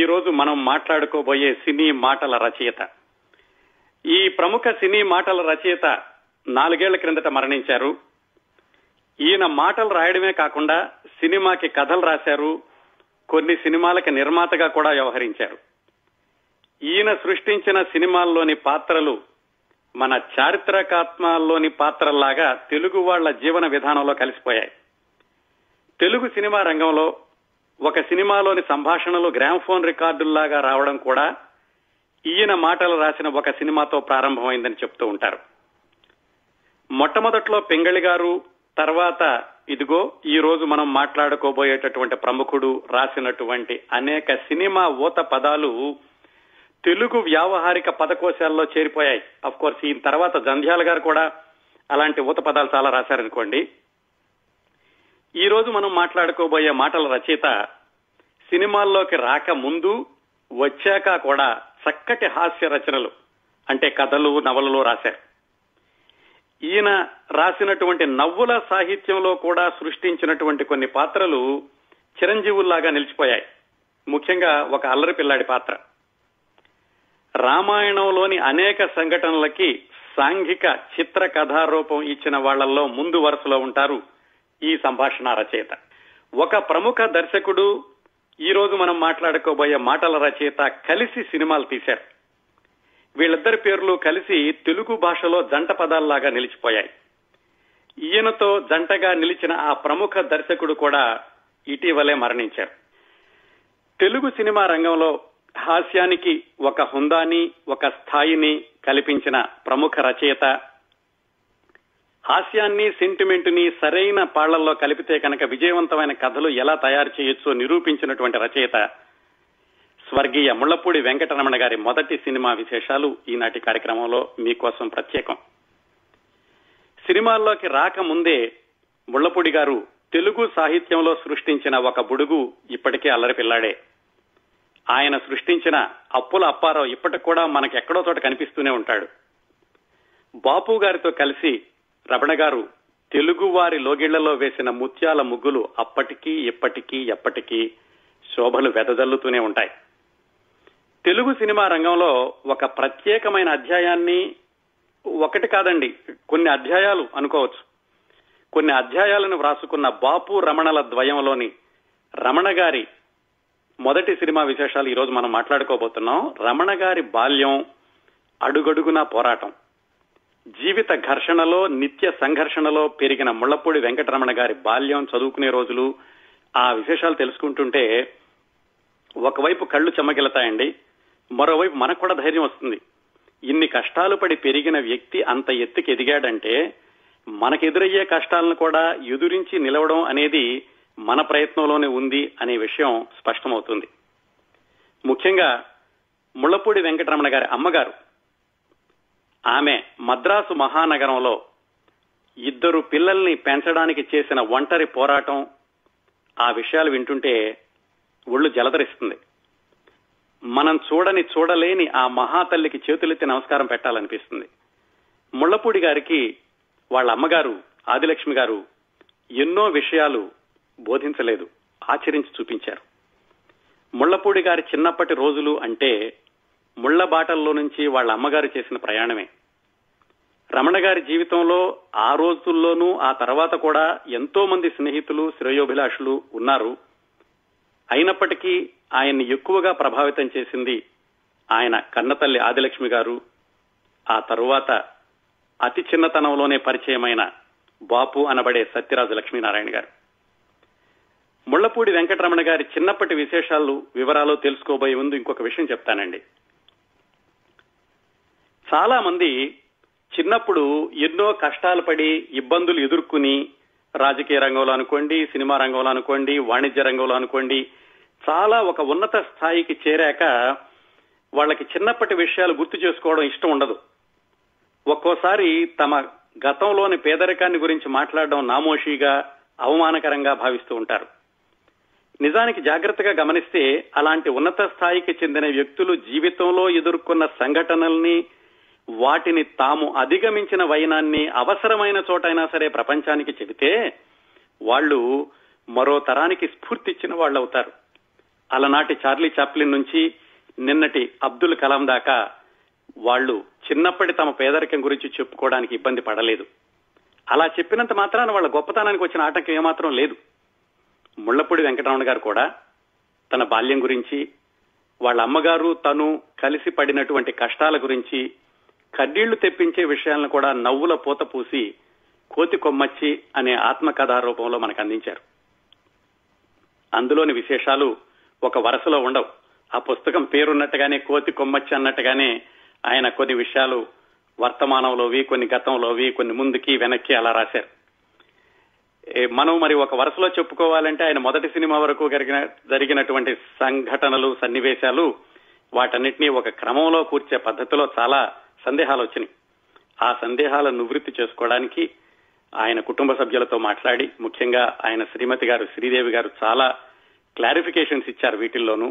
ఈరోజు మనం మాట్లాడుకోబోయే సినీ మాటల రచయిత. ఈ ప్రముఖ సినీ మాటల రచయిత 4 ఏళ్ల క్రిందట మరణించారు. ఈయన మాటలు రాయడమే కాకుండా సినిమాకి కథలు రాశారు. కొన్ని సినిమాలకి నిర్మాతగా కూడా వ్యవహరించారు. ఈయన సృష్టించిన సినిమాల్లోని పాత్రలు మన చారిత్రకాత్మాల్లోని పాత్రల్లాగా తెలుగు వాళ్ల జీవన విధానంలో కలిసిపోయాయి. తెలుగు సినిమా రంగంలో ఒక సినిమాలోని సంభాషణలు గ్రామ్ఫోన్ రికార్డుల్లాగా రావడం కూడా ఈయన మాటలు రాసిన ఒక సినిమాతో ప్రారంభమైందని చెప్తూ ఉంటారు. మొట్టమొదట్లో పింగళి గారు, తర్వాత ఇదిగో ఈ రోజు మనం మాట్లాడుకోబోయేటటువంటి ప్రముఖుడు రాసినటువంటి అనేక సినిమా ఊత పదాలు తెలుగు వ్యావహారిక పదకోశాల్లో చేరిపోయాయి. అఫ్ కోర్స్ ఈయన తర్వాత జంధ్యాల గారు కూడా అలాంటి ఊత పదాలు చాలా రాశారనుకోండి. ఈ రోజు మనం మాట్లాడుకోబోయే మాటల రచయిత సినిమాల్లోకి రాకముందు, వచ్చాక కూడా చక్కటి హాస్య రచనలు అంటే కథలు, నవలలు రాశారు. ఈయన రాసినటువంటి నవ్వుల సాహిత్యంలో కూడా సృష్టించినటువంటి కొన్ని పాత్రలు చిరంజీవుల్లాగా నిలిచిపోయాయి. ముఖ్యంగా ఒక అల్లరి పిల్లాడి పాత్ర. రామాయణంలోని అనేక సంఘటనలకి సాంఘిక చిత్ర కథారూపం ఇచ్చిన వాళ్లలో ముందు వరుసలో ఉంటారు ఈ సంభాషణ రచయిత. ఒక ప్రముఖ దర్శకుడు, ఈ రోజు మనం మాట్లాడుకోబోయే మాటల రచయిత కలిసి సినిమాలు తీశారు. వీళ్ళిద్దరి పేర్లు కలిసి తెలుగు భాషలో జంట పదాల్లాగా నిలిచిపోయాయి. ఈయనతో జంటగా నిలిచిన ఆ ప్రముఖ దర్శకుడు కూడా ఇటీవలే మరణించారు. తెలుగు సినిమా రంగంలో హాస్యానికి ఒక హుందాని, ఒక స్థాయిని కల్పించిన ప్రముఖ రచయిత. హాస్యాన్ని, సెంటిమెంటుని సరైన పాళ్లల్లో కలిపితే కనుక విజయవంతమైన కథలు ఎలా తయారు చేయొచ్చో నిరూపించినటువంటి రచయిత స్వర్గీయ ముళ్లపూడి వెంకటరమణ గారి మొదటి సినిమా విశేషాలు ఈనాటి కార్యక్రమంలో మీకోసం ప్రత్యేకం. సినిమాల్లోకి రాకముందే ముళ్లపూడి గారు తెలుగు సాహిత్యంలో సృష్టించిన ఒక బుడుగు ఇప్పటికే అల్లరి పిల్లాడే. ఆయన సృష్టించిన అప్పుల అప్పారావు ఇప్పటికి కూడా మనకి ఎక్కడో చోట కనిపిస్తూనే ఉంటాడు. బాపు గారితో కలిసి రమణ గారు తెలుగు వారి లోగిళ్లలో వేసిన ముత్యాల ముగ్గులు అప్పటికీ ఇప్పటికీ ఎప్పటికీ శోభలు వెదజల్లుతూనే ఉంటాయి. తెలుగు సినిమా రంగంలో ఒక ప్రత్యేకమైన అధ్యాయాన్ని, ఒకటి కాదండి కొన్ని అధ్యాయాలు అనుకోవచ్చు, కొన్ని అధ్యాయాలను వ్రాసుకున్న బాపు రమణల ద్వయంలోని రమణ గారి మొదటి సినిమా విశేషాలు ఈరోజు మనం మాట్లాడుకోబోతున్నాం. రమణ గారి బాల్యం అడుగడుగునా పోరాటం. జీవిత ఘర్షణలో, నిత్య సంఘర్షణలో పెరిగిన ముళ్లపూడి వెంకటరమణ గారి బాల్యం, చదువుకునే రోజులు, ఆ విశేషాలు తెలుసుకుంటుంటే ఒకవైపు కళ్ళు చెమ్మగిలతాయండి, మరోవైపు మనకు కూడా ధైర్యం వస్తుంది. ఇన్ని కష్టాలు పడి పెరిగిన వ్యక్తి అంత ఎత్తుకి ఎదిగాడంటే మనకెదురయ్యే కష్టాలను కూడా ఎదురించి నిలవడం అనేది మన ప్రయత్నంలోనే ఉంది అనే విషయం స్పష్టమవుతుంది. ముఖ్యంగా ముళ్లపూడి వెంకటరమణ గారి అమ్మగారు, ఆమె మద్రాసు మహానగరంలో 2 పిల్లల్ని పెంచడానికి చేసిన ఒంటరి పోరాటం, ఆ విషయాలు వింటుంటే ఒళ్ళు జలదరిస్తుంది. మనం చూడలేని ఆ మహాతల్లికి చేతులెత్తి నమస్కారం పెట్టాలనిపిస్తుంది. ముళ్లపూడి గారికి వాళ్ళ అమ్మగారు ఆదిలక్ష్మి గారు ఎన్నో విషయాలు బోధించలేదు, ఆచరించి చూపించారు. ముళ్లపూడి గారి చిన్నప్పటి రోజులు అంటే ముళ్ల బాటల్లో నుంచి వాళ్ళ అమ్మగారు చేసిన ప్రయాణమే. రమణ గారి జీవితంలో ఆ రోజుల్లోనూ ఆ తర్వాత కూడా ఎంతో మంది స్నేహితులు, శ్రేయోభిలాషులు ఉన్నారు. అయినప్పటికీ ఆయన్ని ఎక్కువగా ప్రభావితం చేసింది ఆయన కన్నతల్లి ఆదిలక్ష్మి గారు, ఆ తరువాత అతి చిన్నతనంలోనే పరిచయమైన బాపు అనబడే సత్యరాజు లక్ష్మీనారాయణ గారు. ముళ్లపూడి వెంకటరమణ గారి చిన్నప్పటి వివరాలు తెలుసుకోబోయే ముందు ఇంకొక విషయం చెప్తానండి. చాలా మంది చిన్నప్పుడు ఎన్నో కష్టాలు పడి, ఇబ్బందులు ఎదుర్కొని, రాజకీయ రంగంలో అనుకోండి, సినిమా రంగంలో అనుకోండి, వాణిజ్య రంగంలో అనుకోండి, చాలా ఒక ఉన్నత స్థాయికి చేరాక వాళ్ళకి చిన్నప్పటి విషయాలు గుర్తు చేసుకోవడం ఇష్టం ఉండదు. ఒక్కోసారి తమ గతంలోని పేదరికాన్ని గురించి మాట్లాడడం నామోషీగా, అవమానకరంగా భావిస్తూ ఉంటారు. నిజానికి జాగ్రత్తగా గమనిస్తే అలాంటి ఉన్నత స్థాయికి చెందిన వ్యక్తులు జీవితంలో ఎదుర్కొన్న సంఘటనల్ని, వాటిని తాము అధిగమించిన వైనాన్ని అవసరమైన చోటైనా సరే ప్రపంచానికి చెబితే వాళ్ళు మరో తరానికి స్ఫూర్తిచ్చిన వాళ్ళు అవుతారు. అలనాటి చార్లీ చాప్లిన్ నుంచి నిన్నటి అబ్దుల్ కలాం దాకా వాళ్ళు చిన్నప్పటి తమ పేదరికం గురించి చెప్పుకోవడానికి ఇబ్బంది పడలేదు. అలా చెప్పినంత మాత్రాన వాళ్ళ గొప్పతనానికి వచ్చిన ఆటంకం ఏమాత్రం లేదు. ముళ్లపూడి వెంకటరమణ గారు కూడా తన బాల్యం గురించి, వాళ్ళ అమ్మగారు తను కలిసి పడినటువంటి కష్టాల గురించి, కన్నీళ్లు తెప్పించే విషయాలను కూడా నవ్వుల పూత పూసి కోతి కొమ్మచ్చి అనే ఆత్మకథా రూపంలో మనకు అందించారు. అందులోని విశేషాలు ఒక వరుసలో ఉండవు. ఆ పుస్తకం పేరున్నట్టుగానే కోతి కొమ్మచ్చి అన్నట్టుగానే ఆయన కొన్ని విషయాలు వర్తమానంలోవి, కొన్ని గతంలోవి, కొన్ని ముందుకి వెనక్కి అలా రాశారు. మనం మరి ఒక వరుసలో చెప్పుకోవాలంటే ఆయన మొదటి సినిమా వరకు జరిగినటువంటి సంఘటనలు, సన్నివేశాలు, వాటన్నిటినీ ఒక క్రమంలో కూర్చే పద్ధతిలో చాలా సందేహాలు వచ్చినాయి. ఆ సందేహాలను నివృత్తి చేసుకోవడానికి ఆయన కుటుంబ సభ్యులతో మాట్లాడి, ముఖ్యంగా ఆయన శ్రీమతి గారు శ్రీదేవి గారు చాలా క్లారిఫికేషన్స్ ఇచ్చారు. వీటిల్లోనూ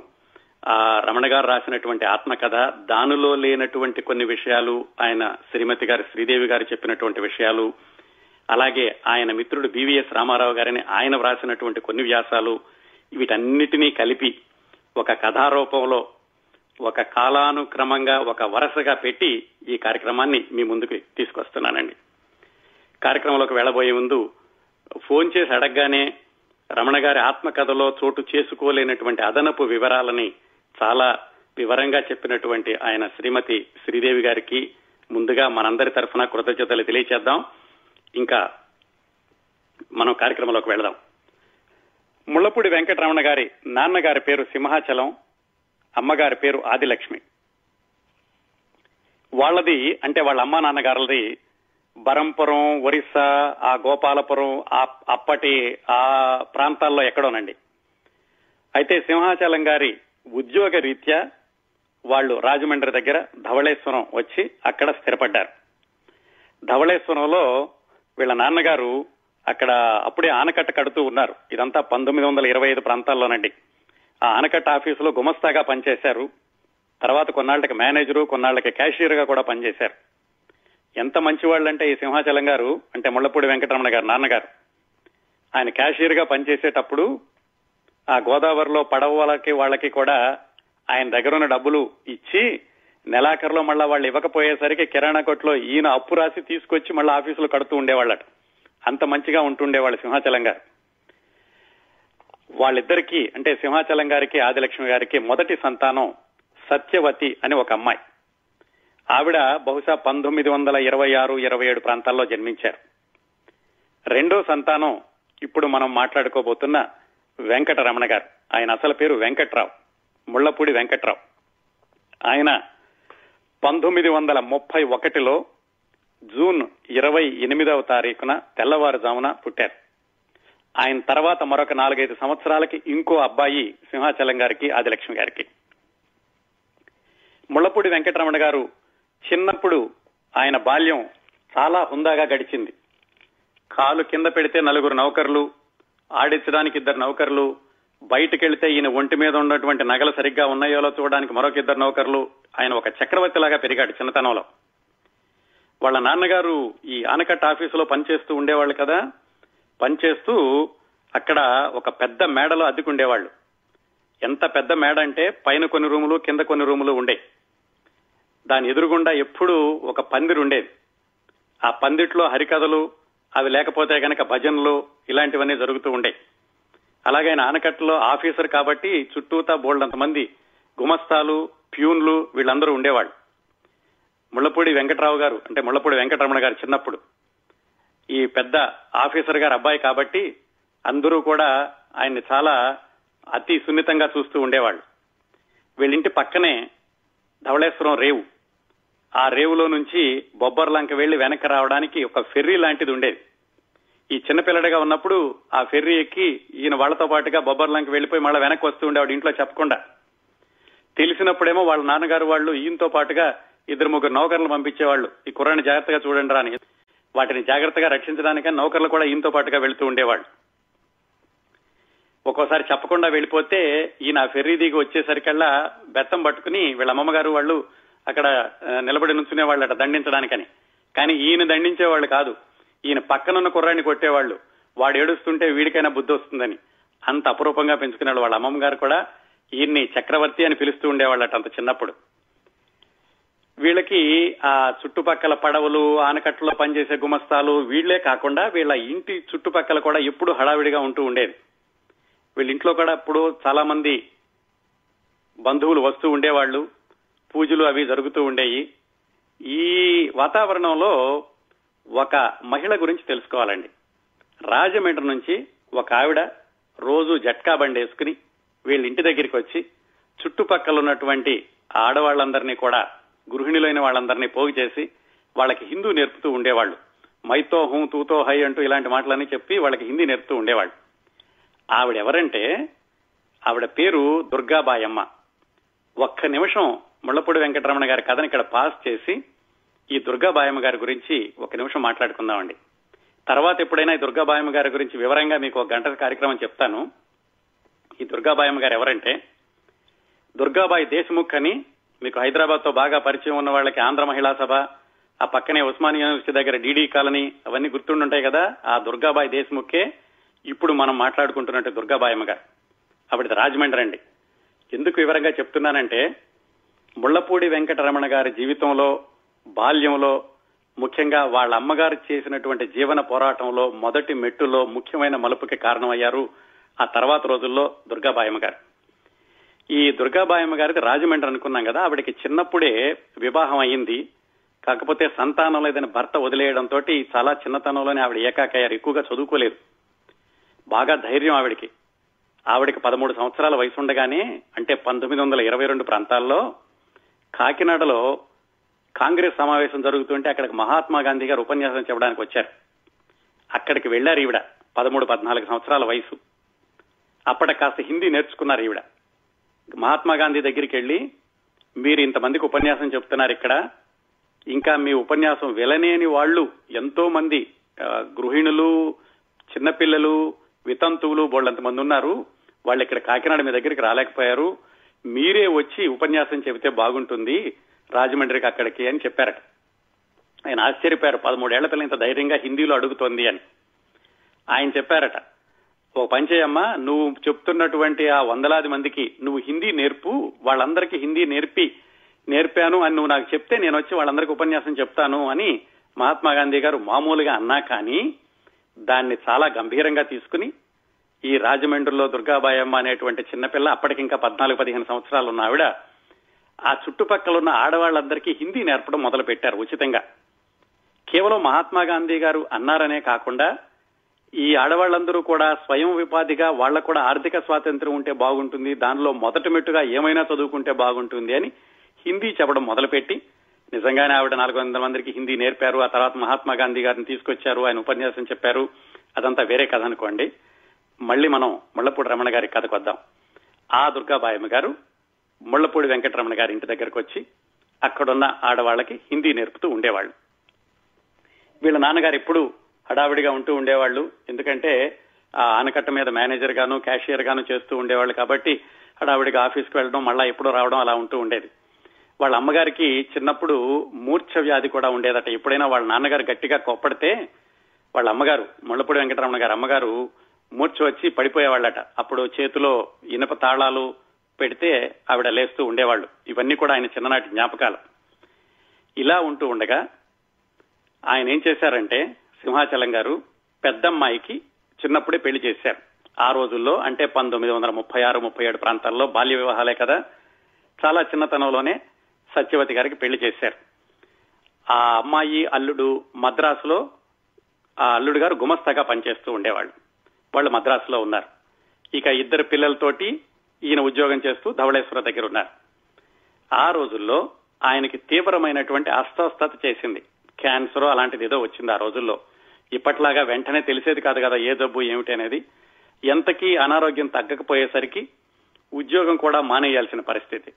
ఆ రమణ గారు రాసినటువంటి ఆత్మకథ, దానిలో లేనటువంటి కొన్ని విషయాలు, ఆయన శ్రీమతి గారు శ్రీదేవి గారు చెప్పినటువంటి విషయాలు, అలాగే ఆయన మిత్రుడు బివిఎస్ రామారావు గారని ఆయన వ్రాసినటువంటి కొన్ని వ్యాసాలు, వీటన్నిటినీ కలిపి ఒక కథారూపంలో ఒక కాలానుక్రమంగా ఒక వరుసగా పెట్టి ఈ కార్యక్రమాన్ని మీ ముందుకు తీసుకొస్తున్నానండి. కార్యక్రమంలోకి వెళ్లబోయే ముందు ఫోన్ చేసి అడగగానే రమణ గారి ఆత్మకథలో చోటు చేసుకోలేనటువంటి అదనపు వివరాలని చాలా వివరంగా చెప్పినటువంటి ఆయన శ్రీమతి శ్రీదేవి గారికి ముందుగా మనందరి తరఫున కృతజ్ఞతలు తెలియచేద్దాం. ఇంకా మనం కార్యక్రమంలోకి వెళదాం. ముళ్లపూడి వెంకటరమణ గారి నాన్నగారి పేరు సింహాచలం, అమ్మగారి పేరు ఆదిలక్ష్మి. వాళ్ళది అంటే వాళ్ళ అమ్మా నాన్నగారులది బరంపురం, ఒరిస్సా, ఆ గోపాలపురం, అప్పటి ఆ ప్రాంతాల్లో ఎక్కడోనండి. అయితే సింహాచలం గారి ఉద్యోగ రీత్యా వాళ్ళు రాజమండ్రి దగ్గర ధవళేశ్వరం వచ్చి అక్కడ స్థిరపడ్డారు. ధవళేశ్వరంలో వీళ్ళ నాన్నగారు అక్కడ అప్పుడే ఆనకట్ట కడుతూ ఉన్నారు. ఇదంతా 1925 ప్రాంతాల్లోనండి. ఆ ఆనకట్ట ఆఫీసులో గుమస్తాగా పనిచేశారు. తర్వాత కొన్నాళ్ళకి మేనేజరు, కొన్నాళ్ళకి క్యాషియర్ గా కూడా పనిచేశారు. ఎంత మంచివాళ్ళంటే ఈ సింహాచలం గారు అంటే ముళ్లపూడి వెంకటరమణ గారు నాన్నగారు, ఆయన క్యాషియర్ గా పనిచేసేటప్పుడు ఆ గోదావరిలో పడవలకి వాళ్ళకి కూడా ఆయన దగ్గర ఉన్న డబ్బులు ఇచ్చి, నెలాఖరులో మళ్ళా వాళ్ళు ఇవ్వకపోయేసరికి కిరాణా కొట్లో ఈయన అప్పు రాసి తీసుకొచ్చి మళ్ళీ ఆఫీసులో కడుతూ ఉండేవాళ్ళట. అంత మంచిగా ఉంటుండేవాళ్ళు సింహాచలం గారు. వాళ్ళిద్దరికీ అంటే సింహాచలం గారికి ఆదిలక్ష్మి గారికి మొదటి సంతానం సత్యవతి అనే ఒక అమ్మాయి. ఆవిడ బహుశా 1926-27 ప్రాంతాల్లో జన్మించారు. రెండో సంతానం ఇప్పుడు మనం మాట్లాడుకోబోతున్న వెంకటరమణ గారు. ఆయన అసలు పేరు వెంకట్రావు, ముళ్లపూడి వెంకట్రావు. ఆయన 1931 జూన్ 28వ తారీఖున తెల్లవారుజామున పుట్టారు. ఆయన తర్వాత మరొక 4-5 సంవత్సరాలకి ఇంకో అబ్బాయి సింహాచలం గారికి ఆదిలక్ష్మి గారికి. ముళ్లపూడి వెంకటరమణ గారు చిన్నప్పుడు ఆయన బాల్యం చాలా హుందాగా గడిచింది. కాలు కింద పెడితే 4 నౌకర్లు, ఆడించడానికి 2 నౌకర్లు, బయటకెళ్తే ఈయన ఒంటి మీద ఉన్నటువంటి నగలు సరిగ్గా ఉన్నాయోలో చూడడానికి మరొక 2 నౌకర్లు. ఆయన ఒక చక్రవర్తిలాగా పెరిగాడు చిన్నతనంలో. వాళ్ళ నాన్నగారు ఈ ఆనకట్ట ఆఫీసులో పనిచేస్తూ ఉండేవాళ్ళు కదా, పనిచేస్తూ అక్కడ ఒక పెద్ద మేడలో అద్దెకుండేవాళ్ళు. ఎంత పెద్ద మేడ అంటే పైన కొన్ని రూములు, కింద కొన్ని రూములు ఉండే. దాని ఎదురుగుండా ఎప్పుడూ ఒక పందిరు ఉండేది. ఆ పందిట్లో హరికథలు, అవి లేకపోతే కనుక భజనలు, ఇలాంటివన్నీ జరుగుతూ ఉండే. అలాగే ఆయన ఆనకట్టలో ఆఫీసర్ కాబట్టి చుట్టూతా బోల్డంతమంది గుమస్తాలు, ప్యూన్లు, వీళ్ళందరూ ఉండేవాళ్ళు. ముళ్లపూడి వెంకటరావు గారు అంటే ముళ్లపూడి వెంకటరమణ గారు చిన్నప్పుడు ఈ పెద్ద ఆఫీసర్ గారు అబ్బాయి కాబట్టి అందరూ కూడా ఆయన్ని చాలా అతి సున్నితంగా చూస్తూ ఉండేవాళ్ళు. వీళ్ళింటి పక్కనే ధవళేశ్వరం రేవు. ఆ రేవులో నుంచి బొబ్బర్లంక వెళ్లి వెనక్కి రావడానికి ఒక ఫెర్రీ లాంటిది ఉండేది. ఈ చిన్నపిల్లడిగా ఉన్నప్పుడు ఆ ఫెర్రీ ఎక్కి ఈయన వాళ్లతో పాటుగా బొబ్బర్లంక వెళ్లిపోయి మళ్ళీ వెనక్కి వస్తూ ఉండేవాడు ఇంట్లో చెప్పకుండా. తెలిసినప్పుడేమో వాళ్ళ నాన్నగారు వాళ్ళు ఈయనతో పాటుగా 2-3 నౌకర్లను పంపించేవాళ్ళు, ఈ కుర్రాన్ని జాగ్రత్తగా చూడండి రాని. వాటిని జాగ్రత్తగా రక్షించడానికని నౌకర్లు కూడా ఈయనతో పాటుగా వెళుతూ ఉండేవాళ్ళు. ఒక్కోసారి చెప్పకుండా వెళ్ళిపోతే ఈయన ఫెర్రీ దిగి వచ్చేసరికల్లా బెత్తం పట్టుకుని వీళ్ళ అమ్మమ్మగారు వాళ్ళు అక్కడ నిలబడి నుంచునే వాళ్ళట దండించడానికని. కానీ ఈయన దండించేవాళ్ళు కాదు, ఈయన పక్కనున్న కుర్రాన్ని కొట్టేవాళ్ళు. వాడు ఏడుస్తుంటే వీడికైనా బుద్ధి వస్తుందని అంత అపురూపంగా పెంచుకున్నాడు. వాళ్ళ అమ్మమ్మగారు కూడా ఈయన్ని చక్రవర్తి అని పిలుస్తూ ఉండేవాళ్ళట అంత చిన్నప్పుడు. వీళ్ళకి ఆ చుట్టుపక్కల పడవలు, ఆనకట్టలో పనిచేసే గుమస్తాలు, వీళ్లే కాకుండా వీళ్ళ ఇంటి చుట్టుపక్కల కూడా ఎప్పుడు హడావిడిగా ఉంటూ ఉండేది. వీళ్ళ ఇంట్లో కూడా ఇప్పుడు చాలా మంది బంధువులు వస్తూ ఉండేవాళ్లు, పూజలు అవి జరుగుతూ ఉండేవి. ఈ వాతావరణంలో ఒక మహిళ గురించి తెలుసుకోవాలండి. రాజమండ్రి నుంచి ఒక ఆవిడ రోజు జట్కా బండి వేసుకుని వీళ్ళ ఇంటి దగ్గరికి వచ్చి చుట్టుపక్కల ఉన్నటువంటి ఆడవాళ్ళందరినీ కూడా, గృహిణులైన వాళ్ళందరినీ పోగు చేసి వాళ్ళకి హిందూ నేర్పుతూ ఉండేవాళ్లు. మైతో హూ, తూతో హై అంటూ ఇలాంటి మాటలన్నీ చెప్పి వాళ్ళకి హిందీ నేర్పుతూ ఉండేవాళ్ళు. ఆవిడెవరంటే, ఆవిడ పేరు దుర్గాబాయమ్మ. ఒక్క నిమిషం ముళ్లపూడి వెంకటరమణ గారి కథను ఇక్కడ పాస్ చేసి ఈ దుర్గాబాయమ్మ గారి గురించి ఒక నిమిషం మాట్లాడుకుందామండి. తర్వాత ఎప్పుడైనా ఈ దుర్గాబాయమ్మ గారి గురించి వివరంగా మీకు ఒక గంట కార్యక్రమం చెప్తాను. ఈ దుర్గాబాయమ్మ గారు ఎవరంటే, దుర్గాబాయి దేశముఖ్ అని మీకు హైదరాబాద్ తో బాగా పరిచయం ఉన్న వాళ్ళకి ఆంధ్ర మహిళా సభ, ఆ పక్కనే ఉస్మానియా యూనివర్సిటీ దగ్గర డీడీ కాలనీ అవన్నీ గుర్తుండుంటాయి కదా. ఆ దుర్గాబాయి దేశముఖే ఇప్పుడు మనం మాట్లాడుకుంటున్నట్టు దుర్గాబాయమ్మ గారు. ఆవిడ రాజమండ్రి అండి. ఎందుకు వివరంగా చెప్తున్నానంటే, ముళ్లపూడి వెంకటరమణ గారి జీవితంలో, బాల్యంలో, ముఖ్యంగా వాళ్ళ అమ్మగారు చేసినటువంటి జీవన పోరాటంలో మొదటి మెట్టులో ముఖ్యమైన మలుపుకి కారణమయ్యారు ఆ తర్వాత రోజుల్లో దుర్గాబాయమ్మ గారు. ఈ దుర్గాబాయమ్మ గారిది రాజమండ్రి అనుకున్నాం కదా, ఆవిడకి చిన్నప్పుడే వివాహం అయ్యింది. కాకపోతే సంతానం లేదని భర్త వదిలేయడంతో చాలా చిన్నతనంలోనే ఆవిడ ఏకాకయ్యారు. ఎక్కువగా చదువుకోలేదు, బాగా ధైర్యం ఆవిడికి. ఆవిడికి 13 సంవత్సరాల వయసు ఉండగానే, అంటే 1922 ప్రాంతాల్లో కాకినాడలో కాంగ్రెస్ సమావేశం జరుగుతుంటే అక్కడికి మహాత్మా గాంధీ గారు ఉపన్యాసం చెప్పడానికి వచ్చారు. అక్కడికి వెళ్లారు ఈవిడ. 13-14 సంవత్సరాల వయసు. అప్పటికి కాస్త హిందీ నేర్చుకున్నారు ఈవిడ. మహాత్మా గాంధీ దగ్గరికి వెళ్లి, మీరు ఇంతమందికి ఉపన్యాసం చెప్తున్నారు ఇక్కడ, ఇంకా మీ ఉపన్యాసం వినలేని వాళ్ళు ఎంతో మంది గృహిణులు, చిన్నపిల్లలు, వితంతువులు బోళ్ళంతమంది ఉన్నారు. వాళ్ళు ఇక్కడ కాకినాడ మీ దగ్గరికి రాలేకపోయారు, మీరే వచ్చి ఉపన్యాసం చెబితే బాగుంటుంది రాజమండ్రికి అక్కడికి అని చెప్పారట. ఆయన ఆశ్చర్యపోయారు, 13 ఏళ్ల పిల్ల ఇంత ధైర్యంగా హిందీలో అడుగుతోంది అని. ఆయన చెప్పారట, ఓ పని చేయమ్మా, నువ్వు చెప్తున్నటువంటి ఆ వందలాది మందికి నువ్వు హిందీ నేర్పు, వాళ్ళందరికీ హిందీ నేర్పాను అని నువ్వు నాకు చెప్తే నేను వచ్చి వాళ్ళందరికీ ఉపన్యాసం చెప్తాను అని మహాత్మా గాంధీ గారు మామూలుగా అన్నా కానీ దాన్ని చాలా గంభీరంగా తీసుకుని ఈ రాజమండ్రిలో దుర్గాబాయమ్మ అనేటువంటి చిన్నపిల్ల, అప్పటికింకా 14-15 సంవత్సరాలు ఉన్న ఆవిడ, ఆ చుట్టుపక్కల ఉన్న ఆడవాళ్ళందరికీ హిందీ నేర్పడం మొదలు పెట్టారు ఉచితంగా. కేవలం మహాత్మా గాంధీ గారు అన్నారనే కాకుండా ఈ ఆడవాళ్ళందరూ కూడా స్వయం విపాధిగా వాళ్ళకు కూడా ఆర్థిక స్వాతంత్ర్యం ఉంటే బాగుంటుంది, దానిలో మొదటి మెట్టుగా ఏమైనా చదువుకుంటే బాగుంటుంది అని హిందీ చెప్పడం మొదలుపెట్టి నిజంగానే ఆవిడ 400 మందికి హిందీ నేర్పారు. ఆ తర్వాత మహాత్మా గాంధీ గారిని తీసుకొచ్చారు, ఆయన ఉపన్యాసం చెప్పారు. అదంతా వేరే కథ అనుకోండి. మళ్ళీ మనం ముళ్లపూడి రమణ గారి కథకు వద్దాం. ఆ దుర్గాబాయమ్మ గారు ముళ్లపూడి వెంకటరమణ గారి ఇంటి దగ్గరకు వచ్చి అక్కడున్న ఆడవాళ్ళకి హిందీ నేర్పుతూ ఉండేవాళ్ళు. వీళ్ళ నాన్నగారు ఎప్పుడు హడావిడిగా ఉంటూ ఉండేవాళ్ళు, ఎందుకంటే ఆ ఆనకట్ట మీద మేనేజర్ గాను, క్యాషియర్ గాను చేస్తూ ఉండేవాళ్ళు. కాబట్టి హడావిడిగా ఆఫీస్కి వెళ్ళడం, మళ్ళా ఎప్పుడూ రావడం అలా ఉంటూ ఉండేది. వాళ్ళ అమ్మగారికి చిన్నప్పుడు మూర్ఛ వ్యాధి కూడా ఉండేదట. ఎప్పుడైనా వాళ్ళ నాన్నగారు గట్టిగా కోప్పడితే వాళ్ళ అమ్మగారు, ముళ్లపూడి వెంకటరమణ గారి అమ్మగారు మూర్ఛ వచ్చి పడిపోయేవాళ్ళట. అప్పుడు చేతిలో ఇనప తాళాలు పెడితే ఆవిడ లేస్తూ ఉండేవాళ్ళు. ఇవన్నీ కూడా ఆయన చిన్ననాటి జ్ఞాపకాలు. ఇలా ఉంటూ ఉండగా ఆయన ఏం చేశారంటే, సింహాచలం గారు పెద్దమ్మాయికి చిన్నప్పుడే పెళ్లి చేశారు. ఆ రోజుల్లో అంటే 1936-37 ప్రాంతాల్లో బాల్య వివాహాలే కదా, చాలా చిన్నతనంలోనే సత్యవతి గారికి పెళ్లి చేశారు. ఆ అమ్మాయి అల్లుడు మద్రాసులో, ఆ అల్లుడు గారు గుమస్తాగా పనిచేస్తూ ఉండేవాళ్ళు. వాళ్ళు మద్రాసులో ఉన్నారు. ఇక ఇద్దరు పిల్లలతోటి ఈయన ఉద్యోగం చేస్తూ ధవళేశ్వర దగ్గర ఉన్నారు. ఆ రోజుల్లో ఆయనకి తీవ్రమైనటువంటి అస్వస్థత చేసింది, క్యాన్సర్ అలాంటిది ఏదో వచ్చింది ఆ రోజుల్లో. ఇప్పట్లాగా వెంటనే తెలిసేది కాదు కదా ఏ జబ్బు ఏమిటి అనేది. ఎంతకీ అనారోగ్యం తగ్గకపోయేసరికి ఉద్యోగం కూడా మానేయాల్సిన పరిస్థితి.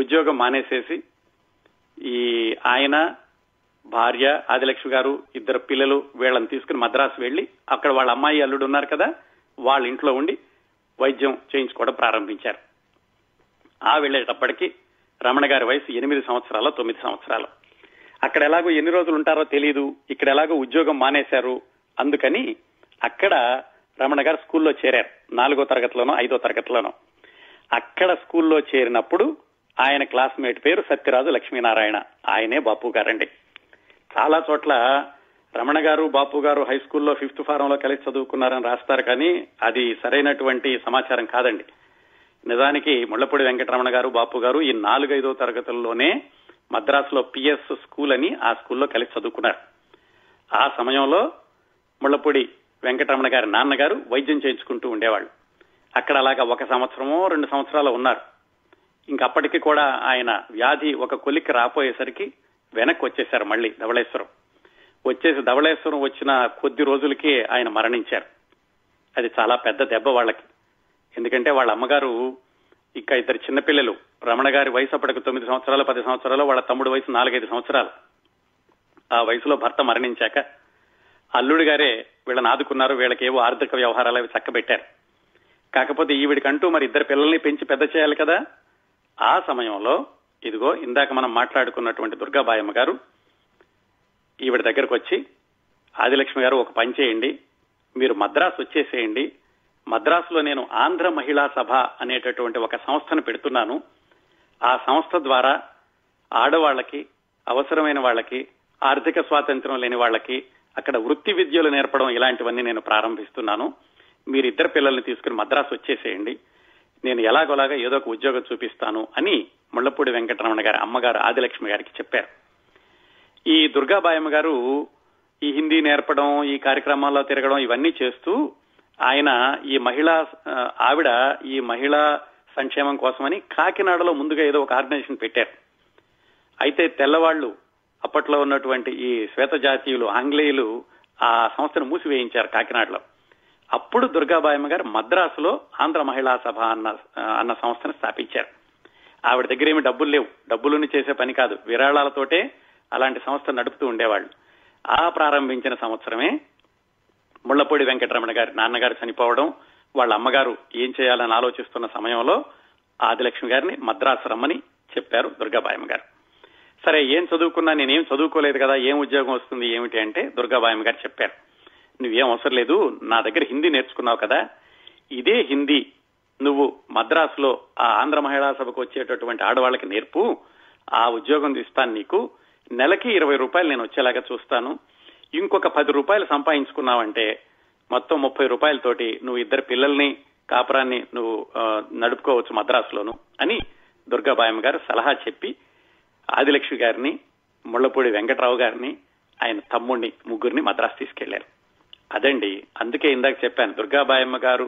ఉద్యోగం మానేసేసి ఈ ఆయన, భార్య ఆదిలక్ష్మి గారు, ఇద్దరు పిల్లలు వీళ్ళని తీసుకుని మద్రాసు వెళ్లి అక్కడ వాళ్ళ అమ్మాయి అల్లుడు ఉన్నారు కదా వాళ్ళ ఇంట్లో ఉండి వైద్యం చేయించుకోవడం ప్రారంభించారు. ఆ వెళ్లేటప్పటికి రమణ గారి వయసు 8 సంవత్సరాలు 9 సంవత్సరాలు. అక్కడ ఎలాగో ఎన్ని రోజులు ఉంటారో తెలియదు, ఇక్కడ ఎలాగో ఉద్యోగం మానేశారు. అందుకని అక్కడ రమణ గారు స్కూల్లో చేరారు, 4వ తరగతిలోనో 5వ తరగతిలోనో. అక్కడ స్కూల్లో చేరినప్పుడు ఆయన క్లాస్మేట్ పేరు సత్యరాజు లక్ష్మీనారాయణ. ఆయనే బాపు గారండి. చాలా చోట్ల రమణ గారు బాపు గారు హై స్కూల్లో ఫిఫ్త్ ఫారంలో కలిసి చదువుకున్నారని రాస్తారు, కానీ అది సరైనటువంటి సమాచారం కాదండి. నిజానికి ముళ్లపూడి వెంకటరమణ గారు బాపు గారు ఈ 4-5 తరగతుల్లోనే మద్రాసులో పిఎస్ స్కూల్ అని ఆ స్కూల్లో కలిసి చదువుకున్నారు. ఆ సమయంలో ముళ్లపూడి వెంకటరమణ గారి నాన్నగారు వైద్యం చేయించుకుంటూ ఉండేవాళ్ళు. అక్కడ అలాగా 1 సంవత్సరమో 2 సంవత్సరాలు ఉన్నారు. ఇంకప్పటికీ కూడా ఆయన వ్యాధి ఒక కొలిక్కి రాపోయేసరికి వెనక్కి వచ్చేశారు, మళ్లీ ధవళేశ్వరం వచ్చేసి. ధవళేశ్వరం వచ్చిన కొద్ది రోజులకే ఆయన మరణించారు. అది చాలా పెద్ద దెబ్బ వాళ్ళకి. ఎందుకంటే వాళ్ళ అమ్మగారు ఇంకా 2 చిన్నపిల్లలు, రమణ గారి వయసు అప్పటికి 9 సంవత్సరాలు 10 సంవత్సరాలు, వాళ్ళ తమ్ముడు వయసు 4-5 సంవత్సరాలు. ఆ వయసులో భర్త మరణించాక అల్లుడి గారే వీళ్ళని ఆదుకున్నారు. వీళ్ళకేవో ఆర్థిక వ్యవహారాలు అవి చక్కబెట్టారు. కాకపోతే ఈవిడికంటూ మరి 2 పిల్లల్ని పెంచి పెద్ద చేయాలి కదా. ఆ సమయంలో ఇదిగో ఇందాక మనం మాట్లాడుకున్నటువంటి దుర్గాబాయమ్మ గారు ఈవిడ దగ్గరకు వచ్చి, ఆదిలక్ష్మి గారు ఒక పని చేయండి, మీరు మద్రాసు వచ్చేసేయండి, మద్రాసులో నేను ఆంధ్ర మహిళా సభ అనేటటువంటి ఒక సంస్థను పెడుతున్నాను, ఆ సంస్థ ద్వారా ఆడవాళ్లకి, అవసరమైన వాళ్ళకి, ఆర్థిక స్వాతంత్రం లేని వాళ్ళకి అక్కడ వృత్తి విద్యలు నేర్పడం ఇలాంటివన్నీ నేను ప్రారంభిస్తున్నాను, మీరు 2 పిల్లల్ని తీసుకుని మద్రాసు వచ్చేసేయండి, నేను ఎలాగోలాగా ఏదో ఒక ఉద్యోగం చూపిస్తాను అని ముళ్లపూడి వెంకటరమణ గారి అమ్మగారు ఆదిలక్ష్మి గారికి చెప్పారు. ఈ దుర్గాబాయమ్మ గారు ఈ హిందీ నేర్పడం, ఈ కార్యక్రమాల్లో తిరగడం ఇవన్నీ చేస్తూ ఆయన ఈ మహిళా ఆవిడ ఈ మహిళా సంక్షేమం కోసమని కాకినాడలో ముందుగా ఏదో ఒక ఆర్గనైజేషన్ పెట్టారు. అయితే తెల్లవాళ్లు అప్పట్లో ఉన్నటువంటి ఈ శ్వేత జాతీయులు ఆంగ్లేయులు ఆ సంస్థను మూసివేయించారు కాకినాడలో. అప్పుడు దుర్గాబాయమ్మ గారు మద్రాసులో ఆంధ్ర మహిళా సభ అన్న సంస్థను స్థాపించారు. ఆవిడ దగ్గర ఏమి డబ్బులు లేవు, డబ్బులని చేసే పని కాదు, విరాళాలతోటే అలాంటి సంస్థ నడుపుతూ ఉండేవాళ్ళు. ఆ ప్రారంభించిన సంవత్సరమే ముళ్లపూడి వెంకటరమణ గారి నాన్నగారు చనిపోవడం, వాళ్ళ అమ్మగారు ఏం చేయాలని ఆలోచిస్తున్న సమయంలో ఆదిలక్ష్మి గారిని మద్రాసు రమ్మని చెప్పారు దుర్గాబాయమ్మ గారు. సరే, ఏం చదువుకున్నా నేనేం చదువుకోలేదు కదా, ఏం ఉద్యోగం వస్తుంది ఏమిటి అంటే దుర్గాబాయమ్మ గారు చెప్పారు, నువ్వేం అవసరం లేదు, నా దగ్గర హిందీ నేర్చుకున్నావు కదా, ఇదే హిందీ నువ్వు మద్రాసులో ఆ ఆంధ్ర మహిళా సభకు వచ్చేటటువంటి ఆడవాళ్ళకి నేర్పు, ఆ ఉద్యోగం ఇస్తాను నీకు, నెలకి 20 రూపాయలు నేను వచ్చేలాగా చూస్తాను, ఇంకొక 10 రూపాయలు సంపాదించుకున్నావంటే మొత్తం 30 రూపాయలతోటి నువ్వు 2 పిల్లల్ని కాపురాన్ని నువ్వు నడుపుకోవచ్చు మద్రాసులోను అని దుర్గాబాయమ్మ గారు సలహా చెప్పి ఆదిలక్ష్మి గారిని, ముళ్లపూడి వెంకటరావు గారిని, ఆయన తమ్ముడిని, ముగ్గురిని మద్రాసు తీసుకెళ్లారు. అదండి, అందుకే ఇందాక చెప్పాను దుర్గాబాయమ్మ గారు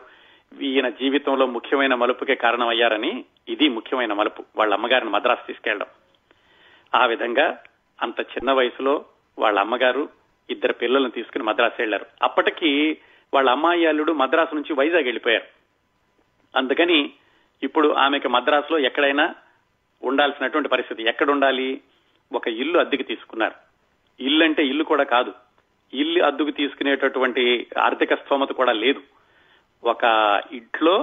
ఈయన జీవితంలో ముఖ్యమైన మలుపుకే కారణమయ్యారని. ఇది ముఖ్యమైన మలుపు, వాళ్ళ అమ్మగారిని మద్రాసు తీసుకెళ్లడం. ఆ విధంగా అంత చిన్న వయసులో వాళ్ళ అమ్మగారు 2 పిల్లలను తీసుకుని మద్రాసు వెళ్లారు. అప్పటికి వాళ్ళ అమ్మాయి అల్లుడు మద్రాసు నుంచి వైజాగ్ వెళ్ళిపోయారు. అందుకని ఇప్పుడు ఆమెకి మద్రాసులో ఎక్కడైనా ఉండాల్సినటువంటి పరిస్థితి. ఎక్కడ ఉండాలి? ఒక ఇల్లు అద్దెకి తీసుకున్నారు. ఇల్లు అంటే ఇల్లు కూడా కాదు, ఇల్లు అద్దెకు తీసుకునేటటువంటి ఆర్థిక స్థోమత కూడా లేదు. ఒక ఇంట్లో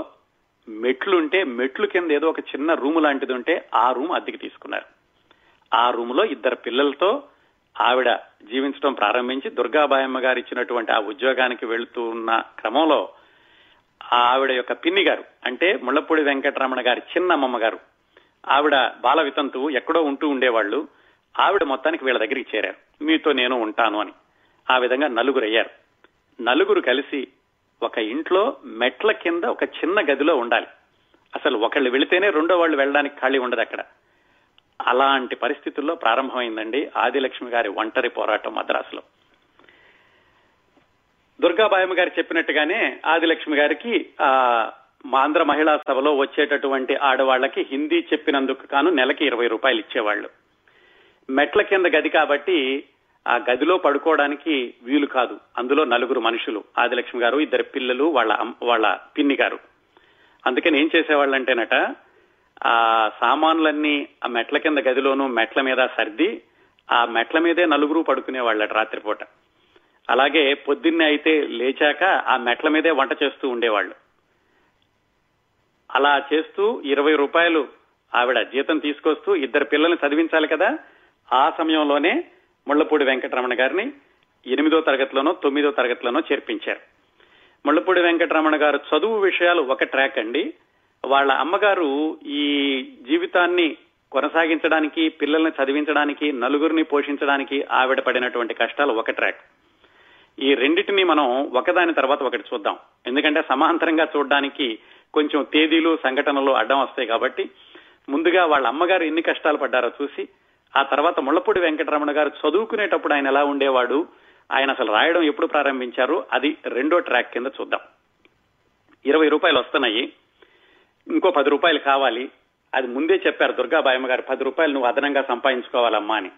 మెట్లుంటే మెట్లు కింద ఏదో ఒక చిన్న రూమ్ లాంటిది ఉంటే ఆ రూమ్ అద్దెకి తీసుకున్నారు. ఆ రూమ్ లో 2 పిల్లలతో ఆవిడ జీవించడం ప్రారంభించి దుర్గాబాయమ్మ గారు ఇచ్చినటువంటి ఆ ఉద్యోగానికి వెళుతూ ఉన్న క్రమంలో ఆవిడ యొక్క పిన్ని గారు, అంటే ముళ్లపూడి వెంకటరమణ గారి చిన్నమ్మమ్మ గారు, ఆవిడ బాల వితంతువు, ఎక్కడో ఉంటూ ఉండేవాళ్ళు. ఆవిడ మొత్తానికి వీళ్ళ దగ్గరికి చేరారు, మీతో నేను ఉంటాను అని. ఆ విధంగా 4 అయ్యారు. 4 కలిసి ఒక ఇంట్లో మెట్ల కింద ఒక చిన్న గదిలో ఉండాలి. అసలు ఒకళ్ళు వెళితేనే రెండో వాళ్ళు వెళ్ళడానికి ఖాళీ ఉండదు అక్కడ. అలాంటి పరిస్థితుల్లో ప్రారంభమైందండి ఆదిలక్ష్మి గారి ఒంటరి పోరాటం మద్రాసులో. దుర్గాబాయమ్మ గారు చెప్పినట్టుగానే ఆదిలక్ష్మి గారికి ఆంధ్ర మహిళా సభలో వచ్చేటటువంటి ఆడవాళ్లకి హిందీ చెప్పినందుకు కాను నెలకి 20 రూపాయలు ఇచ్చేవాళ్ళు. మెట్ల కింద గది కాబట్టి ఆ గదిలో పడుకోవడానికి వీలు కాదు. అందులో 4 మనుషులు, ఆదిలక్ష్మి గారు, 2 పిల్లలు, వాళ్ళ పిన్ని గారు. అందుకని ఏం చేసేవాళ్ళంటేనట ఆ సామాన్లన్నీ ఆ మెట్ల కింద గదిలోనూ మెట్ల మీద సర్ది ఆ మెట్ల మీదే 4 పడుకునేవాళ్ళట రాత్రిపూట. అలాగే పొద్దున్నే అయితే లేచాక ఆ మెట్ల మీదే వంట చేస్తూ ఉండేవాళ్ళు. అలా చేస్తూ 20 రూపాయలు ఆవిడ జీతం తీసుకొస్తూ 2 పిల్లల్ని చదివించాలి కదా. ఆ సమయంలోనే ముళ్లపూడి వెంకటరమణ గారిని 8వ తరగతిలోనో 9వ తరగతిలోనో చేర్పించారు. ముళ్లపూడి వెంకటరమణ గారు చదువు విషయాలు ఒక ట్రాక్ అండి, వాళ్ళ అమ్మగారు ఈ జీవితాన్ని కొనసాగించడానికి, పిల్లల్ని చదివించడానికి, నలుగురిని పోషించడానికి ఆవిడ పడినటువంటి కష్టాలు ఒక ట్రాక్. ఈ రెండింటినీ మనం ఒకదాని తర్వాత ఒకటి చూద్దాం, ఎందుకంటే సమాంతరంగా చూడడానికి కొంచెం తేదీలు సంఘటనలు అడ్డం వస్తాయి కాబట్టి. ముందుగా వాళ్ళ అమ్మగారు ఎన్ని కష్టాలు పడ్డారో చూసి, ఆ తర్వాత ముళ్లపూడి వెంకటరమణ గారు చదువుకునేటప్పుడు ఆయన ఎలా ఉండేవాడు, ఆయన అసలు రాయడం ఎప్పుడు ప్రారంభించారు, అది రెండో ట్రాక్ కింద చూద్దాం. 20 రూపాయలు వస్తున్నాయి, ఇంకో 10 రూపాయలు కావాలి. అది ముందే చెప్పారు దుర్గాబాయమ్మ గారు, 10 రూపాయలు నువ్వు అదనంగా సంపాదించుకోవాలమ్మా అని.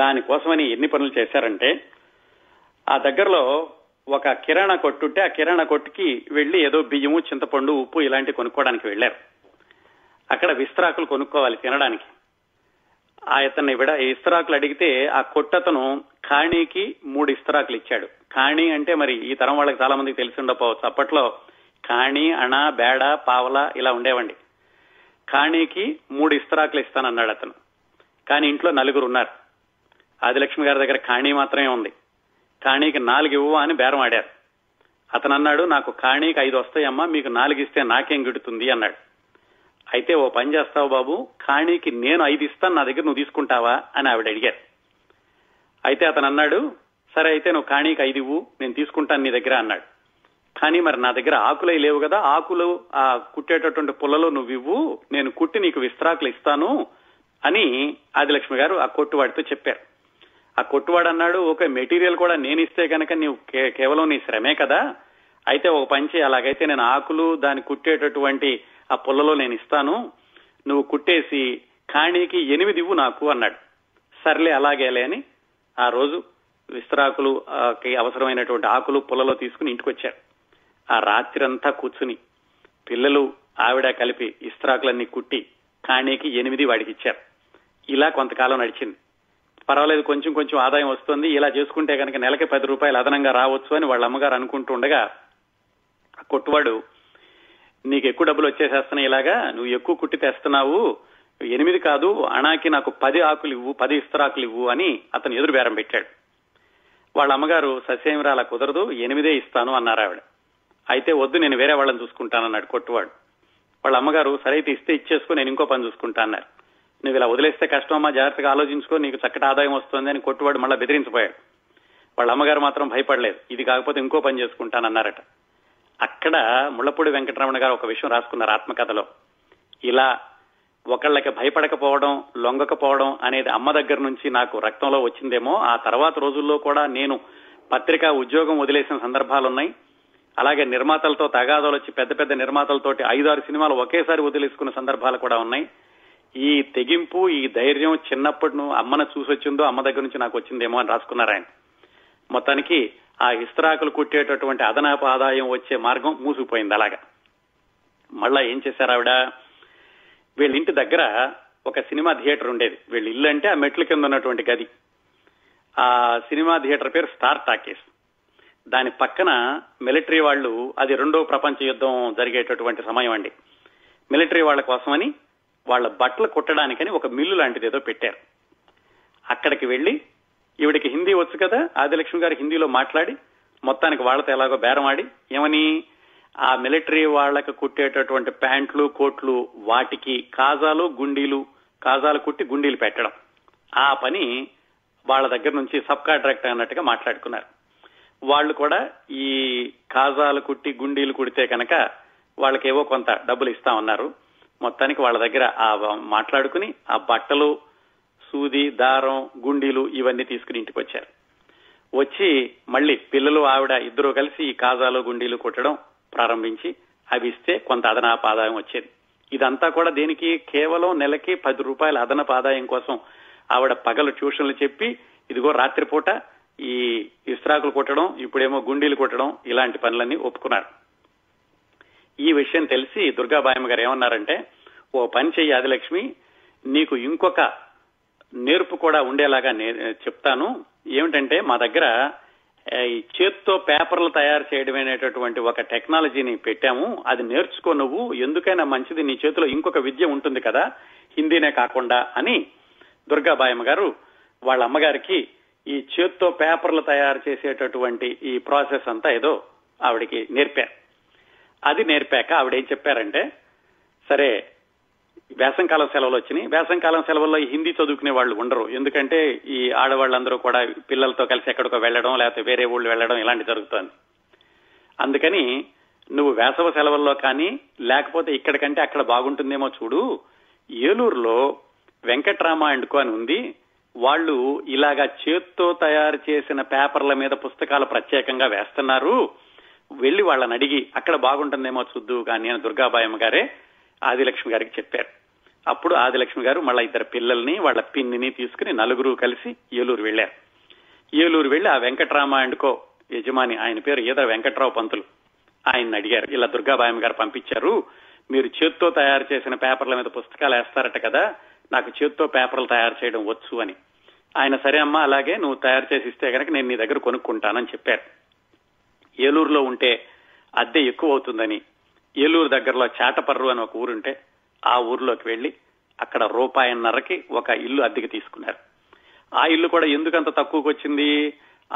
దానికోసమని ఎన్ని పనులు చేశారంటే, ఆ దగ్గరలో ఒక కిరాణా కొట్టుంటే ఆ కిరాణా కొట్టుకి వెళ్లి ఏదో బియ్యము, చింతపండు, ఉప్పు ఇలాంటివి కొనుక్కోవడానికి వెళ్లారు. అక్కడ విస్తరాకులు కొనుక్కోవాలి తినడానికి. అతన్ని ఇస్తరాకులు అడిగితే ఆ కొట్టతను ఖాణీకి 3 ఇస్తరాకులు ఇచ్చాడు. ఖాణీ అంటే మరి ఈ తరం వాళ్ళకి చాలా మందికి తెలిసి ఉండకపోవచ్చు, అప్పట్లో ఖాణీ, అణ, బేడ, పావల ఇలా ఉండేవండి. ఖాణీకి 3 ఇస్తరాకులు ఇస్తానన్నాడు అతను. కానీ ఇంట్లో 4 ఉన్నారు. ఆదిలక్ష్మి గారి దగ్గర ఖాణీ మాత్రమే ఉంది. ఖాణీకి 4 ఇవ్వవా అని బేరం ఆడారు. అతను అన్నాడు, నాకు ఖాణీకి 5 వస్తాయమ్మా, మీకు 4 ఇస్తే నాకేం గిడుతుంది అన్నాడు. అయితే ఓ పని చేస్తావు బాబు, ఖాణీకి నేను 5 ఇస్తాను, నా దగ్గర నువ్వు తీసుకుంటావా అని ఆవిడ అడిగారు. అయితే అతను అన్నాడు, సరే అయితే నువ్వు ఖాణీకి 5 ఇవ్వు, నేను తీసుకుంటాను నీ దగ్గర అన్నాడు. కానీ మరి నా దగ్గర ఆకులు లేవు కదా, ఆకులు ఆ కుట్టేటటువంటి పుల్లలో నువ్వు ఇవ్వు, నేను కుట్టి నీకు విస్తరాకులు ఇస్తాను అని ఆదిలక్ష్మి గారు ఆ కొట్టువాడితో చెప్పారు. ఆ కొట్టువాడు అన్నాడు, ఓకే మెటీరియల్ కూడా నేను ఇస్తే కనుక నీవు కేవలం నీ శ్రమే కదా, అయితే ఒక పంచి అలాగైతే నేను ఆకులు దాన్ని కుట్టేటటువంటి ఆ పుల్లలో నేను ఇస్తాను, నువ్వు కుట్టేసి ఖాణీకి 8 ఇవ్వు నాకు అన్నాడు. సర్లే అలాగేలే అని ఆ రోజు విస్తరాకులు అవసరమైనటువంటి ఆకులు పుల్లలో తీసుకుని ఇంటికి వచ్చారు. ఆ రాత్రంతా కూర్చుని పిల్లలు ఆవిడ కలిపి ఇస్త్రాకులన్నీ కుట్టి ఖాణీకి 8 వాడికి ఇచ్చారు. ఇలా కొంతకాలం నడిచింది. పర్వాలేదు, కొంచెం కొంచెం ఆదాయం వస్తుంది, ఇలా చేసుకుంటే కనుక నెలకి 10 రూపాయలు అదనంగా రావచ్చు అని వాళ్ళ అమ్మగారు అనుకుంటూ ఉండగా, కొట్టువాడు నీకు ఎక్కువ డబ్బులు వచ్చేసేస్తున్నాయి, ఇలాగా నువ్వు ఎక్కువ కుట్టి తెస్తున్నావు, 8 కాదు అణాకి నాకు 10 ఆకులు ఇవ్వు, 10 ఇస్తరాకులు ఇవ్వు అని అతను ఎదురు బేరం పెట్టాడు. వాళ్ళ అమ్మగారు ససేమిరా అలా కుదరదు, 8 ఇస్తాను అన్నారు ఆవిడ. అయితే వద్దు, నేను వేరే వాళ్ళని చూసుకుంటానన్నాడు కొట్టువాడు. వాళ్ళ అమ్మగారు సరే అయితే ఇస్తే ఇచ్చేసుకో, నేను ఇంకో పని చూసుకుంటా అన్నారు. నువ్వు ఇలా వదిలేస్తే కష్టమమ్మా, జాగ్రత్తగా ఆలోచించుకో, నీకు చక్కటి ఆదాయం వస్తుంది అని కొట్టువాడు మళ్ళా బెదిరించిపోయాడు. వాళ్ళ అమ్మగారు మాత్రం భయపడలేదు, ఇది కాకపోతే ఇంకో పని చేసుకుంటానన్నారట. అక్కడ ముళ్లపూడి వెంకటరమణ గారు ఒక విషయం రాసుకున్నారు ఆత్మకథలో. ఇలా ఒకళ్ళకి భయపడకపోవడం, లొంగకపోవడం అనేది అమ్మ దగ్గర నుంచి నాకు రక్తంలో వచ్చిందేమో. ఆ తర్వాత రోజుల్లో కూడా నేను పత్రికా ఉద్యోగం వదిలేసిన సందర్భాలున్నాయి. అలాగే నిర్మాతలతో తగాదాలు వచ్చి పెద్ద పెద్ద నిర్మాతలతోటి 5-6 సినిమాలు ఒకేసారి వదిలేసుకున్న సందర్భాలు కూడా ఉన్నాయి. ఈ తెగింపు, ఈ ధైర్యం చిన్నప్పటి నువ్వు అమ్మను చూసి వచ్చిందో, అమ్మ దగ్గర నుంచి నాకు వచ్చిందేమో అని రాసుకున్నారు ఆయన. మొత్తానికి ఆ ఇస్త్రాకులు కుట్టేటటువంటి అదనపు ఆదాయం వచ్చే మార్గం మూసుకుపోయింది. అలాగా మళ్ళా ఏం చేశారు ఆవిడ, వీళ్ళింటి దగ్గర ఒక సినిమా థియేటర్ ఉండేది. వీళ్ళ ఇల్లు అంటే ఆ మెట్ల కింద ఉన్నటువంటి గది. ఆ సినిమా థియేటర్ పేరు స్టార్ టాకీస్. దాని పక్కన మిలిటరీ వాళ్ళు, అది 2వ ప్రపంచ యుద్ధం జరిగేటటువంటి సమయం అండి, మిలిటరీ వాళ్ళ కోసమని వాళ్ళ బట్టలు కుట్టడానికని ఒక మిల్లు లాంటిది ఏదో పెట్టారు. అక్కడికి వెళ్లి ఈవిడికి హిందీ వచ్చు కదా, ఆదిలక్ష్మి గారు హిందీలో మాట్లాడి మొత్తానికి వాళ్ళతో ఎలాగో బేరమాడి, ఏమని ఆ మిలిటరీ వాళ్ళకు కుట్టేటటువంటి ప్యాంట్లు, కోట్లు, వాటికి కాజాలు, గుండీలు, కాజాలు కుట్టి గుండీలు పెట్టడం, ఆ పని వాళ్ళ దగ్గర నుంచి సబ్ కాంట్రాక్ట్ అన్నట్టుగా మాట్లాడుకున్నారు. వాళ్ళు కూడా ఈ కాజాలు కుట్టి గుండీలు కుడితే కనుక వాళ్ళకేవో కొంత డబ్బులు ఇస్తామన్నారు. మొత్తానికి వాళ్ళ దగ్గర ఆ మాట్లాడుకుని ఆ బట్టలు, సూది, దారం, గుండీలు ఇవన్నీ తీసుకుని ఇంటికి వచ్చారు. వచ్చి మళ్ళీ పిల్లలు ఆవిడ ఇద్దరు కలిసి ఈ కాజాలు, గుండీలు కుట్టడం ప్రారంభించి అవి ఇస్తే కొంత అదనపు ఆదాయం వచ్చేది. ఇదంతా కూడా దేనికి, కేవలం నెలకి 10 రూపాయల అదనపు ఆదాయం కోసం ఆవిడ పగలు ట్యూషన్లు చెప్పి, ఇదిగో రాత్రిపూట ఈ ఇస్త్రాకులు కుట్టడం, ఇప్పుడేమో గుండీలు కుట్టడం, ఇలాంటి పనులన్నీ ఒప్పుకున్నారు. ఈ విషయం తెలిసి దుర్గాబాయమ్మ గారు ఏమన్నారంటే, ఓ పని చెయ్యి ఆదిలక్ష్మి, నీకు ఇంకొక నేర్పు కూడా ఉండేలాగా చెప్తాను. ఏమిటంటే మా దగ్గర ఈ చేత్తో పేపర్లు తయారు చేయడం అనేటటువంటి ఒక టెక్నాలజీని పెట్టాము, అది నేర్చుకో నువ్వు, ఎందుకైనా మంచిది, నీ చేతిలో ఇంకొక విద్య ఉంటుంది కదా హిందీనే కాకుండా అని దుర్గాబాయమ్మ గారు వాళ్ళ అమ్మగారికి ఈ చేత్తో పేపర్లు తయారు చేసేటటువంటి ఈ ప్రాసెస్ అంతా ఏదో ఆవిడికి నేర్పారు. అది నేర్పాక ఆవిడ ఏం చెప్పారంటే, సరే వేసంకాలం సెలవులు వచ్చినాయి. వేసంకాలం సెలవుల్లో హిందీ చదువుకునే వాళ్ళు ఉండరు, ఎందుకంటే ఈ ఆడవాళ్ళందరూ కూడా పిల్లలతో కలిసి ఎక్కడికో వెళ్ళడం లేకపోతే వేరే ఊళ్ళు వెళ్ళడం ఇలాంటి జరుగుతుంది. అందుకని నువ్వు వేసవ సెలవుల్లో కానీ లేకపోతే ఇక్కడికంటే అక్కడ బాగుంటుందేమో చూడు, ఏలూరులో వెంకట్రామ అండ్ కో అని ఉంది, వాళ్ళు ఇలాగా చేత్తో తయారు చేసిన పేపర్ల మీద పుస్తకాలు ప్రత్యేకంగా వేస్తున్నారు, వెళ్లి వాళ్ళని అడిగి అక్కడ బాగుంటుందేమో చూద్దు కానీ అని దుర్గాబాయమ్మ గారే ఆదిలక్ష్మి గారికి చెప్పారు. అప్పుడు ఆదిలక్ష్మి గారు మళ్ళా ఇద్దరు పిల్లల్ని వాళ్ళ పిన్నిని తీసుకుని నలుగురు కలిసి ఏలూరు వెళ్లారు. ఏలూరు వెళ్లి ఆ వెంకట్రామ అండ్ కో యజమాని, ఆయన పేరు ఈదర వెంకట్రావు పంతులు, ఆయన అడిగారు, ఇలా దుర్గాబాయమ్మ గారు పంపించారు, మీరు చేత్తో తయారు చేసిన పేపర్ల మీద పుస్తకాలు వేస్తారట కదా, నాకు చేత్తో పేపర్లు తయారు చేయడం వచ్చు అని. ఆయన సరే అమ్మా అలాగే నువ్వు తయారు చేసి ఇస్తే కనుక నేను నీ దగ్గర కొనుక్కుంటానని చెప్పారు. ఏలూరులో ఉంటే అద్దె ఎక్కువ అవుతుందని ఏలూరు దగ్గరలో చాటపర్రు అని ఒక ఊరుంటే ఆ ఊర్లోకి వెళ్లి అక్కడ రూపాయన్నరకి ఒక ఇల్లు అద్దెకి తీసుకున్నారు. ఆ ఇల్లు కూడా ఎందుకంత తక్కువకు వచ్చింది,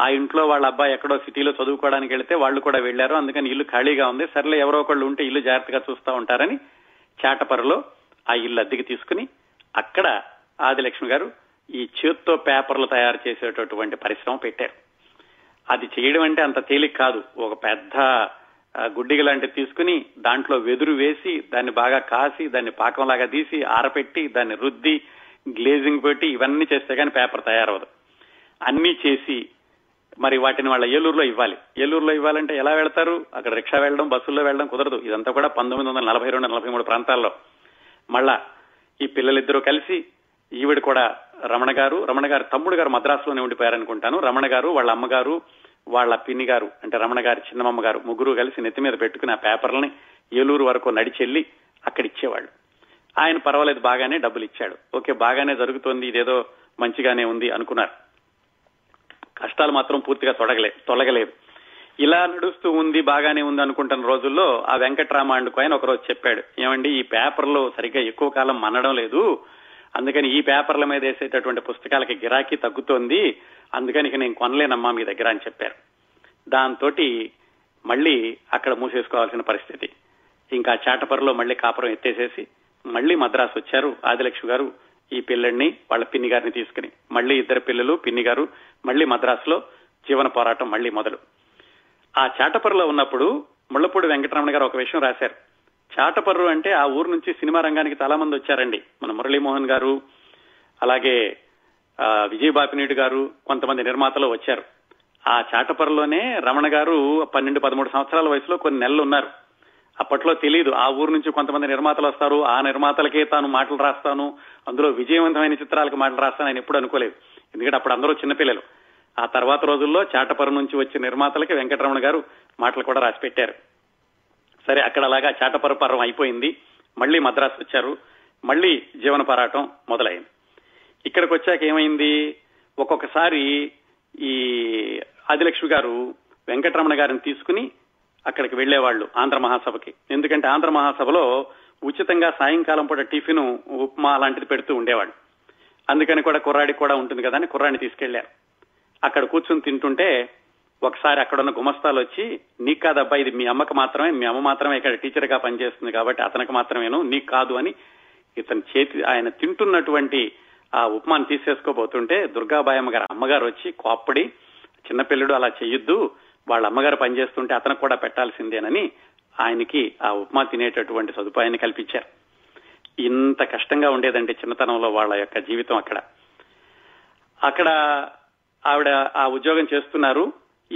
ఆ ఇంట్లో వాళ్ళ అబ్బాయి ఎక్కడో సిటీలో చదువుకోవడానికి వెళితే వాళ్ళు కూడా వెళ్లారు, అందుకని ఇల్లు ఖాళీగా ఉంది, సర్లే ఎవరో ఒకళ్ళు ఉంటే ఇల్లు జాగ్రత్తగా చూస్తూ ఉంటారని చాటపర్రులో ఆ ఇల్లు అద్దెకి తీసుకుని అక్కడ ఆదిలక్ష్మి గారు ఈ చేత్తో పేపర్లు తయారు చేసేటటువంటి పరిశ్రమ పెట్టారు. అది చేయడం అంటే అంత తేలిక కాదు, ఒక పెద్ద గుడ్డిగ లాంటిది తీసుకుని దాంట్లో వెదురు వేసి దాన్ని బాగా కాసి దాన్ని పాకంలాగా తీసి ఆరపెట్టి దాన్ని రుద్ది గ్లేజింగ్ పెట్టి ఇవన్నీ చేస్తే కానీ పేపర్ తయారవదు. అన్నీ చేసి మరి వాటిని వాళ్ళ ఏలూరులో ఇవ్వాలి. ఏలూరులో ఇవ్వాలంటే ఎలా వెళ్తారు, అక్కడ రిక్షా వెళ్ళడం బస్సుల్లో వెళ్ళడం కుదరదు. ఇదంతా కూడా 1942-43 ప్రాంతాల్లో. మళ్ళా ఈ పిల్లలిద్దరూ కలిసి, ఈవిడ కూడా రమణ గారు తమ్ముడు గారు మద్రాసులోనే ఉండిపోయారనుకుంటాను, రమణ గారు వాళ్ళ అమ్మగారు వాళ్ళ పిన్ని గారు అంటే రమణ గారి చిన్నమ్మ గారు ముగ్గురు కలిసి నెత్తి మీద పెట్టుకుని ఆ పేపర్లని ఏలూరు వరకు నడిచెళ్లి అక్కడ ఇచ్చేవాళ్ళు. ఆయన పర్వాలేదు బాగానే డబ్బులు ఇచ్చాడు, ఓకే బాగానే జరుగుతోంది ఇదేదో మంచిగానే ఉంది అనుకున్నారు. కష్టాలు మాత్రం పూర్తిగా తొలగలేదు. ఇలా నడుస్తూ ఉంది బాగానే ఉంది అనుకుంటున్న రోజుల్లో ఆ వెంకట్రామ అండ్ కో ఆయన ఒకరోజు చెప్పాడు, ఏమండి ఈ పేపర్లో సరిగ్గా ఎక్కువ కాలం మనడం లేదు, అందుకని ఈ పేపర్ల మీద వేసేటటువంటి పుస్తకాలకి గిరాకీ తగ్గుతోంది, అందుకని నేను కొనలేనమ్మా మీ దగ్గర అని చెప్పారు. దాంతో మళ్ళీ అక్కడ మూసేసుకోవాల్సిన పరిస్థితి. ఇంకా చాటపర్రులో మళ్ళీ కాపురం ఎత్తేసేసి మళ్ళీ మద్రాసు వచ్చారు ఆదిలక్ష్మి గారు ఈ పిల్లల్ని వాళ్ళ పిన్ని గారిని తీసుకుని. మళ్ళీ ఇద్దరు పిల్లలు పిన్ని గారు మళ్ళీ మద్రాసులో జీవన పోరాటం మళ్ళీ మొదలు. ఆ చాటపర్రులో ఉన్నప్పుడు ముళ్లపూడి వెంకటరమణ గారు ఒక విషయం రాశారు, చాటపర్రు అంటే ఆ ఊరు నుంచి సినిమా రంగానికి చాలా మంది వచ్చారండి, మన మురళీమోహన్ గారు అలాగే విజయబాపినీడు గారు కొంతమంది నిర్మాతలు వచ్చారు. ఆ చాటపర్రులోనే రమణ గారు 12-13 సంవత్సరాల వయసులో కొన్ని నెలలు ఉన్నారు. అప్పట్లో తెలియదు, ఆ ఊరు నుంచి కొంతమంది నిర్మాతలు వస్తారు, ఆ నిర్మాతలకే తాను మాటలు రాస్తాను, అందులో విజయవంతమైన చిత్రాలకు మాటలు రాస్తాను ఆయన ఎప్పుడు అనుకోలేదు, ఎందుకంటే అప్పుడు అందరూ చిన్నపిల్లలు. ఆ తర్వాత రోజుల్లో చాటపర్రు నుంచి వచ్చే నిర్మాతలకి వెంకటరమణ గారు మాటలు కూడా రాసి పెట్టారు. సరే అక్కడ అలాగా చాటపర్రు పర్వం అయిపోయింది. మళ్ళీ మద్రాసు వచ్చారు, మళ్ళీ జీవన పోరాటం మొదలైంది. ఇక్కడికి వచ్చాక ఏమైంది, ఒక్కొక్కసారి ఈ ఆదిలక్ష్మి గారు వెంకటరమణ గారిని తీసుకుని అక్కడికి వెళ్లేవాళ్ళు ఆంధ్ర మహాసభకి, ఎందుకంటే ఆంధ్ర మహాసభలో ఉచితంగా సాయంకాలం పూట టిఫిన్ ఉప్మా లాంటిది పెడుతూ ఉండేవాళ్ళు, అందుకని కూడా కుర్రాడికి కూడా ఉంటుంది కదా అని కుర్రాడిని తీసుకెళ్లారు. అక్కడ కూర్చుని తింటుంటే ఒకసారి అక్కడ ఉన్న గుమస్తాలు వచ్చి, నీకు కాదబ్బా ఇది మీ అమ్మకి మాత్రమే, మీ అమ్మ మాత్రమే ఇక్కడ టీచర్ గా పనిచేస్తుంది కాబట్టి అతనికి మాత్రమేను, నీకు కాదు అని ఇతని ఆయన తింటున్నటువంటి ఆ ఉప్మాను తీసేసుకోబోతుంటే దుర్గాబాయమ్మ గారు అమ్మగారు వచ్చి కోప్పడి, చిన్నపిల్లడు అలా చేయొద్దు, వాళ్ళ అమ్మగారు పనిచేస్తుంటే అతనికి కూడా పెట్టాల్సిందేనని ఆయనకి ఆ ఉప్మా తినేటటువంటి సదుపాయాన్ని కల్పించారు. ఇంత కష్టంగా ఉండేదండి చిన్నతనంలో వాళ్ళ యొక్క జీవితం. అక్కడ ఆవిడ ఆ ఉద్యోగం చేస్తున్నారు.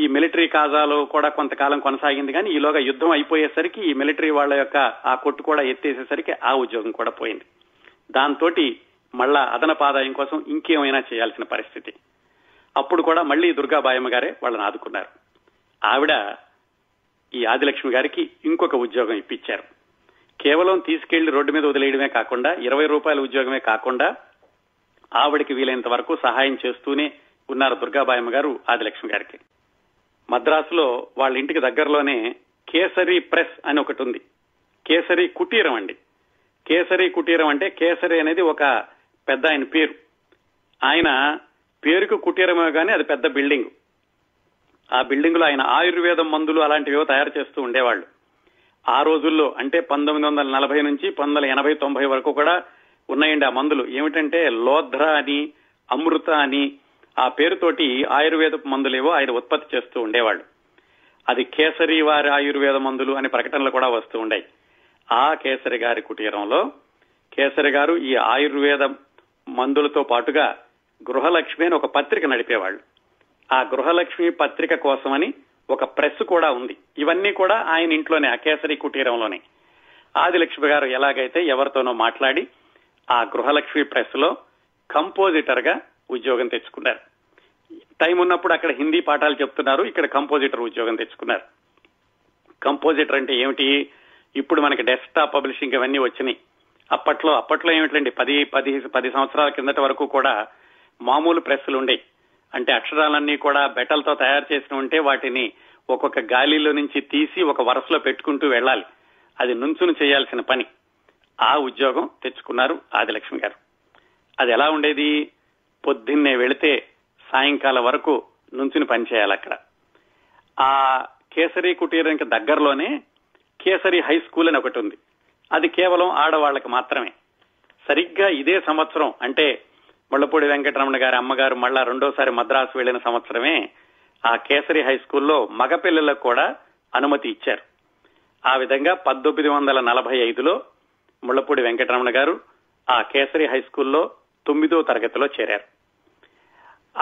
ఈ మిలిటరీ కాజాలో కూడా కొంతకాలం కొనసాగింది, కానీ ఈలోగా యుద్ధం అయిపోయేసరికి ఈ మిలిటరీ వాళ్ళ యొక్క ఆ కొట్టు కూడా ఎత్తేసేసరికి ఆ ఉద్యోగం కూడా పోయింది. దాంతో మళ్ళా అదనపు ఆదాయం కోసం ఇంకేమైనా చేయాల్సిన పరిస్థితి. అప్పుడు కూడా మళ్ళీ దుర్గాబాయమ్మ గారే వాళ్ళని ఆదుకున్నారు. ఆవిడ ఈ ఆదిలక్ష్మి గారికి ఇంకొక ఉద్యోగం ఇప్పించారు. కేవలం తీసుకెళ్లి రోడ్డు మీద వదిలేయడమే కాకుండా, 20 రూపాయల ఉద్యోగమే కాకుండా ఆవిడకి వీలైనంత వరకు సహాయం చేస్తూనే ఉన్నారు దుర్గాబాయమ్మ గారు ఆదిలక్ష్మి గారికి. మద్రాసులో వాళ్ళ ఇంటికి దగ్గరలోనే కేసరి ప్రెస్ అని ఒకటి ఉంది, కేసరి కుటీరం అండి. కేసరి కుటీరం అంటే కేసరి అనేది ఒక పెద్ద ఆయన పేరు, ఆయన పేరుకు కుటీరమే కానీ అది పెద్ద బిల్డింగ్. ఆ బిల్డింగ్ లో ఆయన ఆయుర్వేదం మందులు అలాంటివేవో తయారు చేస్తూ ఉండేవాళ్ళు. ఆ రోజుల్లో అంటే 1940 నుంచి 1980-90 వరకు కూడా ఉన్నాయండి ఆ మందులు. ఏమిటంటే లోధ్ర అని, అమృత అని ఆ పేరుతోటి ఆయుర్వేదపు మందులేవో ఆయన ఉత్పత్తి చేస్తూ ఉండేవాళ్ళు. అది కేసరి వారి ఆయుర్వేద మందులు అనే ప్రకటనలు కూడా వస్తూ ఉండాయి. ఆ కేసరి గారి కుటీరంలో కేసరి గారు ఈ ఆయుర్వేద మందులతో పాటుగా గృహలక్ష్మి అని ఒక పత్రిక నడిపేవాళ్ళు. ఆ గృహలక్ష్మి పత్రిక కోసమని ఒక ప్రెస్ కూడా ఉంది. ఇవన్నీ కూడా ఆయన ఇంట్లోనే, ఆ కేసరి కుటీరంలోనే. ఆదిలక్ష్మి గారు ఎలాగైతే ఎవరితోనో మాట్లాడి ఆ గృహలక్ష్మి ప్రెస్ లో కంపోజిటర్ గా ఉద్యోగం తెచ్చుకున్నారు. టైం ఉన్నప్పుడు అక్కడ హిందీ పాఠాలు చెప్తున్నారు, ఇక్కడ కంపోజిటర్ ఉద్యోగం తెచ్చుకున్నారు. కంపోజిటర్ అంటే ఏమిటి? ఇప్పుడు మనకి డెస్క్టాప్ పబ్లిషింగ్ ఇవన్నీ వచ్చినాయి. అప్పట్లో ఏమిటండి, 10 సంవత్సరాల కిందట వరకు కూడా మామూలు ప్రెస్సులు ఉండే, అంటే అక్షరాలన్నీ కూడా బెటల్తో తయారు చేసి ఉంటే వాటిని ఒక్కొక్క గాలిలో నుంచి తీసి ఒక వరుసలో పెట్టుకుంటూ వెళ్ళాలి. అది నుంచును చేయాల్సిన పని. ఆ ఉద్యోగం తెచ్చుకున్నారు ఆదిలక్ష్మి గారు. అది ఎలా ఉండేది? పొద్దున్నే వెళితే సాయంకాలం వరకు నుంచుని పనిచేయాలి. అక్కడ ఆ కేసరి కుటీరానికి దగ్గరలోనే కేసరి హై స్కూల్ అని ఒకటి ఉంది. అది కేవలం ఆడవాళ్లకు మాత్రమే. సరిగ్గా ఇదే సంవత్సరం, అంటే ముళ్లపూడి వెంకటరమణ గారి అమ్మగారు మళ్ళా రెండోసారి మద్రాసు వెళ్లిన సంవత్సరమే ఆ కేసరి హై స్కూల్లో మగపిల్లలకు కూడా అనుమతి ఇచ్చారు. ఆ విధంగా 1945లో ముళ్లపూడి వెంకటరమణ గారు ఆ కేసరి హై స్కూల్లో 9వ తరగతిలో చేరారు.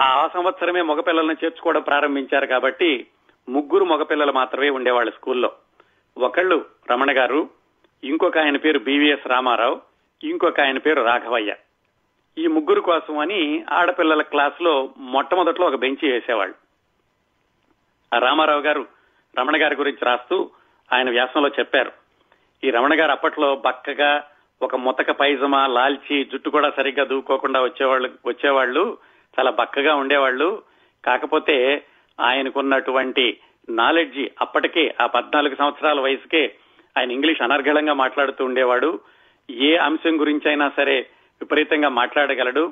ఆ సంవత్సరమే మగపిల్లలను చేర్చుకోవడం ప్రారంభించారు కాబట్టి 3 మగపిల్లలు మాత్రమే ఉండేవాళ్ళు స్కూల్లో. ఒకళ్ళు రమణ గారు, ఇంకొక ఆయన పేరు బివిఎస్ రామారావు, ఇంకొక ఆయన పేరు రాఘవయ్య. ఈ 3 కోసం అని ఆడపిల్లల క్లాస్ లో మొట్టమొదట్లో ఒక బెంచి వేసేవాళ్ళు. ఆ రామారావు గారు రమణ గారి గురించి రాస్తూ ఆయన వ్యాసంలో చెప్పారు, ఈ రమణ గారు అప్పట్లో బక్కగా ఒక ముతక పైజమా, లాల్చి, జుట్టు కూడా సరిగ్గా దూకోకుండా వచ్చేవాళ్ళు, చాలా బక్కగా ఉండేవాళ్ళు. కాకపోతే ఆయనకున్నటువంటి నాలెడ్జి అప్పటికే ఆ 14 సంవత్సరాల వయసుకే ఆయన ఇంగ్లీష్ అనర్గళంగా మాట్లాడుతూ ఉండేవాడు. ఏ అంశం గురించి అయినా సరే విపరీతంగా మాట్లాడగలడు.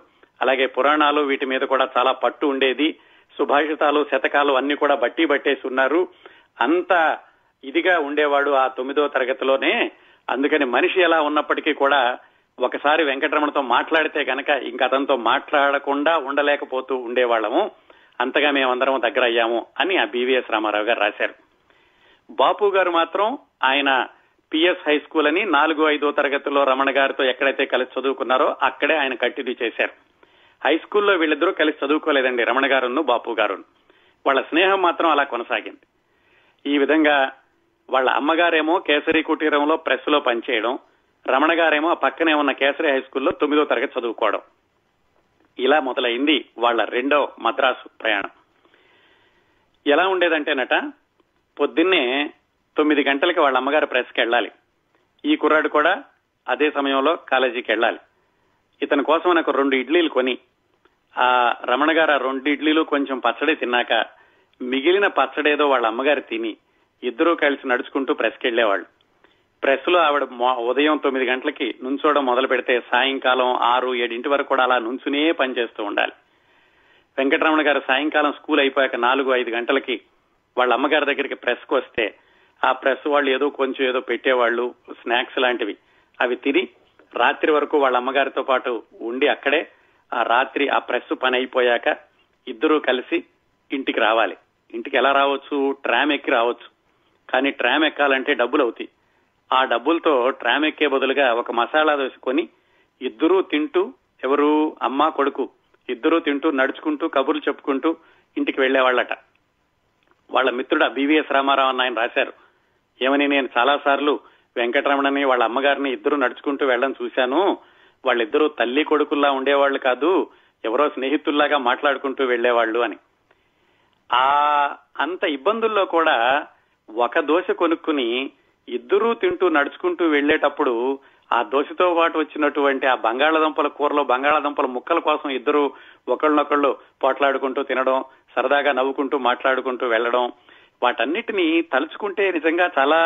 అలాగే పురాణాలు వీటి మీద కూడా చాలా పట్టు ఉండేది. సుభాషితాలు, శతకాలు అన్ని కూడా బట్టి పట్టేసి ఉన్నారు. అంత ఇదిగా ఉండేవాడు ఆ 9వ తరగతిలోనే. అందుకని మనిషి ఎలా ఉన్నప్పటికీ కూడా ఒకసారి వెంకటరమణతో మాట్లాడితే కనుక ఇంకా అతనితో మాట్లాడకుండా ఉండలేకపోతూ ఉండేవాళ్ళము. అంతగా మేమందరం దగ్గర అయ్యాము అని ఆ బివిఎస్ రామారావు గారు రాశారు. బాపు గారు మాత్రం ఆయన పిఎస్ హై స్కూల్ అని 4, 5వ తరగతిలో రమణ గారితో ఎక్కడైతే కలిసి చదువుకున్నారో అక్కడే ఆయన కంటిన్యూ చేశారు. హై స్కూల్లో వీళ్ళిద్దరూ కలిసి చదువుకోలేదండి, రమణ గారును బాపు గారు. వాళ్ళ స్నేహం మాత్రం అలా కొనసాగింది. ఈ విధంగా వాళ్ళ అమ్మగారేమో కేసరి కుటీరంలో ప్రెస్ లో పనిచేయడం, రమణ గారేమో ఆ పక్కనే ఉన్న కేసరి హై స్కూల్లో 9వ తరగతి చదువుకోవడం. ఇలా మొదలైంది వాళ్ళ రెండో మద్రాసు ప్రయాణం. ఎలా ఉండేదంటేనట, పొద్దున్నే 9 గంటలకి వాళ్ళ అమ్మగారు ప్రెస్కి వెళ్ళాలి. ఈ కుర్రాడు కూడా అదే సమయంలో కాలేజీకి వెళ్ళాలి. ఇతని కోసం నాకు 2 ఇడ్లీలు కొని, ఆ రమణ గారు 2 ఇడ్లీలు కొంచెం పచ్చడి తిన్నాక మిగిలిన పచ్చడేదో వాళ్ళ అమ్మగారు తిని ఇద్దరూ కలిసి నడుచుకుంటూ ప్రెస్కి వెళ్ళేవాళ్ళు. ప్రెస్ లో ఆవిడ ఉదయం 9 గంటలకి నుంచోవడం మొదలు పెడితే సాయంకాలం 6, 7 వరకు కూడా అలా నుంచునే పనిచేస్తూ ఉండాలి. వెంకటరమణ గారు సాయంకాలం స్కూల్ అయిపోయాక 4, 5 గంటలకి వాళ్ళ అమ్మగారి దగ్గరికి ప్రెస్కి వస్తే ఆ ప్రెస్ వాళ్ళు ఏదో కొంచెం ఏదో పెట్టేవాళ్ళు, స్నాక్స్ లాంటివి. అవి తిని రాత్రి వరకు వాళ్ళ అమ్మగారితో పాటు ఉండి అక్కడే ఆ రాత్రి ఆ ప్రెస్ పని అయిపోయాక ఇద్దరూ కలిసి ఇంటికి రావాలి. ఇంటికి ఎలా రావచ్చు? ట్రామ్ ఎక్కి రావచ్చు, కానీ ట్రామ్ ఎక్కాలంటే డబ్బులు అవుతాయి. ఆ డబ్బులతో ట్రామ్ ఎక్కే బదులుగా ఒక మసాలా దోశ కొని ఇద్దరూ తింటూ, ఎవరు అమ్మ కొడుకు ఇద్దరూ తింటూ నడుచుకుంటూ కబుర్లు చెప్పుకుంటూ ఇంటికి వెళ్లేవాళ్ళట. వాళ్ళ మిత్రుడు బివిఎస్ రామారావు అని ఆయన రాశారు, ఏమని, నేను చాలాసార్లు వెంకటరమణని వాళ్ళ అమ్మగారిని ఇద్దరు నడుచుకుంటూ వెళ్ళడం చూశాను. వాళ్ళిద్దరూ తల్లి కొడుకుల్లా ఉండేవాళ్ళు కాదు, ఎవరో స్నేహితుల్లాగా మాట్లాడుకుంటూ వెళ్లేవాళ్ళు అని. ఆ అంత ఇబ్బందుల్లో కూడా ఒక దోశ కొనుక్కుని ఇద్దరూ తింటూ నడుచుకుంటూ వెళ్లేటప్పుడు ఆ దోశతో పాటు వచ్చినటువంటి ఆ బంగాళాదుంపల కూరలో బంగాళాదుంపల ముక్కల కోసం ఇద్దరు ఒకళ్ళనొకళ్ళు పోట్లాడుకుంటూ తినడం, సరదాగా నవ్వుకుంటూ మాట్లాడుకుంటూ వెళ్లడం, వాటన్నిటినీ తలుచుకుంటే నిజంగా చాలా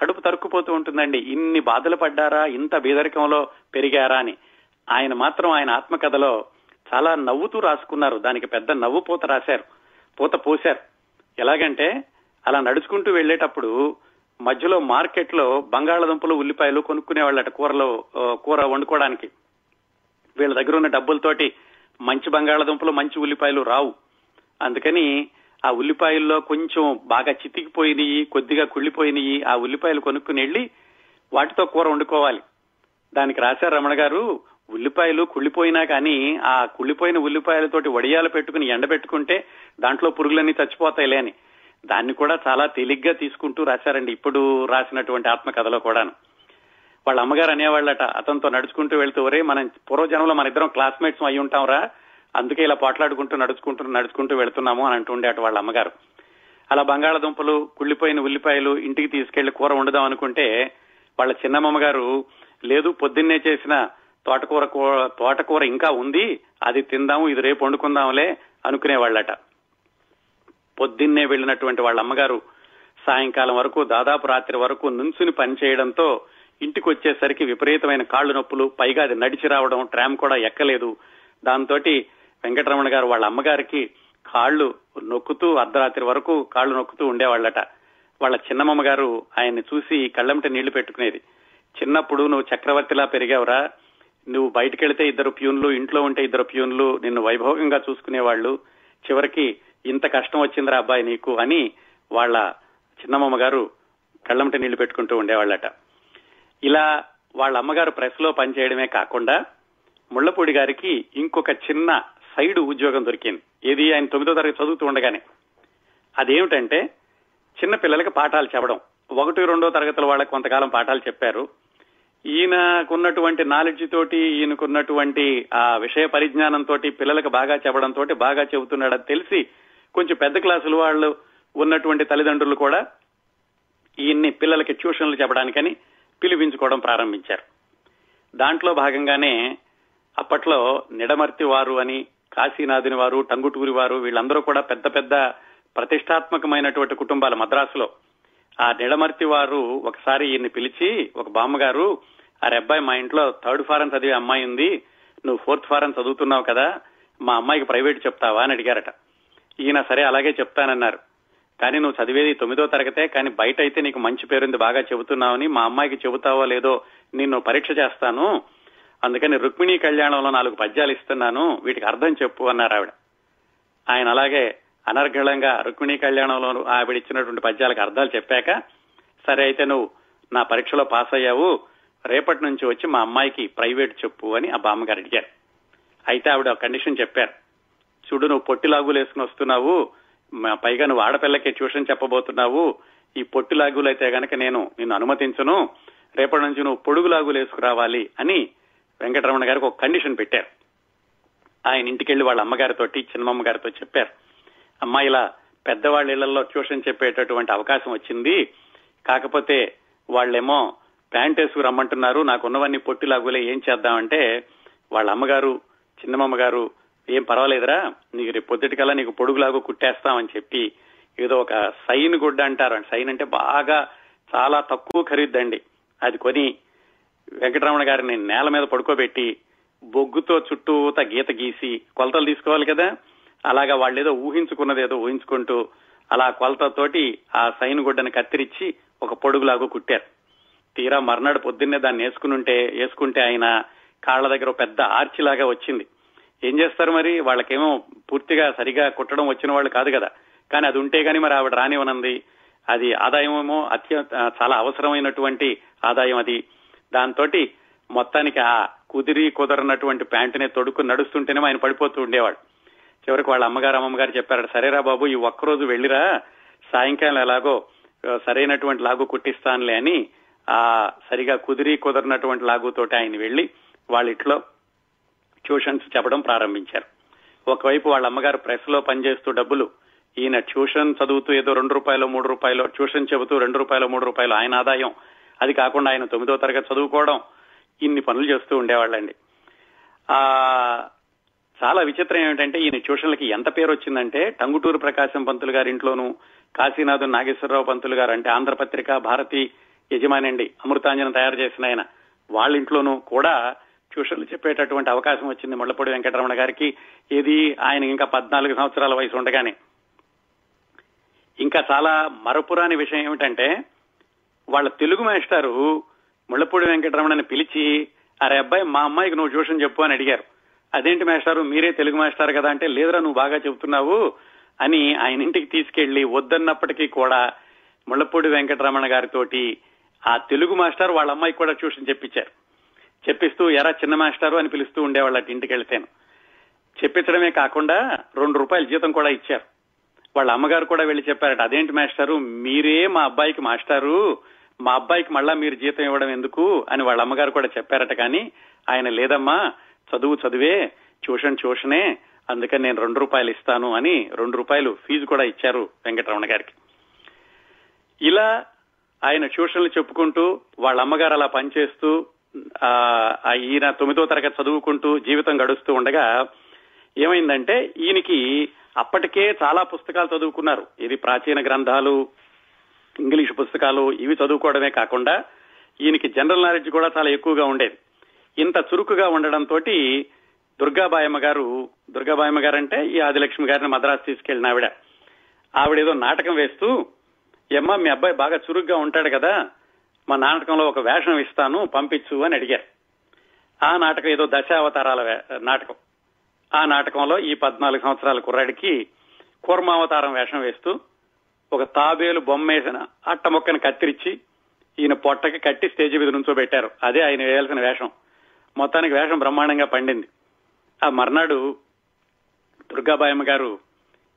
కడుపు తరుక్కుపోతూ ఉంటుందండి. ఇన్ని బాధలు పడ్డారా, ఇంత బీదరికంలో పెరిగారా అని. ఆయన మాత్రం ఆయన ఆత్మకథలో చాలా నవ్వుతూ రాసుకున్నారు. దానికి పెద్ద నవ్వు పూత రాశారు, పూత పోశారు. ఎలాగంటే అలా నడుచుకుంటూ వెళ్లేటప్పుడు మధ్యలో మార్కెట్ లో బంగాళాదుంపలు, ఉల్లిపాయలు కొనుక్కునేవాళ్ళట కూర వండుకోవడానికి. వీళ్ళ దగ్గర ఉన్న డబ్బులతోటి మంచి బంగాళాదుంపలు, మంచి ఉల్లిపాయలు రావు. అందుకని ఆ ఉల్లిపాయల్లో కొంచెం బాగా చితికిపోయినాయి, కొద్దిగా కుళ్ళిపోయినాయి, ఆ ఉల్లిపాయలు కొనుక్కుని వెళ్ళి వాటితో కూర వండుకోవాలి. దానికి రాశారు రమణ గారు, ఉల్లిపాయలు కుళ్ళిపోయినా కానీ ఆ కుళ్ళిపోయిన ఉల్లిపాయలతోటి వడియాలు పెట్టుకుని ఎండబెట్టుకుంటే దాంట్లో పురుగులన్నీ చచ్చిపోతాయిలే అని. దాన్ని కూడా చాలా తేలిగ్గా తీసుకుంటూ రాశారండి ఇప్పుడు రాసినటువంటి ఆత్మకథలో కూడాను. వాళ్ళ అమ్మగారు అనేవాళ్ళట అతనితో నడుచుకుంటూ వెళ్తూ, ఒరే మనం పూర్వజనంలో మన ఇద్దరం క్లాస్మేట్స్ అయి ఉంటాం రా, అందుకే ఇలా పోట్లాడుకుంటూ నడుచుకుంటూ వెళ్తున్నాము అని అంటుండే అటు వాళ్ళ అమ్మగారు. అలా బంగాళదుంపలు, కుళ్ళిపోయిన ఉల్లిపాయలు ఇంటికి తీసుకెళ్లి కూర వండుదాం అనుకుంటే వాళ్ళ చిన్నమ్మ గారు, లేదు పొద్దున్నే చేసిన తోటకూర ఇంకా ఉంది, అది తిందాము, ఇది రేపు వండుకుందాంలే అనుకునేవాళ్ళట. పొద్దున్నే వెళ్ళినటువంటి వాళ్ళ అమ్మగారు సాయంకాలం వరకు, దాదాపు రాత్రి వరకు నుంచుని పనిచేయడంతో ఇంటికి వచ్చేసరికి విపరీతమైన కాళ్లు నొప్పులు, పైగా అది నడిచి రావడం, ట్రామ్ కూడా ఎక్కలేదు. దాంతో వెంకటరమణ గారు వాళ్ళ అమ్మగారికి కాళ్లు నొక్కుతూ అర్ధరాత్రి వరకు కాళ్లు నొక్కుతూ ఉండేవాళ్ళట. వాళ్ళ చిన్నమ్మ గారు ఆయన్ని చూసి కళ్ళంట నీళ్లు పెట్టుకునేది. చిన్నప్పుడు నువ్వు చక్రవర్తిలా పెరిగావురా, నువ్వు బయటకెళ్తే 2 ప్యూన్లు, ఇంట్లో ఉంటే 2 ప్యూన్లు నిన్ను వైభవంగా చూసుకునేవాళ్లు, చివరికి ఇంత కష్టం వచ్చిందిరా అబ్బాయి నీకు అని వాళ్ళ చిన్నమ్మ గారు కళ్ళంట నీళ్లు పెట్టుకుంటూ ఉండేవాళ్ళట. ఇలా వాళ్ళ అమ్మగారు ప్రెస్ లో పనిచేయడమే కాకుండా ముళ్లపూడి గారికి ఇంకొక చిన్న సైడ్ ఉద్యోగం దొరికింది. ఏది, ఆయన 9వ తరగతి చదువుతూ ఉండగానే. అదేమిటంటే చిన్న పిల్లలకి పాఠాలు చెప్పడం. 1, 2వ తరగతుల వాళ్ళకి కొంతకాలం పాఠాలు చెప్పారు. ఈయనకున్నటువంటి నాలెడ్జ్ తోటి, ఈయనకున్నటువంటి ఆ విషయ పరిజ్ఞానంతో పిల్లలకు బాగా చెప్పడం తోటి బాగా చెబుతున్నాడని తెలిసి కొంచెం పెద్ద క్లాసుల వాళ్ళు ఉన్నటువంటి తల్లిదండ్రులు కూడా ఈయన్ని పిల్లలకి ట్యూషన్లు చెప్పడానికని పిలిపించుకోవడం ప్రారంభించారు. దాంట్లో భాగంగానే అప్పట్లో నిడమర్తి వారు అని, కాశీనాథుని వారు, టంగుటూరి వారు, వీళ్ళందరూ కూడా పెద్ద పెద్ద ప్రతిష్టాత్మకమైనటువంటి కుటుంబాలు మద్రాసులో. ఆ నిడమర్తి వారు ఒకసారి ఈయన్ని పిలిచి, ఒక బామ్మగారు, ఆ అబ్బాయి మా ఇంట్లో 3rd ఫారం చదివే అమ్మాయి ఉంది, నువ్వు 4th ఫారం చదువుతున్నావు కదా, మా అమ్మాయికి ప్రైవేట్ చెప్తావా అని అడిగారట. ఈయన సరే అలాగే చెప్తానన్నారు. కానీ నువ్వు చదివేది 9వ తరగతే, కానీ బయట అయితే నీకు మంచి పేరుంది, బాగా చెబుతున్నావని, మా అమ్మాయికి చెబుతావో లేదో నిన్ను పరీక్ష చేస్తాను, అందుకని రుక్మిణీ కళ్యాణంలో 4 పద్యాలు ఇస్తున్నాను, వీటికి అర్థం చెప్పు అన్నారు ఆవిడ. ఆయన అలాగే అనర్గళంగా రుక్మిణీ కళ్యాణంలో ఆవిడ ఇచ్చినటువంటి పద్యాలకు అర్థాలు చెప్పాక, సరే అయితే నువ్వు నా పరీక్షలో పాస్ అయ్యావు, రేపటి నుంచి వచ్చి మా అమ్మాయికి ప్రైవేట్ చెప్పు అని ఆ బామ్మగారు అడిగారు. అయితే ఆవిడ కండిషన్ చెప్పారు, చూడు నువ్వు పొట్టిలాగులు వేసుకుని వస్తున్నావు, పైగా నువ్వు ఆడపిల్లకి ట్యూషన్ చెప్పబోతున్నావు, ఈ పొట్టిలాగులు అయితే కనుక నేను నిన్ను అనుమతించను, రేపటి నుంచి నువ్వు పొడుగులాగులు వేసుకురావాలి అని వెంకటరమణ గారికి ఒక కండిషన్ పెట్టారు. ఆయన ఇంటికెళ్లి వాళ్ళ అమ్మగారితో, చిన్నమ్మ గారితో చెప్పారు, అమ్మా ఇలా పెద్దవాళ్ళ ఇళ్లలో ట్యూషన్ చెప్పేటటువంటి అవకాశం వచ్చింది, కాకపోతే వాళ్ళేమో ప్యాంట్ వేసుకు రమ్మంటున్నారు, నాకున్నవన్నీ పొట్టిలాగులే, ఏం చేద్దామంటే వాళ్ళ అమ్మగారు చిన్నమ్మ గారు, ఏం పర్వాలేదురా నీకు రేపు పొద్దుటికల్లా నీకు పొడుగులాగు కుట్టేస్తామని చెప్పి ఏదో ఒక సైన్ గుడ్డ అంటారు, సైన్ అంటే బాగా చాలా తక్కువ ఖరీదండి, అది కొని వెంకటరమణ గారిని నేల మీద పడుకోబెట్టి బొగ్గుతో చుట్టూత గీత గీసి, కొలతలు తీసుకోవాలి కదా, అలాగా వాళ్ళు ఏదో ఊహించుకున్నదేదో ఊహించుకుంటూ అలా కొలతతోటి ఆ సైన్ గుడ్డను కత్తిరించి ఒక పొడుగులాగు కుట్టారు. తీరా మర్నాడు పొద్దున్నే దాన్ని వేసుకుంటే ఆయన కాళ్ల దగ్గర పెద్ద ఆర్చిలాగా వచ్చింది. ఏం చేస్తారు మరి, వాళ్ళకేమో పూర్తిగా సరిగా కుట్టడం వచ్చిన వాళ్ళు కాదు కదా, కానీ అది ఉంటే గానీ మరి ఆవిడ రానివ్వనంది. అది ఆదాయమేమో అత్యంత చాలా అవసరమైనటువంటి ఆదాయం అది. దాంతో మొత్తానికి ఆ కుదరనటువంటి ప్యాంటునే తొడుక్కు నడుస్తుంటేనేమో ఆయన పడిపోతూ ఉండేవాడు. చివరికి వాళ్ళ అమ్మగారు చెప్పారట, సరేరా బాబు ఈ ఒక్కరోజు వెళ్ళిరా, సాయంకాలం ఎలాగో సరైనటువంటి లాగు కుట్టిస్తానులే అని ఆ సరిగా కుదరనటువంటి లాగుతోటి ఆయన వెళ్లి వాళ్ళ ఇంట్లో ట్యూషన్స్ చెప్పడం ప్రారంభించారు. ఒకవైపు వాళ్ళ అమ్మగారు ప్రెస్ లో పనిచేస్తూ డబ్బులు, ఈయన ట్యూషన్ చదువుతూ ఏదో 2 రూపాయలు 3 రూపాయలు ట్యూషన్ చెబుతూ 2 రూపాయలు 3 రూపాయలు ఆయన ఆదాయం, అది కాకుండా ఆయన 9వ తరగతి చదువుకోవడం, ఇన్ని పనులు చేస్తూ ఉండేవాళ్ళండి. ఆ చాలా విచిత్రం ఏమిటంటే ఈయన ట్యూషన్లకి ఎంత పేరు వచ్చిందంటే టంగుటూరి ప్రకాశం పంతులు గారి ఇంట్లోనూ, కాశీనాథు నాగేశ్వరరావు పంతులు గారు అంటే ఆంధ్ర పత్రిక భారతి యజమాని అండి, అమృతాంజనం తయారు చేసిన ఆయన, వాళ్ళ ఇంట్లోనూ కూడా ట్యూషన్లు చెప్పేటటువంటి అవకాశం వచ్చింది ముళ్లపూడి వెంకటరమణ గారికి. ఇది ఆయన ఇంకా 14 సంవత్సరాల వయసు ఉండగానే. ఇంకా చాలా మరపురాని విషయం ఏమిటంటే వాళ్ళ తెలుగు మాస్టారు ముళ్లపూడి వెంకటరమణని పిలిచి, అరే అబ్బాయి మా అమ్మాయికి నువ్వు ట్యూషన్ చెప్పు అని అడిగారు. అదేంటి మాస్టారు మీరే తెలుగు మాస్టారు కదా అంటే, లేదురా నువ్వు బాగా చెబుతున్నావు అని ఆయన ఇంటికి తీసుకెళ్లి వద్దన్నప్పటికీ కూడా ముళ్లపూడి వెంకటరమణ గారితోటి ఆ తెలుగు మాస్టారు వాళ్ళ అమ్మాయికి కూడా ట్యూషన్ చెప్పించారు. చెప్పిస్తూ ఎరా చిన్న మాస్టారు అని పిలుస్తూ ఉండేవాళ్ళ ఇంటికి వెళ్తాను. చెప్పించడమే కాకుండా ₹2 జీతం కూడా ఇచ్చారు. వాళ్ళ అమ్మగారు కూడా వెళ్ళి చెప్పారట, అదేంటి మాస్టారు మీరే మా అబ్బాయికి మాస్టారు, మా అబ్బాయికి మళ్ళా మీరు జీతం ఇవ్వడం ఎందుకు అని వాళ్ళ అమ్మగారు కూడా చెప్పారట. కానీ ఆయన లేదమ్మా చదువు చదువే, ట్యూషన్ ట్యూషనే, అందుకని నేను ₹2 ఇస్తాను అని ₹2 ఫీజు కూడా ఇచ్చారు వెంకటరమణ గారికి. ఇలా ఆయన ట్యూషన్లు చెప్పుకుంటూ వాళ్ళ అమ్మగారు అలా పనిచేస్తూ ఈయన 9వ తరగతి చదువుకుంటూ జీవితం గడుస్తూ ఉండగా ఏమైందంటే, ఈయనకి అప్పటికే చాలా పుస్తకాలు చదువుకున్నారు. ఇది ప్రాచీన గ్రంథాలు, ఇంగ్లీష్ పుస్తకాలు, ఇవి చదువుకోవడమే కాకుండా ఈయనకి జనరల్ నాలెడ్జ్ కూడా చాలా ఎక్కువగా ఉండేది. ఇంత చురుకుగా ఉండడంతో దుర్గాబాయమ్మ గారు అంటే ఈ ఆదిలక్ష్మి గారిని మద్రాసు తీసుకెళ్లిన ఆవిడేదో నాటకం వేస్తూ, ఏమ్మా మీ అబ్బాయి బాగా చురుగ్గా ఉంటాడు కదా, మా నాటకంలో ఒక వేషం ఇస్తాను పంపించు అని అడిగారు. ఆ నాటకం ఏదో దశావతారాల నాటకం. ఆ నాటకంలో ఈ 14 సంవత్సరాల కుర్రాడికి కూర్మావతారం వేషం వేస్తూ ఒక తాబేలు బొమ్మ వేసిన అట్ట మొక్కను కత్తిరించి ఈయన పొట్టకి కట్టి స్టేజి మీద నుంచోబెట్టారు. అదే ఆయన వేయాల్సిన వేషం. మొత్తానికి వేషం బ్రహ్మాండంగా పండింది. ఆ మర్నాడు దుర్గాబాయమ్మ గారు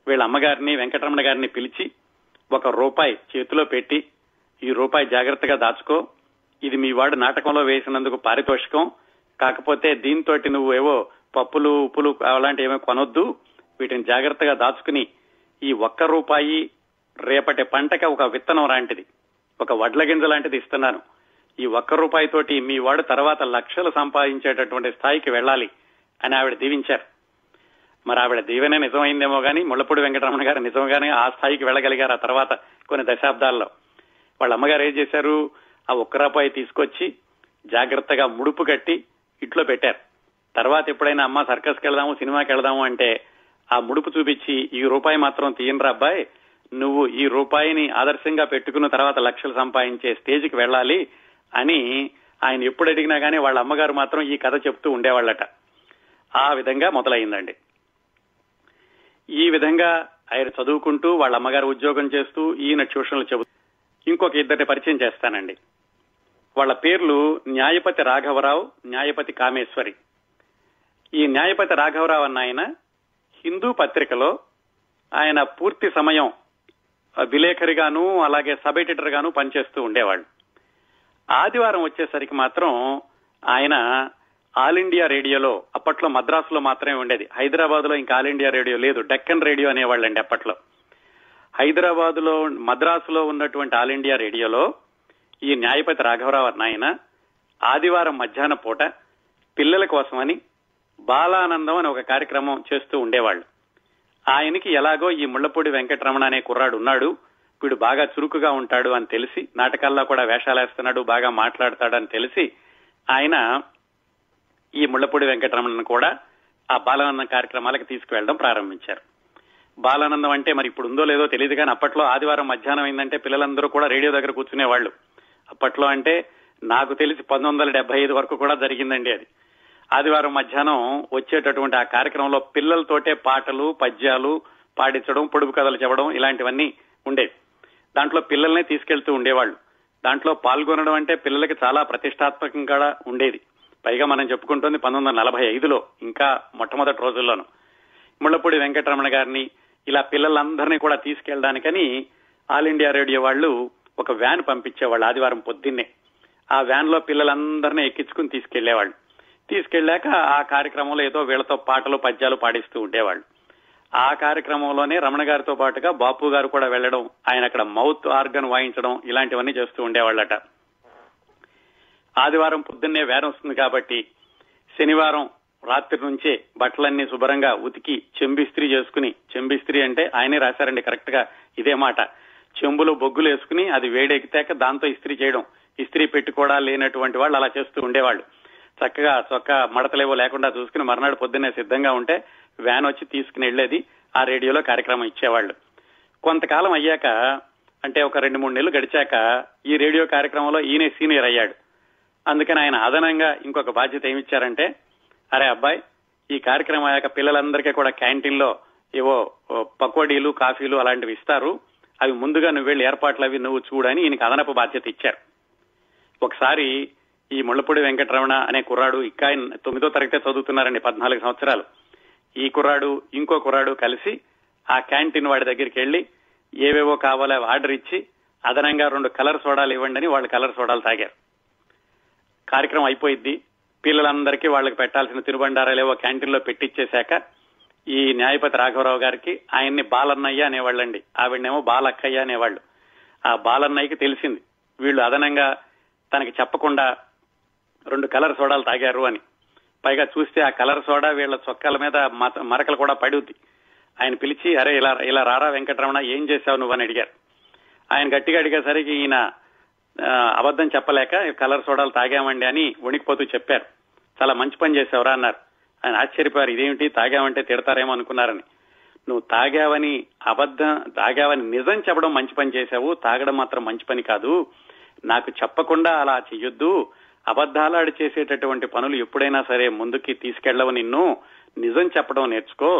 వీళ్ళ అమ్మగారిని వెంకటరమణ గారిని పిలిచి ₹1 చేతిలో పెట్టి, ఈ రూపాయి జాగ్రత్తగా దాచుకో, ఇది మీ వాడు నాటకంలో వేసినందుకు పారితోషికం, కాకపోతే దీంతో నువ్వు ఏవో పప్పులు ఉప్పులు అలాంటివి ఏమీ కొనొద్దు, వీటిని జాగ్రత్తగా దాచుకుని ఈ ₹1 రేపటి పంటకి ఒక విత్తనం లాంటిది, ఒక వడ్ల గింజ లాంటిది ఇస్తున్నాను, ఈ ₹1 తోటి మీ వాడు తర్వాత లక్షలు సంపాదించేటటువంటి స్థాయికి వెళ్ళాలి అని ఆవిడ దీవించారు. మరి ఆవిడ దీవెనే నిజమైందేమో కానీ ముళ్లపూడి వెంకటరమణ గారు నిజంగానే ఆ స్థాయికి వెళ్ళగలిగారు. ఆ తర్వాత కొన్ని దశాబ్దాల్లో వాళ్ళ అమ్మగారు ఏం చేశారు, ఆ ₹1 తీసుకొచ్చి జాగ్రత్తగా ముడుపు కట్టి ఇంట్లో పెట్టారు. తర్వాత ఎప్పుడైనా అమ్మ సర్కస్కి వెళదాము, సినిమాకి వెళదాము అంటే ఆ ముడుపు చూపించి, ఈ రూపాయి మాత్రం తీయనరా అబ్బాయి, నువ్వు ఈ రూపాయిని ఆదర్శంగా పెట్టుకున్న తర్వాత లక్షలు సంపాదించే స్టేజ్కి వెళ్ళాలి అని ఆయన ఎప్పుడు అడిగినా కానీ వాళ్ళ అమ్మగారు మాత్రం ఈ కథ చెప్తూ ఉండేవాళ్ళట. ఆ విధంగా మొదలైందండి. ఈ విధంగా ఆయన చదువుకుంటూ వాళ్ళ అమ్మగారు ఉద్యోగం చేస్తూ ఈయన ట్యూషన్లు చెబుతూ. ఇంకొక ఇద్దరిని పరిచయం చేస్తానండి. వాళ్ళ పేర్లు న్యాయపతి రాఘవరావు, న్యాయపతి కామేశ్వరి. ఈ న్యాయపతి రాఘవరావు అన్న ఆయన హిందూ పత్రికలో ఆయన పూర్తి సమయం విలేఖరిగాను అలాగే సబ్ ఎడిటర్ గాను పనిచేస్తూ ఉండేవాళ్ళు. ఆదివారం వచ్చేసరికి మాత్రం ఆయన ఆల్ ఇండియా రేడియోలో, అప్పట్లో మద్రాసులో మాత్రమే ఉండేది, హైదరాబాద్ లో ఇంకా ఆల్ ఇండియా రేడియో లేదు, డెక్కన్ రేడియో అనేవాళ్ళండి అప్పట్లో. హైదరాబాద్ లో మద్రాసులో ఉన్నటువంటి ఆల్ ఇండియా రేడియోలో ఈ న్యాయపతి రాఘవరావు అన్నాయన ఆదివారం మధ్యాహ్న పూట పిల్లల కోసమని బాలానందం అని ఒక కార్యక్రమం చేస్తూ ఉండేవాళ్ళు. ఆయనకి ఎలాగో ఈ ముళ్లపూడి వెంకటరమణ అనే కుర్రాడు ఉన్నాడు, వీడు బాగా చురుకుగా ఉంటాడు అని తెలిసి, నాటకాల్లో కూడా వేషాలేస్తున్నాడు, బాగా మాట్లాడతాడని తెలిసి ఆయన ఈ ముళ్లపూడి వెంకటరమణను కూడా ఆ బాలానందం కార్యక్రమాలకు తీసుకువెళ్ళడం ప్రారంభించారు. బాలానందం అంటే మరి ఇప్పుడు ఉందో లేదో తెలియదు కానీ అప్పట్లో ఆదివారం మధ్యాహ్నం అయిందంటే పిల్లలందరూ కూడా రేడియో దగ్గర కూర్చునేవాళ్ళు. అప్పట్లో అంటే నాకు తెలిసి 1975 వరకు కూడా జరిగిందండి అది. ఆదివారం మధ్యాహ్నం వచ్చేటటువంటి ఆ కార్యక్రమంలో పిల్లలతోటే పాటలు, పద్యాలు పాడించడం, పొడుపు కథలు చెప్పడం ఇలాంటివన్నీ ఉండేవి. దాంట్లో పిల్లల్నే తీసుకెళ్తూ ఉండేవాళ్ళు. దాంట్లో పాల్గొనడం అంటే పిల్లలకి చాలా ప్రతిష్టాత్మకంగా ఉండేది. పైగా మనం చెప్పుకుంటుంది 1945లో, ఇంకా మొట్టమొదటి రోజుల్లోనూ ముళ్లపూడి వెంకటరమణ గారిని ఇలా పిల్లలందరినీ కూడా తీసుకెళ్ళడానికని ఆల్ ఇండియా రేడియో వాళ్ళు ఒక వ్యాన్ పంపించేవాళ్ళు. ఆదివారం పొద్దున్నే ఆ వ్యాన్ లో పిల్లలందరినీ ఎక్కించుకుని తీసుకెళ్లేవాళ్ళు. తీసుకెళ్లాక ఆ కార్యక్రమంలో ఏదో వీళ్ళతో పాటలు, పద్యాలు పాడిస్తూ ఉండేవాళ్ళు. ఆ కార్యక్రమంలోనే రమణ గారితో పాటుగా బాపు గారు కూడా వెళ్లడం, ఆయన అక్కడ మౌత్ ఆర్గన్ వాయించడం ఇలాంటివన్నీ చేస్తూ ఉండేవాళ్ళట. ఆదివారం పొద్దున్నే వేరం వస్తుంది కాబట్టి శనివారం రాత్రి నుంచే బట్టలన్నీ శుభ్రంగా ఉతికి చెంబిస్త్రీ చేసుకుని, చెంబిస్త్రీ అంటే ఆయనే రాశారండి కరెక్ట్ గా ఇదే మాట, చెంబులో బొగ్గులు వేసుకుని అది వేడెక్కితాక దాంతో ఇస్త్రీ చేయడం. ఇస్త్రీ పెట్టుకోవడా లేనటువంటి వాళ్ళు అలా చేస్తూ ఉండేవాళ్ళు. చక్కగా చొక్కా మడతలేవో లేకుండా చూసుకుని మర్నాడు పొద్దున్నే సిద్ధంగా ఉంటే వ్యాన్ వచ్చి తీసుకుని వెళ్లేది. ఆ రేడియోలో కార్యక్రమం ఇచ్చేవాళ్ళు. కొంతకాలం అయ్యాక అంటే ఒక 2-3 నెలలు గడిచాక ఈ రేడియో కార్యక్రమంలో ఈయనే సీనియర్ అయ్యాడు. అందుకని ఆయన అదనంగా ఇంకొక బాధ్యత ఏమిచ్చారంటే, అరే అబ్బాయి ఈ కార్యక్రమం అయ్యాక పిల్లలందరికీ కూడా క్యాంటీన్ లో ఏవో పకోడీలు కాఫీలు అలాంటివి ఇస్తారు, అవి ముందుగా నువ్వు వెళ్ళి ఏర్పాట్లు అవి నువ్వు చూడని ఈయనకి అదనపు బాధ్యత ఇచ్చారు. ఒకసారి ఈ ముళ్లపూడి వెంకటరమణ అనే కుర్రాడు, ఇంకా 9వ తరగతి చదువుతున్నారండి, 14 సంవత్సరాలు. ఈ కుర్రాడు ఇంకో కుర్రాడు కలిసి ఆ క్యాంటీన్ వాడి దగ్గరికి వెళ్లి ఏవేవో కావాలో అవి ఆర్డర్ ఇచ్చి అదనంగా 2 కలర్ సోడాలు ఇవ్వండి అని వాళ్ళు కలర్ సోడాలు తాగారు. కార్యక్రమం అయిపోయింది. పిల్లలందరికీ వాళ్ళకి పెట్టాల్సిన తినుబండారాలు ఏవో క్యాంటీన్లో పెట్టిచ్చేశాక ఈ న్యాయపతి రాఘవరావు గారికి, ఆయన్ని బాలన్నయ్య అనేవాళ్ళండి, ఆవిడనేమో బాలక్కయ్య అనేవాళ్ళు, ఆ బాలన్నయ్యకి తెలిసింది వీళ్ళు అదనంగా తనకి చెప్పకుండా 2 కలర్ సోడాలు తాగారు అని. పైగా చూస్తే ఆ కలర్ సోడా వీళ్ళ చొక్కాల మీద మరకలు కూడా పడుద్ది. ఆయన పిలిచి, అరే ఇలా ఇలా రారా వెంకటరమణ, ఏం చేశావు నువ్వు అని అడిగారు. ఆయన గట్టిగా అడిగేసరికి ఈయన అబద్ధం చెప్పలేక కలర్ సోడాలు తాగామండి అని వణికిపోతూ చెప్పారు. చాలా మంచి పని చేశావురా అన్నారు. ఆయన ఆశ్చర్యపోయారు, ఇదేమిటి తాగామంటే తిడతారేమో అనుకున్నారని. నువ్వు తాగావని నిజం చెప్పడం మంచి పని చేశావు, తాగడం మాత్రం మంచి పని కాదు, నాకు చెప్పకుండా అలా చెయ్యొద్దు, అబద్ధాలాడి చేసేటటువంటి పనులు ఎప్పుడైనా సరే ముందుకి తీసుకెళ్లవు, నిన్ను నిజం చెప్పడం నేర్చుకో,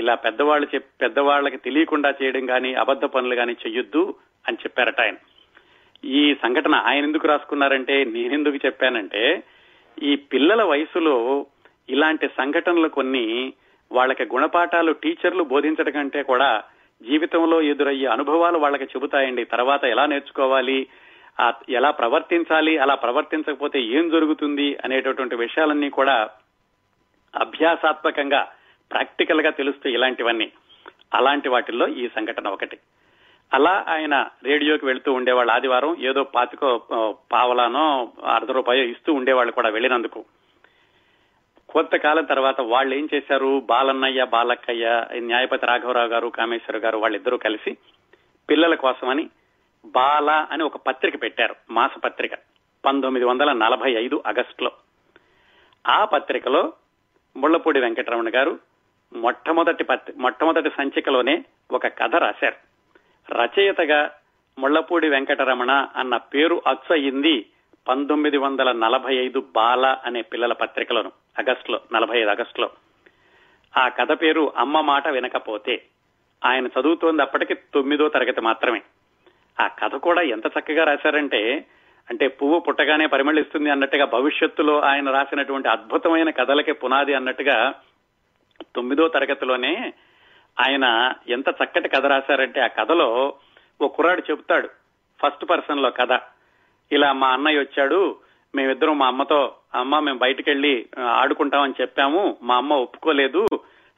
ఇలా పెద్దవాళ్ళకి తెలియకుండా చేయడం కానీ అబద్ధ పనులు కానీ చెయ్యొద్దు అని చెప్పారట ఆయన. ఈ సంఘటన ఆయన ఎందుకు రాసుకున్నారంటే, నేనెందుకు చెప్పానంటే ఈ పిల్లల వయసులో ఇలాంటి సంఘటనలు కొన్ని వాళ్ళకి గుణపాఠాలు టీచర్లు బోధించడం కంటే కూడా జీవితంలో ఎదురయ్యే అనుభవాలు వాళ్ళకి చెబుతాయండి. తర్వాత ఎలా నేర్చుకోవాలి, ఎలా ప్రవర్తించాలి, అలా ప్రవర్తించకపోతే ఏం జరుగుతుంది అనేటటువంటి విషయాలన్నీ కూడా అభ్యాసాత్మకంగా ప్రాక్టికల్ గా తెలుస్తాయి ఇలాంటివన్నీ. అలాంటి వాటిల్లో ఈ సంఘటన ఒకటి. అలా ఆయన రేడియోకి వెళ్తూ ఉండేవాళ్ళు. ఆదివారం ఏదో 25 పావలానో ₹1/2 ఇస్తూ ఉండేవాళ్ళు కూడా వెళ్ళినందుకు. కొంతకాలం తర్వాత వాళ్ళు ఏం చేశారు, బాలన్నయ్య బాలక్కయ్య, న్యాయపతి రాఘవరావు గారు, కామేశ్వర గారు వాళ్ళిద్దరూ కలిసి పిల్లల కోసమని బాల అని ఒక పత్రిక పెట్టారు, మాస పత్రిక, 1945 ఆగస్టులో. ఆ పత్రికలో ముళ్లపూడి వెంకటరమణ గారు మొట్టమొదటి సంచికలోనే ఒక కథ రాశారు. రచయితగా ముళ్లపూడి వెంకటరమణ అన్న పేరు అచ్చయింది 1945 బాల అనే పిల్లల పత్రికలోను, ఆగస్టులో, 45 ఆగస్టులో. ఆ కథ పేరు అమ్మ మాట వినకపోతే. ఆయన చదువుతోంది అప్పటికి 9వ తరగతి మాత్రమే. ఆ కథ కూడా ఎంత చక్కగా రాశారంటే, అంటే పువ్వు పుట్టగానే పరిమళిస్తుంది అన్నట్టుగా భవిష్యత్తులో ఆయన రాసినటువంటి అద్భుతమైన కథలకి పునాది అన్నట్టుగా 9వ తరగతిలోనే ఆయన ఎంత చక్కటి కథ రాశారంటే, ఆ కథలో ఓ కుర్రాడు చెబుతాడు ఫస్ట్ పర్సన్ లో కథ. ఇలా మా అన్నయ్య వచ్చాడు, మేమిద్దరం మా అమ్మతో, అమ్మ మేము బయటికి వెళ్ళి ఆడుకుంటామని చెప్పాము, మా అమ్మ ఒప్పుకోలేదు,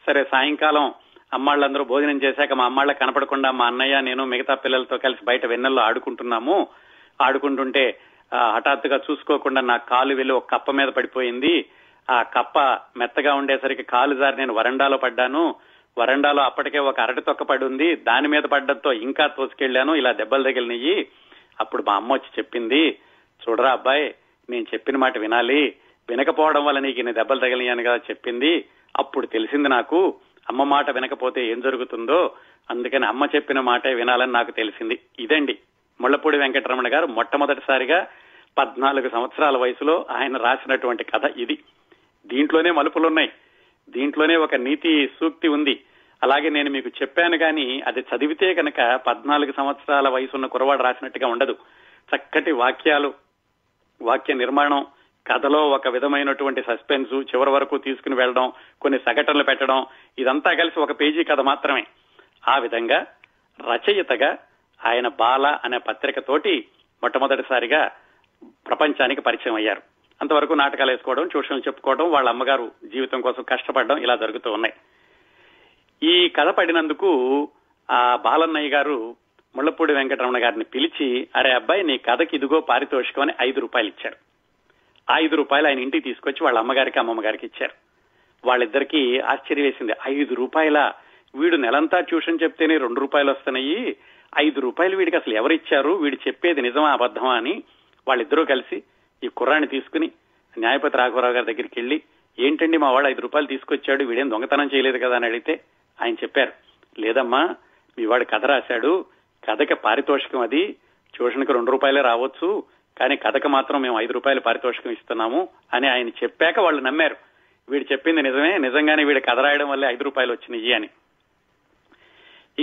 సరే సాయంకాలం అమ్మాళ్ళందరూ భోజనం చేశాక మా అమ్మాళ్ళ కనపడకుండా మా అన్నయ్య నేను మిగతా పిల్లలతో కలిసి బయట వెన్నెల్లో ఆడుకుంటుంటే హఠాత్తుగా చూసుకోకుండా నా కాలు వెళ్ళి ఒక కప్ప మీద పడిపోయింది, ఆ కప్ప మెత్తగా ఉండేసరికి కాలు జారి నేను వరండాలో పడ్డాను, వరండాలో అప్పటికే ఒక అరటి తొక్క పడి ఉంది, దాని మీద పడ్డంతో ఇంకా తోసుకెళ్లాను, ఇలా దెబ్బలు తగిలినయ్యి. అప్పుడు మా అమ్మ వచ్చి చెప్పింది, చూడరా అబ్బాయి నేను చెప్పిన మాట వినాలి, వినకపోవడం వల్ల నీకు ఇన్ని దెబ్బలు తగిలినాయని కదా చెప్పింది, అప్పుడు తెలిసింది నాకు అమ్మ మాట వినకపోతే ఏం జరుగుతుందో, అందుకని అమ్మ చెప్పిన మాటే వినాలని నాకు తెలిసింది. ఇదండి ముళ్లపూడి వెంకటరమణ గారు మొట్టమొదటిసారిగా 14 సంవత్సరాల వయసులో ఆయన రాసినటువంటి కథ ఇది. దీంట్లోనే మలుపులున్నాయి, దీంట్లోనే ఒక నీతి సూక్తి ఉంది. అలాగే నేను మీకు చెప్పాను కానీ అది చదివితే కనుక 14 సంవత్సరాల వయసున్న కురవాడు రాసినట్టుగా ఉండదు. చక్కటి వాక్యాలు, వాక్య నిర్మాణం, కథలో ఒక విధమైనటువంటి సస్పెన్స్, చివరి వరకు తీసుకుని వెళ్ళడం, కొన్ని సగటనలు పెట్టడం, ఇదంతా కలిసి ఒక పేజీ కథ మాత్రమే. ఆ విధంగా రచయితగా ఆయన బాల అనే పత్రికతోటి మొట్టమొదటిసారిగా ప్రపంచానికి పరిచయం అయ్యారు. అంతవరకు నాటకాలు వేసుకోవడం, ట్యూషన్లు చెప్పుకోవడం, వాళ్ళ అమ్మగారు జీవితం కోసం కష్టపడడం, ఇలా జరుగుతూ ఉన్నాయి. ఈ కథ పడినందుకు ఆ బాలన్నయ్య గారు ముళ్లపూడి వెంకటరమణ గారిని పిలిచి, అరే అబ్బాయి నీ కథకి ఇదిగో పారితోషికం అని ₹5 ఇచ్చారు. ₹5 ఆయన ఇంటికి తీసుకొచ్చి వాళ్ళ అమ్మగారికి అమ్మమ్మగారికి ఇచ్చారు. వాళ్ళిద్దరికీ ఆశ్చర్యం వేసింది, ₹5, వీడు నెలంతా ట్యూషన్ చెప్తేనే ₹2 వస్తున్నాయి, ₹5 వీడికి అసలు ఎవరిచ్చారు, వీడు చెప్పేది నిజమా అబద్ధమా అని వాళ్ళిద్దరూ కలిసి ఈ కుర్రాన్ని తీసుకుని న్యాయపతి రాఘవరావు గారి దగ్గరికి వెళ్ళి, ఏంటండి మా వాడు ₹5 తీసుకొచ్చాడు, వీడేం దొంగతనం చేయలేదు కదా అని అడిగితే ఆయన చెప్పారు, లేదమ్మా మీ వాడు కథ రాశాడు, కథకి పారితోషికం అది ట్యూషన్కి ₹2 రావచ్చు, కానీ కథకు మాత్రం మేము ₹5 పారితోషికం ఇస్తున్నాము అని ఆయన చెప్పాక వాళ్ళు నమ్మారు, వీడు చెప్పింది నిజమే, నిజంగానే వీడు కథ రాయడం వల్లే ₹5 వచ్చినాయి అని.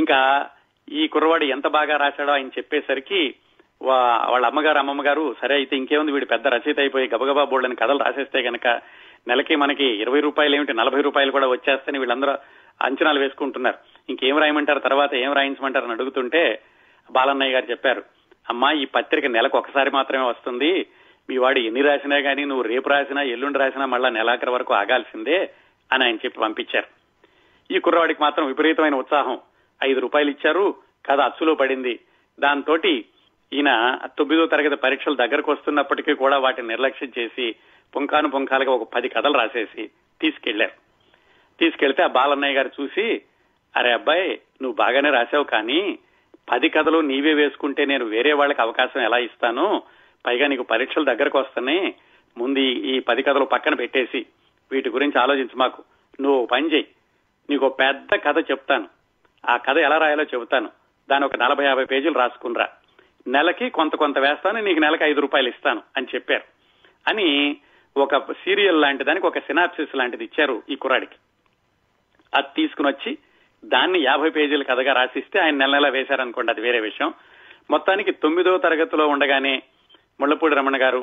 ఇంకా ఈ కుర్రవాడు ఎంత బాగా రాశాడో ఆయన చెప్పేసరికి వాళ్ళ అమ్మగారు అమ్మమ్మగారు సరే అయితే ఇంకేముంది వీడు పెద్ద రచయిత అయిపోయి గబగబా బోర్డుని కథలు రాసేస్తే కనుక నెలకి మనకి ₹20 ఏమిటి ₹40 కూడా వచ్చేస్తే వీళ్ళందరూ అంచనాలు వేసుకుంటున్నారు. ఇంకేం రాయమంటారు, తర్వాత ఏం రాయించమంటారు అని అడుగుతుంటే బాలన్నయ్య గారు చెప్పారు, అమ్మా ఈ పత్రిక నెలకు ఒకసారి మాత్రమే వస్తుంది, మీ వాడు ఎన్ని రాసినా కానీ నువ్వు రేపు రాసినా ఎల్లుండి రాసినా మళ్ళా నెలాఖరి వరకు ఆగాల్సిందే అని ఆయన చెప్పి పంపించారు. ఈ కుర్రవాడికి మాత్రం విపరీతమైన ఉత్సాహం, ₹5 ఇచ్చారు, కథ అచ్చులో పడింది. దాంతో ఈయన 9వ తరగతి పరీక్షలు దగ్గరకు వస్తున్నప్పటికీ కూడా వాటిని నిర్లక్ష్యం చేసి పుంఖాను పుంఖాలుగా ఒక 10 కథలు రాసేసి తీసుకెళ్లారు. తీసుకెళ్తే ఆ బాలన్నయ్య గారు చూసి, అరే అబ్బాయి నువ్వు బాగానే రాసావు, కానీ 10 కథలు నీవే వేసుకుంటే నేను వేరే వాళ్ళకి అవకాశం ఎలా ఇస్తాను, పైగా నీకు పరీక్షలు దగ్గరకు వస్తున్నాయి, ముందు ఈ 10 కథలు పక్కన పెట్టేసి వీటి గురించి ఆలోచించు, మాకు నువ్వు పని చేయి, నీకు పెద్ద కథ చెప్తాను, ఆ కథ ఎలా రాయాలో చెబుతాను, దాని ఒక 40-50 పేజీలు రాసుకునిరా, నెలకి కొంత వేస్తాను, నీకు నెలకి ₹5 ఇస్తాను అని చెప్పారు. అని ఒక సీరియల్ లాంటి దానికి ఒక సినాప్సిస్ లాంటిది ఇచ్చారు ఈ కుర్రాడికి. అది తీసుకుని వచ్చి దాన్ని 50 పేజీల కథగా రాసిస్తే ఆయన నెల నెల వేశారనుకోండి, అది వేరే విషయం. మొత్తానికి 9వ తరగతిలో ఉండగానే ముళ్లపూడి రమణ గారు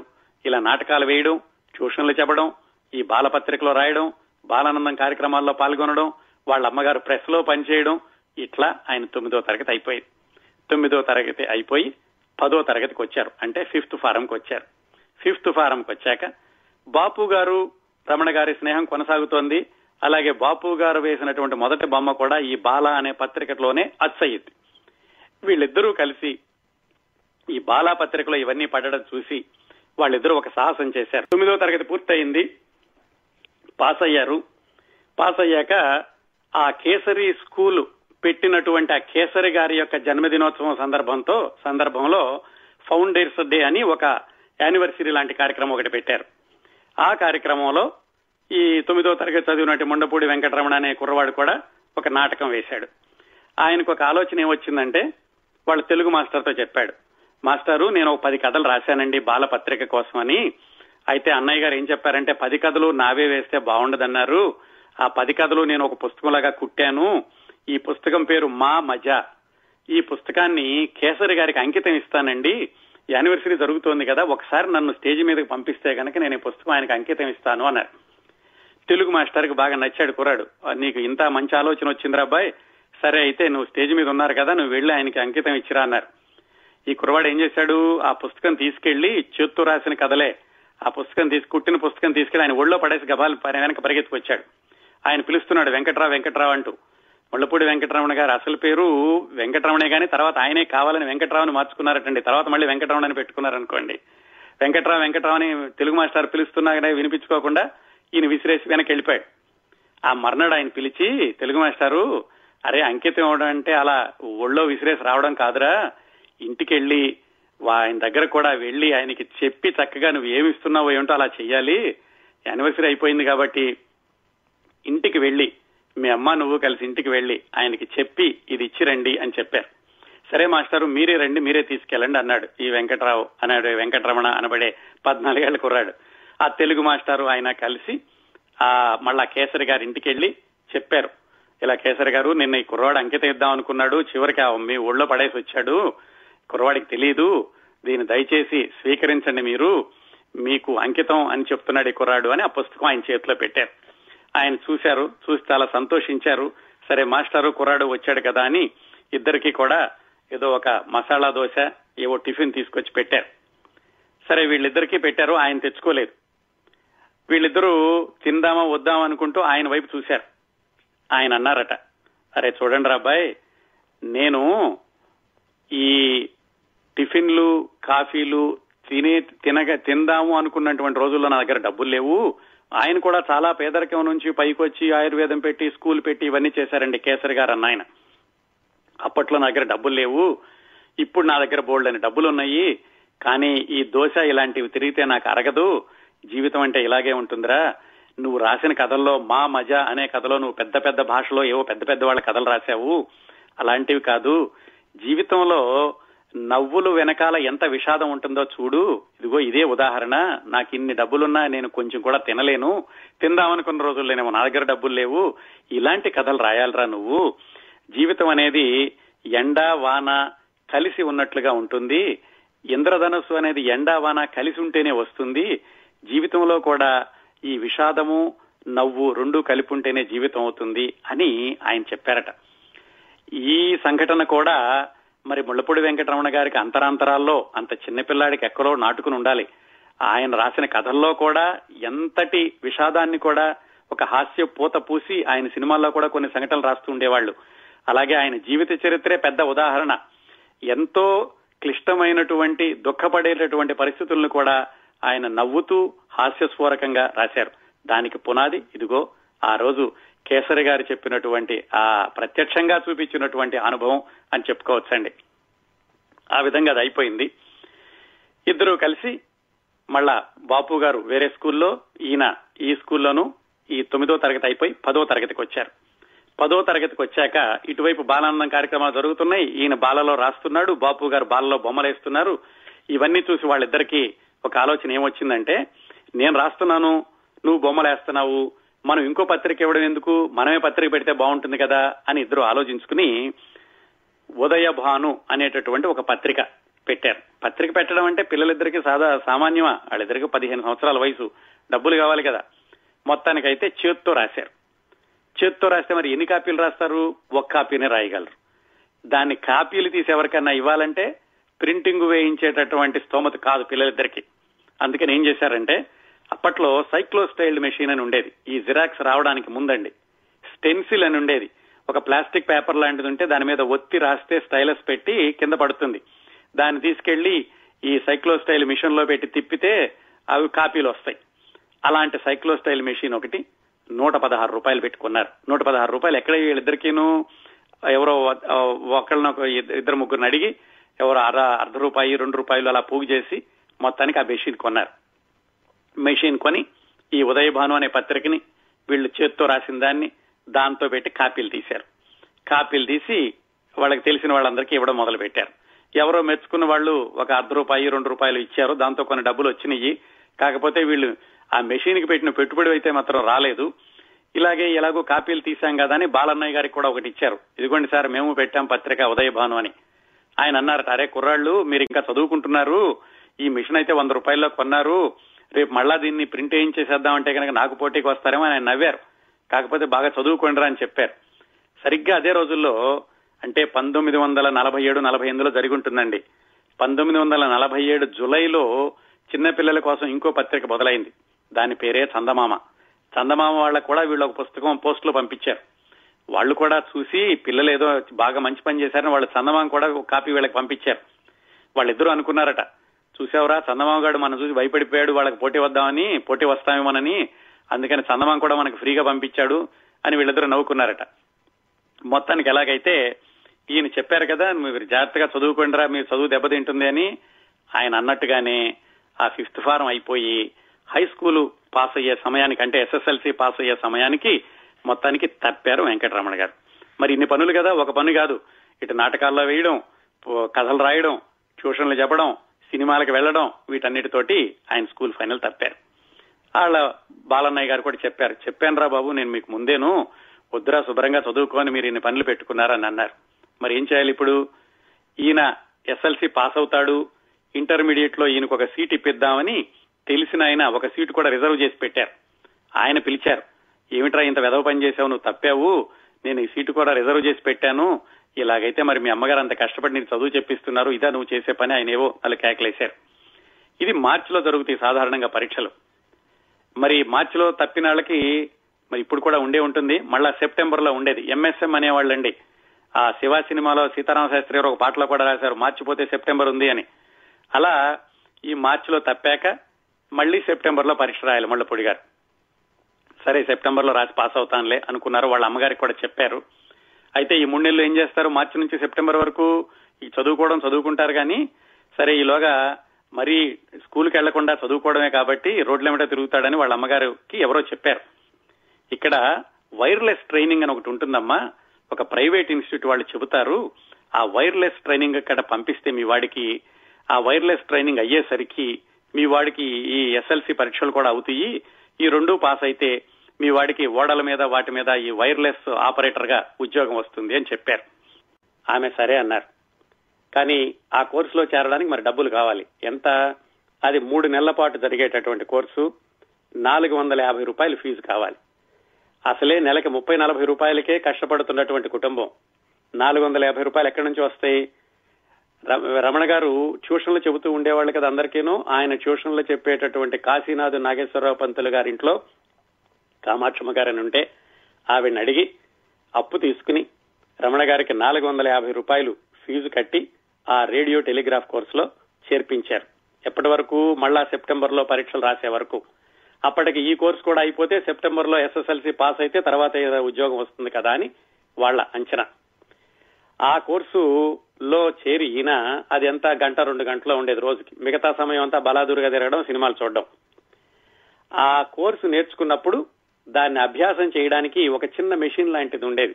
ఇలా నాటకాలు వేయడం, ట్యూషన్లు చెప్పడం, ఈ బాలపత్రికలో రాయడం, బాలానందం కార్యక్రమాల్లో పాల్గొనడం, వాళ్ళ అమ్మగారు ప్రెస్ లో పనిచేయడం, ఇట్లా ఆయన 9వ తరగతి అయిపోయింది. 9వ తరగతి అయిపోయి 10వ తరగతికి వచ్చారు, అంటే 5th ఫారంకి వచ్చారు. 5th ఫారంకి వచ్చాక బాపు గారు రమణ గారి స్నేహం కొనసాగుతోంది. అలాగే బాపు గారు వేసినటువంటి మొదటి బొమ్మ కూడా ఈ బాల అనే పత్రికలోనే అచ్చయింది. వీళ్ళిద్దరూ కలిసి ఈ బాలా పత్రికలో ఇవన్నీ పడడం చూసి వాళ్ళిద్దరూ ఒక సాహసం చేశారు. 9వ తరగతి పూర్తయింది, పాస్ అయ్యారు. పాస్ అయ్యాక ఆ కేసరి స్కూలు పెట్టినటువంటి ఆ కేసరి గారి యొక్క జన్మదినోత్సవం సందర్భంలో ఫౌండర్స్ డే అని ఒక యానివర్సరీ లాంటి కార్యక్రమం ఒకటి పెట్టారు. ఆ కార్యక్రమంలో ఈ 9వ తరగతి చదివినట్టు ముళ్లపూడి వెంకటరమణ అనే కుర్రవాడు కూడా ఒక నాటకం వేశాడు. ఆయనకు ఒక ఆలోచన ఏమొచ్చిందంటే, వాళ్ళ తెలుగు మాస్టర్తో చెప్పాడు, మాస్టారు నేను ఒక 10 కథలు రాశానండి బాల పత్రిక కోసం అని. అయితే అన్నయ్య గారు ఏం చెప్పారంటే, 10 కథలు నావే వేస్తే బాగుండదన్నారు, ఆ 10 కథలు నేను ఒక పుస్తకంలాగా కుట్టాను, ఈ పుస్తకం పేరు మా మజా, ఈ పుస్తకాన్ని కేసరి గారికి అంకితం ఇస్తానండి, యానివర్సరీ జరుగుతోంది కదా, ఒకసారి నన్ను స్టేజ్ మీదకి పంపిస్తే కనుక నేను ఈ పుస్తకం ఆయనకు అంకితం ఇస్తాను అన్నారు. తెలుగు మాస్టర్కి బాగా నచ్చాడు కుర్రాడు, నీకు ఇంత మంచి ఆలోచన వచ్చిందిరా అబ్బాయి, సరే అయితే నువ్వు స్టేజ్ మీద ఉన్నారు కదా నువ్వు వెళ్ళి ఆయనకి అంకితం ఇచ్చిరా అన్నారు. ఈ కుర్రవాడు ఏం చేశాడు, ఆ పుస్తకం తీసుకెళ్లి చేత్తో రాసిన కథలే, ఆ పుస్తకం కుట్టిన పుస్తకం తీసుకెళ్లి ఆయన ఒళ్ళో పడేసి గబాలు వెనక పరిగెత్తుకొచ్చాడు. ఆయన పిలుస్తున్నాడు వెంకట్రావు అంటూ. ముళ్లపూడి వెంకటరమణ గారు అసలు పేరు వెంకటరమణే కానీ తర్వాత ఆయనే కావాలని వెంకట్రావుని మార్చుకున్నారటండి, తర్వాత మళ్ళీ వెంకటరమణ అని పెట్టుకున్నారనుకోండి. వెంకట్రావు అని తెలుగు మాస్టర్ పిలుస్తున్నాగానే వినిపించుకోకుండా ఈయన విసిరేసి వెనక్కి వెళ్ళిపోయాడు. ఆ మర్నాడు ఆయన పిలిచి, తెలుగు మాస్టారు అరే అంకితం ఇవ్వడం అంటే అలా ఒళ్ళో విసిరేసి రావడం కాదురా, ఇంటికెళ్ళి ఆయన దగ్గర కూడా వెళ్ళి ఆయనకి చెప్పి చక్కగా నువ్వు ఏమిస్తున్నావో ఏమిటో అలా చెయ్యాలి, యానివర్సరీ అయిపోయింది కాబట్టి ఇంటికి వెళ్ళి మీ అమ్మ నువ్వు కలిసి ఇంటికి వెళ్ళి ఆయనకి చెప్పి ఇది ఇచ్చి రండి అని చెప్పారు. సరే మాస్టారు మీరే రండి మీరే తీసుకెళ్ళండి అన్నాడు ఈ వెంకట్రావు అన్నాడు, వెంకటరమణ అనబడే 14 ఏళ్ల కుర్రాడు. ఆ తెలుగు మాస్టారు ఆయన కలిసి మళ్ళా కేసరి గారి ఇంటికి వెళ్ళి చెప్పారు, ఇలా కేసరి గారు నిన్న ఈ కుర్రవాడు అంకితం ఇద్దాం అనుకున్నాడు, చివరికి మీ ఒళ్ళో పడేసి వచ్చాడు, కుర్రవాడికి తెలీదు, దీన్ని దయచేసి స్వీకరించండి, మీరు మీకు అంకితం అని చెప్తున్నాడు ఈ కుర్రాడు అని ఆ పుస్తకం ఆయన చేతిలో పెట్టారు. ఆయన చూశారు, చూసి చాలా సంతోషించారు. సరే మాస్టారు కుర్రాడు వచ్చాడు కదా అని ఇద్దరికి కూడా ఏదో ఒక మసాలా దోశ ఏవో టిఫిన్ తీసుకొచ్చి పెట్టారు. సరే వీళ్ళిద్దరికీ పెట్టారు, ఆయన తెచ్చుకోలేదు. వీళ్ళిద్దరూ తిందామా వద్దామా అనుకుంటూ ఆయన వైపు చూశారు. ఆయన అన్నారట, అరే చూడండి రా అబ్బాయి, నేను ఈ టిఫిన్లు కాఫీలు తిందాము అనుకున్నటువంటి రోజుల్లో నా దగ్గర డబ్బులు లేవు, ఆయన కూడా చాలా పేదరికం నుంచి పైకొచ్చి ఆయుర్వేదం పెట్టి స్కూల్ పెట్టి ఇవన్నీ చేశారండి కేసరి గారు అన్న ఆయన, అప్పట్లో నా దగ్గర డబ్బులు లేవు, ఇప్పుడు నా దగ్గర బోల్డ్ అని డబ్బులు ఉన్నాయి, కానీ ఈ దోశ ఇలాంటివి తిరిగితే నాకు అరగదు, జీవితం అంటే ఇలాగే ఉంటుందిరా, నువ్వు రాసిన కథల్లో మా మజా అనే కథలో నువ్వు పెద్ద పెద్ద భాషలో ఏవో పెద్ద పెద్ద వాళ్ళ కథలు రాశావు, అలాంటివి కాదు జీవితంలో నవ్వులు వెనకాల ఎంత విషాదం ఉంటుందో చూడు, ఇదిగో ఇదే ఉదాహరణ, నాకు ఇన్ని డబ్బులున్నా నేను కొంచెం కూడా తినలేను, తిందామనుకున్న రోజుల్లోనేమో నా దగ్గర డబ్బులు లేవు, ఇలాంటి కథలు రాయాలరా నువ్వు. జీవితం అనేది ఎండా వాన కలిసి ఉన్నట్లుగా ఉంటుంది, ఇంద్రధనస్సు అనేది ఎండా వాన కలిసి ఉంటేనే వస్తుంది, జీవితంలో కూడా ఈ విషాదము నవ్వు రెండూ కలిపి ఉంటేనే జీవితం అవుతుంది అని ఆయన చెప్పారట. ఈ సంఘటన కూడా మరి ముళ్లపూడి వెంకటరమణ గారికి అంతరాంతరాల్లో, అంత చిన్నపిల్లాడికి ఎక్కడో నాటుకుని ఉండాలి, ఆయన రాసిన కథల్లో కూడా ఎంతటి విషాదాన్ని కూడా ఒక హాస్య పూత పూసి ఆయన సినిమాల్లో కూడా కొన్ని సంఘటనలు రాస్తూ ఉండేవాళ్ళు. అలాగే ఆయన జీవిత చరిత్రే పెద్ద ఉదాహరణ. ఎంతో క్లిష్టమైనటువంటి దుఃఖపడేటటువంటి పరిస్థితులను కూడా ఆయన నవ్వుతూ హాస్యస్ఫూరకంగా రాశారు. దానికి పునాది ఇదిగో ఆ రోజు కేసరి గారు చెప్పినటువంటి ఆ ప్రత్యక్షంగా చూపించినటువంటి అనుభవం అని చెప్పుకోవచ్చండి. ఆ విధంగా అది అయిపోయింది. ఇద్దరూ కలిసి మళ్ళా బాపు గారు వేరే స్కూల్లో, ఈయన ఈ స్కూల్లోనూ, ఈ 9వ తరగతి అయిపోయి 10వ తరగతికి వచ్చారు. 10వ తరగతికి వచ్చాక ఇటువైపు బాలానందం కార్యక్రమాలు జరుగుతున్నాయి, ఈయన బాలలో రాస్తున్నాడు, బాపు గారు బాలలో బొమ్మలేస్తున్నారు. ఇవన్నీ చూసి వాళ్ళిద్దరికీ ఒక ఆలోచన ఏమొచ్చిందంటే, నేను రాస్తున్నాను, నువ్వు బొమ్మలేస్తున్నావు, మనం ఇంకో పత్రిక ఇవ్వడం ఎందుకు, మనమే పత్రిక పెడితే బాగుంటుంది కదా అని ఇద్దరు ఆలోచించుకుని ఉదయభాను అనేటటువంటి ఒక పత్రిక పెట్టారు. పత్రిక పెట్టడం అంటే పిల్లలిద్దరికీ సామాన్యమా, వాళ్ళిద్దరికీ 15 సంవత్సరాల వయసు, డబ్బులు కావాలి కదా. మొత్తానికైతే చేత్తో రాశారు. చేత్తో రాస్తే మరి ఎన్ని కాపీలు రాస్తారు, ఒక కాపీనే రాయగలరు. దాన్ని కాపీలు తీసి ఎవరికన్నా ఇవ్వాలంటే ప్రింటింగ్ వేయించేటటువంటి స్తోమత కాదు పిల్లలిద్దరికీ. అందుకని ఏం చేశారంటే, అప్పట్లో సైక్లోస్టైల్డ్ మెషిన్ అని ఉండేది, ఈ జిరాక్స్ రావడానికి ముందండి, స్టెన్సిల్ అని ఉండేది, ఒక ప్లాస్టిక్ పేపర్ లాంటిది ఉంటే దాని మీద ఒత్తి రాస్తే స్టైలస్ పెట్టి కింద పడుతుంది, దాన్ని తీసుకెళ్లి ఈ సైక్లోస్టైల్ మిషన్ లో పెట్టి తిప్పితే అవి కాపీలు వస్తాయి. అలాంటి సైక్లోస్టైల్ మెషిన్ ఒకటి 116 రూపాయలు పెట్టుకున్నారు. 116 రూపాయలు ఎక్కడ వీళ్ళిద్దరికీను, ఎవరో ఒకళ్ళనొక ఇద్దరు ముగ్గురిని అడిగి ఎవరో అర్ధ రూపాయి 2 రూపాయలు అలా పోగు చేసి మొత్తానికి ఆ మెషిన్ కొన్నారు. మెషిన్ కొని ఈ ఉదయభాను అనే పత్రికని వీళ్ళు చేత్తో రాసిన దాన్ని దాంతో పెట్టి కాపీలు తీశారు. కాపీలు తీసి వాళ్ళకి తెలిసిన వాళ్ళందరికీ ఇవ్వడం మొదలు పెట్టారు. ఎవరో మెచ్చుకున్న వాళ్ళు ఒక అర్ధ రూపాయి 2 రూపాయలు ఇచ్చారు, దాంతో కొన్ని డబ్బులు వచ్చినాయి. కాకపోతే వీళ్ళు ఆ మెషిన్ కి పెట్టిన పెట్టుబడి అయితే మాత్రం రాలేదు. ఇలాగే ఎలాగో కాపీలు తీశాం కదా అని బాలన్నయ్య గారికి కూడా ఒకటి ఇచ్చారు, ఇదిగోండి సార్ మేము పెట్టాం పత్రిక ఉదయభాను అని. ఆయన అన్నారట, అరే కుర్రాళ్ళు మీరు ఇంకా చదువుకుంటున్నారు, ఈ మిషన్ అయితే 100 రూపాయల్లో కొన్నారు, రేపు మళ్ళా దీన్ని ప్రింట్ చేసేద్దామంటే కనుక నాకు పోటీకి వస్తారేమో అని ఆయన నవ్వారు. కాకపోతే బాగా చదువుకోండిరా అని చెప్పారు. సరిగ్గా అదే రోజుల్లో, అంటే 1947-48లో జరిగి ఉంటుందండి, 1947 జులైలో చిన్నపిల్లల కోసం ఇంకో పత్రిక మొదలైంది, దాని పేరే చందమామ. చందమామ వాళ్ళకు కూడా వీళ్ళు ఒక పుస్తకం పోస్ట్ లో పంపించారు. వాళ్ళు కూడా చూసి పిల్లలు ఏదో బాగా మంచి పని చేశారని వాళ్ళు చందమామ కూడా ఒక కాపీ వీళ్ళకి పంపించారు. వాళ్ళిద్దరూ అనుకున్నారట, చూసావురా చందమామ గారు మనం చూసి భయపడిపోయాడు, వాళ్ళకి పోటీ వస్తామేమోనని, అందుకని చందమామ కూడా మనకు ఫ్రీగా పంపించాడు అని వీళ్ళిద్దరూ నవ్వుకున్నారట. మొత్తానికి ఎలాగైతే ఈయన చెప్పారు కదా మీరు జాగ్రత్తగా చదువుకుంటారా, మీరు చదువు దెబ్బతింటుంది అని, ఆయన అన్నట్టుగానే ఆ 5th ఫారం అయిపోయి హై స్కూల్ పాస్ అయ్యే సమయానికి, అంటే SSLC పాస్ అయ్యే సమయానికి మొత్తానికి తప్పారు వెంకటరమణ గారు. మరి ఇన్ని పనులు కదా, ఒక పని కాదు, ఇటు నాటకాల్లో వేయడం, కథలు రాయడం, ట్యూషన్లు చెప్పడం, సినిమాలకు వెళ్లడం, వీటన్నిటితోటి ఆయన స్కూల్ ఫైనల్ తప్పారు. వాళ్ళ బాలన్నయ్య గారు కూడా చెప్పారు, చెప్పాను రా బాబు నేను మీకు ముందేను, వద్దురా శుభ్రంగా చదువుకొని మీరు ఇన్ని పనులు పెట్టుకున్నారని అన్నారు. మరి ఏం చేయాలి ఇప్పుడు, ఈయన SSLC పాస్ అవుతాడు, ఇంటర్మీడియట్ లో ఈయనకు ఒక సీట్ ఇప్పిద్దామని తెలిసిన ఆయన ఒక సీటు కూడా రిజర్వ్ చేసి పెట్టారు. ఆయన పిలిచారు, ఏమిట్రా ఇంత వెధవ పని చేసావు, నువ్వు తప్పావు, నేను ఈ సీటు కూడా రిజర్వ్ చేసి పెట్టాను, ఇలాగైతే మరి మీ అమ్మగారు అంత కష్టపడి నీకు చదువు చెప్పిస్తున్నారు, ఇదా నువ్వు చేసే పని, ఆయన ఏవో అలా కేకలేశారు. ఇది మార్చిలో జరుగుతాయి సాధారణంగా పరీక్షలు. మరి మార్చిలో తప్పిన వాళ్ళకి, మరి ఇప్పుడు కూడా ఉండే ఉంటుంది, మళ్ళా సెప్టెంబర్ లో ఉండేది MSM అనేవాళ్ళండి. ఆ శివ సినిమాలో సీతారామశాస్త్రి గారు ఒక పాటలో కూడా రాశారు, మార్చిపోతే సెప్టెంబర్ ఉంది అని. అలా ఈ మార్చిలో తప్పాక మళ్ళీ సెప్టెంబర్ లో పరీక్ష రాయాలి ముళ్లపూడి గారు. సరే సెప్టెంబర్ లో రాసి పాస్ అవుతానులే అనుకున్నారు, వాళ్ళ అమ్మగారికి కూడా చెప్పారు. అయితే ఈ 3 నెలలు ఏం చేస్తారు, మార్చి నుంచి సెప్టెంబర్ వరకు ఈ చదువుకోవడం చదువుకుంటారు, కానీ సరే ఈలోగా మరీ స్కూల్కి వెళ్లకుండా చదువుకోవడమే కాబట్టి రోడ్లెమిట తిరుగుతాడని వాళ్ళ అమ్మగారికి ఎవరో చెప్పారు. ఇక్కడ వైర్లెస్ ట్రైనింగ్ అని ఒకటి ఉంటుందమ్మా, ఒక ప్రైవేట్ ఇన్స్టిట్యూట్ వాళ్ళు చెబుతారు, ఆ వైర్లెస్ ట్రైనింగ్ అక్కడ పంపిస్తే మీ వాడికి, ఆ వైర్లెస్ ట్రైనింగ్ అయ్యేసరికి మీ వాడికి ఈ ఎస్ఎల్సీ పరీక్షలు కూడా అవుతాయి, ఈ రెండూ పాస్ అయితే మీ వాడికి ఓడల మీద వాటి మీద ఈ వైర్లెస్ ఆపరేటర్ గా ఉద్యోగం వస్తుంది అని చెప్పారు. ఆమె సరే అన్నారు. కానీ ఆ కోర్సులో చేరడానికి మరి డబ్బులు కావాలి. ఎంత? అది 3 నెలల పాటు జరిగేటటువంటి కోర్సు, 450 రూపాయలు ఫీజు కావాలి. అసలే నెలకి 30-40 రూపాయలకే కష్టపడుతున్నటువంటి కుటుంబం 450 రూపాయలు ఎక్కడి నుంచి వస్తాయి? రమణ గారు ట్యూషన్లు చెబుతూ ఉండేవాళ్ళు కదా అందరికీను. ఆయన ట్యూషన్లు చెప్పేటటువంటి కాశీనాథ నాగేశ్వరరావు పంతులు గారింట్లో కామాక్షమ్మ గారని ఉంటే ఆవిడని అడిగి అప్పు తీసుకుని రమణ గారికి 450 రూపాయలు ఫీజు కట్టి ఆ రేడియో టెలిగ్రాఫ్ కోర్సులో చేర్పించారు. ఎప్పటి వరకు? మళ్ళా సెప్టెంబర్ లో పరీక్షలు రాసే వరకు. అప్పటికి ఈ కోర్సు కూడా అయిపోతే సెప్టెంబర్ లో SSLC పాస్ అయితే తర్వాత ఉద్యోగం వస్తుంది కదా అని వాళ్ళ అంచనా. ఆ కోర్సులో చేరి ఈయన అది ఎంత గంట 2 గంటలో ఉండేది రోజుకి, మిగతా సమయం అంతా బలాదూరుగా తిరగడం, సినిమాలు చూడడం. ఆ కోర్సు నేర్చుకున్నప్పుడు దాన్ని అభ్యాసం చేయడానికి ఒక చిన్న మెషిన్ లాంటిది ఉండేది.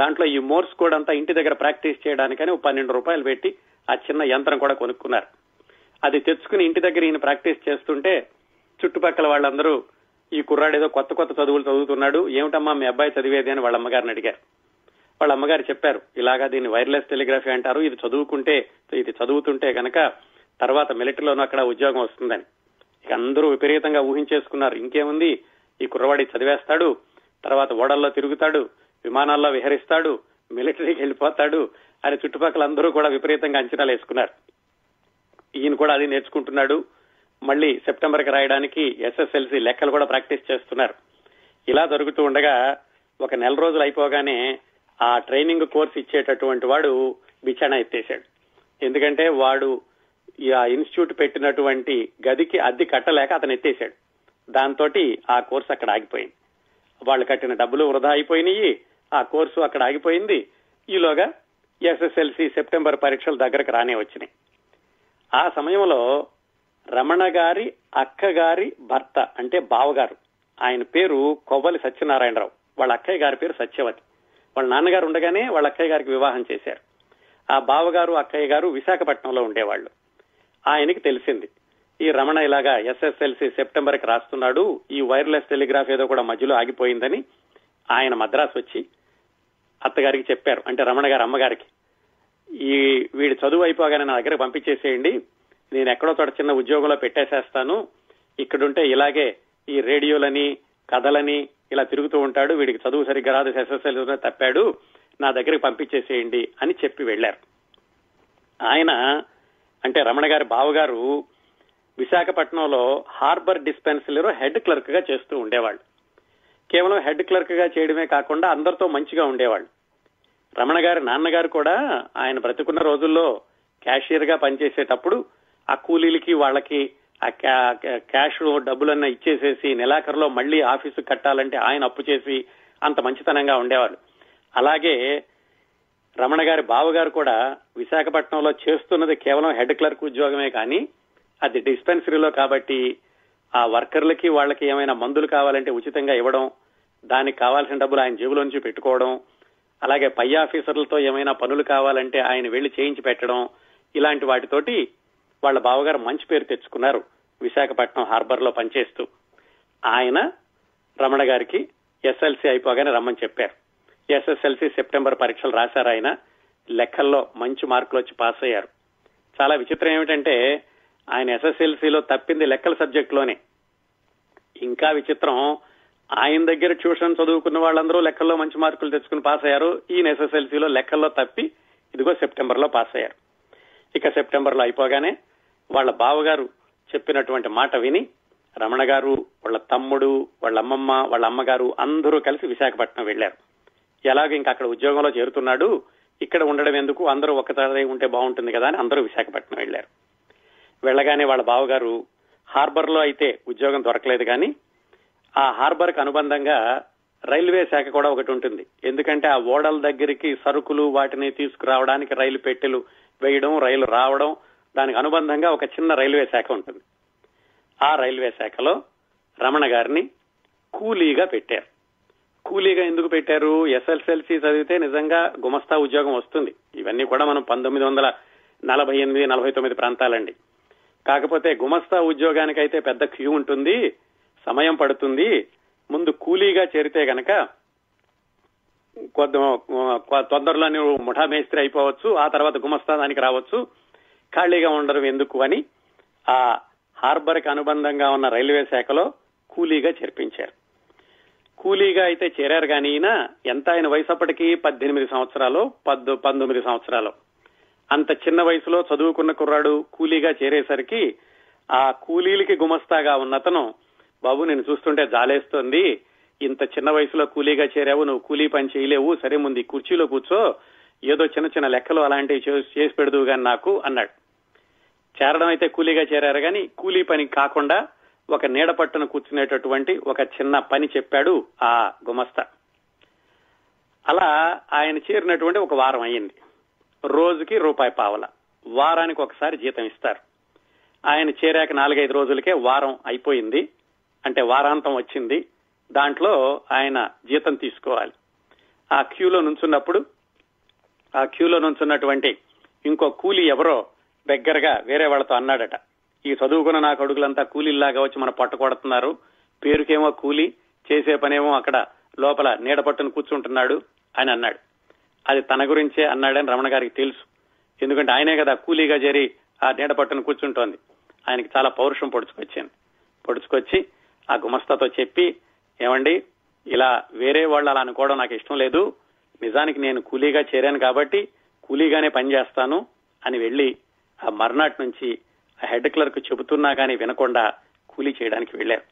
దాంట్లో ఈ మోర్స్ కోడ్ అంతా ఇంటి దగ్గర ప్రాక్టీస్ చేయడానికని 12 రూపాయలు పెట్టి ఆ చిన్న యంత్రం కూడా కొనుక్కున్నారు. అది తెచ్చుకుని ఇంటి దగ్గర ఈయన ప్రాక్టీస్ చేస్తుంటే చుట్టుపక్కల వాళ్ళందరూ ఈ కుర్రాడు ఏదో కొత్త కొత్త చదువులు చదువుతున్నాడు, ఏమిటమ్మా మీ అబ్బాయి చదివేది అని వాళ్ళ అమ్మగారిని అడిగారు. వాళ్ళ అమ్మగారు చెప్పారు, ఇలాగా దీన్ని వైర్లెస్ టెలిగ్రఫీ అంటారు, ఇది చదువుతుంటే కనుక తర్వాత మిలిటరీలోనూ అక్కడ ఉద్యోగం వస్తుందని. ఇక అందరూ విపరీతంగా ఊహించేసుకున్నారు, ఇంకేముంది ఈ కుర్రవాడి చదివేస్తాడు, తర్వాత ఓడల్లో తిరుగుతాడు, విమానాల్లో విహరిస్తాడు, మిలిటరీకి వెళ్ళిపోతాడు అని చుట్టుపక్కల అందరూ కూడా విపరీతంగా అంచనాలు వేసుకున్నారు. ఈయన కూడా అది నేర్చుకుంటున్నాడు, మళ్ళీ సెప్టెంబర్కి రాయడానికి SSLC లెక్కలు కూడా ప్రాక్టీస్ చేస్తున్నారు. ఇలా జరుగుతూ ఉండగా 1 నెల రోజులు అయిపోగానే ఆ ట్రైనింగ్ కోర్స్ ఇచ్చేటటువంటి వాడు విచారణ ఎత్తేశాడు. ఎందుకంటే వాడు ఆ ఇన్స్టిట్యూట్ పెట్టినటువంటి గదికి అద్దె కట్టలేక అతను ఎత్తేశాడు. దాంతో ఆ కోర్సు అక్కడ ఆగిపోయింది. వాళ్ళు కట్టిన డబ్బులు వృధా అయిపోయినాయి, ఆ కోర్సు అక్కడ ఆగిపోయింది. ఈలోగా SSLC సెప్టెంబర్ పరీక్షలు దగ్గరకు రానే వచ్చినాయి. ఆ సమయంలో రమణ గారి అక్కగారి భర్త అంటే బావగారు, ఆయన పేరు కొవ్వలి సత్యనారాయణరావు, వాళ్ళ అక్కయ్య గారి పేరు సత్యవతి. వాళ్ళ నాన్నగారు ఉండగానే వాళ్ళ అక్కయ్య గారికి వివాహం చేశారు. ఆ బావగారు అక్కయ్య గారు విశాఖపట్నంలో ఉండేవాళ్ళు. ఆయనకి తెలిసింది, ఈ రమణ ఇలాగా SSLC సెప్టెంబర్కి రాస్తున్నాడు, ఈ వైర్లెస్ టెలిగ్రాఫ్ ఏదో కూడా మధ్యలో ఆగిపోయిందని. ఆయన మద్రాసు వచ్చి అత్తగారికి చెప్పారు, అంటే రమణ గారి అమ్మగారికి, వీడి చదువు అయిపోగానే నా దగ్గర పంపించేసేయండి, నేను ఎక్కడో చోట చిన్న ఉద్యోగంలో పెట్టేసేస్తాను, ఇక్కడుంటే ఇలాగే ఈ రేడియోలని కథలని ఇలా తిరుగుతూ ఉంటాడు, వీడికి చదువు సరిగ్గా రాదు, SSLC తప్పాడు, నా దగ్గరికి పంపించేసేయండి అని చెప్పి వెళ్లారు. ఆయన అంటే రమణ గారి బావగారు విశాఖపట్నంలో హార్బర్ డిస్పెన్సరీలో హెడ్ క్లర్క్ గా చేస్తూ ఉండేవాళ్ళు. కేవలం హెడ్ క్లర్క్ గా చేయడమే కాకుండా అందరితో మంచిగా ఉండేవాళ్ళు. రమణ గారి నాన్నగారు కూడా ఆయన బ్రతుకున్న రోజుల్లో క్యాషియర్ గా పనిచేసేటప్పుడు ఆ కూలీలకి వాళ్ళకి ఆ క్యాష్ డబ్బులన్నా ఇచ్చేసేసి నెలాఖరులో మళ్లీ ఆఫీసు కట్టాలంటే ఆయన అప్పు చేసి అంత మంచితనంగా ఉండేవాళ్ళు. అలాగే రమణ గారి బావగారు కూడా విశాఖపట్నంలో చేస్తున్నది కేవలం హెడ్ క్లర్క్ ఉద్యోగమే, కానీ అది డిస్పెన్సరీలో కాబట్టి ఆ వర్కర్లకి వాళ్ళకి ఏమైనా మందులు కావాలంటే ఉచితంగా ఇవ్వడం, దానికి కావాల్సిన డబ్బులు ఆయన జేబులో నుంచి పెట్టుకోవడం, అలాగే పై ఆఫీసర్లతో ఏమైనా పనులు కావాలంటే ఆయన వెళ్లి చేయించి పెట్టడం, ఇలాంటి వాటితోటి వాళ్ళ బావగారు మంచి పేరు తెచ్చుకున్నారు విశాఖపట్నం హార్బర్ లో పనిచేస్తూ. ఆయన రమణ గారికి SSLC అయిపోగానే రమ్మని చెప్పారు. SSLC సెప్టెంబర్ పరీక్షలు రాశారు. ఆయన లెక్కల్లో మంచి మార్కులు వచ్చి పాస్ అయ్యారు. చాలా విచిత్రం ఏమిటంటే ఆయన SSLCలో తప్పింది లెక్కల సబ్జెక్టులోనే. ఇంకా విచిత్రం, ఆయన దగ్గర ట్యూషన్ చదువుకున్న వాళ్ళందరూ లెక్కల్లో మంచి మార్కులు తెచ్చుకుని పాస్ అయ్యారు. ఈయన SSLCలో లెక్కల్లో తప్పి ఇదిగో సెప్టెంబర్లో పాస్ అయ్యారు. ఇక సెప్టెంబర్లో అయిపోగానే వాళ్ళ బావగారు చెప్పినటువంటి మాట విని రమణ గారు, వాళ్ళ తమ్ముడు, వాళ్ళ అమ్మమ్మ, వాళ్ళ అమ్మగారు అందరూ కలిసి విశాఖపట్నం వెళ్లారు. ఎలాగో ఇంకా అక్కడ ఉద్యోగంలో చేరుతున్నాడు, ఇక్కడ ఉండడం ఎందుకు, అందరూ ఒక్కసారి ఉంటే బాగుంటుంది కదా అని అందరూ విశాఖపట్నం వెళ్లారు. వెళ్ళగానే వాళ్ళ బావగారు హార్బర్ లో అయితే ఉద్యోగం దొరకలేదు, కానీ ఆ హార్బర్ కు అనుబంధంగా రైల్వే శాఖ కూడా ఒకటి ఉంటుంది. ఎందుకంటే ఆ ఓడల దగ్గరికి సరుకులు వాటిని తీసుకురావడానికి రైలు పెట్టెలు వేయడం, రైలు రావడం, దానికి అనుబంధంగా ఒక చిన్న రైల్వే శాఖ ఉంటుంది. ఆ రైల్వే శాఖలో రమణ గారిని కూలీగా పెట్టారు. కూలీగా ఎందుకు పెట్టారు? ఎస్ఎస్ఎల్సీ చదివితే నిజంగా గుమస్తా ఉద్యోగం వస్తుంది. ఇవన్నీ కూడా మనం 1948-49 ప్రాంతాలండి. కాకపోతే గుమస్తా ఉద్యోగానికైతే పెద్ద క్యూ ఉంటుంది, సమయం పడుతుంది. ముందు కూలీగా చేరితే గనక తొందరలోనే ముఠా మేస్త్రి అయిపోవచ్చు, ఆ తర్వాత గుమస్తా దానికి రావచ్చు, ఖాళీగా ఉండడం ఎందుకు అని ఆ హార్బర్ కి అనుబంధంగా ఉన్న రైల్వే శాఖలో కూలీగా చేర్పించారు. కూలీగా అయితే చేరారు కానీ ఈయన ఎంత ఆయన వయసు అప్పటికి 18 సంవత్సరాలు 19 సంవత్సరాలు. అంత చిన్న వయసులో చదువుకున్న కుర్రాడు కూలీగా చేరేసరికి ఆ కూలీలకి గుమస్తాగా ఉన్నతను, బాబు నేను చూస్తుంటే జాలేస్తోంది, ఇంత చిన్న వయసులో కూలీగా చేరావు, నువ్వు కూలీ పని చేయలేవు, సరే ముందు ఈ కుర్చీలో కూర్చో, ఏదో చిన్న చిన్న లెక్కలు అలాంటివి చేసి పెడదువు గాని నాకు అన్నాడు. చేరడం అయితే కూలీగా చేరారు కానీ కూలీ పని కాకుండా ఒక నీడ పట్టున కూర్చునేటటువంటి ఒక చిన్న పని చెప్పాడు ఆ గుమస్తా. అలా ఆయన చేరినటువంటి ఒక వారం అయ్యింది. రోజుకి రూపాయి పావలా, వారానికి ఒకసారి జీతం ఇస్తారు. ఆయన చేరాక 4-5 రోజులకే వారం అయిపోయింది, అంటే వారాంతం వచ్చింది. దాంట్లో ఆయన జీతం తీసుకోవాలి. ఆ క్యూలో నుంచున్నప్పుడు ఆ క్యూలో నుంచున్నటువంటి ఇంకో కూలీ ఎవరో దగ్గరగా వేరే వాళ్ళతో అన్నాడట, ఈ చదువుకున్న నా కొడుకులంతా కూలీలాగా వచ్చి మన పట్ట కొడుతున్నారు, పేరుకేమో కూలీ, చేసే పనేమో అక్కడ లోపల నీడ పట్టును కూర్చుంటున్నాడు అని అన్నాడు. అది తన గురించే అన్నాడని రమణ గారికి తెలుసు, ఎందుకంటే ఆయనే కదా కూలీగా చేరి ఆ నీడ పట్టును కూర్చుంటోంది. ఆయనకి చాలా పౌరుషం పొడుచుకొచ్చి ఆ గుమస్తాతో చెప్పి, ఏమండి ఇలా వేరే వాళ్ళు అలా అనుకోవడం నాకు ఇష్టం లేదు, నిజానికి నేను కూలీగా చేరాను కాబట్టి కూలీగానే పనిచేస్తాను అని వెళ్ళి ఆ మర్నాటి నుంచి ఆ హెడ్ క్లర్క్ చెబుతున్నా కానీ వినకుండా కూలీ చేయడానికి వెళ్ళారు.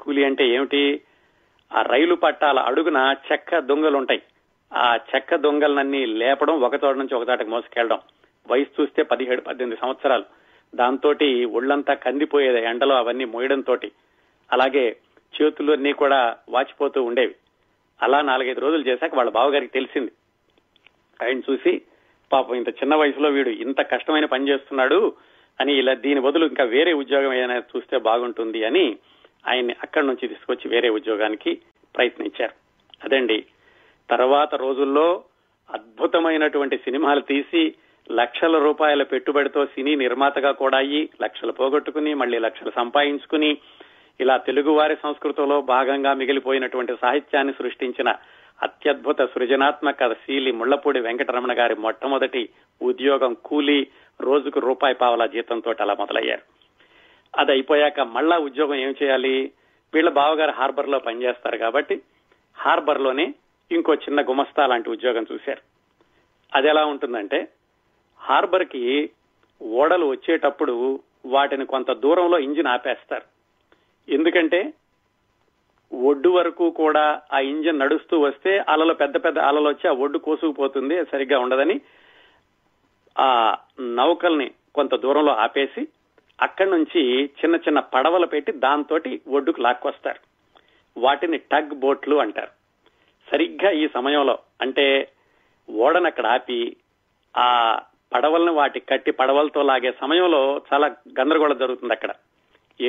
కూలీ అంటే ఏమిటి? ఆ రైలు పట్టాల అడుగున చెక్క దొంగలుంటాయి, ఆ చెక్క దొంగలన్నీ లేపడం, ఒకచోట నుంచి ఒకచోటకి మోసుకెళ్ళడం. వయసు చూస్తే 17-18 సంవత్సరాలు. దాంతో ఒళ్ళంతా కందిపోయేది ఎండలో అవన్నీ మోయడంతో, అలాగే చేతులన్నీ కూడా వాచిపోతూ ఉండేవి. అలా 4-5 రోజులు చేశాక వాళ్ళ బావగారికి తెలిసింది. ఆయన చూసి, పాపం ఇంత చిన్న వయసులో వీడు ఇంత కష్టమైన పని చేస్తున్నాడు అని, ఇలా దీని బదులు ఇంకా వేరే ఉద్యోగం ఏదైనా చూస్తే బాగుంటుంది అని ఆయన్ని అక్కడి నుంచి తీసుకొచ్చి వేరే ఉద్యోగానికి ప్రయత్నించారు. అదండి తర్వాత రోజుల్లో అద్భుతమైనటువంటి సినిమాలు తీసి లక్షల రూపాయల పెట్టుబడితో సినీ నిర్మాతగా కూడా అయ్యి లక్షలు పోగొట్టుకుని మళ్లీ లక్షలు సంపాదించుకుని ఇలా తెలుగువారి సంస్కృతిలో భాగంగా మిగిలిపోయినటువంటి సాహిత్యాన్ని సృష్టించిన అత్యద్భుత సృజనాత్మక శీలి ముళ్లపూడి వెంకటరమణ గారి మొట్టమొదటి ఉద్యోగం కూలీ, రోజుకు రూపాయి పావలా జీతంతో అలా మొదలయ్యారు. అది అయిపోయాక మళ్ళా ఉద్యోగం ఏం చేయాలి? వీళ్ళ బావగారు హార్బర్ లో పనిచేస్తారు కాబట్టి హార్బర్ లోనే ఇంకో చిన్న గుమస్తా లాంటి ఉద్యోగం చూశారు. అది ఎలా ఉంటుందంటే, హార్బర్ కి ఓడలు వచ్చేటప్పుడు వాటిని కొంత దూరంలో ఇంజిన్ ఆపేస్తారు, ఎందుకంటే ఒడ్డు వరకు కూడా ఆ ఇంజిన్ నడుస్తూ వస్తే అలలు, పెద్ద పెద్ద అలలు వచ్చి ఆ ఒడ్డు కోసుకుపోతుంది, సరిగ్గా ఉండదని ఆ నౌకల్ని కొంత దూరంలో ఆపేసి అక్కడి నుంచి చిన్న చిన్న పడవలు పెట్టి దాంతో ఒడ్డుకు లాక్కొస్తారు. వాటిని టగ్ బోట్లు అంటారు. సరిగ్గా ఈ సమయంలో, అంటే ఓడను అక్కడ ఆపి ఆ పడవలను వాటికి కట్టి పడవలతో లాగే సమయంలో చాలా గందరగోళం జరుగుతుంది అక్కడ.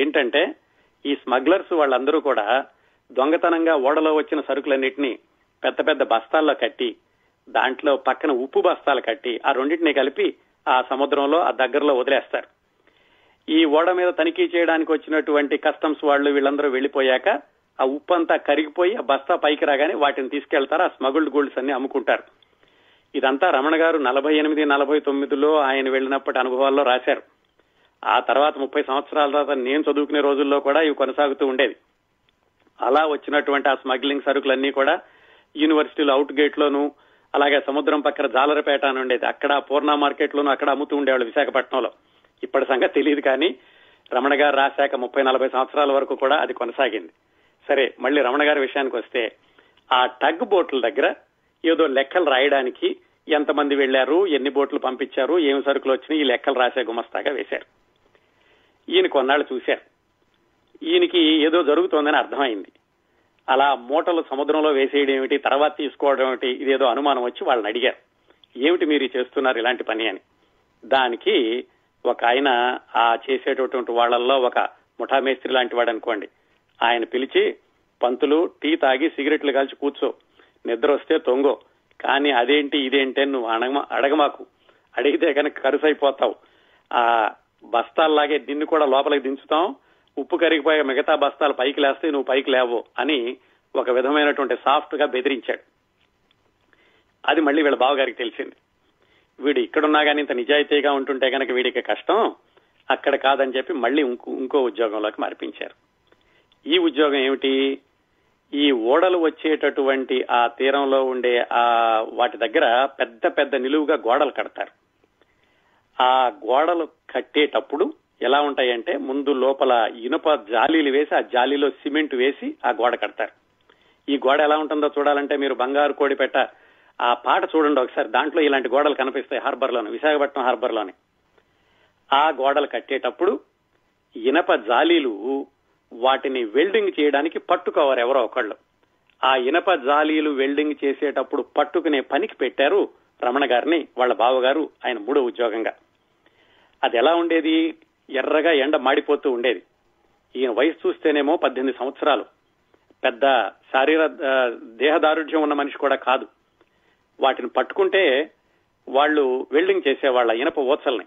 ఏంటంటే ఈ స్మగ్లర్స్ వాళ్ళందరూ కూడా దొంగతనంగా ఓడలో వచ్చిన సరుకులన్నింటినీ పెద్ద పెద్ద బస్తాల్లో కట్టి, దాంట్లో పక్కన ఉప్పు బస్తాలు కట్టి, ఆ రెండింటినీ కలిపి ఆ సముద్రంలో ఆ దగ్గరలో వదిలేస్తారు. ఈ ఓడ మీద తనిఖీ చేయడానికి వచ్చినటువంటి కస్టమ్స్ వాళ్ళు వీళ్ళందరూ వెళ్లిపోయాక ఆ ఉప్పు అంతా కరిగిపోయి ఆ బస్తా పైకి రాగానే వాటిని తీసుకెళ్తారు. ఆ స్మగుల్డ్ గోల్డ్స్ అన్ని అమ్ముకుంటారు. ఇదంతా రమణ గారు 48-49లో ఆయన వెళ్ళినప్పటి అనుభవాల్లో రాశారు. ఆ తర్వాత 30 సంవత్సరాల తర్వాత నేను చదువుకునే రోజుల్లో కూడా ఇవి కొనసాగుతూ ఉండేది. అలా వచ్చినటువంటి ఆ స్మగ్లింగ్ సరుకులన్నీ కూడా యూనివర్సిటీలో అవుట్ గేట్ లోను, అలాగే సముద్రం పక్కన జాలరపేట అని ఉండేది, అక్కడ పూర్ణ మార్కెట్ లోను అక్కడ అమ్ముతూ ఉండేవాళ్ళు విశాఖపట్నంలో. ఇప్పటి సంగతి తెలియదు కానీ రమణ గారు రాశాక 30-40 సంవత్సరాల వరకు కూడా అది కొనసాగింది. సరే, మళ్ళీ రమణ గారి విషయానికి వస్తే, ఆ టగ్ బోట్ల దగ్గర ఏదో లెక్కలు రాయడానికి ఎంతమంది వెళ్లారు, ఎన్ని బోట్లు పంపించారు, ఏమి సరుకులు వచ్చినాయి, ఈ లెక్కలు రాసే గుమస్తాగా వేశారు. ఈయన కొన్నాళ్ళు చూశారు. ఈయనకి ఏదో జరుగుతోందని అర్థమైంది. అలా మూటలు సముద్రంలో వేసేయడం ఏమిటి, తర్వాత తీసుకోవడం ఏమిటి, ఇదేదో అనుమానం వచ్చి వాళ్ళని అడిగారు, ఏమిటి మీరు చేస్తున్నారు ఇలాంటి పని అని. దానికి ఒక ఆయన, ఆ చేసేటటువంటి వాళ్ళల్లో ఒక ముఠా మేస్త్రి లాంటి వాడు అనుకోండి, ఆయన పిలిచి, పంతులు టీ తాగి సిగరెట్లు కాల్చి కూర్చో, నిద్ర వస్తే తొంగో, కానీ అదేంటి ఇదేంటి అని నువ్వు అడగమాకు, అడిగితే కనుక కరుసైపోతావు. ఆ బస్తాల్లాగే నిన్ను కూడా లోపలికి దించుతాం, ఉప్పు కరిగిపోయే మిగతా బస్తాలు పైకి లేస్తే నువ్వు పైకి లేవో అని ఒక విధమైనటువంటి సాఫ్ట్ గా బెదిరించాడు. అది మళ్ళీ వీళ్ళ బావగారికి తెలిసింది. వీడు ఇక్కడున్నా కానీ ఇంత నిజాయితీగా ఉంటుంటే కనుక వీడికి కష్టం, అక్కడ కాదని చెప్పి మళ్ళీ ఇంకో ఉద్యోగంలోకి మార్పించారు. ఈ ఉద్యోగం ఏమిటి? ఈ ఓడలు వచ్చేటటువంటి ఆ తీరంలో ఉండే ఆ వాటి దగ్గర పెద్ద పెద్ద నిలువుగా గోడలు కడతారు. ఆ గోడలు కట్టేటప్పుడు ఎలా ఉంటాయంటే ముందు లోపల ఇనుప జాలీలు వేసి ఆ జాలీలో సిమెంట్ వేసి ఆ గోడ కడతారు. ఈ గోడ ఎలా ఉంటుందో చూడాలంటే మీరు బంగారు కోడిపెట్ట ఆ పాట చూడండి ఒకసారి, దాంట్లో ఇలాంటి గోడలు కనిపిస్తాయి హార్బర్లోని, విశాఖపట్నం హార్బర్లోని. ఆ గోడలు కట్టేటప్పుడు ఇనప జాలీలు వాటిని వెల్డింగ్ చేయడానికి పట్టుకోవారు ఎవరో ఒకళ్ళు. ఆ ఇనప జాలీలు వెల్డింగ్ చేసేటప్పుడు పట్టుకునే పనికి పెట్టారు రమణ గారిని వాళ్ళ బావగారు, ఆయన మూడో ఉద్యోగంగా. అది ఎలా ఉండేది? ఎర్రగా ఎండ మాడిపోతూ ఉండేది. ఈయన వయసు చూస్తేనేమో 18 సంవత్సరాలు, పెద్ద దేహదారుఢ్యం ఉన్న మనిషి కూడా కాదు. వాటిని పట్టుకుంటే వాళ్ళు వెల్డింగ్ చేసేవాళ్ళ ఇనప ఓత్సల్ని.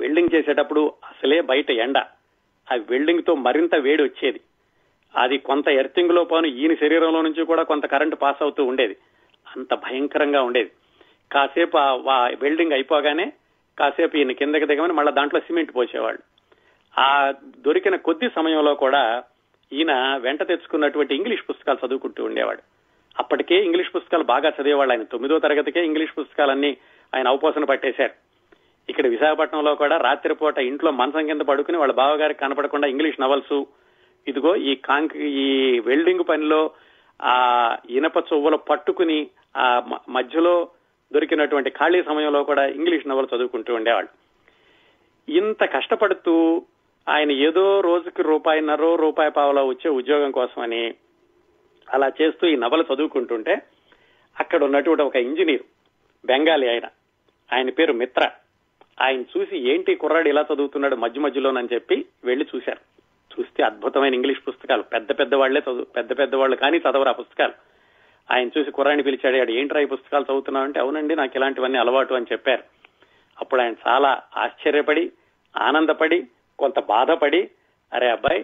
వెల్డింగ్ చేసేటప్పుడు అసలే బయట ఎండ, ఆ వెల్డింగ్ తో మరింత వేడి వచ్చేది. అది కొంత ఎర్తింగ్ లో పోను ఈయన శరీరంలో నుంచి కూడా కొంత కరెంటు పాస్ అవుతూ ఉండేది. అంత భయంకరంగా ఉండేది. కాసేపు ఆ వెల్డింగ్ అయిపోగానే కాసేపు ఈయన కిందకి దిగమని మళ్ళీ దాంట్లో సిమెంట్ పోసేవాళ్ళు. ఆ దొరికిన కొద్ది సమయంలో కూడా ఈయన వెంట తెచ్చుకున్నటువంటి ఇంగ్లీష్ పుస్తకాలు చదువుకుంటూ ఉండేవాడు. అప్పటికే ఇంగ్లీష్ పుస్తకాలు బాగా చదివేవాళ్ళు ఆయన. 9వ తరగతికే ఇంగ్లీష్ పుస్తకాలన్నీ ఆయన అవపోసన పట్టేశారు. ఇక్కడ విశాఖపట్నంలో కూడా రాత్రిపూట ఇంట్లో మంచం కింద పడుకుని వాళ్ళ బావగారికి కనపడకుండా ఇంగ్లీష్ నవల్స్, ఇదిగో ఈ వెల్డింగ్ పనిలో ఆ ఇనప చొవ్వలు పట్టుకుని ఆ మధ్యలో దొరికినటువంటి ఖాళీ సమయంలో కూడా ఇంగ్లీష్ నవల్ చదువుకుంటూ ఉండేవాళ్ళు. ఇంత కష్టపడుతూ ఆయన ఏదో రోజుకి రూపాయిన్నర రూపాయి పావలా వచ్చే ఉద్యోగం కోసమని అలా చేస్తూ ఈ నవలు చదువుకుంటుంటే అక్కడ ఉన్నటువంటి ఒక ఇంజనీర్ బెంగాలీ ఆయన పేరు మిత్ర, ఆయన చూసి ఏంటి కుర్రాడు ఇలా చదువుతున్నాడు మధ్య మధ్యలోనని చెప్పి వెళ్లి చూశారు. చూస్తే అద్భుతమైన ఇంగ్లీష్ పుస్తకాలు, పెద్ద పెద్ద వాళ్లే పెద్ద పెద్ద వాళ్ళు కానీ చదవరా పుస్తకాలు. ఆయన చూసి కుర్రాడిని పిలిచాడు, ఏంట్రా ఈ పుస్తకాలు చదువుతున్నావు అంటే, అవునండి నాకు ఇలాంటివన్నీ అలవాటు అని చెప్పారు. అప్పుడు ఆయన చాలా ఆశ్చర్యపడి ఆనందపడి కొంత బాధపడి, అరే అబ్బాయి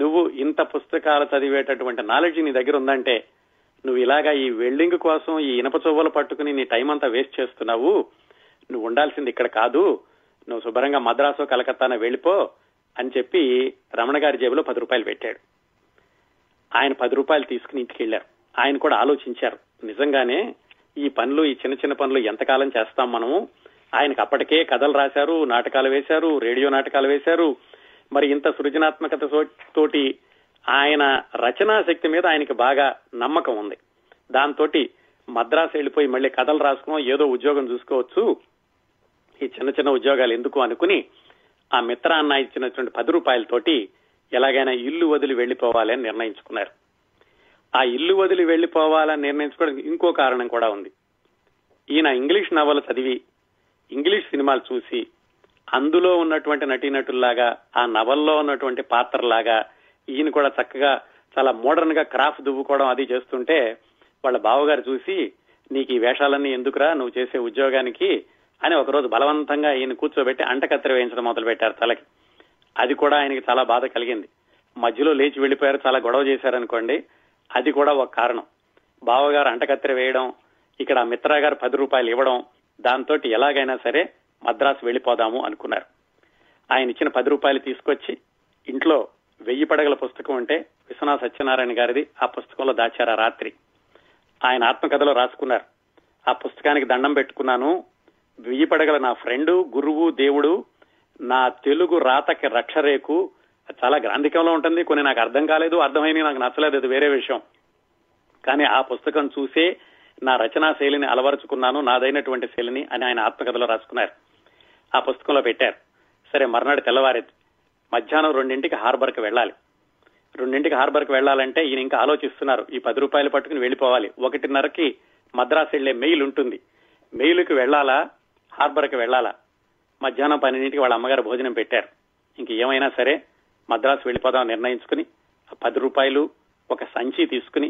నువ్వు ఇంత పుస్తకాలు చదివేటటువంటి నాలెడ్జ్ నీ దగ్గర ఉందంటే నువ్వు ఇలాగా ఈ వెల్డింగ్ కోసం ఈ ఇనప చొవ్వలు పట్టుకుని నీ టైం అంతా వేస్ట్ చేస్తున్నావు, నువ్వు ఉండాల్సింది ఇక్కడ కాదు, నువ్వు శుభ్రంగా మద్రాసు కలకత్తాన వెళ్ళిపో అని చెప్పి రమణ గారి జేబులో 10 రూపాయలు పెట్టాడు. ఆయన 10 రూపాయలు తీసుకుని ఇంటికి వెళ్ళారు. ఆయన కూడా ఆలోచించారు, నిజంగానే ఈ పనులు ఈ చిన్న చిన్న పనులు ఎంతకాలం చేస్తాం మనము. ఆయనకు అప్పటికే కథలు రాశారు, నాటకాలు వేశారు, రేడియో నాటకాలు వేశారు. మరి ఇంత సృజనాత్మకత తోటి ఆయన రచనా శక్తి మీద ఆయనకి బాగా నమ్మకం ఉంది. దాంతో మద్రాసు వెళ్ళిపోయి మళ్ళీ కథలు రాసుకో, ఏదో ఉద్యోగం చూసుకోవచ్చు, ఈ చిన్న చిన్న ఉద్యోగాలు ఎందుకు అనుకుని ఆ మిత్ర అన్న ఇచ్చినటువంటి 10 రూపాయలతోటి ఎలాగైనా ఇల్లు వదిలి వెళ్లిపోవాలి అని నిర్ణయించుకున్నారు. ఆ ఇల్లు వదిలి వెళ్లిపోవాలని నిర్ణయించుకోవడానికి ఇంకో కారణం కూడా ఉంది. ఈయన ఇంగ్లీష్ నవలు చదివి ఇంగ్లీష్ సినిమాలు చూసి అందులో ఉన్నటువంటి నటీనటుల్లాగా ఆ నవల్లో ఉన్నటువంటి పాత్రలాగా ఈయన కూడా చక్కగా చాలా మోడర్న్ గా క్రాఫ్ట్ దువ్వుకోవడం అది చేస్తుంటే వాళ్ళ బావగారు చూసి, నీకు ఈ వేషాలన్నీ ఎందుకురా నువ్వు చేసే ఉద్యోగానికి అని ఒకరోజు బలవంతంగా ఈయన కూర్చోబెట్టి అంటకత్తెర వేయించడం మొదలు పెట్టారు తలకి. అది కూడా ఆయనకి చాలా బాధ కలిగింది. మధ్యలో లేచి వెళ్లిపోయారు, చాలా గొడవ చేశారనుకోండి, అది కూడా ఒక కారణం. బావగారు అంటకత్తెర వేయడం, ఇక్కడ మిత్ర గారు 10 రూపాయలు ఇవ్వడం, దాంతో ఎలాగైనా సరే మద్రాసు వెళ్లిపోదాము అనుకున్నారు. ఆయన ఇచ్చిన 10 రూపాయలు తీసుకొచ్చి ఇంట్లో 1000 పడగల పుస్తకం ఉంటే విశ్వనాథ సత్యనారాయణ గారిది ఆ పుస్తకంలో దాచారు. రాత్రి ఆయన ఆత్మకథలో రాసుకున్నారు, ఆ పుస్తకానికి దండం పెట్టుకున్నాను, 1000 పడగల నా ఫ్రెండు, గురువు, దేవుడు, నా తెలుగు రాతకి రక్షరేకు. చాలా గ్రాంధికంలో ఉంటుంది, కొన్ని నాకు అర్థం కాలేదు, అర్థమైనవి నాకు నచ్చలేదు, అది వేరే విషయం. కానీ ఆ పుస్తకం చూసే నా రచనా శైలిని అలవరుచుకున్నాను, నాదైనటువంటి శైలిని అని ఆయన ఆత్మకథలో రాసుకున్నారు, ఆ పుస్తకంలో పెట్టారు. సరే మర్నాడు తెల్లవారేది, మధ్యాహ్నం 2 హార్బర్కి వెళ్ళాలి. 2 హార్బర్కి వెళ్లాలంటే ఈయన ఇంకా ఆలోచిస్తున్నారు, ఈ 10 రూపాయలు పట్టుకుని వెళ్లిపోవాలి, 1:30కి మద్రాసు వెళ్లే మెయిల్ ఉంటుంది, మెయిల్కి వెళ్లాలా హార్బర్కి వెళ్లాలా. మధ్యాహ్నం 12కి వాళ్ళ అమ్మగారు భోజనం పెట్టారు. ఇంకేమైనా సరే మద్రాసు వెళ్లిపోదాం నిర్ణయించుకుని 10 రూపాయలు ఒక సంచి తీసుకుని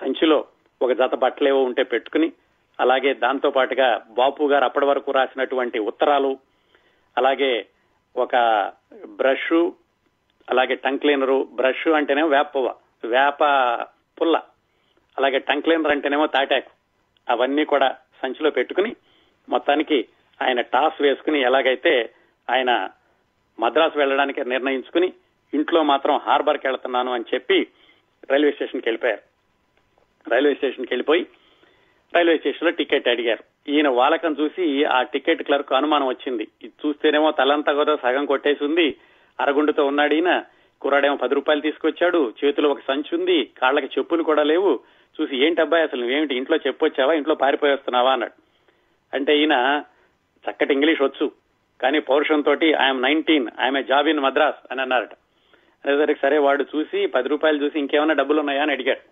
సంచిలో ఒక జత బట్టలేవో ఉంటే పెట్టుకుని, అలాగే దాంతో పాటుగా బాపు గారు అప్పటి వరకు రాసినటువంటి ఉత్తరాలు, అలాగే ఒక బ్రష్, అలాగే టంగ్ క్లీనరు. బ్రష్ అంటేనేమో వేప పుల్ల, అలాగే టంగ్ క్లీనర్ అంటేనేమో తాటాకు. అవన్నీ కూడా సంచిలో పెట్టుకుని మొత్తానికి ఆయన టాస్ వేసుకుని ఎలాగైతే ఆయన మద్రాసు వెళ్ళడానికి నిర్ణయించుకుని ఇంట్లో మాత్రం హార్బర్కి వెళ్తున్నాను అని చెప్పి రైల్వే స్టేషన్కి వెళ్ళిపోయారు. రైల్వే స్టేషన్ లో టికెట్ అడిగారు. ఈయన వాలకం చూసి ఆ టికెట్ క్లర్క్ అనుమానం వచ్చింది. ఇది చూస్తేనేమో తలంతా కూడా సగం కొట్టేసి ఉంది, అరగుండుతో ఉన్నాడు ఈయన. కుర్రాడేమో 10 రూపాయలు తీసుకొచ్చాడు, చేతిలో ఒక సంచి ఉంది, కాళ్ళకి చెప్పులు కూడా లేవు. చూసి, ఏంటి అబ్బాయి అసలు నువ్వేమిటి, ఇంట్లో చెప్పొచ్చావా, ఇంట్లో పారిపోయి వస్తున్నావా అన్నాడు. అంటే ఈయన చక్కటి ఇంగ్లీష్ వచ్చు, కానీ పౌరుషంతో I'm 19, I'm a job in Madras అని అన్నారట. అనేసరికి సరే వాడు చూసి 10 రూపాయలు చూసి ఇంకేమైనా డబ్బులు ఉన్నాయా అని అడిగాడు.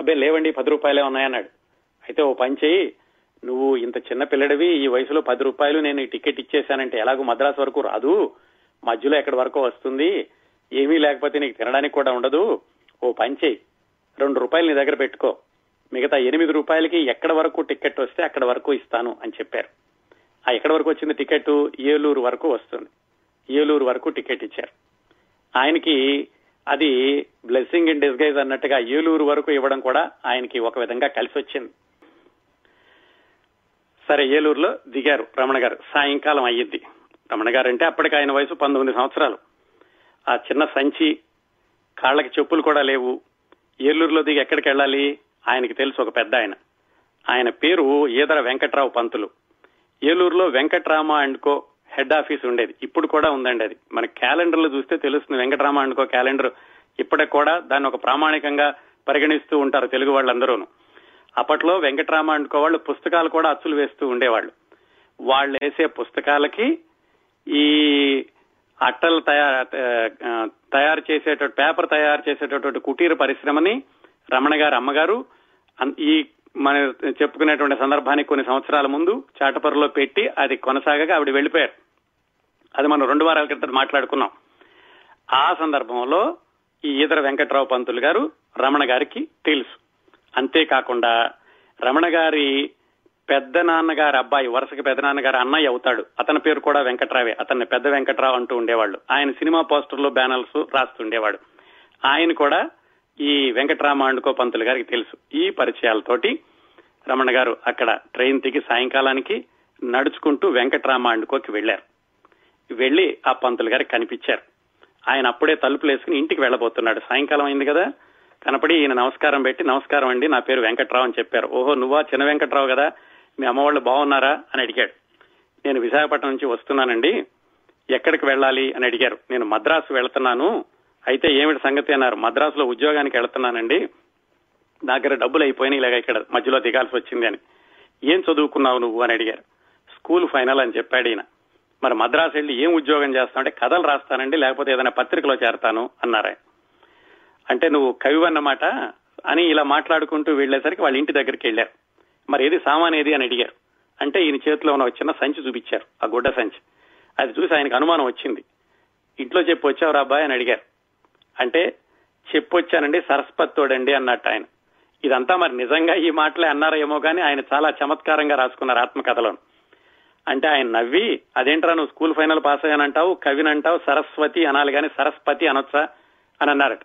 అబ్బాయి లేవండి, 10 రూపాయలే ఉన్నాయన్నాడు. అయితే ఓ పని చేయి, నువ్వు ఇంత చిన్న పిల్లడివి, ఈ వయసులో 10 రూపాయలు నేను ఈ టికెట్ ఇచ్చేశానంటే ఎలాగో మద్రాసు వరకు రాదు, మధ్యలో ఎక్కడి వరకు వస్తుంది, ఏమీ లేకపోతే నీకు తినడానికి కూడా ఉండదు. ఓ పని చేయి, 2 రూపాయలు నీ దగ్గర పెట్టుకో, మిగతా 8 రూపాయలకి ఎక్కడి వరకు టికెట్ వస్తే అక్కడ వరకు ఇస్తాను అని చెప్పారు. ఆ ఎక్కడి వరకు వచ్చింది టికెట్? ఏలూరు వరకు వస్తుంది. ఏలూరు వరకు టికెట్ ఇచ్చారు. ఆయనకి అది బ్లెస్సింగ్ ఇన్ డిస్గైజ్ అన్నట్టుగా ఏలూరు వరకు ఇవ్వడం కూడా ఆయనకి ఒక విధంగా కలిసి వచ్చింది. సరే, ఏలూరులో దిగారు రమణ గారు. సాయంకాలం అయ్యింది. రమణ గారు అంటే అప్పటికి ఆయన వయసు 19 సంవత్సరాలు. ఆ చిన్న సంచి, కాళ్ళకి చెప్పులు కూడా లేవు. ఏలూరులో దిగి ఎక్కడికి వెళ్ళాలి? ఆయనకి తెలుసు ఒక పెద్ద ఆయన, ఆయన పేరు ఈదర వెంకట్రావు పంతులు. ఏలూరులో Venkatarama and co head office ఉండేది, ఇప్పుడు కూడా ఉందండి. అది మన క్యాలెండర్ లో చూస్తే తెలుస్తుంది. వెంకటరామ అండ్ కో క్యాలెండర్ ఇప్పటికి కూడా దాన్ని ఒక ప్రామాణికంగా పరిగణిస్తూ ఉంటారు తెలుగు వాళ్ళందరూను. అప్పట్లో వెంకటరామ అండ్ కో వాళ్ళు పుస్తకాలు కూడా అచ్చులు వేస్తూ ఉండేవాళ్ళు. వాళ్ళు వేసే పుస్తకాలకి ఈ అట్టలు తయారు చేసేటటువంటి, పేపర్ తయారు చేసేటటువంటి కుటీర పరిశ్రమని రమణ గారు అమ్మగారు ఈ మనం చెప్పుకునేటువంటి సందర్భానికి కొన్ని సంవత్సరాల ముందు చాటపర్రులో పెట్టి అది కొనసాగగా ఆవిడ వెళ్ళిపోయారు. అది మనం 2 వారాల క్రితం మాట్లాడుకున్నాం. ఆ సందర్భంలో ఈ ఈదర వెంకట్రావు పంతులు గారు రమణ గారికి తెలుసు. అంతేకాకుండా రమణ గారి పెద్ద నాన్నగారి అబ్బాయి, వరుసకి పెద్ద నాన్నగారి అన్నయ్య అవుతాడు, అతని పేరు కూడా వెంకట్రావే. అతన్ని పెద్ద వెంకట్రావు అంటూ ఉండేవాళ్ళు. ఆయన సినిమా పోస్టర్లు, బ్యానర్స్ రాస్తుండేవాడు. ఆయన కూడా ఈ వెంకటరామ అండ్ కో పంతులు గారికి తెలుసు. ఈ పరిచయాలతోటి రమణ గారు అక్కడ ట్రైన్ దిగి సాయంకాలానికి నడుచుకుంటూ వెంకటరామ అండ్ కోకి వెళ్లారు. వెళ్లి ఆ పంతులు గారికి కనిపించారు. ఆయన అప్పుడే తలుపులు వేసుకుని ఇంటికి వెళ్లబోతున్నాడు. సాయంకాలం అయింది కదా. కనపడి ఈయన నమస్కారం పెట్టి, నమస్కారం అండి, నా పేరు వెంకట్రావు అని చెప్పారు. ఓహో, నువ్వా చిన్న వెంకట్రావు కదా, మీ అమ్మ వాళ్ళు బాగున్నారా అని అడిగాడు. నేను విశాఖపట్నం నుంచి వస్తున్నానండి, ఎక్కడికి వెళ్ళాలి అని అడిగారు. నేను మద్రాసు వెళ్తున్నాను. అయితే ఏమిటి సంగతి అన్నారు. మద్రాసులో ఉద్యోగానికి వెళ్తున్నానండి, దగ్గర డబ్బులు అయిపోయినాయి, ఇలాగ ఇక్కడ మధ్యలో దిగాల్సి వచ్చింది అని. ఏం చదువుకున్నావు నువ్వు అని అడిగారు. స్కూల్ ఫైనల్ అని చెప్పాడు ఈయన. మరి మద్రాసు వెళ్ళి ఏం ఉద్యోగం చేస్తావంటే, కథలు రాస్తానండి, లేకపోతే ఏదైనా పత్రికలో చేరతాను అన్నారు. అంటే నువ్వు కవి అన్నమాట అని ఇలా మాట్లాడుకుంటూ వెళ్లేసరికి వాళ్ళ ఇంటి దగ్గరికి వెళ్ళారు. మరి ఏది సామాన్ ఏది అని అడిగారు. అంటే ఈయన చేతిలో ఉన్న చిన్న సంచి చూపించారు, ఆ గుడ్డ సంచి. అది చూసి ఆయనకు అనుమానం వచ్చింది. ఇంట్లో చెప్పి వచ్చావురా అబ్బాయి అని అడిగారు. అంటే చెప్పొచ్చానండి, సరస్వత్తోడండి అన్నట్టు ఆయన. ఇదంతా మరి నిజంగా ఈ మాటలే అన్నారో ఏమో కానీ ఆయన చాలా చమత్కారంగా రాసుకున్నారు ఆత్మకథలో. అంటే ఆయన నవ్వి, అదేంట్రా నువ్వు స్కూల్ ఫైనల్ పాస్ అయ్యానంటావు, కవినంటావు, సరస్వతి అనాలి కానీ సరస్వతి అనొచ్చా అని అన్నారట.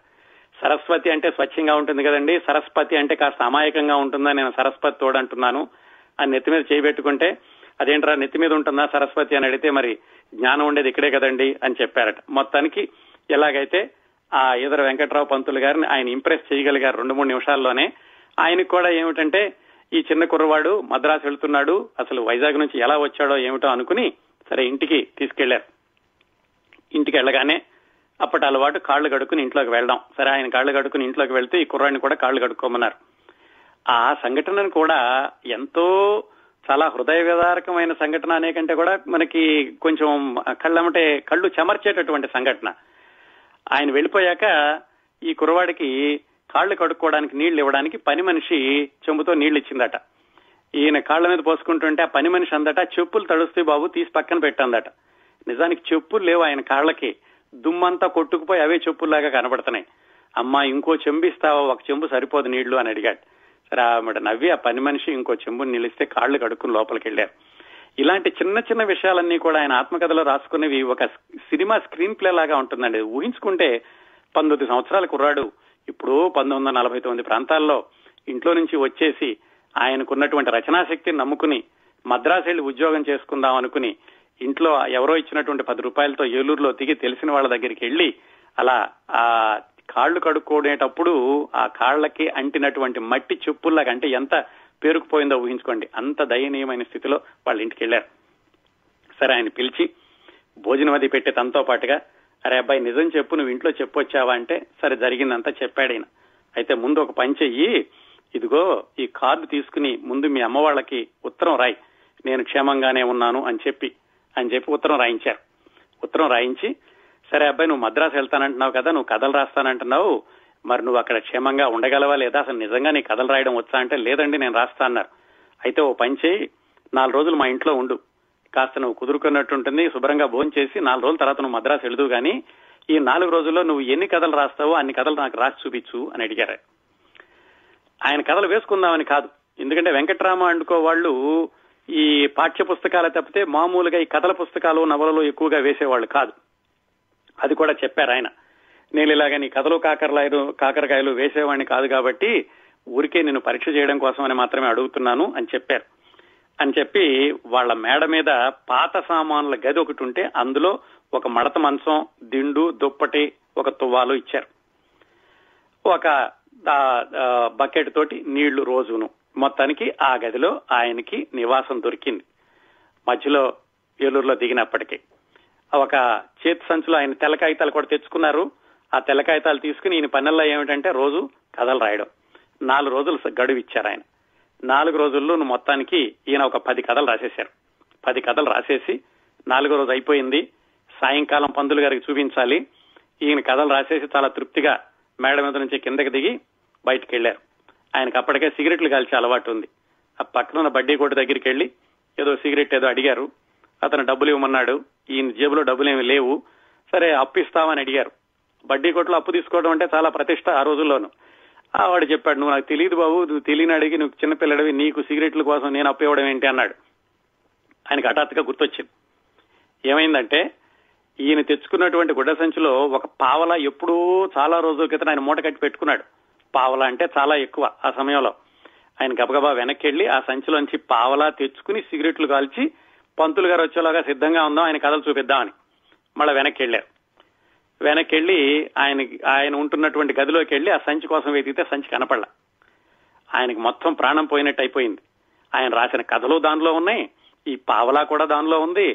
సరస్వతి అంటే స్వచ్ఛంగా ఉంటుంది కదండి, సరస్వతి అంటే కాస్త అమాయకంగా ఉంటుందా, నేను సరస్వతి తోడంటున్నాను అని నెత్తి మీద చేయబెట్టుకుంటే, అదేంట్రా నెత్తి మీద ఉంటుందా సరస్వతి అని అడిగితే, మరి జ్ఞానం ఉండేది ఇక్కడే కదండి అని చెప్పారట. మొత్తానికి ఎలాగైతే ఆ ఈదర వెంకట్రావు పంతులు గారిని ఆయన ఇంప్రెస్ చేయగలిగారు 2-3 నిమిషాల్లోనే. ఆయనకు కూడా ఏమిటంటే, ఈ చిన్న కుర్రవాడు మద్రాసు వెళ్తున్నాడు, అసలు వైజాగ్ నుంచి ఎలా వచ్చాడో ఏమిటో అనుకుని సరే ఇంటికి తీసుకెళ్లారు. ఇంటికి వెళ్ళగానే అప్పటి అలవాటు కాళ్లు కడుక్కుని ఇంట్లోకి వెళ్దాం. సరే ఆయన కాళ్లు కడుక్కుని ఇంట్లోకి వెళ్తే ఈ కుర్రాడిని కూడా కాళ్లు కడుక్కోమన్నారు. ఆ సంఘటనను కూడా ఎంతో చాలా హృదయ విదారకమైన సంఘటన, అనే కంటే కూడా మనకి కొంచెం కళ్ళమంటే కళ్ళు చెమర్చేటటువంటి సంఘటన. ఆయన వెళ్ళిపోయాక ఈ కుర్రవాడికి కాళ్లు కడుక్కోవడానికి నీళ్లు ఇవ్వడానికి పని మనిషి చెంబుతో నీళ్లు ఇచ్చిందట. ఈయన కాళ్ల మీద పోసుకుంటుంటే ఆ పని మనిషి అందట, చెప్పులు తడుస్తూ బాబు తీసి పక్కన పెట్టందట. నిజానికి చెప్పులు లేవు ఆయన కాళ్లకి, దుమ్మంతా కొట్టుకుపోయి అవే చెప్పుల్లాగా కనబడుతున్నాయి. అమ్మా ఇంకో చెంబు ఇస్తావా, ఒక చెంబు సరిపోదు నీళ్లు అని అడిగాడు. సరే ఆవిడ నవ్వి ఆ పని మనిషి ఇంకో చెంబుని నిలిస్తే కాళ్లు కడుక్కుని లోపలికి వెళ్ళారు. ఇలాంటి చిన్న చిన్న విషయాలన్నీ కూడా ఆయన ఆత్మకథలో రాసుకునేవి ఒక సినిమా స్క్రీన్ ప్లే లాగా ఉంటుందండి. ఊహించుకుంటే 19 సంవత్సరాల కుర్రాడు ఇప్పుడు 1949 ప్రాంతాల్లో ఇంట్లో నుంచి వచ్చేసి ఆయనకున్నటువంటి రచనాశక్తిని నమ్ముకుని మద్రాసు వెళ్లి ఉద్యోగం చేసుకుందాం అనుకుని ఇంట్లో ఎవరో ఇచ్చినటువంటి 10 రూపాయలతో ఏలూరులో దిగి తెలిసిన వాళ్ళ దగ్గరికి వెళ్లి అలా ఆ కాళ్లు కడుక్కునేటప్పుడు ఆ కాళ్లకి అంటినటువంటి మట్టి చెప్పుల్లాగా అంటే ఎంత పేరుకుపోయిందో ఊహించుకోండి. అంత దయనీయమైన స్థితిలో వాళ్ళ ఇంటికి వెళ్లారు. సరే ఆయన పిలిచి భోజనం అది పెట్టి తనతో పాటుగా, అరే అబ్బాయి నిజం చెప్పు, నువ్వు ఇంట్లో చెప్పొచ్చావా అంటే సరే జరిగిందంతా చెప్పాడు ఆయన. అయితే ముందు ఒక పని చెయ్యి, ఇదిగో ఈ కార్డు తీసుకుని ముందు మీ అమ్మ వాళ్ళకి ఉత్తరం రాయి, నేను క్షేమంగానే ఉన్నాను అని చెప్పి ఉత్తరం రాయించారు. ఉత్తరం రాయించి, సరే అబ్బాయి నువ్వు మద్రాసు వెళ్తానంటున్నావు కదా, నువ్వు కథలు రాస్తానంటున్నావు, మరి నువ్వు అక్కడ క్షేమంగా ఉండగలవా లేదా, అసలు నిజంగా నీ కథలు రాయడం వచ్చా అంటే లేదండి నేను రాస్తా అన్నారు. అయితే ఓ పని చేయి, 4 రోజులు మా ఇంట్లో ఉండు, కాస్త నువ్వు కుదురుకున్నట్టుంటుంది, శుభ్రంగా భోజనం చేసి 4 రోజుల తర్వాత నువ్వు మద్రాసు వెళ్దు గానీ ఈ 4 రోజుల్లో నువ్వు ఎన్ని కథలు రాస్తావో అన్ని కథలు నాకు రాసి చూపించు అని అడిగారు. ఆయన కథలు వేసుకుందామని కాదు, ఎందుకంటే వెంకటరామ అండుకో వాళ్ళు ఈ పాఠ్య పుస్తకాలు తప్పితే మామూలుగా ఈ కథల పుస్తకాలు నవలలు ఎక్కువగా వేసేవాళ్ళు కాదు. అది కూడా చెప్పారు ఆయన, నేను ఇలాగ నీ కథలు కాకరకాయలు వేసేవాడిని కాదు కాబట్టి ఊరికే నేను పరీక్ష చేయడం కోసం అని మాత్రమే అడుగుతున్నాను అని చెప్పారు. అని చెప్పి వాళ్ళ మేడ మీద పాత సామాన్ల గది ఒకటి ఉంటే అందులో ఒక మడత మంచం, దిండు, దుప్పటి, ఒక తువ్వాలు ఇచ్చారు, ఒక బకెట్ తోటి నీళ్లు రోజును. మొత్తానికి ఆ గదిలో ఆయనకి నివాసం దొరికింది. మధ్యలో ఏలూరులో దిగినప్పటికీ ఒక చేతి సంచులో ఆయన తెల్ల కాగితాలు కూడా తెచ్చుకున్నారు. ఆ తెల్ల కాగితాలు తీసుకుని ఈయన పనుల్లో ఏమిటంటే రోజు కథలు రాయడం. 4 రోజులు గడువిచ్చారు ఆయన. 4 రోజుల్లో మొత్తానికి ఈయన ఒక 10 కథలు రాసేశారు. 10 కథలు రాసేసి 4వ రోజు అయిపోయింది. సాయంకాలం పందులు గారికి చూపించాలి. ఈయన కథలు రాసేసి చాలా తృప్తిగా మేడ మీద నుంచి కిందకి దిగి బయటకు వెళ్లారు. ఆయనకు అప్పటికే సిగరెట్లు కాల్చే అలవాటు ఉంది. ఆ పక్కన బడ్డీ కొట్టు దగ్గరికి వెళ్లి ఏదో సిగరెట్ ఏదో అడిగారు. అతను డబ్బులు ఇవ్వమన్నాడు. ఈయన జేబులో డబ్బులేమి లేవు. సరే అప్పు ఇస్తామని అడిగారు. బడ్డీ కొట్లో అప్పు తీసుకోవడం అంటే చాలా ప్రతిష్ట ఆ రోజుల్లోనూ. వాడు చెప్పాడు, నువ్వు నాకు తెలియదు బాబు, నువ్వు తెలియని అడిగి నువ్వు చిన్నపిల్లడివి, నీకు సిగరెట్ల కోసం నేను అప్పు ఇవ్వడం ఏంటి అన్నాడు. ఆయనకు హఠాత్తుగా గుర్తొచ్చింది. ఏమైందంటే ఈయన తెచ్చుకున్నటువంటి గుడ్డ సంచిలో ఒక పావలా ఎప్పుడూ చాలా రోజుల క్రితం ఆయన మూట కట్టి పెట్టుకున్నాడు. పావలా అంటే చాలా ఎక్కువ ఆ సమయంలో. ఆయన గబగబా వెనక్కి వెళ్లి ఆ సంచిలోంచి పావలా తెచ్చుకుని సిగరెట్లు కాల్చి పంతులు గారు వచ్చేలాగా సిద్ధంగా ఉందాం, ఆయన కథలు చూపిద్దామని మళ్ళీ వెనక్కి వెళ్ళారు. వెనక్కి వెళ్లి ఆయన ఉంటున్నటువంటి గదిలోకి వెళ్లి ఆ సంచి కోసం వెతికితే సంచి కనపడలా. ఆయనకు మొత్తం ప్రాణం పోయినట్టు అయిపోయింది. ఆయన రాసిన కథలు దానిలో ఉన్నాయి, ఈ పావలా కూడా దానిలో ఉంది,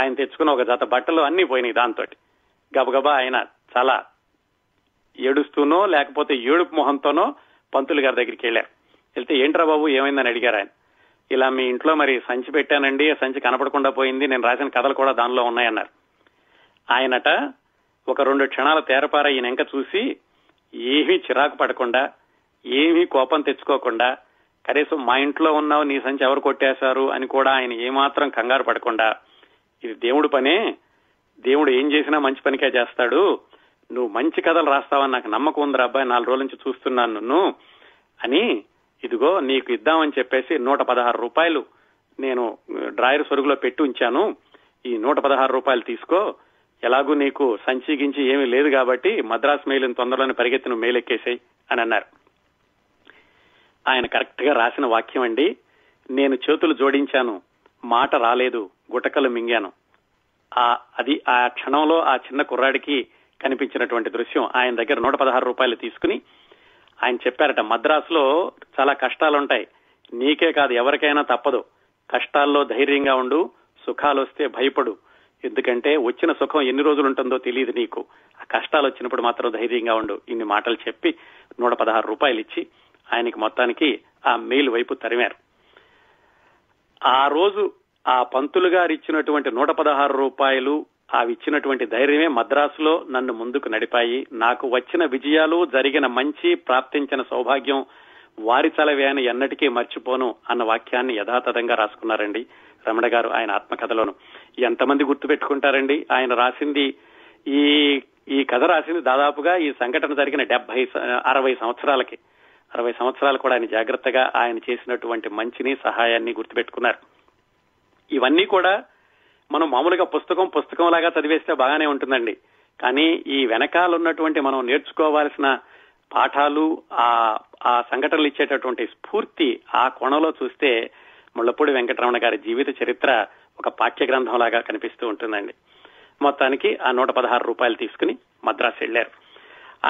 ఆయన తెచ్చుకున్న ఒక జత బట్టలు అన్ని పోయినాయి. దాంతో గబగబా ఆయన చాలా ఏడుస్తూనో లేకపోతే ఏడుపు మొహంతోనో పంతులు గారి దగ్గరికి వెళ్ళారు. వెళ్తే ఏంట్రా బాబు ఏమైందని అడిగారు ఆయన. ఇలా మీ ఇంట్లో మరి సంచి పెట్టానండి, సంచి కనపడకుండా పోయింది, నేను రాసిన కథలు కూడా దానిలో ఉన్నాయన్నారు. ఆయనట ఒక 2 క్షణాల తేరపార ఈయన ఇంకా చూసి ఏమీ చిరాకు పడకుండా ఏమీ కోపం తెచ్చుకోకుండా, కనీసం మా ఇంట్లో ఉన్నావు నీ సంచి ఎవరు కొట్టేశారు అని కూడా ఆయన ఏమాత్రం కంగారు పడకుండా, ఇది దేవుడి పనే, దేవుడు ఏం చేసినా మంచి పనికే చేస్తాడు, నువ్వు మంచి కథలు రాస్తావని నాకు నమ్మకం ఉందిరా అబ్బాయి, 4 రోజుల నుంచి చూస్తున్నాను నిన్ను అని, ఇదిగో నీకు ఇద్దామని చెప్పేసి 116 రూపాయలు నేను డ్రాయర్ సొరుగులో పెట్టి ఉంచాను, ఈ 116 రూపాయలు తీసుకో, ఎలాగూ నీకు సంచి గించి ఏమీ లేదు కాబట్టి మద్రాసు మెయిల్ తొందరలోనే పరిగెత్తి నువ్వు మెయిల్ ఎక్కేసాయి అని అన్నారు. ఆయన కరెక్ట్ గా రాసిన వాక్యం అండి, నేను చేతులు జోడించాను, మాట రాలేదు, గుటకలు మింగాను. అది ఆ క్షణంలో ఆ చిన్న కుర్రాడికి కనిపించినటువంటి దృశ్యం. ఆయన దగ్గర 116 రూపాయలు తీసుకుని ఆయన చెప్పారట, మద్రాసులో చాలా కష్టాలుంటాయి, నీకే కాదు ఎవరికైనా తప్పదు, కష్టాల్లో ధైర్యంగా ఉండు, సుఖాలు వస్తే భయపడు, ఎందుకంటే వచ్చిన సుఖం ఎన్ని రోజులు ఉంటుందో తెలియదు నీకు, ఆ కష్టాలు వచ్చినప్పుడు మాత్రం ధైర్యంగా ఉండు. ఇన్ని మాటలు చెప్పి 116 రూపాయలు ఇచ్చి ఆయనకి మొత్తానికి ఆ మెయిల్ వైపు తరిమారు. ఆ రోజు ఆ పంతులు గారు ఇచ్చినటువంటి 116 రూపాయలు అవి ఇచ్చినటువంటి ధైర్యమే మద్రాసులో నన్ను ముందుకు నడిపాయి. నాకు వచ్చిన విజయాలు, జరిగిన మంచి, ప్రాప్తించిన సౌభాగ్యం వారి చలవే అని ఎన్నటికీ మర్చిపోను అన్న వాక్యాన్ని యథాతథంగా రాసుకున్నారండి రమణ గారు ఆయన ఆత్మకథలోను. ఎంతమంది గుర్తుపెట్టుకుంటారండి ఆయన రాసింది. ఈ ఈ కథ రాసింది దాదాపుగా ఈ సంఘటన జరిగిన 60-70 సంవత్సరాలకి 60 సంవత్సరాలు కూడా ఆయన జాగ్రత్తగా ఆయన చేసినటువంటి మంచిని సహాయాన్ని గుర్తుపెట్టుకున్నారు. ఇవన్నీ కూడా మనం మామూలుగా పుస్తకం లాగా చదివేస్తే బాగానే ఉంటుందండి, కానీ ఈ వెనకాల ఉన్నటువంటి మనం నేర్చుకోవాల్సిన పాఠాలు ఆ సంఘటనలు ఇచ్చేటటువంటి స్ఫూర్తి ఆ కోణంలో చూస్తే ముళ్లపూడి వెంకటరమణ గారి జీవిత చరిత్ర ఒక పాఠ్య గ్రంథం లాగా కనిపిస్తూ ఉంటుందండి. మొత్తానికి ఆ 116 రూపాయలు తీసుకుని మద్రాసు వెళ్లారు.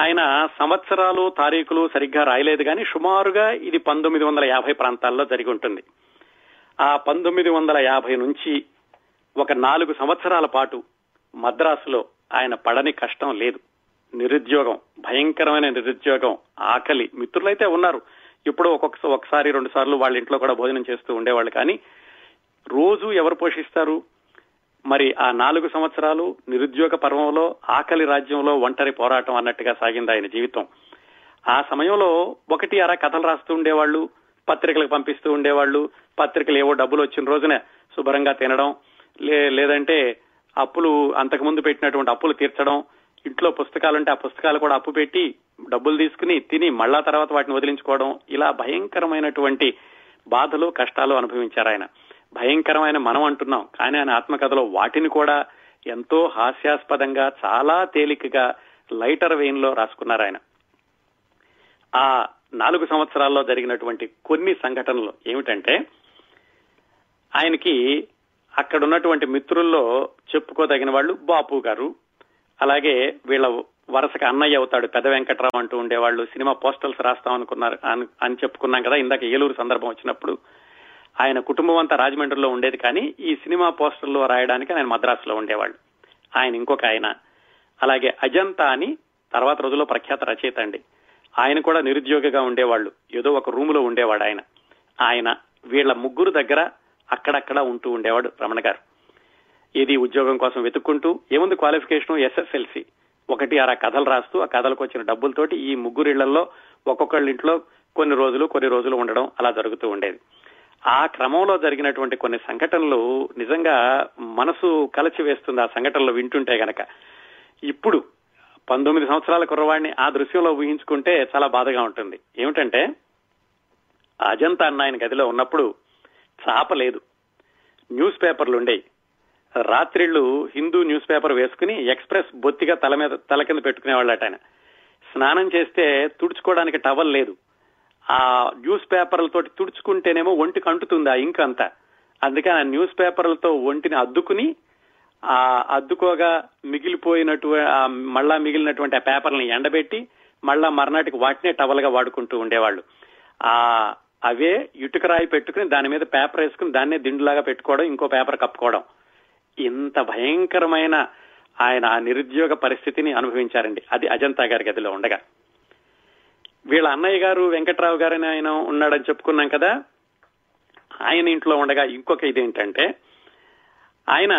ఆయన సంవత్సరాలు తారీఖులు సరిగ్గా రాయలేదు, కానీ సుమారుగా ఇది 1950 ప్రాంతాల్లో జరిగి ఉంటుంది. ఆ 1950 నుంచి ఒక 4 సంవత్సరాల పాటు మద్రాసులో ఆయన పడని కష్టం లేదు. నిరుద్యోగం, భయంకరమైన నిరుద్యోగం, ఆకలి, మిత్రులైతే ఉన్నారు, ఇప్పుడు ఒకసారి 2 సార్లు వాళ్ళ ఇంట్లో కూడా భోజనం చేస్తూ ఉండేవాళ్ళు, కానీ రోజు ఎవరు పోషిస్తారు? మరి ఆ 4 సంవత్సరాలు నిరుద్యోగ పర్వంలో ఆకలి రాజ్యంలో ఒంటరి పోరాటం అన్నట్టుగా సాగింది ఆయన జీవితం. ఆ సమయంలో 1-2 కథలు రాస్తూ ఉండేవాళ్ళు, పత్రికలకు పంపిస్తూ ఉండేవాళ్ళు. పత్రికలు ఏవో డబ్బులు వచ్చిన రోజున శుభ్రంగా తినడం, లేదంటే అప్పులు అంతకుముందు పెట్టినటువంటి అప్పులు తీర్చడం, ఇంట్లో పుస్తకాలుంటే ఆ పుస్తకాలు కూడా అప్పు పెట్టి డబ్బులు తీసుకుని తిని మళ్ళా తర్వాత వాటిని వదిలించుకోవడం, ఇలా భయంకరమైనటువంటి బాధలు కష్టాలు అనుభవించారు ఆయన. భయంకరమైన మనం అంటున్నాం, కానీ ఆయన ఆత్మకథలో వాటిని కూడా ఎంతో హాస్యాస్పదంగా చాలా తేలికగా లైటర్ వెయిన్ లో రాసుకున్నారు ఆయన. ఆ 4 సంవత్సరాల్లో జరిగినటువంటి కొన్ని సంఘటనలు ఏమిటంటే, ఆయనకి అక్కడ ఉన్నటువంటి మిత్రుల్లో చెప్పుకోదగిన వాళ్ళు బాపు గారు, అలాగే వీళ్ళ వరుసగా అన్నయ్య అవుతాడు పెద్ద వెంకట్రావు అంటూ ఉండేవాళ్ళు. సినిమా పోస్టల్స్ రాస్తాం అనుకున్నారు అని చెప్పుకున్నాం కదా ఇందాక ఏలూరు సందర్భం వచ్చినప్పుడు. ఆయన కుటుంబం అంతా రాజమండ్రిలో ఉండేది, కానీ ఈ సినిమా పోస్టర్లో రాయడానికి ఆయన మద్రాసులో ఉండేవాళ్ళు. ఆయన ఇంకొక ఆయన, అలాగే అజంత అని తర్వాత రోజుల్లో ప్రఖ్యాత రచయిత అండి, ఆయన కూడా నిరుద్యోగిగా ఉండేవాళ్ళు, ఏదో ఒక రూములో ఉండేవాడు ఆయన. ఆయన వీళ్ళ ముగ్గురు దగ్గర అక్కడక్కడ ఉంటూ ఉండేవాడు రమణ గారు. ఇది ఉద్యోగం కోసం వెతుక్కుంటూ, ఏముంది క్వాలిఫికేషన్ SSLC, 1-2 కథలు రాస్తూ ఆ కథలకు వచ్చిన డబ్బులతోటి ఈ ముగ్గురిళ్లలో ఒక్కొక్కళ్ళింట్లో కొన్ని రోజులు ఉండడం అలా జరుగుతూ ఉండేది. ఆ క్రమంలో జరిగినటువంటి కొన్ని సంఘటనలు నిజంగా మనసు కలచివేస్తుంది ఆ సంఘటనలు వింటుంటే గనక. ఇప్పుడు 19 సంవత్సరాల కుర్రవాడిని ఆ దృశ్యంలో ఊహించుకుంటే చాలా బాధగా ఉంటుంది. ఏమిటంటే, అజంతా అన్న ఆయన గదిలో ఉన్నప్పుడు చాప లేదు, న్యూస్ పేపర్లు ఉండేవి. రాత్రిళ్ళు హిందూ న్యూస్ పేపర్ వేసుకుని ఎక్స్ప్రెస్ బొత్తిగా తల కింద పెట్టుకునేవాళ్ళట ఆయన. స్నానం చేస్తే తుడుచుకోవడానికి టవల్ లేదు, ఆ న్యూస్ పేపర్లతోటి తుడుచుకుంటేనేమో ఒంటికి అంటుతుంది ఆ ఇంక్ అంతా, అందుకని ఆ న్యూస్ పేపర్లతో ఒంటిని అద్దుకుని ఆ అద్దుకోగా మిగిలినటువంటి ఆ పేపర్లని ఎండబెట్టి మళ్ళా మర్నాటికి వాటినే టవల్గా వాడుకుంటూ ఉండేవాళ్ళు. ఆ అవే ఇటుకరాయి పెట్టుకుని దాని మీద పేపర్ వేసుకుని దాన్నే దిండులాగా పెట్టుకోవడం, ఇంకో పేపర్ కప్పుకోవడం, ఇంత భయంకరమైన ఆయన ఆ నిరుద్యోగ పరిస్థితిని అనుభవించారండి. అది అజంతా గారి గదిలో ఉండగా. వీళ్ళ అన్నయ్య గారు వెంకట్రావు గారని ఆయన ఉన్నాడని చెప్పుకున్నాం కదా, ఆయన ఇంట్లో ఉండగా ఇంకొక ఇదేంటంటే, ఆయన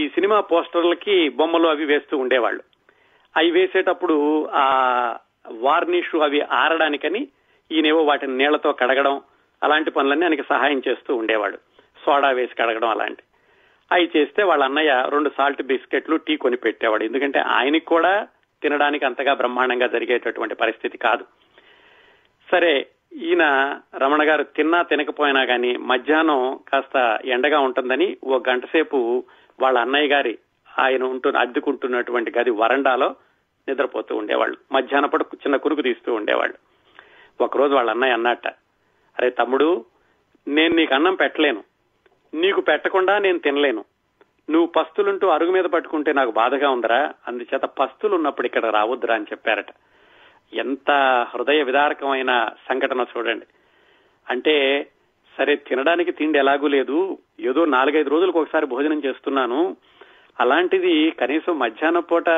ఈ సినిమా పోస్టర్లకి బొమ్మలు అవి వేస్తూ ఉండేవాళ్ళు. అవి వేసేటప్పుడు ఆ వార్నిష్ అవి ఆరడానికని ఈయనేవో వాటిని నీళ్లతో కడగడం అలాంటి పనులన్నీ ఆయనకి సహాయం చేస్తూ ఉండేవాడు, సోడా వేసి కడగడం అలాంటి అవి చేస్తే వాళ్ళ అన్నయ్య 2 సాల్ట్ బిస్కెట్లు టీ కొని పెట్టేవాడు, ఎందుకంటే ఆయనకి కూడా తినడానికి అంతగా బ్రహ్మాండంగా జరిగేటటువంటి పరిస్థితి కాదు. సరే, ఈయన రమణ గారు తిన్నా తినకపోయినా కానీ మధ్యాహ్నం కాస్త ఎండగా ఉంటుందని 1 గంట సేపు వాళ్ళ అన్నయ్య గారి ఆయన అద్దెకుంటున్నటువంటి గది వరండాలో నిద్రపోతూ ఉండేవాళ్ళు. మధ్యాహ్నం పూట చిన్న కురుకు తీస్తూ ఉండేవాళ్ళు. ఒకరోజు వాళ్ళ అన్నయ్య అన్నట్ట, అరే తమ్ముడు, నేను నీకు అన్నం పెట్టలేను, నీకు పెట్టకుండా నేను తినలేను, నువ్వు పస్తులుంటూ అరుగు మీద పట్టుకుంటే నాకు బాధగా ఉందరా, అందుచేత పస్తులు ఉన్నప్పుడు ఇక్కడ రావద్దురా అని చెప్పారట. ఎంత హృదయ విదారకమైన సంఘటన చూడండి. అంటే సరే, తినడానికి తిండి ఎలాగూ లేదు, ఏదో 4-5 రోజులకు ఒకసారి భోజనం చేస్తున్నాను, అలాంటిది కనీసం మధ్యాహ్నం పూట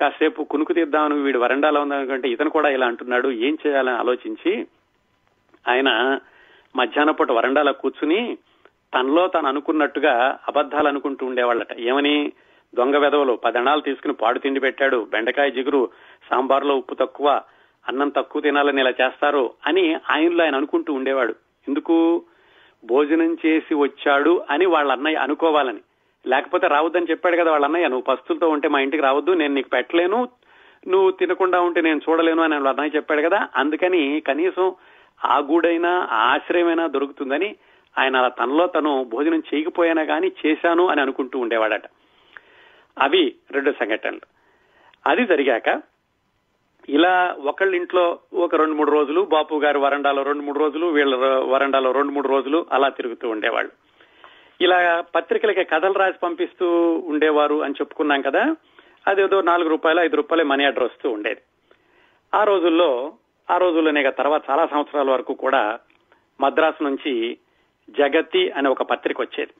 కాసేపు కునుకు తీద్దామని వీడు వరండాలో ఉందనుకుంటే ఇతను కూడా ఇలా అంటున్నాడు, ఏం చేయాలని ఆలోచించి ఆయన మధ్యాహ్నం పూట వరండాలో కూర్చుని తనలో తాను అనుకున్నట్టుగా అబద్ధాలు అనుకుంటూ ఉండేవాళ్ళట. ఏమని? దొంగ వెదవలు 10 అణాలు తీసుకుని పాడు తిండి పెట్టాడు, బెండకాయ జిగురు, సాంబార్లో ఉప్పు తక్కువ, అన్నం తక్కువ తినాలని ఇలా చేస్తారు అని ఆయనలో ఆయన అనుకుంటూ ఉండేవాడు. ఎందుకు? భోజనం చేసి వచ్చాడు అని వాళ్ళ అన్నయ్య అనుకోవాలని. లేకపోతే రావద్దని చెప్పాడు కదా వాళ్ళ అన్నయ్య, నువ్వు పస్తులతో ఉంటే మా ఇంటికి రావద్దు, నేను నీకు పెట్టలేను, నువ్వు తినకుండా ఉంటే నేను చూడలేను అని వాళ్ళ అన్నయ్య చెప్పాడు కదా, అందుకని కనీసం ఆ గూడైనా ఆశ్రయమైనా దొరుకుతుందని ఆయన అలా తనలో తను భోజనం చేయకపోయినా కానీ చేశాను అని అనుకుంటూ ఉండేవాడట. అవి రెండు సంఘటనలు. అది జరిగాక ఇలా ఒకళ్ళ ఇంట్లో ఒక 2-3 రోజులు, బాపు గారు వరండాలో 2-3 రోజులు, వీళ్ళ వరండాలో 2-3 రోజులు అలా తిరుగుతూ ఉండేవాళ్ళు. ఇలా పత్రికలకి కథలు రాసి పంపిస్తూ ఉండేవారు అని చెప్పుకున్నాం కదా, అదేదో 4 రూపాయలు 5 రూపాయలు మనీ ఆర్డర్ వస్తూ ఉండేది ఆ రోజుల్లోనే. తర్వాత చాలా సంవత్సరాల వరకు కూడా మద్రాసు నుంచి జగతి అనే ఒక పత్రిక వచ్చేది.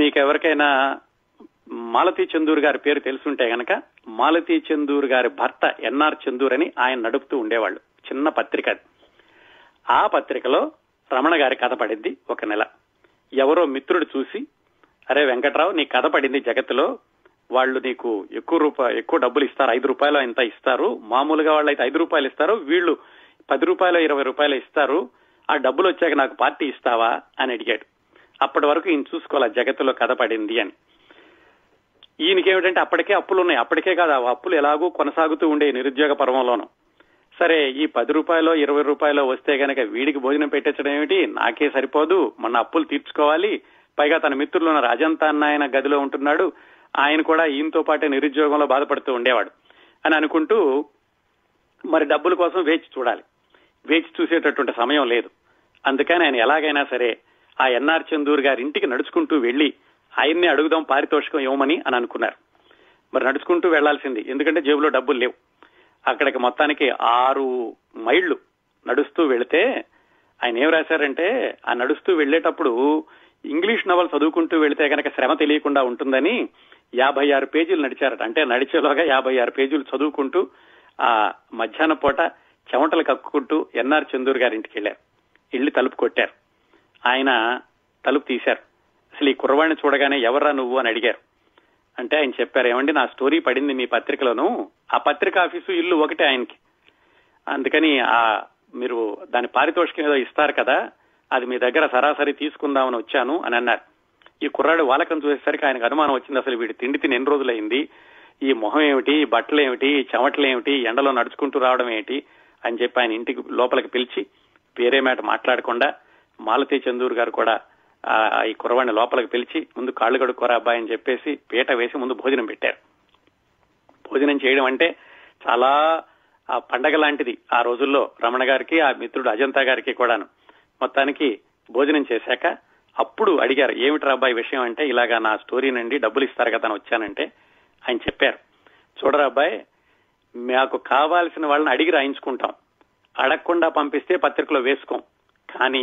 మీకు ఎవరికైనా మాలతీ చందూర్ గారి పేరు తెలుసుంటే గనక, మాలతీ చందూర్ గారి భర్త ఎన్ఆర్ చందూర్ అని ఆయన నడుపుతూ ఉండేవాళ్ళు, చిన్న పత్రిక అది. ఆ పత్రికలో రమణ గారి కథ పడింది ఒక నెల. ఎవరో మిత్రుడు చూసి, అరే వెంకట్రావు నీ కథ పడింది జగత్తులో, వాళ్ళు నీకు ఎక్కువ డబ్బులు ఇస్తారు, 5 రూపాయలు ఇంత ఇస్తారు, మామూలుగా వాళ్ళైతే 5 రూపాయలు ఇస్తారు, వీళ్ళు 10 రూపాయలు 20 రూపాయలు ఇస్తారు, ఆ డబ్బులు వచ్చాక నాకు పార్టీ ఇస్తావా అని అడిగాడు. అప్పటి వరకు ఈయన చూసుకోవాలి జగత్తులో కథ పడింది అని. ఈయనకేమిటంటే అప్పటికే అప్పులు ఉన్నాయి, అప్పటికే కాదు ఆ అప్పులు ఎలాగూ కొనసాగుతూ ఉండే నిరుద్యోగ పర్వంలోనూ. సరే ఈ 10 రూపాయలు 20 రూపాయలు వస్తే కనుక వీడికి భోజనం పెట్టించడం ఏమిటి, నాకే సరిపోదు, మన అప్పులు తీర్చుకోవాలి, పైగా తన మిత్రులున్న అజంత అన్న ఆయన గదిలో ఉంటున్నాడు, ఆయన కూడా ఈయనతో పాటే నిరుద్యోగంలో బాధపడుతూ ఉండేవాడు అని అనుకుంటూ మరి డబ్బుల కోసం వేచి చూడాలి, వేచి చూసేటటువంటి సమయం లేదు. అందుకని ఆయన ఎలాగైనా సరే ఆ ఎన్ఆర్ చందూర్ గారి ఇంటికి నడుచుకుంటూ వెళ్లి ఆయన్ని అడుగుదాం పారితోషికం ఇవ్వమని అని అనుకున్నారు. మరి నడుచుకుంటూ వెళ్లాల్సింది, ఎందుకంటే జేబులో డబ్బులు లేవు. అక్కడికి మొత్తానికి 6 మైళ్ళు నడుస్తూ వెళితే ఆయన ఏం రాశారంటే, ఆ నడుస్తూ వెళ్లేటప్పుడు ఇంగ్లీష్ నవల్ చదువుకుంటూ వెళితే కనుక శ్రమ తెలియకుండా ఉంటుందని 56 పేజీలు నడిచారట. అంటే నడిచేలోగా 56 పేజీలు చదువుకుంటూ ఆ మధ్యాహ్న పూట చెమటలు కక్కుకుంటూ ఎన్ఆర్ చందూర్ గారి ఇంటికి వెళ్ళారు. ఇల్లు తలుపు కొట్టారు, ఆయన తలుపు తీశారు. అసలు ఈ కుర్రవాణ్ణి చూడగానే ఎవర్రా నువ్వు అని అడిగారు. అంటే ఆయన చెప్పారు, ఏమండి నా స్టోరీ పడింది మీ పత్రికలోను, ఆ పత్రిక ఆఫీసు ఇల్లు ఒకటే ఆయనకి, అందుకని మీరు దాని పారితోషికం ఏదో ఇస్తారు కదా, అది మీ దగ్గర సరాసరి తీసుకుందామని వచ్చాను అని అన్నారు. ఈ కుర్రాడు వాలకం చూసేసరికి ఆయనకు అనుమానం వచ్చింది, అసలు వీడి తిండి తిని ఎన్ని రోజులైంది, ఈ మొహం ఏమిటి, బట్టలు ఏమిటి, చెమటలు ఏమిటి, ఎండలో నడుచుకుంటూ రావడం ఏంటి అని చెప్పి ఆయన ఇంటికి లోపలికి పిలిచి వేరే మాట మాట్లాడకుండా మాలతీ చందూర్ గారు కూడా ఈ కుర్రవాణ్ణి లోపలికి పిలిచి ముందు కాళ్ళు కడుక్కోరా అబ్బాయి అని చెప్పేసి పీట వేసి ముందు భోజనం పెట్టారు. భోజనం చేయడం అంటే చాలా పండగ లాంటిది ఆ రోజుల్లో రమణ గారికి, ఆ మిత్రుడు అజంతా గారికి కూడాను. మొత్తానికి భోజనం చేశాక అప్పుడు అడిగారు, ఏమిట్రా అబ్బాయి విషయం అంటే, ఇలాగా నా స్టోరీ నుండి డబ్బులు ఇస్తారు కదా అని వచ్చానంటే ఆయన చెప్పారు, చూడరా అబ్బాయి మాకు కావాల్సిన వాళ్ళని అడిగి రాయించుకుంటాం, అడగకుండా పంపిస్తే పత్రికలో వేసుకోం, కానీ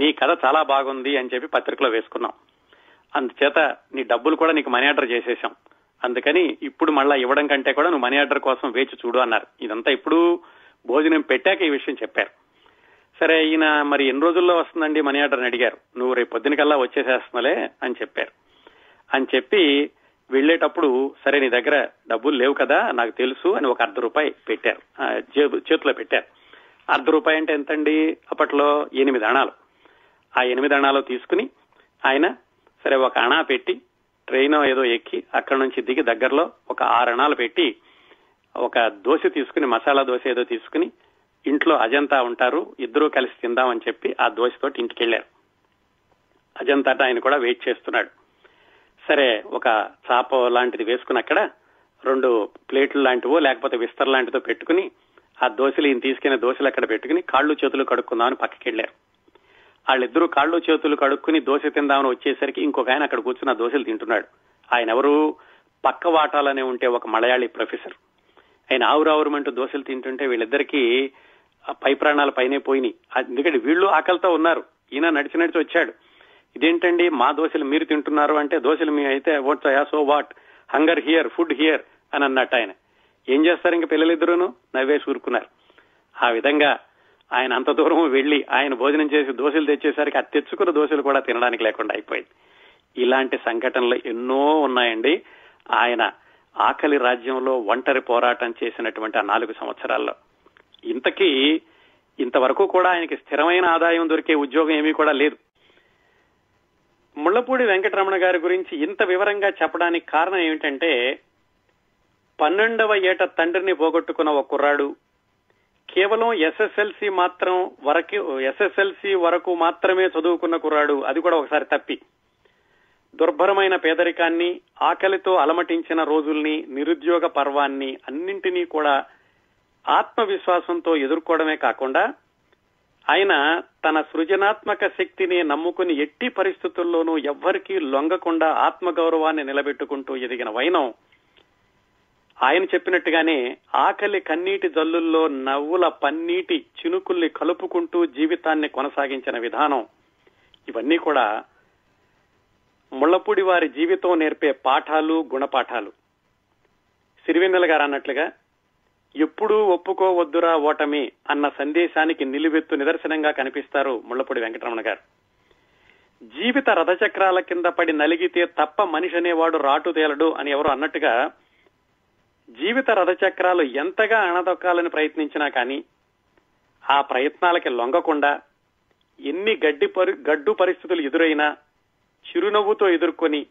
నీ కథ చాలా బాగుంది అని చెప్పి పత్రికలో వేసుకున్నాం, అందుచేత నీ డబ్బులు కూడా నీకు మనీ ఆర్డర్ చేసేసాం, అందుకని ఇప్పుడు మళ్ళా ఇవ్వడం కంటే కూడా నువ్వు మనీ ఆర్డర్ కోసం వేచి చూడు అన్నారు. ఇదంతా ఇప్పుడు భోజనం పెట్టాక ఈ విషయం చెప్పారు. సరే ఈయన మరి ఎన్ని రోజుల్లో వస్తుందండి మనీ ఆర్డర్ అని అడిగారు. నువ్వు రేపు పొద్దున కల్లా వచ్చేసేస్తున్నాలే అని చెప్పారు. అని చెప్పి వెళ్లేటప్పుడు సరే నీ దగ్గర డబ్బులు లేవు కదా నాకు తెలుసు అని ఒక 1/2 రూపాయి పెట్టారు, చేతిలో పెట్టారు. 1/2 రూపాయి అంటే ఎంతండి అప్పట్లో, 8 అణాలు. ఆ 8 అణాలు తీసుకుని ఆయన సరే ఒక అణా పెట్టి ట్రైన్ ఏదో ఎక్కి అక్కడ నుంచి దిగి దగ్గరలో ఒక 6 అణాలు పెట్టి ఒక దోశ తీసుకుని, మసాలా దోశ ఏదో తీసుకుని, ఇంట్లో అజంతా ఉంటారు ఇద్దరూ కలిసి తిందామని చెప్పి ఆ దోశతోటి ఇంటికి వెళ్ళారు. అజంతా ఆయన కూడా వెయిట్ చేస్తున్నాడు. సరే ఒక చాప లాంటిది వేసుకుని అక్కడ 2 ప్లేట్లు లాంటివో లేకపోతే విస్తర్ లాంటిదో పెట్టుకుని ఆ దోశలు ఈయన తీసుకునే దోశలు అక్కడ పెట్టుకుని కాళ్ళు చేతులు కడుక్కుందామని పక్కకి వెళ్ళారు. వాళ్ళిద్దరూ కాళ్ళు చేతులు కడుక్కుని దోశ తిందామని వచ్చేసరికి ఇంకొక ఆయన అక్కడ కూర్చున్న దోశలు తింటున్నాడు. ఆయన ఎవరు, పక్క వాటాలనే ఉంటే ఒక మలయాళీ ప్రొఫెసర్. ఆయన ఆవురావురమంటూ దోశలు తింటుంటే వీళ్ళిద్దరికీ పై ప్రాణాల పైనే పోయినాయి. ఎందుకంటే వీళ్ళు ఆకలితో ఉన్నారు, ఈయన నడిచి వచ్చాడు. ఇదేంటండి మా దోశలు మీరు తింటున్నారు అంటే, దోశలు మీ అయితే ఓట్సయా, so what, hunger here, food here అని అన్నట్టు ఆయన. ఏం చేస్తారు ఇంకా పిల్లలిద్దరూను నవ్వేసి ఊరుకున్నారు. ఆ విధంగా ఆయన అంత దూరం వెళ్లి ఆయన భోజనం చేసి దోశలు తెచ్చేసరికి ఆ తెచ్చుకున్న దోశలు కూడా తినడానికి లేకుండా అయిపోయింది. ఇలాంటి సంఘటనలు ఎన్నో ఉన్నాయండి ఆయన ఆకలి రాజ్యంలో ఒంటరి పోరాటం చేసినటువంటి ఆ 4 సంవత్సరాల్లో. ఇంతకీ ఇంతవరకు కూడా ఆయనకి స్థిరమైన ఆదాయం దొరికే ఉద్యోగం ఏమీ కూడా లేదు. ముళ్లపూడి వెంకటరమణ గారి గురించి ఇంత వివరంగా చెప్పడానికి కారణం ఏమిటంటే, 12వ ఏట తండ్రిని పోగొట్టుకున్న ఒక కుర్రాడు కేవలం ఎస్ఎస్ఎల్సి వరకు మాత్రమే చదువుకున్న కుర్రాడు, అది కూడా ఒకసారి తప్పి, దుర్భరమైన పేదరికాన్ని, ఆకలితో అలమటించిన రోజుల్ని, నిరుద్యోగ పర్వాన్ని అన్నింటినీ కూడా ఆత్మవిశ్వాసంతో ఎదుర్కోవడమే కాకుండా ఆయన తన సృజనాత్మక శక్తిని నమ్ముకుని ఎట్టి పరిస్థితుల్లోనూ ఎవ్వరికీ లొంగకుండా ఆత్మగౌరవాన్ని నిలబెట్టుకుంటూ ఎదిగిన వైనం, ఆయన చెప్పినట్టుగానే ఆకలి కన్నీటి జల్లుల్లో నవ్వుల పన్నీటి చినుకుల్ని కలుపుకుంటూ జీవితాన్ని కొనసాగించిన విధానం, ఇవన్నీ కూడా ముళ్లపూడి వారి జీవితం నేర్పే పాఠాలు, గుణపాఠాలు. సిరివెన్నెల గారు అన్నట్లుగా ఎప్పుడూ ఒప్పుకోవద్దురా ఓటమి అన్న సందేశానికి నిలువెత్తు నిదర్శనంగా కనిపిస్తారు ముళ్లపూడి వెంకటరమణ గారు. జీవిత రథచక్రాల కింద పడి నలిగితే తప్ప మనిషి అనేవాడు రాటు తేలడు అని ఎవరు అన్నట్టుగా, జీవిత రథచక్రాలు ఎంతగా అణదొక్కాలని ప్రయత్నించినా కానీ ఆ ప్రయత్నాలకి లొంగకుండా, ఎన్ని గడ్డు పరిస్థితులు ఎదురైనా చిరునవ్వుతో ఎదుర్కొని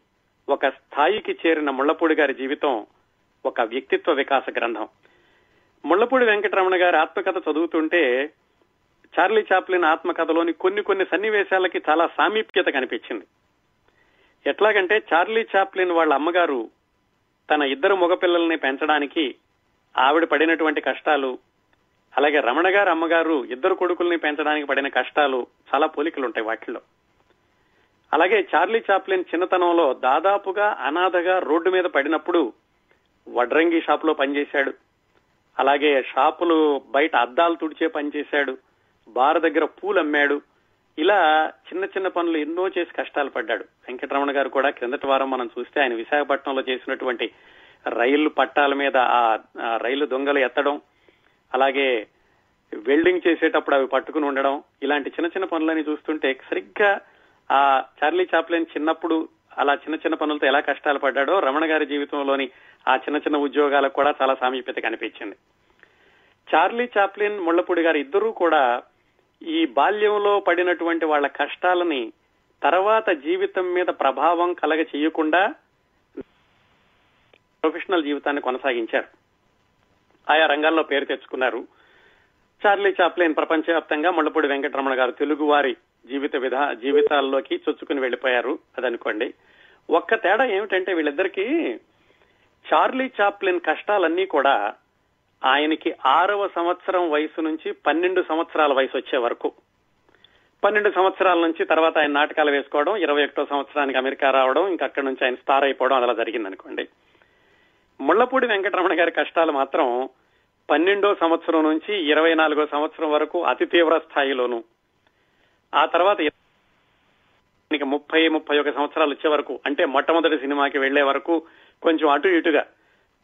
ఒక స్థాయికి చేరిన ముళ్లపూడి గారి జీవితం ఒక వ్యక్తిత్వ వికాస గ్రంథం. ముళ్లపూడి వెంకటరమణ గారి ఆత్మకథ చదువుతుంటే చార్లీ చాప్లిన్ ఆత్మకథలోని కొన్ని సన్నివేశాలకి చాలా సామీప్యత కనిపించింది. ఎట్లాగంటే, చార్లీ చాప్లిన్ వాళ్ళ అమ్మగారు తన 2 మగపిల్లల్ని పెంచడానికి ఆవిడ పడినటువంటి కష్టాలు, అలాగే రమణ గారు అమ్మగారు 2 కొడుకుల్ని పెంచడానికి పడిన కష్టాలు చాలా పోలికలుంటాయి వాటిలో. అలాగే చార్లీ చాప్లిన్ చిన్నతనంలో దాదాపుగా అనాథగా రోడ్డు మీద పడినప్పుడు వడ్రంగి షాపులో పనిచేశాడు, అలాగే షాపులు బయట అద్దాలు తుడిచే పనిచేశాడు, బార్ దగ్గర పూలు అమ్మాడు. ఇలా చిన్న చిన్న పనులు ఎన్నో చేసి కష్టాలు పడ్డాడు. వెంకటరమణ గారు కూడా క్రిందటి వారం మనం చూస్తే ఆయన విశాఖపట్నంలో చేసినటువంటి రైలు పట్టాల మీద ఆ రైలు దొంగలు ఎత్తడం, అలాగే వెల్డింగ్ చేసేటప్పుడు అవి పట్టుకుని ఉండడం, ఇలాంటి చిన్న చిన్న పనులని చూస్తుంటే సరిగ్గా ఆ చార్లీ చాప్లిన్ చిన్నప్పుడు అలా చిన్న చిన్న పనులతో ఎలా కష్టాలు పడ్డాడో రమణ గారి జీవితంలోని ఆ చిన్న చిన్న ఉద్యోగాలకు కూడా చాలా సామీప్యత కనిపించింది. చార్లీ చాప్లిన్, ముళ్లపూడి గారు ఇద్దరూ కూడా ఈ బాల్యంలో పడినటువంటి వాళ్ళ కష్టాలని తర్వాత జీవితం మీద ప్రభావం కలగ చేయకుండా ప్రొఫెషనల్ జీవితాన్ని కొనసాగించారు, ఆయా రంగాల్లో పేరు తెచ్చుకున్నారు. చార్లీ చాప్లిన్ ప్రపంచవ్యాప్తంగా, ముళ్లపూడి వెంకటరమణ గారు తెలుగు వారి జీవితాల్లోకి చొచ్చుకుని వెళ్లిపోయారు అదనుకోండి. ఒక్క తేడా ఏమిటంటే, వీళ్ళిద్దరికీ చార్లీ చాప్లిన్ కష్టాలన్నీ కూడా ఆయనకి 6వ సంవత్సరం వయసు నుంచి 12 సంవత్సరాల వయసు వచ్చే వరకు, 12 సంవత్సరాల నుంచి తర్వాత ఆయన నాటకాలు వేసుకోవడం, 21వ సంవత్సరానికి అమెరికా రావడం, ఇంకా అక్కడి నుంచి ఆయన స్టార్ అయిపోవడం, అలా జరిగిందనుకోండి. ముళ్లపూడి వెంకటరమణ గారి కష్టాలు మాత్రం 12వ సంవత్సరం నుంచి 24వ సంవత్సరం వరకు అతి తీవ్ర స్థాయిలోను, ఆ తర్వాత 30-31 సంవత్సరాలు వచ్చే వరకు, అంటే మొట్టమొదటి సినిమాకి వెళ్లే వరకు కొంచెం అటు ఇటుగా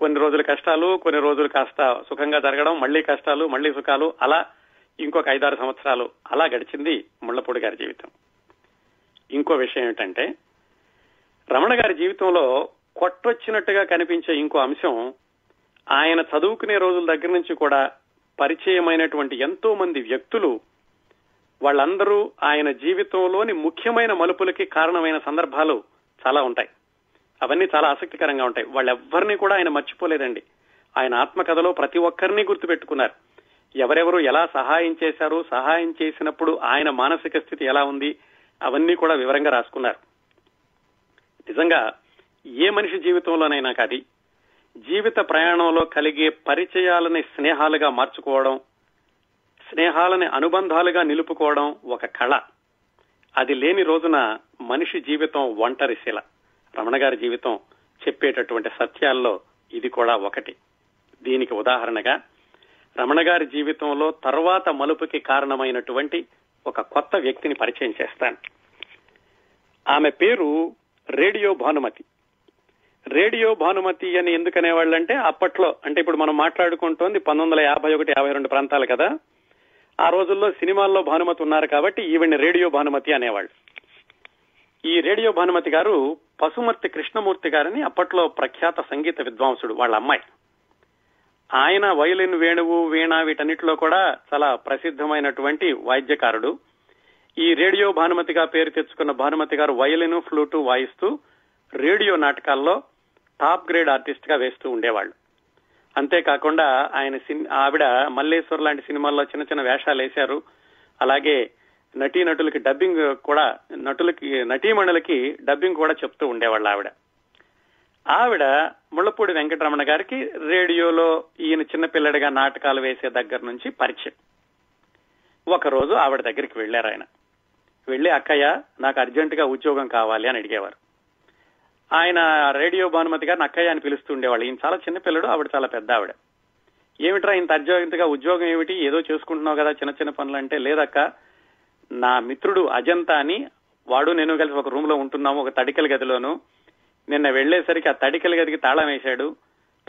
కొన్ని రోజులు కష్టాలు, కొన్ని రోజులు కాస్త సుఖంగా జరగడం, మళ్లీ కష్టాలు, మళ్లీ సుఖాలు, అలా ఇంకొక 5-6 సంవత్సరాలు అలా గడిచింది ముళ్లపూడి గారి జీవితం. ఇంకో విషయం ఏమిటంటే, రమణ గారి జీవితంలో కొట్టొచ్చినట్టుగా కనిపించే ఇంకో అంశం, ఆయన చదువుకునే రోజుల దగ్గర నుంచి కూడా పరిచయమైనటువంటి ఎంతో మంది వ్యక్తులు, వాళ్ళందరూ ఆయన జీవితంలోని ముఖ్యమైన మలుపులకి కారణమైన సందర్భాలు చాలా ఉంటాయి. అవన్నీ చాలా ఆసక్తికరంగా ఉంటాయి. వాళ్ళెవ్వరినీ కూడా ఆయన మర్చిపోలేదండి. ఆయన ఆత్మకథలో ప్రతి ఒక్కరిని గుర్తుపెట్టుకున్నారు. ఎవరెవరు ఎలా సహాయం చేశారు, సహాయం చేసినప్పుడు ఆయన మానసిక స్థితి ఎలా ఉంది, అవన్నీ కూడా వివరంగా రాసుకున్నారు. నిజంగా ఏ మనిషి జీవితంలోనైనా కానీ జీవిత ప్రయాణంలో కలిగే పరిచయాలని స్నేహాలుగా మార్చుకోవడం, స్నేహాలని అనుబంధాలుగా నిలుపుకోవడం ఒక కళ. అది లేని రోజున మనిషి జీవితం ఒంటరి శిల. రమణ గారి జీవితం చెప్పేటటువంటి సత్యాల్లో ఇది కూడా ఒకటి. దీనికి ఉదాహరణగా రమణ గారి జీవితంలో తర్వాత మలుపుకి కారణమైనటువంటి ఒక కొత్త వ్యక్తిని పరిచయం చేస్తాను. ఆమె పేరు రేడియో భానుమతి. రేడియో భానుమతి అని ఎందుకనేవాళ్ళంటే, అప్పట్లో, అంటే ఇప్పుడు మనం మాట్లాడుకుంటోంది 1951-52 ప్రాంతాలు కదా, ఆ రోజుల్లో సినిమాల్లో భానుమతి ఉన్నారు కాబట్టి ఈవిడ్ని రేడియో భానుమతి అనేవాళ్ళు. ఈ రేడియో భానుమతి గారు పసుమర్తి కృష్ణమూర్తి గారిని, అప్పట్లో ప్రఖ్యాత సంగీత విద్వాంసుడు, వాళ్ళ అమ్మాయి. ఆయన వయలిన్, వేణువు, వీణ వీటన్నిటిలో కూడా చాలా ప్రసిద్ధమైనటువంటి వాద్యకారుడు. ఈ రేడియో భానుమతిగా పేరు తెచ్చుకున్న భానుమతి గారు వయలిన్, ఫ్లూటు వాయిస్తూ రేడియో నాటకాల్లో టాప్ గ్రేడ్ ఆర్టిస్ట్ గా వేస్తూ ఉండేవాళ్లు. అంతేకాకుండా ఆవిడ మల్లేశ్వర్ లాంటి సినిమాల్లో చిన్న చిన్న వేషాలు వేశారు. అలాగే నటీనటులకి డబ్బింగ్ కూడా, నటీమణులకి డబ్బింగ్ కూడా చెప్తూ ఉండేవాళ్ళు ఆవిడ. ఆవిడ ముళ్లపూడి వెంకటరమణ గారికి రేడియోలో ఈయన చిన్నపిల్లడిగా నాటకాలు వేసే దగ్గర నుంచి పరిచయం. ఒకరోజు ఆవిడ దగ్గరికి వెళ్లారు ఆయన. వెళ్లి, అక్కయ్య నాకు అర్జెంటుగా ఉద్యోగం కావాలి అని అడిగేవారు. ఆయన రేడియో భానుమతి గారిని అక్కయ్య అని పిలుస్తూ ఉండేవాళ్ళు. ఈయన చాలా చిన్నపిల్లడు, ఆవిడ చాలా పెద్ద ఆవిడ. ఏమిట్రా ఇంత అర్జెంటుగా ఉద్యోగం ఏమిటి, ఏదో చేసుకుంటున్నావు కదా చిన్న చిన్న పనులు అంటే, లేదక్క నా మిత్రుడు అజంత అని వాడు నేను కలిసి ఒక రూమ్ లో ఉంటున్నాము, ఒక తడికల గదిలోను. నిన్న వెళ్లేసరికి ఆ తడికల గదికి తాళం వేశాడు.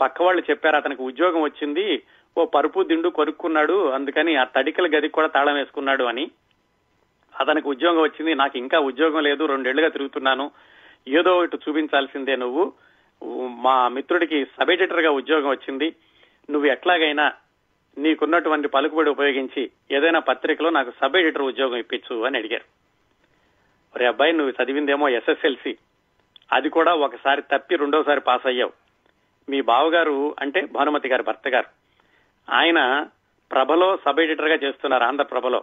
పక్క వాళ్ళు చెప్పారు అతనికి ఉద్యోగం వచ్చింది, ఓ పరుపు దిండు కొరుక్కున్నాడు, అందుకని ఆ తడికల గదికి కూడా తాళం వేసుకున్నాడు అని. అతనికి ఉద్యోగం వచ్చింది, నాకు ఇంకా ఉద్యోగం లేదు, 2 ఏళ్లుగా తిరుగుతున్నాను, ఏదో ఒకటి చూపించాల్సిందే నువ్వు. మా మిత్రుడికి సబ్ ఎడిటర్ గా ఉద్యోగం వచ్చింది, నువ్వు ఎట్లాగైనా నీకున్నటువంటి పలుకుబడి ఉపయోగించి ఏదైనా పత్రికలో నాకు సబ్ ఎడిటర్ ఉద్యోగం ఇప్పించు అని అడిగారు. ఒరే అబ్బాయి, నువ్వు చదివిందేమో SSLC, అది కూడా ఒకసారి తప్పి 2వ సారి పాస్ అయ్యావు. మీ బావగారు అంటే భానుమతి గారు భర్త గారు, ఆయన ప్రభలో సబ్ ఎడిటర్ గా చేస్తున్నారు, ఆంధ్రప్రభలో.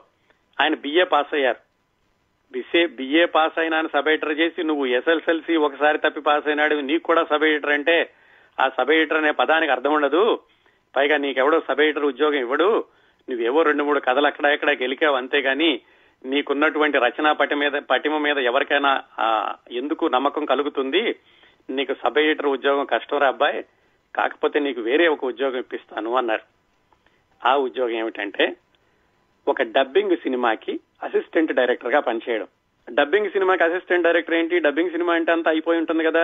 ఆయన BA పాస్ అయ్యారు. BA పాస్ అయినా సబ్ ఎడిటర్ చేసి నువ్వు SSLC ఒకసారి తప్పి పాస్ అయినాడు, నీకు కూడా సబ్ ఎడిటర్ అంటే ఆ సబ్ ఎడిటర్ అనే పదానికి అర్థం ఉండదు, పైగా నీకెవడో సబ్ ఎడిటర్ ఉద్యోగం ఇవ్వడు, నువ్వేవో 2-3 కథలు అక్కడ ఎక్కడ గెలికావు అంతేగాని నీకున్నటువంటి రచనా పటిమ మీద ఎవరికైనా ఎందుకు నమ్మకం కలుగుతుంది, నీకు సబ్ ఎడిటర్ ఉద్యోగం కష్టంరా అబ్బాయి, కాకపోతే నీకు వేరే ఒక ఉద్యోగం ఇప్పిస్తాను అన్నారు. ఆ ఉద్యోగం ఏమిటంటే ఒక డబ్బింగ్ సినిమాకి అసిస్టెంట్ డైరెక్టర్ గా పనిచేయడం. డబ్బింగ్ సినిమాకి అసిస్టెంట్ డైరెక్టర్ ఏంటి, డబ్బింగ్ సినిమా అంటే అంతా అయిపోయి ఉంటుంది కదా.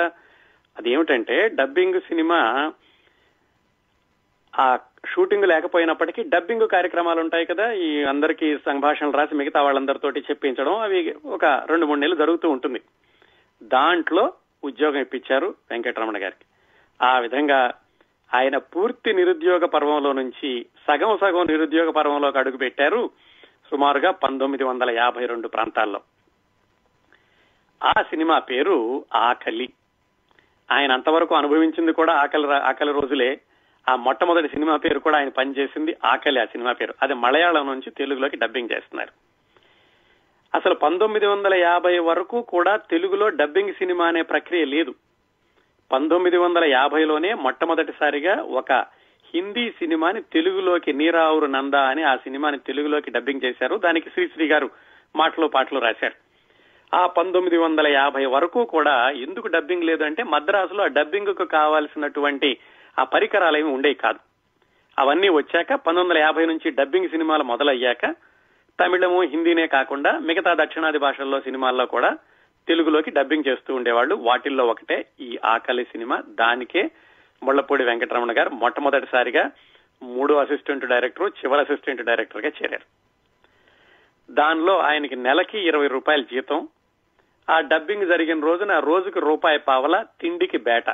అదేమిటంటే డబ్బింగ్ సినిమా ఆ షూటింగ్ లేకపోయినప్పటికీ డబ్బింగ్ కార్యక్రమాలు ఉంటాయి కదా, ఈ అందరికీ సంభాషణలు రాసి మిగతా వాళ్ళందరితోటి చెప్పించడం, అవి ఒక 2-3 నెలలు జరుగుతూ ఉంటుంది. దాంట్లో ఉద్యోగం ఇప్పించారు వెంకటరమణ గారికి. ఆ విధంగా ఆయన పూర్తి నిరుద్యోగ పర్వంలో నుంచి సగం నిరుద్యోగ పర్వంలోకి అడుగుపెట్టారు, సుమారుగా 1952 ప్రాంతాల్లో. ఆ సినిమా పేరు ఆకలి. ఆయన అంతవరకు అనుభవించింది కూడా ఆకలి రోజులే. ఆ మొట్టమొదటి సినిమా పేరు కూడా ఆయన పనిచేసింది ఆకలి, ఆ సినిమా పేరు. అది మలయాళం నుంచి తెలుగులోకి డబ్బింగ్ చేస్తున్నారు. అసలు 1950 వరకు కూడా తెలుగులో డబ్బింగ్ సినిమా అనే ప్రక్రియ లేదు. 1950లోనే మొట్టమొదటిసారిగా ఒక హిందీ సినిమాని తెలుగులోకి, నీరావురు నందా అని ఆ సినిమాని తెలుగులోకి డబ్బింగ్ చేశారు. దానికి శ్రీశ్రీ గారు మాటలు పాటలు రాశారు. ఆ 1950 వరకు కూడా ఎందుకు డబ్బింగ్ లేదు అంటే మద్రాసులో ఆ డబ్బింగ్ కు కావాల్సినటువంటి ఆ పరికరాలు ఏమి ఉండేవి కాదు. అవన్నీ వచ్చాక 1950 నుంచి డబ్బింగ్ సినిమాలు మొదలయ్యాక తమిళము, హిందీనే కాకుండా మిగతా దక్షిణాది భాషల్లో సినిమాల్లో కూడా తెలుగులోకి డబ్బింగ్ చేస్తూ ఉండేవాళ్లు. వాటిల్లో ఒకటే ఈ ఆకలి సినిమా. దానికే ముళ్లపూడి వెంకటరమణ గారు మొట్టమొదటిసారిగా 3వ అసిస్టెంట్ డైరెక్టర్, చివరి అసిస్టెంట్ డైరెక్టర్ గా చేరారు. దానిలో ఆయనకి నెలకి 20 రూపాయల జీతం. ఆ డబ్బింగ్ జరిగిన రోజున రోజుకు ₹1 పావల తిండికి బేట.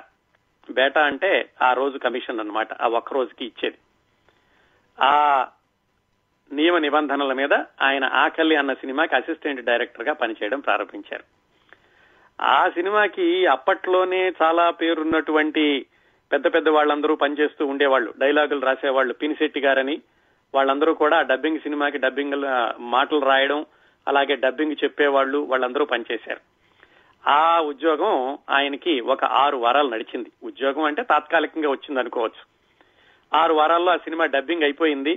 బేట అంటే ఆ రోజు కమిషన్ అన్నమాట, ఆ ఒక్క రోజుకి ఇచ్చేది. ఆ నియమ నిబంధనల మీద ఆయన ఆకలి అన్న సినిమాకి అసిస్టెంట్ డైరెక్టర్ గా పనిచేయడం ప్రారంభించారు. ఆ సినిమాకి అప్పట్లోనే చాలా పేరున్నటువంటి పెద్ద పెద్ద వాళ్ళందరూ పనిచేస్తూ ఉండేవాళ్ళు, డైలాగులు రాసేవాళ్ళు. పినిశెట్టి గారని వాళ్ళందరూ కూడా డబ్బింగ్ సినిమాకి డబ్బింగ్ మాటలు రాయడం, అలాగే డబ్బింగ్ చెప్పేవాళ్ళు, వాళ్ళందరూ పనిచేశారు. ఆ ఉద్యోగం ఆయనకి ఒక 6 వారాలు నడిచింది. ఉద్యోగం అంటే తాత్కాలికంగా వచ్చింది అనుకోవచ్చు. 6 వారాల్లో ఆ సినిమా డబ్బింగ్ అయిపోయింది.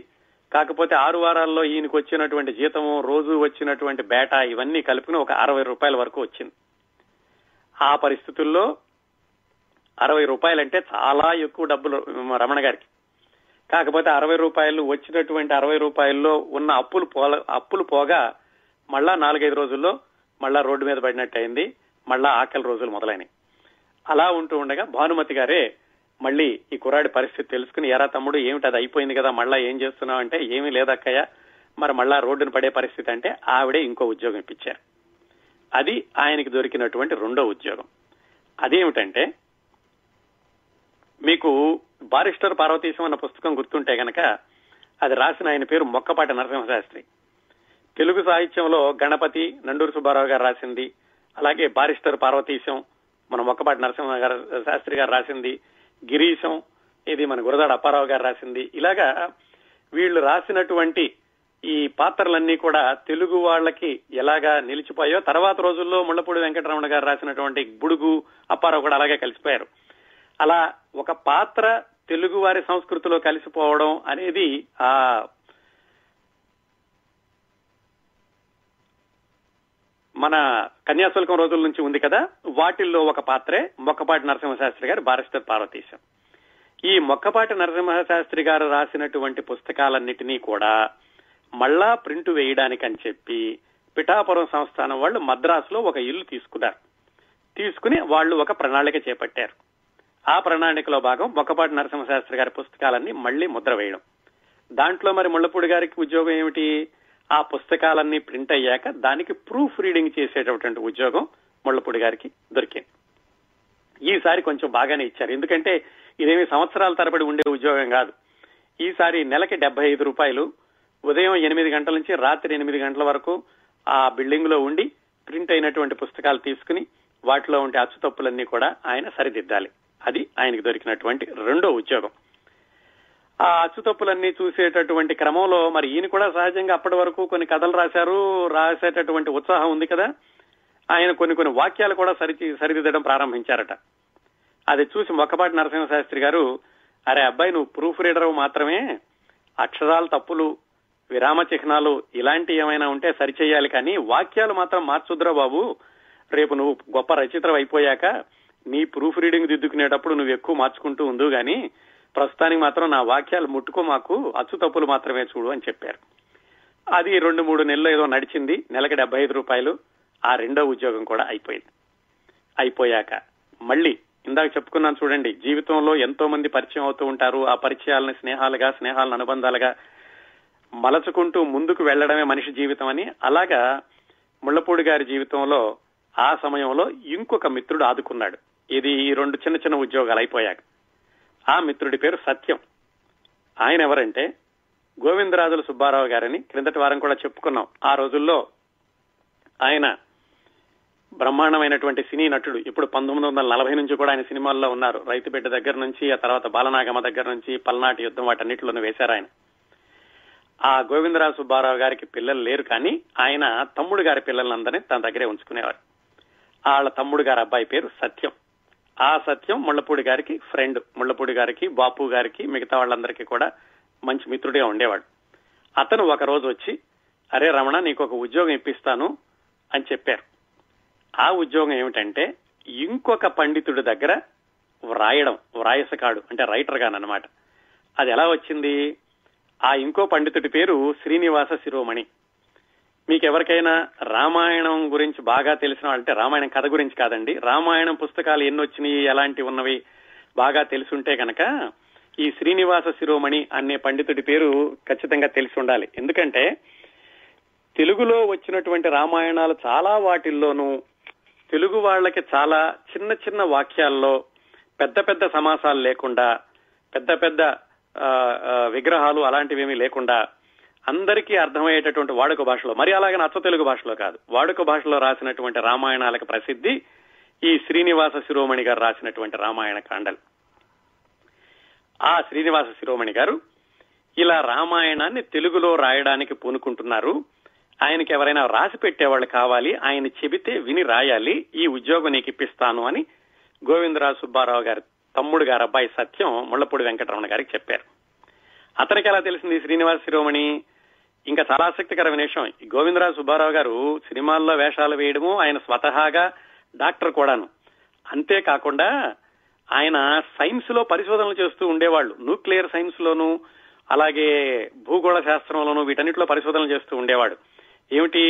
కాకపోతే 6 వారాల్లో ఈయనకు వచ్చినటువంటి జీతము, రోజు వచ్చినటువంటి బేటా, ఇవన్నీ కలిపిన ఒక 60 రూపాయల వరకు వచ్చింది. ఆ పరిస్థితుల్లో 60 రూపాయలంటే చాలా ఎక్కువ డబ్బులు రమణ గారికి. కాకపోతే 60 రూపాయలు వచ్చినటువంటి 60 రూపాయల్లో ఉన్న అప్పులు పోగా మళ్ళా 4-5 రోజుల్లో మళ్ళా రోడ్డు మీద పడినట్టు అయింది. మళ్ళా ఆకలి రోజులు మొదలైనవి. అలా ఉంటూ ఉండగా భానుమతి గారే మళ్ళీ ఈ కుర్రాడి పరిస్థితి తెలుసుకుని, ఎరా తమ్ముడు ఏమిటి అది అయిపోయింది కదా మళ్ళా ఏం చేస్తున్నావు అంటే, ఏమీ లేదక్కయ్య మరి మళ్ళా రోడ్డును పడే పరిస్థితి అంటే ఆవిడే ఇంకో ఉద్యోగం ఇప్పించారు. అది ఆయనకి దొరికినటువంటి 2వ ఉద్యోగం. అదేమిటంటే మీకు బారిస్టర్ పార్వతీశం అన్న పుస్తకం గుర్తుంటే కనుక అది రాసిన ఆయన పేరు మొక్కపాటి నరసింహశాస్త్రి. తెలుగు సాహిత్యంలో గణపతి నండూరి సుబ్బారావు గారు రాసింది, అలాగే బారిస్టర్ పార్వతీశం మన మొక్కపాటి నరసింహ గారు శాస్త్రి గారు రాసింది, గిరీశం ఇది మన గురదాడ అప్పారావు గారు రాసింది. ఇలాగా వీళ్లు రాసినటువంటి ఈ పాత్రలన్నీ కూడా తెలుగు వాళ్లకి ఎలాగా నిలిచిపోయాయో తర్వాత రోజుల్లో ముళ్లపూడి వెంకటరమణ గారు రాసినటువంటి బుడుగు అప్పారావు కూడా అలాగే కలిసిపోయారు. అలా ఒక పాత్ర తెలుగు వారి సంస్కృతిలో కలిసిపోవడం అనేది ఆ మన కన్యాశుల్కం రోజుల నుంచి ఉంది కదా, వాటిల్లో ఒక పాత్రే మొక్కపాటి నరసింహశాస్త్రి గారు బారిస్టర్ పార్వతీశం. ఈ మొక్కపాటి నరసింహశాస్త్రి గారు రాసినటువంటి పుస్తకాలన్నిటినీ కూడా మళ్ళా ప్రింట్ వేయడానికని చెప్పి పిఠాపురం సంస్థానం వాళ్ళు మద్రాసులో ఒక ఇల్లు తీసుకున్నారు. తీసుకుని వాళ్ళు ఒక ప్రణాళిక చేపట్టారు. ఆ ప్రణాళికలో భాగం మొక్కపాటి నరసింహశాస్త్రి గారి పుస్తకాలన్నీ మళ్లీ ముద్ర వేయడం. దాంట్లో మరి ముళ్లపూడి గారికి ఉద్యోగం ఏమిటి? ఆ పుస్తకాలన్నీ ప్రింట్ అయ్యాక దానికి ప్రూఫ్ రీడింగ్ చేసేటటువంటి ఉద్యోగం ముళ్లపూడి గారికి దొరికింది. ఈసారి కొంచెం బాగానే ఇచ్చారు, ఎందుకంటే ఇదేమి సంవత్సరాల తరబడి ఉండే ఉద్యోగం కాదు. ఈసారి నెలకి 75 రూపాయలు, ఉదయం 8 గంటల నుంచి రాత్రి 8 గంటల వరకు ఆ బిల్డింగ్ లో ఉండి ప్రింట్ అయినటువంటి పుస్తకాలు తీసుకుని వాటిలో ఉండే అచ్చుతప్పులన్నీ కూడా ఆయన సరిదిద్దాలి. అది ఆయనకు దొరికినటువంటి రెండో ఉద్యోగం. ఆ అచ్చుతప్పులన్నీ చూసేటటువంటి క్రమంలో మరి ఈయన కూడా సహజంగా అప్పటి వరకు కొన్ని కథలు రాశారు, రాసేటటువంటి ఉత్సాహం ఉంది కదా, ఆయన కొన్ని వాక్యాలు కూడా సరిదిద్దడం ప్రారంభించారట. అది చూసి మొక్కపాటి నరసింహశాస్త్రి గారు, అరే అబ్బాయి, నువ్వు ప్రూఫ్ రీడర్ మాత్రమే, అక్షరాలు తప్పులు విరామ చిహ్నాలు ఇలాంటి ఏమైనా ఉంటే సరిచేయాలి, కానీ వాక్యాలు మాత్రం మార్చుద్రా బాబు, రేపు నువ్వు గొప్ప రచయిత్రం అయిపోయాక నీ ప్రూఫ్ రీడింగ్ దిద్దుకునేటప్పుడు నువ్వు ఎక్కువ మార్చుకుంటూ ఉండు, కానీ ప్రస్తుతానికి మాత్రం నా వాక్యాలు ముట్టుకో, మాకు అచ్చు తప్పులు మాత్రమే చూడు అని చెప్పారు. అది 2-3 నెలలు ఏదో నడిచింది. నెలకి 75 రూపాయలు. ఆ రెండో ఉద్యోగం కూడా అయిపోయింది. అయిపోయాక మళ్ళీ ఇందాక చెప్పుకున్నాను చూడండి, జీవితంలో ఎంతో మంది పరిచయం అవుతూ ఉంటారు. ఆ పరిచయాలని స్నేహాలుగా, స్నేహాలను అనుబంధాలుగా మలచుకుంటూ ముందుకు వెళ్లడమే మనిషి జీవితం అని. అలాగా ముళ్లపూడి గారి జీవితంలో ఆ సమయంలో ఇంకొక మిత్రుడు ఆదుకున్నాడు. ఇది 2 చిన్న ఉద్యోగాలు అయిపోయాక. ఆ మిత్రుడి పేరు సత్యం. ఆయన ఎవరంటే గోవిందరాజుల సుబ్బారావు గారని క్రిందటి వారం కూడా చెప్పుకున్నాం. ఆ రోజుల్లో ఆయన బ్రహ్మాండమైనటువంటి సినీ నటుడు. ఇప్పుడు 1940 నుంచి కూడా ఆయన సినిమాల్లో ఉన్నారు. రైతుబిడ్డ దగ్గర నుంచి, ఆ తర్వాత బాలనాగమ్మ దగ్గర నుంచి, పల్నాటి యుద్ధం వాటన్నిటిలోనూ వేశారు ఆయన. ఆ గోవిందరాజు సుబ్బారావు గారికి పిల్లలు లేరు, కానీ ఆయన తమ్ముడు గారి పిల్లలందరినీ తన దగ్గరే ఉంచుకునేవారు. వాళ్ళ తమ్ముడు గారి అబ్బాయి పేరు సత్యం. ఆ సత్యం ముళ్లపూడి గారికి ఫ్రెండ్. ముళ్లపూడి గారికి, బాపు గారికి, మిగతా వాళ్ళందరికీ కూడా మంచి మిత్రుడిగా ఉండేవాడు. అతను ఒక రోజు వచ్చి, అరే రమణ, నీకు ఒక ఉద్యోగం ఇప్పిస్తాను అని చెప్పారు. ఆ ఉద్యోగం ఏమిటంటే ఇంకొక పండితుడి దగ్గర వ్రాయడం, వ్రాయసకాడు అంటే రైటర్ గానమాట. అది ఎలా వచ్చింది? ఆ ఇంకో పండితుడి పేరు శ్రీనివాస శిరోమణి. మీకెవరికైనా రామాయణం గురించి బాగా తెలిసిన వాళ్ళంటే, రామాయణం కథ గురించి కాదండి, రామాయణం పుస్తకాలు ఎన్ని వచ్చినాయి, ఎలాంటి ఉన్నవి బాగా తెలుసుంటే కనుక ఈ శ్రీనివాస శిరోమణి అనే పండితుడి పేరు ఖచ్చితంగా తెలిసి ఉండాలి. ఎందుకంటే తెలుగులో వచ్చినటువంటి రామాయణాలు చాలా వాటిల్లోనూ తెలుగు వాళ్ళకి చాలా చిన్న చిన్న వాక్యాల్లో పెద్ద పెద్ద సమాసాలు లేకుండా, పెద్ద పెద్ద విగ్రహాలు అలాంటివేమీ లేకుండా అందరికీ అర్థమయ్యేటటువంటి వాడుక భాషలో, మరి అలాగే అచ్చ తెలుగు భాషలో కాదు, వాడుక భాషలో రాసినటువంటి రామాయణాలకు ప్రసిద్ధి ఈ శ్రీనివాస శిరోమణి గారు రాసినటువంటి రామాయణ కాండలు. ఆ శ్రీనివాస శిరోమణి గారు ఇలా రామాయణాన్ని తెలుగులో రాయడానికి పూనుకుంటున్నారు. ఆయనకి ఎవరైనా రాసి పెట్టేవాళ్ళు కావాలి, ఆయన చెబితే విని రాయాలి, ఈ ఉద్యోగం నీకు ఇప్పిస్తాను అని గోవిందరాజు సుబ్బారావు గారు తమ్ముడు గారు అబ్బాయి సత్యం ముళ్లపూడి వెంకటరమణ గారికి చెప్పారు. అతనికి ఎలా తెలిసింది శ్రీనివాస శిరోమణి? ఇంకా చాలా ఆసక్తికరమైన విషయం, గోవిందరాజు సుబ్బారావు గారు సినిమాల్లో వేషాలు వేయడము, ఆయన స్వతహాగా డాక్టర్ కూడాను. అంతేకాకుండా ఆయన సైన్స్ లో పరిశోధనలు చేస్తూ ఉండేవాళ్ళు. న్యూక్లియర్ సైన్స్ లోను, అలాగే భూగోళ శాస్త్రంలోను, వీటన్నిటిలో పరిశోధనలు చేస్తూ ఉండేవాడు. ఏమిటి,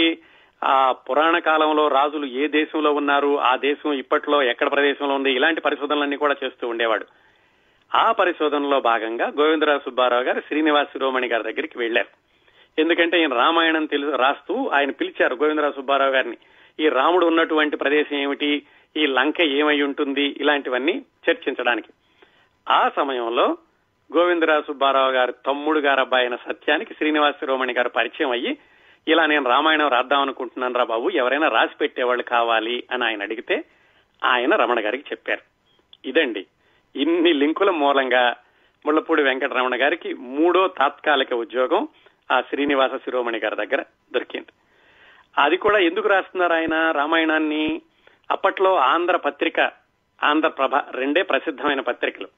ఆ పురాణ కాలంలో రాజులు ఏ దేశంలో ఉన్నారు, ఆ దేశం ఇప్పట్లో ఎక్కడ ప్రదేశంలో ఉంది, ఇలాంటి పరిశోధనలన్నీ కూడా చేస్తూ ఉండేవాడు. ఆ పరిశోధనలో భాగంగా గోవిందరాజు సుబ్బారావు గారు శ్రీనివాస శిరోమణి గారి దగ్గరికి వెళ్లారు. ఎందుకంటే ఈయన రామాయణం రాస్తూ ఆయన పిలిచారు గోవిందరాజు సుబ్బారావు గారిని. ఈ రాముడు ఉన్నటువంటి ప్రదేశం ఏమిటి, ఈ లంక ఏమై ఉంటుంది, ఇలాంటివన్నీ చర్చించడానికి. ఆ సమయంలో గోవిందరాజు సుబ్బారావు గారు తమ్ముడు గారు అబ్బాయి అయిన సత్యానికి శ్రీనివాస శిరోమణి గారు పరిచయం అయ్యి ఇలా నేను రామాయణం రాద్దాం అనుకుంటున్నాను రా బాబు, ఎవరైనా రాసి పెట్టేవాళ్ళు కావాలి అని ఆయన అడిగితే ఆయన రమణ గారికి చెప్పారు. ఇదండి ఇన్ని లింకుల మూలంగా ముళ్లపూడి వెంకటరమణ గారికి 3వ తాత్కాలిక ఉద్యోగం ఆ శ్రీనివాస శిరోమణి గారి దగ్గర దొరికింది. అది కూడా ఎందుకు రాస్తున్నారు ఆయన రామాయణాన్ని? అప్పట్లో ఆంధ్ర పత్రిక, ఆంధ్రప్రభ రెండే ప్రసిద్ధమైన పత్రికలు.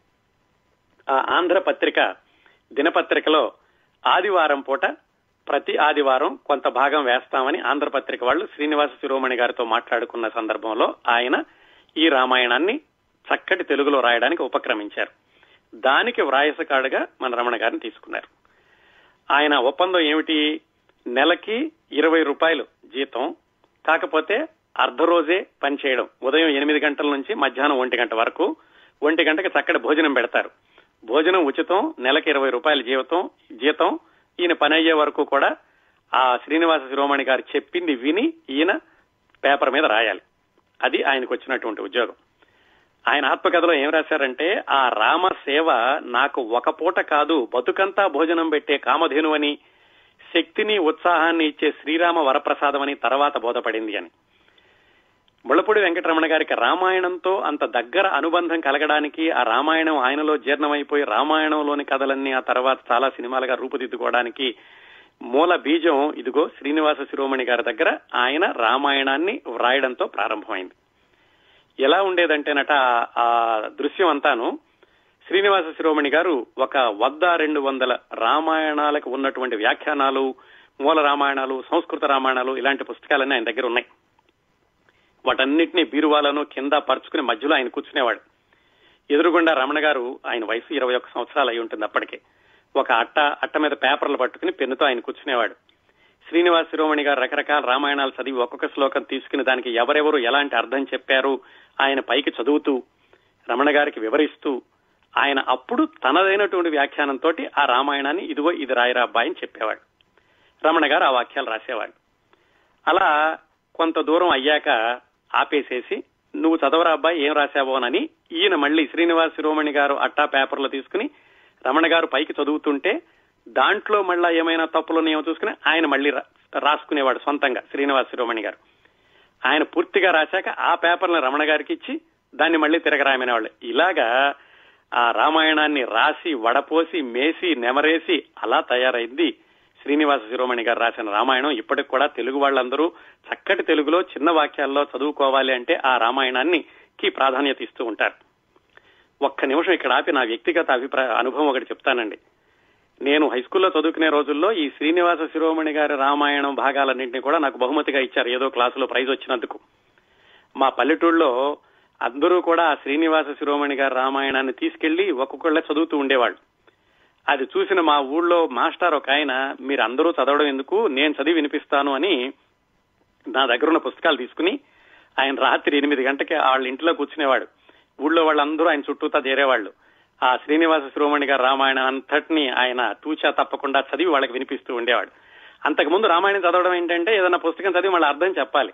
ఆ ఆంధ్ర పత్రిక దినపత్రికలో ఆదివారం పూట ప్రతి ఆదివారం కొంత భాగం వేస్తామని ఆంధ్ర పత్రిక వాళ్ళు శ్రీనివాస శిరోమణి గారితో మాట్లాడుకున్న సందర్భంలో ఆయన ఈ రామాయణాన్ని చక్కటి తెలుగులో రాయడానికి ఉపక్రమించారు. దానికి వ్రాయసకాడుగా మన రమణ గారిని తీసుకున్నారు. ఆయన ఒప్పందం ఏమిటి? నెలకి 20 రూపాయలు జీతం, కాకపోతే అర్ధ రోజే పనిచేయడం. ఉదయం 8 గంటల నుంచి మధ్యాహ్నం 1 గంట వరకు. 1 గంటకి చక్కటి భోజనం పెడతారు, భోజనం ఉచితం, నెలకి 20 రూపాయలు జీతం. ఈయన పని అయ్యే వరకు కూడా ఆ శ్రీనివాస శిరోమణి గారు చెప్పింది విని ఈయన పేపర్ మీద రాయాలి. అది ఆయనకు వచ్చినటువంటి ఉద్యోగం. ఆయన ఆత్మకథలో ఏం రాశారంటే, ఆ రామ సేవ నాకు ఒక పూట కాదు బతుకంతా భోజనం పెట్టే కామధేను అని, శక్తిని ఉత్సాహాన్ని ఇచ్చే శ్రీరామ వరప్రసాదం అని తర్వాత బోధపడింది అని. ముళ్లపూడి వెంకటరమణ గారికి రామాయణంతో అంత దగ్గర అనుబంధం కలగడానికి, ఆ రామాయణం ఆయనలో జీర్ణమైపోయి రామాయణంలోని కథలన్నీ ఆ తర్వాత చాలా సినిమాలుగా రూపుదిద్దుకోవడానికి మూల బీజం ఇదిగో శ్రీనివాస శిరోమణి గారి దగ్గర ఆయన రామాయణాన్ని వ్రాయడంతో ప్రారంభమైంది. ఎలా ఉండేదంటేనట ఆ దృశ్యం అంతాను, శ్రీనివాస శిరోమణి గారు ఒక 100-200 రామాయణాలకు ఉన్నటువంటి వ్యాఖ్యానాలు, మూల రామాయణాలు, సంస్కృత రామాయణాలు ఇలాంటి పుస్తకాలన్నీ ఆయన దగ్గర ఉన్నాయి. వాటన్నిటినీ బీరువాలను కింద పరుచుకుని మధ్యలో ఆయన కూర్చునేవాడు. ఎదురుగుండా రమణ గారు, ఆయన వయసు 21 సంవత్సరాలు అయి ఉంటుంది అప్పటికే, ఒక అట్ట మీద పేపర్లు పట్టుకుని పెన్నుతో ఆయన కూర్చునేవాడు. శ్రీనివాస శిరోమణి గారు రకరకాల రామాయణాలు చదివి ఒక్కొక్క శ్లోకం తీసుకుని దానికి ఎవరెవరు ఎలాంటి అర్థం చెప్పారు ఆయన పైకి చదువుతూ రమణ గారికి వివరిస్తూ, ఆయన అప్పుడు తనదైనటువంటి వ్యాఖ్యానంతో ఆ రామాయణాన్ని ఇదిగో ఇది రాయరా అబ్బాయి అని చెప్పేవాడు. రమణ గారు ఆ వాక్యాలు రాసేవాడు. అలా కొంత దూరం అయ్యాక ఆపేసేసి, నువ్వు చదవరా అబ్బాయి ఏం రాశావోనని ఈయన మళ్ళీ శ్రీనివాస శిరోమణి గారు అట్టా పేపర్లు తీసుకుని రమణ గారు పైకి చదువుతుంటే దాంట్లో మళ్ళా ఏమైనా తప్పులున్నాయేమో చూసుకుని ఆయన మళ్ళీ రాసుకునేవాడు సొంతంగా శ్రీనివాస శిరోమణి గారు. ఆయన పూర్తిగా రాశాక ఆ పేపర్ని రమణ గారికి ఇచ్చి దాన్ని మళ్ళీ తిరగరాయమనేవాళ్ళు. ఇలాగా ఆ రామాయణాన్ని రాసి వడపోసి మేసి నెమరేసి అలా తయారైంది శ్రీనివాస శిరోమణి గారు రాసిన రామాయణం. ఇప్పటికి కూడా తెలుగు వాళ్ళందరూ చక్కటి తెలుగులో చిన్న వాక్యాల్లో చదువుకోవాలి అంటే ఆ రామాయణానికి ప్రాధాన్యత ఇస్తూ ఉంటారు. ఒక్క నిమిషం ఇక్కడ ఆపి నా వ్యక్తిగత అనుభవం ఒకటి చెప్తానండి. నేను హై స్కూల్లో చదువుకునే రోజుల్లో ఈ శ్రీనివాస శిరోమణి గారి రామాయణం భాగాలన్నింటినీ కూడా నాకు బహుమతిగా ఇచ్చారు, ఏదో క్లాసులో ప్రైజ్ వచ్చినందుకు. మా పల్లెటూళ్ళలో అందరూ కూడా ఆ శ్రీనివాస శిరోమణి గారి రామాయణాన్ని తీసుకెళ్లి ఒక్కొక్కళ్ళే చదువుతూ ఉండేవాళ్ళు. అది చూసిన మా ఊళ్ళో మాస్టర్ ఒక ఆయన, మీరు అందరూ చదవడం ఎందుకు, నేను చదివి వినిపిస్తాను అని నా దగ్గర ఉన్న పుస్తకాలు తీసుకుని ఆయన రాత్రి 8 గంటలకి వాళ్ళ ఇంట్లో కూర్చునేవాడు. ఊళ్ళో వాళ్ళందరూ ఆయన చుట్టూతా చేరేవాళ్ళు. ఆ శ్రీనివాస శిరోమణి గారి రామాయణం అంతటినీ ఆయన తూచా తప్పకుండా చదివి వాళ్ళకి వినిపిస్తూ ఉండేవాడు. అంతకుముందు రామాయణం చదవడం ఏంటంటే ఏదైనా పుస్తకం చదివి వాళ్ళ అర్థం చెప్పాలి.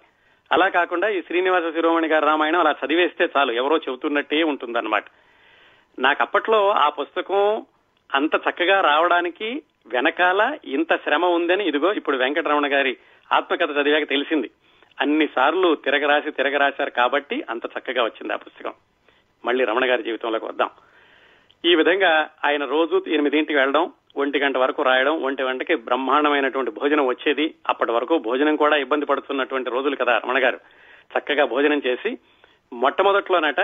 అలా కాకుండా ఈ శ్రీనివాస శిరోమణి గారి రామాయణం అలా చదివేస్తే చాలు, ఎవరో చెబుతున్నట్టే ఉంటుందన్నమాట. నాకు అప్పట్లో ఆ పుస్తకం అంత చక్కగా రావడానికి వెనకాల ఇంత శ్రమ ఉందని ఇదిగో ఇప్పుడు వెంకటరమణ గారి ఆత్మకథ చదివాక తెలిసింది. అన్నిసార్లు తిరగరాశారు కాబట్టి అంత చక్కగా వచ్చింది ఆ పుస్తకం. మళ్ళీ రమణ గారి జీవితంలోకి వద్దాం. ఈ విధంగా ఆయన రోజు 8ంటికి వెళ్ళడం, 1 గంట వరకు రాయడం, 1 గంటకి బ్రహ్మాండమైనటువంటి భోజనం వచ్చేది. అప్పటి వరకు భోజనం కూడా ఇబ్బంది పడుతున్నటువంటి రోజులు కదా రమణ గారు. చక్కగా భోజనం చేసి మొట్టమొదట్లోనట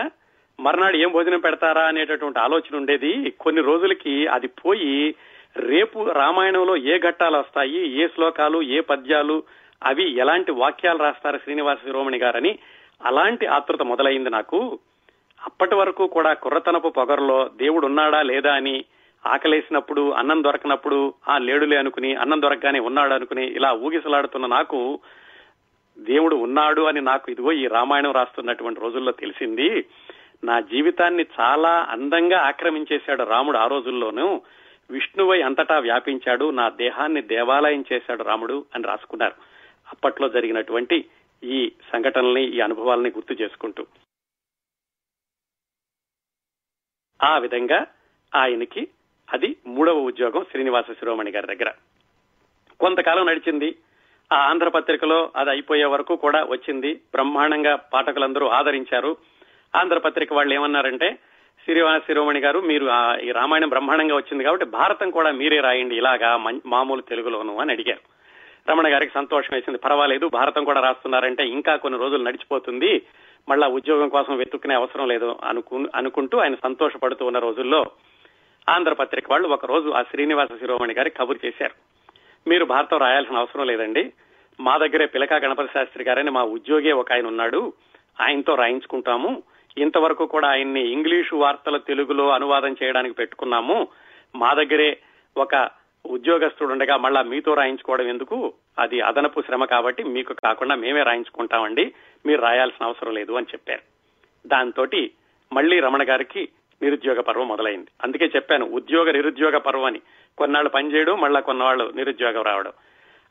మర్నాడు ఏం భోజనం పెడతారా అనేటటువంటి ఆలోచన ఉండేది. కొన్ని రోజులకి అది పోయి రేపు రామాయణంలో ఏ ఘట్టాలు వస్తాయి, ఏ శ్లోకాలు, ఏ పద్యాలు, అవి ఎలాంటి వాక్యాలు రాస్తారు శ్రీనివాస శిరోమణి గారని అలాంటి ఆతృత మొదలైంది నాకు. అప్పటి వరకు కూడా కుర్రతనపు పొగర్లో దేవుడు ఉన్నాడా లేదా అని, ఆకలేసినప్పుడు అన్నం దొరకనప్పుడు ఆ లేడులే అనుకుని, అన్నం దొరకగానే ఉన్నాడు అనుకుని ఇలా ఊగిసలాడుతున్న నాకు దేవుడు ఉన్నాడు అని నాకు ఇదిగో ఈ రామాయణం రాస్తున్నటువంటి రోజుల్లో తెలిసింది. నా జీవితాన్ని చాలా అందంగా ఆక్రమించేశాడు రాముడు. ఆ రోజుల్లోనూ విష్ణువై అంతటా వ్యాపించాడు, నా దేహాన్ని దేవాలయం చేశాడు రాముడు అని రాసుకున్నారు. అప్పట్లో జరిగినటువంటి ఈ సంఘటనల్ని, ఈ అనుభవాలని గుర్తు చేసుకుంటూ ఆ విధంగా ఆయనకి అది 3వ ఉద్యోగం శ్రీనివాస శిరోమణి గారి దగ్గర. కొంతకాలం నడిచింది. ఆ ఆంధ్ర పత్రికలో అది అయిపోయే వరకు కూడా వచ్చింది. బ్రహ్మాండంగా పాఠకులందరూ ఆదరించారు. ఆంధ్ర పత్రిక వాళ్ళు ఏమన్నారంటే, శ్రీనివాస శిరోమణి గారు మీరు ఈ రామాయణం బ్రహ్మాండంగా వచ్చింది కాబట్టి భారతం కూడా మీరే రాయండి ఇలాగా మామూలు తెలుగులోను అని అడిగారు. రమణ గారికి సంతోషం వేసింది. పర్వాలేదు, భారతం కూడా రాస్తున్నారంటే ఇంకా కొన్ని రోజులు నడిచిపోతుంది, మళ్ళా ఉద్యోగం కోసం వెతుక్కునే అవసరం లేదు అనుకుంటూ ఆయన సంతోషపడుతూ ఉన్న రోజుల్లో ఆంధ్ర పత్రిక వాళ్ళు ఒక రోజు ఆ శ్రీనివాస శిరోమణి గారికి కబురు చేశారు, మీరు భారతం రాయాల్సిన అవసరం లేదండి, మా దగ్గరే పిలకా గణపతి శాస్త్రి గారని మా ఉద్యోగి ఒక ఆయన ఉన్నాడు, ఆయనతో రాయించుకుంటాము, ఇంతవరకు కూడా ఆయన్ని ఇంగ్లీషు వార్తల తెలుగులో అనువాదం చేయడానికి పెట్టుకున్నాము, మా దగ్గరే ఒక ఉద్యోగస్తుడు ఉండగా మళ్ళా మీతో రాయించుకోవడం ఎందుకు, అది అదనపు శ్రమ కాబట్టి మీకు కాకుండా మేమే రాయించుకుంటామండి, మీరు రాయాల్సిన అవసరం లేదు అని చెప్పారు. దాంతో మళ్లీ రమణ గారికి నిరుద్యోగ పర్వం మొదలైంది. అందుకే చెప్పాను ఉద్యోగ నిరుద్యోగ పర్వం అని, కొన్నాళ్ళు పనిచేయడం మళ్ళా కొన్నాళ్ళు నిరుద్యోగం రావడం.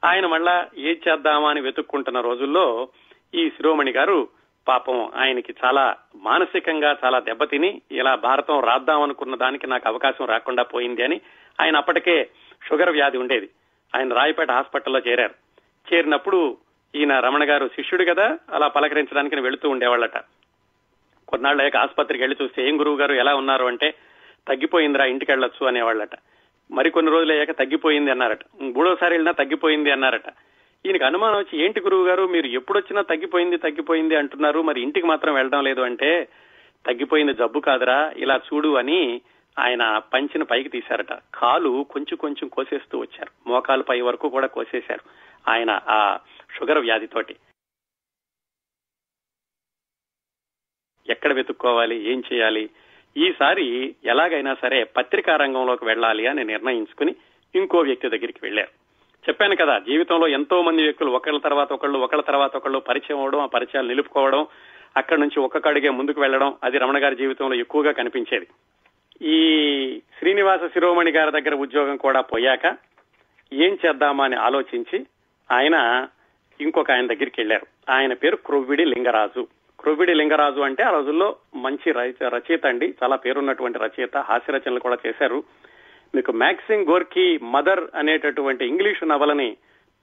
ఆయన మళ్ళా ఏం చేద్దామా అని వెతుక్కుంటున్న రోజుల్లో ఈ శిరోమణి గారు పాపం ఆయనకి చాలా మానసికంగా చాలా దెబ్బతిని, ఇలా భారతం రాద్దామనుకున్న దానికి నాకు అవకాశం రాకుండా పోయింది అని, ఆయన అప్పటికే షుగర్ వ్యాధి ఉండేది, ఆయన రాయపేట హాస్పిటల్లో చేరారు. చేరినప్పుడు ఈయన రమణ గారు శిష్యుడు కదా అలా పలకరించడానికి వెళుతూ ఉండేవాళ్ళట. కొన్నాళ్ళు అయ్యాక ఆసుపత్రికి వెళ్లి చూస్తే ఏం గురువు గారు ఎలా ఉన్నారు అంటే, తగ్గిపోయిందిరా ఇంటికి వెళ్ళొచ్చు అనేవాళ్ళట. మరికొన్ని రోజులు అయ్యాక తగ్గిపోయింది అన్నారట. మూడోసారి వెళ్ళినా తగ్గిపోయింది అన్నారట. ఈయనకు అనుమానం వచ్చి, ఏంటి గురువు గారు మీరు ఎప్పుడొచ్చినా తగ్గిపోయింది తగ్గిపోయింది అంటున్నారు, మరి ఇంటికి మాత్రం వెళ్ళడం లేదు అంటే, తగ్గిపోయింది జబ్బు కాదురా ఇలా చూడు అని ఆయన పంచిన పైకి తీశారట. కాలు కొంచెం కొంచెం కోసేస్తూ వచ్చారు, మోకాలు పై వరకు కూడా కోసేశారు ఆయన ఆ షుగర్ వ్యాధితోటి. ఎక్కడ వెతుక్కోవాలి, ఏం చేయాలి, ఈసారి ఎలాగైనా సరే పత్రికా రంగంలోకి వెళ్ళాలి అని నిర్ణయించుకుని ఇంకో వ్యక్తి దగ్గరికి వెళ్ళారు. చెప్పాను కదా జీవితంలో ఎంతో మంది వ్యక్తులు ఒకళ్ళ తర్వాత ఒకళ్ళు పరిచయం అవడం, ఆ పరిచయాలు నిలుపుకోవడం, అక్కడి నుంచి ఒక్కొక్క అడిగే ముందుకు వెళ్ళడం, అది రమణ గారి జీవితంలో ఎక్కువగా కనిపించేది. ఈ శ్రీనివాస శిరోమణి గారి దగ్గర ఉద్యోగం కూడా పోయాక ఏం చేద్దామా అని ఆలోచించి ఆయన ఇంకొక ఆయన దగ్గరికి వెళ్ళారు. ఆయన పేరు క్రొవ్విడి లింగరాజు. క్రొవ్విడి లింగరాజు అంటే ఆ రోజుల్లో మంచి రచయిత అండి, చాలా పేరున్నటువంటి రచయిత, హాస్య రచనలు కూడా చేశారు. మీకు మ్యాక్సిమ్ గోర్కీ మదర్ అనేటటువంటి ఇంగ్లీషు నవలని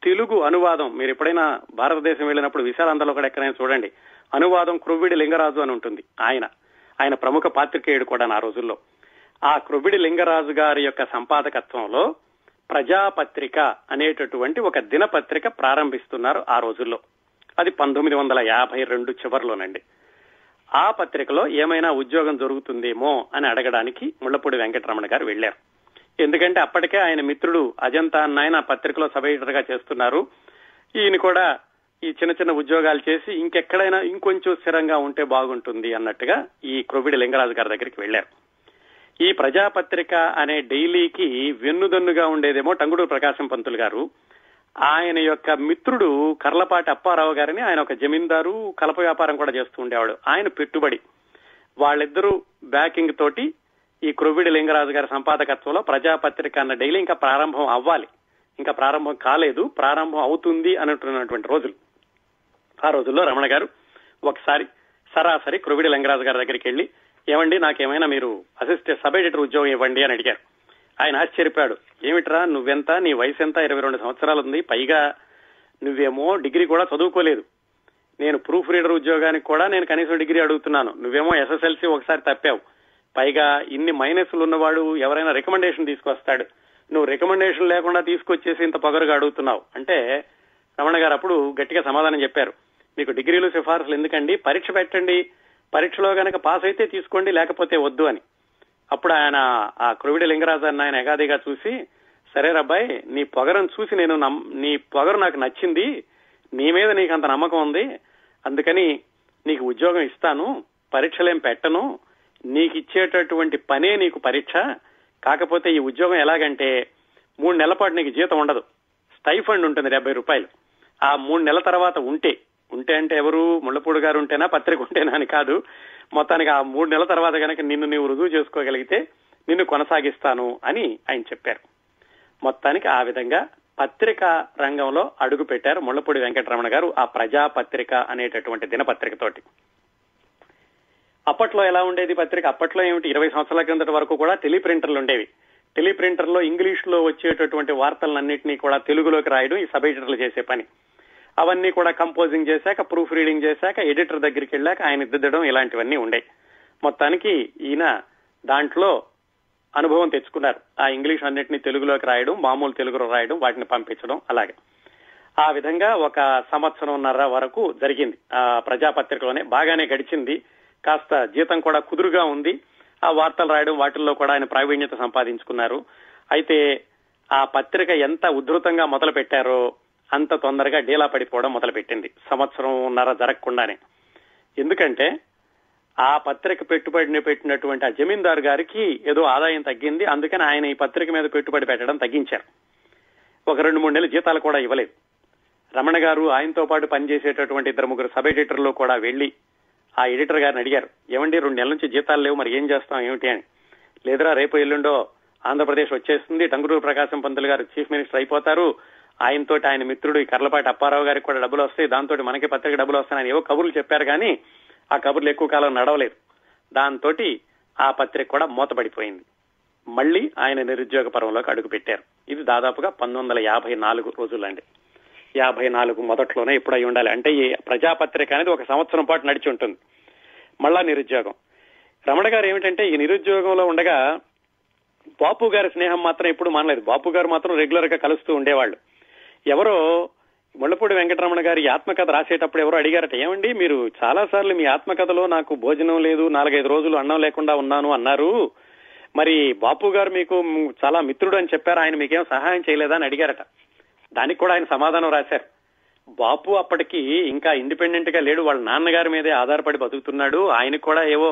తెలుగు అనువాదం మీరు ఎప్పుడైనా భారతదేశం వెళ్ళినప్పుడు విశాలాంధ్రలో కూడా ఎక్కడైనా చూడండి, అనువాదం క్రొవ్విడి లింగరాజు అని ఉంటుంది. ఆయన ప్రముఖ పాత్రికేయుడు కూడా ఆ రోజుల్లో. ఆ క్రొవ్విడి లింగరాజు గారి యొక్క సంపాదకత్వంలో ప్రజాపత్రిక అనేటటువంటి ఒక దినపత్రిక ప్రారంభిస్తున్నారు ఆ రోజుల్లో. అది 1952 చివరిలోనండి. ఆ పత్రికలో ఏమైనా ఉద్యోగం దొరుకుతుందేమో అని అడగడానికి ముళ్లపూడి వెంకటరమణ గారు వెళ్లారు. ఎందుకంటే అప్పటికే ఆయన మిత్రుడు అజంత అన్న ఆయన పత్రికలో సబ్ ఎడిటర్ గా చేస్తున్నారు. ఈయన కూడా ఈ చిన్న చిన్న ఉద్యోగాలు చేసి ఇంకెక్కడైనా ఇంకొంచెం స్థిరంగా ఉంటే బాగుంటుంది అన్నట్టుగా ఈ క్రొవ్విడి లింగరాజు గారి దగ్గరికి వెళ్లారు. ఈ ప్రజాపత్రిక అనే డైలీకి వెన్నుదన్నుగా ఉండేదేమో టంగుటూరి ప్రకాశం పంతులు గారు. ఆయన యొక్క మిత్రుడు కర్లపాటి అప్పారావు గారిని, ఆయన ఒక జమీందారు, కలప వ్యాపారం కూడా చేస్తూ ఉండేవాడు, ఆయన పెట్టుబడి. వాళ్ళిద్దరూ బ్యాకింగ్ తోటి ఈ క్రొవ్విడి లింగరాజు గారి సంపాదకత్వంలో ప్రజాపత్రిక అన్న డైలీ ఇంకా ప్రారంభం అవ్వాలి, ఇంకా ప్రారంభం కాలేదు, ప్రారంభం అవుతుంది అనుకున్నటువంటి రోజులు. ఆ రోజుల్లో రమణ గారు ఒకసారి సరాసరి క్రొవ్విడి లింగరాజు గారి దగ్గరికి వెళ్ళి, ఏమండి నాకేమైనా మీరు అసిస్టెంట్ సబ్ ఎడిటర్ ఉద్యోగం ఇవ్వండి అని అడిగారు. ఆయన ఆశ్చర్యపోయాడు, ఏమిట్రా నువ్వెంత, నీ వయసు ఎంత, 22 సంవత్సరాలు ఉంది, పైగా నువ్వేమో డిగ్రీ కూడా చదువుకోలేదు, నేను ప్రూఫ్ రీడర్ ఉద్యోగానికి కూడా నేను కనీసం డిగ్రీ అడుగుతున్నాను, నువ్వేమో SSLC ఒకసారి తప్పావు, పైగా ఇన్ని మైనస్లు ఉన్నవాడు ఎవరైనా రికమెండేషన్ తీసుకొస్తాడు, నువ్వు రికమెండేషన్ లేకుండా తీసుకొచ్చేసి ఇంత పొగరుగా అడుగుతున్నావు అంటే, రమణ గారు అప్పుడు గట్టిగా సమాధానం చెప్పారు, మీకు డిగ్రీలు సిఫార్సులు ఎందుకండి, పరీక్ష పెట్టండి, పరీక్షలో కనుక పాస్ అయితే తీసుకోండి, లేకపోతే వద్దు అని. అప్పుడు ఆయన ఆ క్రొవ్విడి లింగరాజు అన్న ఆయన ఎగాదిగా చూసి, సరే రబ్బాయి నీ పొగరును చూసి నేను నీ పొగరు నాకు నచ్చింది, నీ మీద నీకు అంత నమ్మకం ఉంది, అందుకని నీకు ఉద్యోగం ఇస్తాను, పరీక్షలేం పెట్టను, నీకు ఇచ్చేటటువంటి పనే నీకు పరీక్ష, కాకపోతే ఈ ఉద్యోగం ఎలాగంటే 3 నెలల పాటు నీకు జీతం ఉండదు, స్టైఫండ్ ఉంటుంది 70 రూపాయలు. ఆ 3 నెలల తర్వాత ఉంటే అంటే ఎవరు, ముళ్లపూడి గారు ఉంటేనా, పత్రిక ఉంటేనా అని కాదు, మొత్తానికి ఆ 3 నెలల తర్వాత కనుక నిన్ను నీవు రుజువు చేసుకోగలిగితే నిన్ను కొనసాగిస్తాను అని ఆయన చెప్పారు. మొత్తానికి ఆ విధంగా పత్రికా రంగంలో అడుగు పెట్టారు ముళ్లపూడి వెంకటరమణ గారు ఆ ప్రజాపత్రిక అనేటటువంటి దినపత్రికతోటి. అప్పట్లో ఎలా ఉండేది పత్రిక, అప్పట్లో ఏమిటి, 20 సంవత్సరాల కిందటి వరకు కూడా టెలిప్రింటర్లు ఉండేవి. టెలిప్రింటర్ లో ఇంగ్లీష్ లో వచ్చేటటువంటి వార్తలన్నింటినీ కూడా తెలుగులోకి రాయడం ఈ సబ్ ఎడిటర్లు చేసే పని. అవన్నీ కూడా కంపోజింగ్ చేశాక, ప్రూఫ్ రీడింగ్ చేశాక, ఎడిటర్ దగ్గరికి వెళ్ళాక ఆయన దిద్దడం, ఇలాంటివన్నీ ఉండే. మొత్తానికి ఈయన దాంట్లో అనుభవం తెచ్చుకున్నారు. ఆ ఇంగ్లీష్ అన్నింటినీ తెలుగులోకి రాయడం, మామూలు తెలుగులో రాయడం, వాటిని పంపించడం. అలాగే ఆ విధంగా ఒక 1.5 సంవత్సరం వరకు జరిగింది ఆ ప్రజాపత్రికలోనే. బాగానే గడిచింది, కాస్త జీతం కూడా కుదురుగా ఉంది. ఆ వార్తలు రాయడం వాటిల్లో కూడా ఆయన ప్రావీణ్యత సంపాదించుకున్నారు. అయితే ఆ పత్రిక ఎంత ఉధృతంగా మొదలు పెట్టారో అంత తొందరగా డీలా పడిపోవడం మొదలుపెట్టింది, 1.5 సంవత్సరం జరగకుండానే. ఎందుకంటే ఆ పత్రిక పెట్టుబడిని పెట్టినటువంటి ఆ జమీందారు గారికి ఏదో ఆదాయం తగ్గింది, అందుకని ఆయన ఈ పత్రిక మీద పెట్టుబడి పెట్టడం తగ్గించారు. ఒక 2-3 నెలలు జీతాలు కూడా ఇవ్వలేదు. రమణ గారు, ఆయనతో పాటు పనిచేసేటటువంటి 2-3 సబ్ ఎడిటర్లు కూడా వెళ్లి ఆ ఎడిటర్ గారిని అడిగారు, ఏమండి 2 నెలల నుంచి జీతాలు లేవు, మరి ఏం చేస్తాం ఏమిటి అని. లేదురా, రేపు ఎల్లుండో ఆంధ్రప్రదేశ్ వచ్చేస్తుంది, టంగుటూరి ప్రకాశం పంతులు గారు చీఫ్ మినిస్టర్ అయిపోతారు, ఆయనతో ఆయన మిత్రుడు ఈ కర్లపాటి అప్పారావు గారికి కూడా డబ్బులు వస్తాయి, దాంతో మనకి పత్రిక డబ్బులు వస్తాయని ఏవో కబుర్లు చెప్పారు. కానీ ఆ కబుర్లు ఎక్కువ కాలం నడవలేదు. దాంతో ఆ పత్రిక కూడా మూతపడిపోయింది. మళ్లీ ఆయన నిరుద్యోగ పరంలోకి అడుగు పెట్టారు. ఇది దాదాపుగా 1954 రోజులండి, 54 మొదట్లోనే ఎప్పుడై ఉండాలి. అంటే ఈ ప్రజాపత్రిక అనేది 1 సంవత్సరం పాటు నడిచి ఉంటుంది. మళ్ళా నిరుద్యోగం. రమణ గారు ఏమిటంటే ఈ నిరుద్యోగంలో ఉండగా బాపు గారి స్నేహం మాత్రం ఎప్పుడు మానలేదు. బాపు గారు మాత్రం రెగ్యులర్ గా కలుస్తూ ఉండేవాళ్ళు. ఎవరో ముళ్లపూడి వెంకటరమణ గారి ఆత్మకథ రాసేటప్పుడు ఎవరో అడిగారట, ఏమండి మీరు చాలా సార్లు మీ ఆత్మకథలో నాకు భోజనం లేదు, 4-5 రోజులు అన్నం లేకుండా ఉన్నాను అన్నారు, మరి బాపు గారు మీకు చాలా మిత్రుడు అని చెప్పారు, ఆయన మీకేం సహాయం చేయలేదా అని అడిగారట. దానికి కూడా ఆయన సమాధానం రాశారు. బాపు అప్పటికి ఇంకా ఇండిపెండెంట్ గా లేడు, వాళ్ళ నాన్నగారి మీదే ఆధారపడి బతుకుతున్నాడు. ఆయన కూడా ఏవో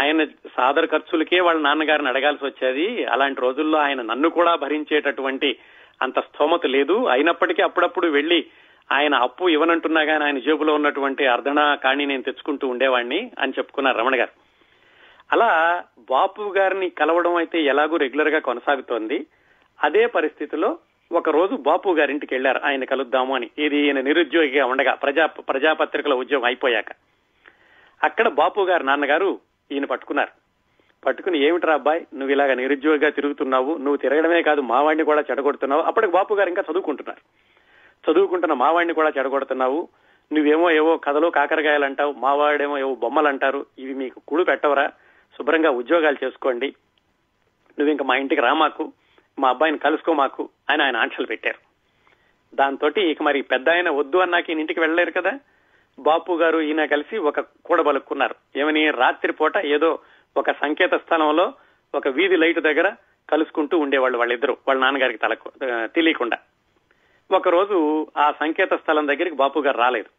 ఆయన సాదర ఖర్చులకే వాళ్ళ నాన్నగారిని అడగాల్సి వచ్చేది. అలాంటి రోజుల్లో ఆయన నన్ను కూడా భరించేటటువంటి అంత స్థోమత లేదు. అయినప్పటికీ అప్పుడప్పుడు వెళ్లి ఆయన అప్పు ఇవ్వనంటున్నా కానీ ఆయన జేబులో ఉన్నటువంటి అర్ధనా కాణి నేను తెచ్చుకుంటూ ఉండేవాడిని అని చెప్పుకున్నారు రమణ గారు. అలా బాపు గారిని కలవడం అయితే ఎలాగూ రెగ్యులర్ గా కొనసాగుతోంది. అదే పరిస్థితిలో ఒక రోజు బాపు గారింటికి వెళ్లారు ఆయన కలుద్దాము అని. ఇది ఈయన నిరుద్యోగిగా ఉండగా, ప్రజాపత్రికల ఉద్యోగం అయిపోయాక. అక్కడ బాపు గారు నాన్నగారు ఈయన పట్టుకున్నారు. పట్టుకుని, ఏమిట్రా అబ్బాయి నువ్వు ఇలాగ నిరుద్యోగిగా తిరుగుతున్నావు, నువ్వు తిరగడమే కాదు మావాడిని కూడా చెడగొడుతున్నావు. అప్పటికి బాపు గారు ఇంకా చదువుకుంటున్నారు. చదువుకుంటున్న మావాడిని కూడా చెడగొడుతున్నావు, నువ్వేమో ఏవో కథలో కాకరకాయలు అంటావు, మావాడేమో ఏవో బొమ్మలు అంటారు, ఇవి మీకు కుడు పెట్టవరా, శుభ్రంగా ఉద్యోగాలు చేసుకోండి, నువ్వు ఇంకా మా ఇంటికి రామాకు, మా ఆబ్బాయిని కలుసుకోమాకు అని ఆయన ఆంక్షలు పెట్టారు. దాంతో ఇక మరి పెద్ద ఆయన వద్దు అన్నాక ఈయన ఇంటికి వెళ్ళలేరు కదా. బాపు గారు ఈయన కలిసి ఒక కూడబలుక్కున్నారు. ఏమని, రాత్రిపూట ఏదో ఒక సంకేత స్థలంలో ఒక వీధి లైట్ దగ్గర కలుసుకుంటూ ఉండేవాళ్ళు వాళ్ళిద్దరూ, వాళ్ళ నాన్నగారికి తెలియకుండా. ఒకరోజు ఆ సంకేత స్థలం దగ్గరికి బాపు గారు రాలేదు.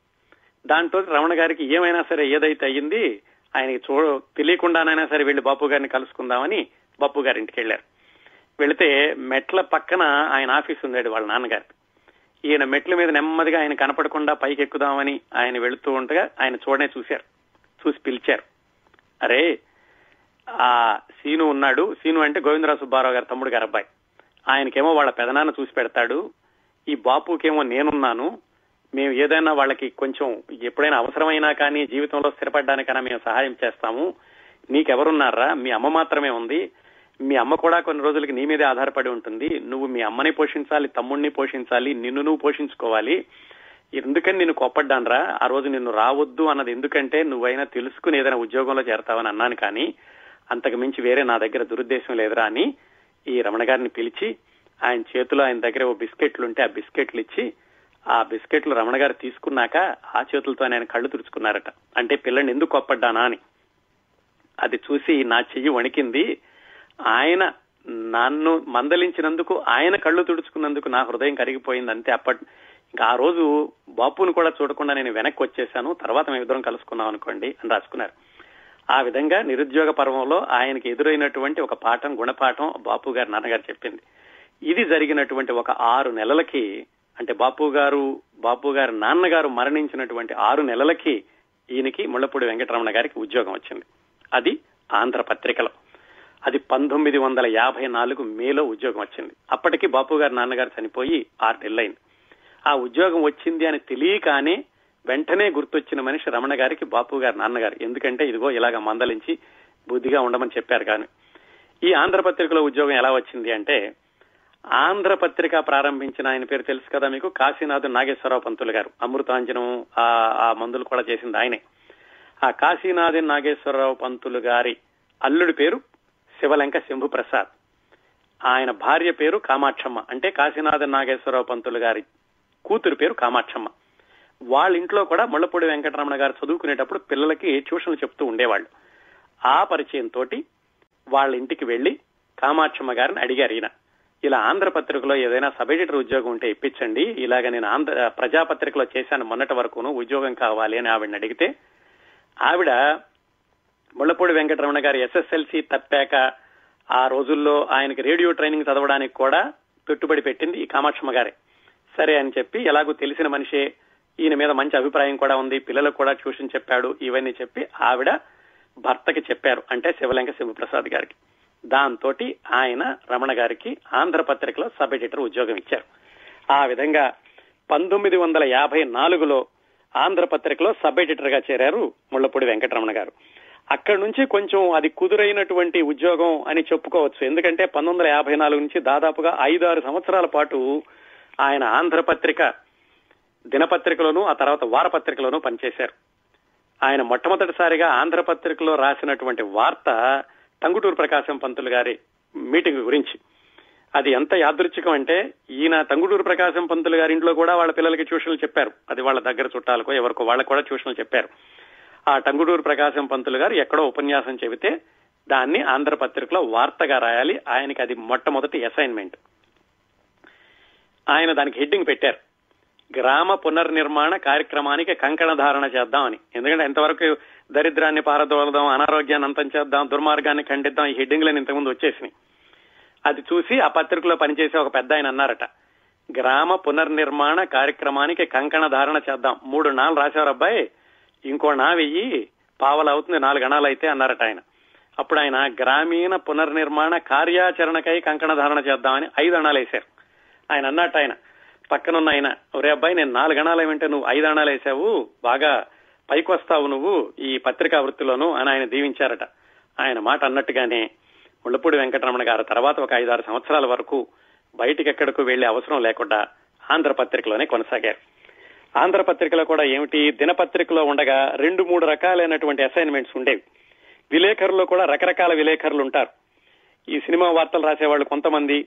దాంతో రమణ గారికి ఏమైనా సరే ఏదైతే అయ్యింది ఆయనకి తెలియకుండానైనా సరే వెళ్ళి బాపు గారిని కలుసుకుందామని బాపు గారి ఇంటికి వెళ్ళారు. వెళితే మెట్ల పక్కన ఆయన ఆఫీస్ ఉండాడు వాళ్ళ నాన్నగారి. ఈయన మెట్ల మీద నెమ్మదిగా ఆయన కనపడకుండా పైకి ఎక్కుదామని ఆయన వెళుతూ ఉండగా ఆయన చూశారు. చూసి పిలిచారు, అరే ఆ సీను ఉన్నాడు, సీను అంటే గోవిందరాజు సుబ్బారావు గారు తమ్ముడు గారు అబ్బాయి, ఆయనకేమో వాళ్ళ పెదనాన్న చూసి పెడతాడు, ఈ బాపుకేమో నేనున్నాను, మేము ఏదైనా వాళ్ళకి కొంచెం ఎప్పుడైనా అవసరమైనా కానీ జీవితంలో స్థిరపడడానికైనా మేము సహాయం చేస్తాము, నీకెవరున్నారా, మీ అమ్మ మాత్రమే ఉంది, మీ అమ్మ కూడా కొన్ని రోజులకి నీ మీదే ఆధారపడి ఉంటుంది, నువ్వు మీ అమ్మని పోషించాలి, తమ్ముడిని పోషించాలి, నిన్ను నువ్వు పోషించుకోవాలి, ఎందుకని నిన్ను కోప్పడ్డానరా, ఆ రోజు నిన్ను రావద్దు అన్నది ఎందుకంటే నువ్వైనా తెలుసుకుని ఏదైనా ఉద్యోగంలో చేరతావని అన్నాను, కానీ అంతకు మించి వేరే నా దగ్గర దురుద్దేశం లేదురా అని ఈ రమణ గారిని పిలిచి ఆయన చేతిలో ఆయన దగ్గర ఓ బిస్కెట్లుంటే ఆ బిస్కెట్లు ఇచ్చి, ఆ బిస్కెట్లు రమణ గారు తీసుకున్నాక ఆ చేతులతో ఆయన కళ్ళు తుడుచుకున్నారట. అంటే పిల్లని ఎందుకు కోప్పడ్డానా అని. అది చూసి నా చెయ్యి వణికింది, ఆయన నన్ను మందలించినందుకు, ఆయన కళ్ళు తుడుచుకున్నందుకు నా హృదయం కరిగిపోయింది అంతే. ఇంకా ఆ రోజు బాపును కూడా చూడకుండా నేను వెనక్కి వచ్చేసాను, తర్వాత మేము ఇద్దరం కలుసుకున్నాం అనుకోండి అని రాసుకున్నారు. ఆ విధంగా నిరుద్యోగ పర్వంలో ఆయనకి ఎదురైనటువంటి ఒక పాఠం, గుణపాఠం బాపు గారు నాన్నగారు చెప్పింది. ఇది జరిగినటువంటి ఒక 6 నెలలకి, అంటే బాపు గారు నాన్నగారు మరణించినటువంటి 6 నెలలకి ఈయనకి ముళ్లపూడి వెంకటరమణ గారికి ఉద్యోగం వచ్చింది. అది ఆంధ్ర పత్రికలో. అది 1954 మేలో ఉద్యోగం వచ్చింది. అప్పటికి బాపు గారు నాన్నగారు చనిపోయి 6 నెలలైంది. ఆ ఉద్యోగం వచ్చింది అని తెలియగానే వెంటనే గుర్తొచ్చిన మనిషి రమణ గారికి బాపు గారు నాన్నగారు. ఎందుకంటే ఇదిగో ఇలాగ మందలించి బుద్ధిగా ఉండమని చెప్పారు. కానీ ఈ ఆంధ్ర పత్రికలో ఉద్యోగం ఎలా వచ్చింది అంటే, ఆంధ్ర పత్రిక ప్రారంభించిన ఆయన పేరు తెలుసు కదా మీకు, కాశీనాథ్ నాగేశ్వరరావు పంతులు గారు. అమృతాంజనం ఆ మందులు కూడా చేసింది ఆయనే. ఆ కాశీనాథ్ నాగేశ్వరరావు పంతులు గారి అల్లుడి పేరు శివలంక శంభుప్రసాద్, ఆయన భార్య పేరు కామాక్షమ్మ, అంటే కాశీనాథ నాగేశ్వరరావు పంతులు గారి కూతురు పేరు కామాక్షమ్మ. వాళ్ళ ఇంట్లో కూడా ముళ్లపూడి వెంకటరమణ గారు చదువుకునేటప్పుడు పిల్లలకి ట్యూషన్లు చెప్తూ ఉండేవాళ్ళు. ఆ పరిచయం తోటి వాళ్ళ ఇంటికి వెళ్లి కామాక్షమ్మ గారిని అడిగారు, ఈయన ఇలా ఆంధ్ర పత్రికలో ఏదైనా సబ్ ఎడిటర్ ఉద్యోగం ఉంటే ఇప్పించండి, ఇలాగ నేను ఆంధ్ర ప్రజాపత్రికలో చేశాను మొన్నటి వరకును, ఉద్యోగం కావాలి అని ఆవిడని అడిగితే, ఆవిడ ముళ్లపూడి వెంకటరమణ గారు SSLC తప్పాక ఆ రోజుల్లో ఆయనకి రేడియో ట్రైనింగ్ చదవడానికి కూడా పెట్టుబడి పెట్టింది ఈ కామాక్షమ్మ గారే. సరే అని చెప్పి, ఎలాగూ తెలిసిన మనిషే, ఈయన మీద మంచి అభిప్రాయం కూడా ఉంది, పిల్లలకు కూడా ట్యూషన్ చెప్పాడు, ఇవన్నీ చెప్పి ఆవిడ భర్తకి చెప్పారు, అంటే శివలంక శివప్రసాద్ గారికి. దాంతో ఆయన రమణ గారికి ఆంధ్ర పత్రికలో సబ్ ఎడిటర్ ఉద్యోగం ఇచ్చారు. ఆ విధంగా 1954లో ఆంధ్ర పత్రికలో సబ్ ఎడిటర్ గా చేరారు ముళ్లపూడి వెంకటరమణ గారు. అక్కడి నుంచి కొంచెం అది కుదురైనటువంటి ఉద్యోగం అని చెప్పుకోవచ్చు. ఎందుకంటే 1954 నుంచి దాదాపుగా 5-6 సంవత్సరాల పాటు ఆయన ఆంధ్ర పత్రిక దినపత్రికలోనూ, ఆ తర్వాత వారపత్రికలోనూ పనిచేశారు. ఆయన మొట్టమొదటిసారిగా ఆంధ్ర పత్రికలో రాసినటువంటి వార్త టంగుటూరి ప్రకాశం పంతులు గారి మీటింగ్ గురించి. అది ఎంత యాదృచ్ఛికం అంటే, ఈయన టంగుటూరి ప్రకాశం పంతులు గారి ఇంట్లో కూడా వాళ్ళ పిల్లలకి ట్యూషన్లు చెప్పారు, అది వాళ్ళ దగ్గర చుట్టాలకో ఎవరికో వాళ్ళకు కూడా ట్యూషన్లు చెప్పారు. ఆ టంగుటూరి ప్రకాశం పంతులు గారు ఎక్కడో ఉపన్యాసం చెబితే దాన్ని ఆంధ్ర పత్రికలో వార్తగా రాయాలి, ఆయనకి అది మొట్టమొదటి అసైన్మెంట్. ఆయన దానికి హెడ్డింగ్ పెట్టారు, గ్రామ పునర్నిర్మాణ కార్యక్రమానికి కంకణ ధారణ చేద్దామని. ఎందుకంటే ఎంతవరకు దరిద్రాన్ని పారదోలదాం, అనారోగ్యాన్ని అంతం చేద్దాం, దుర్మార్గాన్ని ఖండిద్దాం, ఈ హెడ్డింగ్లను ఇంతకుముందు వచ్చేసినాయి. అది చూసి ఆ పత్రికలో పనిచేసే ఒక పెద్ద ఆయన అన్నారట, గ్రామ పునర్నిర్మాణ కార్యక్రమానికి కంకణ ధారణ చేద్దాం, 3 నాలు రాశారు అబ్బాయి, ఇంకో నా వెయ్యి పావలు అవుతుంది, 4 గణాలు అయితే అన్నారట ఆయన. అప్పుడు ఆయన గ్రామీణ పునర్నిర్మాణ కార్యాచరణకై కంకణ ధారణ చేద్దామని 5 అణాలు వేశారు. ఆయన అన్నట్ట ఆయన పక్కనున్న ఆయన, ఒరే అబ్బాయి నేను 4 గణాలు ఏమంటే నువ్వు 5 అణాలు వేసావు, బాగా పైకి వస్తావు నువ్వు ఈ పత్రికా వృత్తిలోనూ అని ఆయన దీవించారట. ఆయన మాట అన్నట్టుగానే ముళ్లపూడి వెంకటరమణ గారు తర్వాత ఒక 5-6 సంవత్సరాల వరకు బయటికి ఎక్కడకు వెళ్లే అవసరం లేకుండా ఆంధ్ర పత్రికలోనే కొనసాగారు. ఆంధ్ర పత్రికలో కూడా ఏమిటి, దినపత్రికలో ఉండగా 2-3 రకాలైనటువంటి అసైన్మెంట్స్ ఉండేవి. విలేకరుల్లో కూడా రకరకాల విలేకరులు ఉంటారు. ఈ సినిమా వార్తలు రాసేవాళ్ళు కొంతమంది,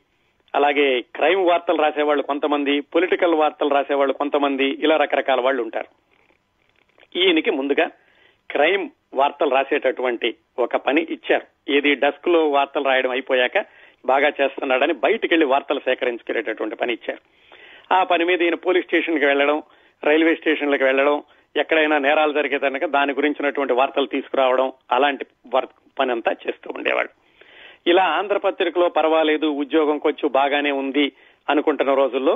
అలాగే క్రైమ్ వార్తలు రాసేవాళ్ళు కొంతమంది, పొలిటికల్ వార్తలు రాసేవాళ్ళు కొంతమంది, ఇలా రకరకాల వాళ్ళు ఉంటారు. ఈయనకి ముందుగా క్రైమ్ వార్తలు రాసేటటువంటి ఒక పని ఇచ్చారు. ఏది, డెస్క్ లో వార్తలు రాయడం అయిపోయాక బాగా చేస్తున్నాడని బయటికి వెళ్లి వార్తలు సేకరించుకునేటటువంటి పని ఇచ్చారు. ఆ పని మీద ఈయన పోలీస్ స్టేషన్కి వెళ్లడం, రైల్వే స్టేషన్లకు వెళ్లడం, ఎక్కడైనా నేరాలు జరిగే కనుక దాని గురించినటువంటి వార్తలు తీసుకురావడం, అలాంటి పని అంతా చేస్తూ ఉండేవాడు. ఇలా ఆంధ్ర పత్రికలో పర్వాలేదు ఉద్యోగం కొంచెం బాగానే ఉంది అనుకుంటున్న రోజుల్లో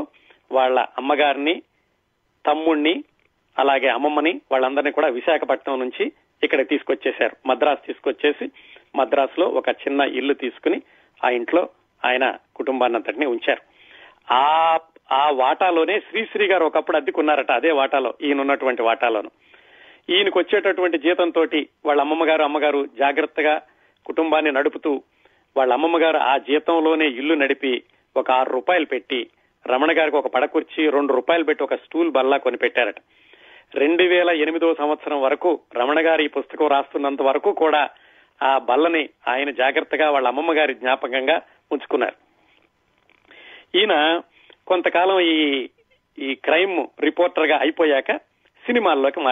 వాళ్ళ అమ్మగారిని, తమ్ముణ్ణి, అలాగే అమ్మమ్మని వాళ్ళందరినీ కూడా విశాఖపట్నం నుంచి ఇక్కడ తీసుకొచ్చేశారు. మద్రాసు తీసుకొచ్చేసి మద్రాసులో ఒక చిన్న ఇల్లు తీసుకుని ఆ ఇంట్లో ఆయన కుటుంబాన్నంతటినీ ఉంచారు. ఆ వాటాలోనే శ్రీశ్రీ గారు ఒకప్పుడు అద్దెకున్నారట, అదే వాటాలో, ఈయనున్నటువంటి వాటాలోను. ఈయనకు వచ్చేటటువంటి జీతంతో వాళ్ళ అమ్మగారు జాగ్రత్తగా కుటుంబాన్ని నడుపుతూ, వాళ్ళ అమ్మమ్మగారు ఆ జీతంలోనే ఇల్లు నడిపి ఒక 6 రూపాయలు పెట్టి రమణ గారికి ఒక పడకుర్చి, 2 రూపాయలు పెట్టి ఒక స్టూల్ బల్లా కొని పెట్టారట. 2008వ సంవత్సరం వరకు రమణ గారు ఈ పుస్తకం రాస్తున్నంత వరకు కూడా ఆ బల్లని ఆయన జాగ్రత్తగా వాళ్ళ అమ్మమ్మ గారి జ్ఞాపకంగా ఉంచుకున్నారు. ఈయన కొంతకాలం ఈ క్రైమ్ రిపోర్టర్ గా అయిపోయాక సినిమాల్లోకి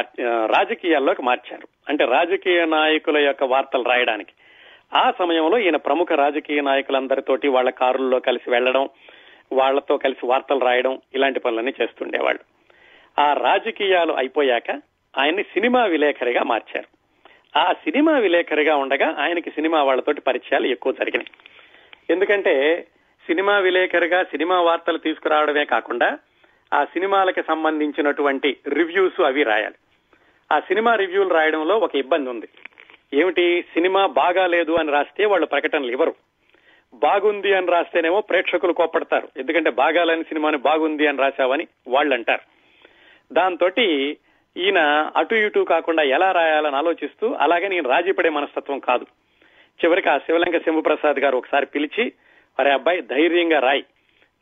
రాజకీయాల్లోకి మార్చారు, అంటే రాజకీయ నాయకుల యొక్క వార్తలు రాయడానికి. ఆ సమయంలో ఈయన ప్రముఖ రాజకీయ నాయకులందరితోటి వాళ్ళ కారుల్లో కలిసి వెళ్లడం, వాళ్లతో కలిసి వార్తలు రాయడం, ఇలాంటి పనులన్నీ చేస్తుండేవాళ్ళు. ఆ రాజకీయాలు అయిపోయాక ఆయన్ని సినిమా విలేకరిగా మార్చారు. ఆ సినిమా విలేకరిగా ఉండగా ఆయనకి సినిమా వాళ్లతోటి పరిచయాలు ఎక్కువ జరిగినాయి. ఎందుకంటే సినిమా విలేకరిగా సినిమా వార్తలు తీసుకురావడమే కాకుండా ఆ సినిమాలకి సంబంధించినటువంటి రివ్యూస్ అవి రాయాలి. ఆ సినిమా రివ్యూలు రాయడంలో ఒక ఇబ్బంది ఉంది. ఏమిటి, సినిమా బాగాలేదు అని రాస్తే వాళ్ళు ప్రకటనలు ఇవ్వరు, బాగుంది అని రాస్తేనేమో ప్రేక్షకులు కోప్పడతారు, ఎందుకంటే బాగాలేని సినిమాని బాగుంది అని రాశావని వాళ్ళు అంటారు. దాంతో ఈయన అటు ఇటు కాకుండా ఎలా రాయాలని ఆలోచిస్తూ, అలాగే నేను రాజీ పడే మనస్తత్వం కాదు, చివరికి ఆ శివలంక శంభుప్రసాద్ గారు ఒకసారి పిలిచి, అరే అబ్బాయి ధైర్యంగా రాయి,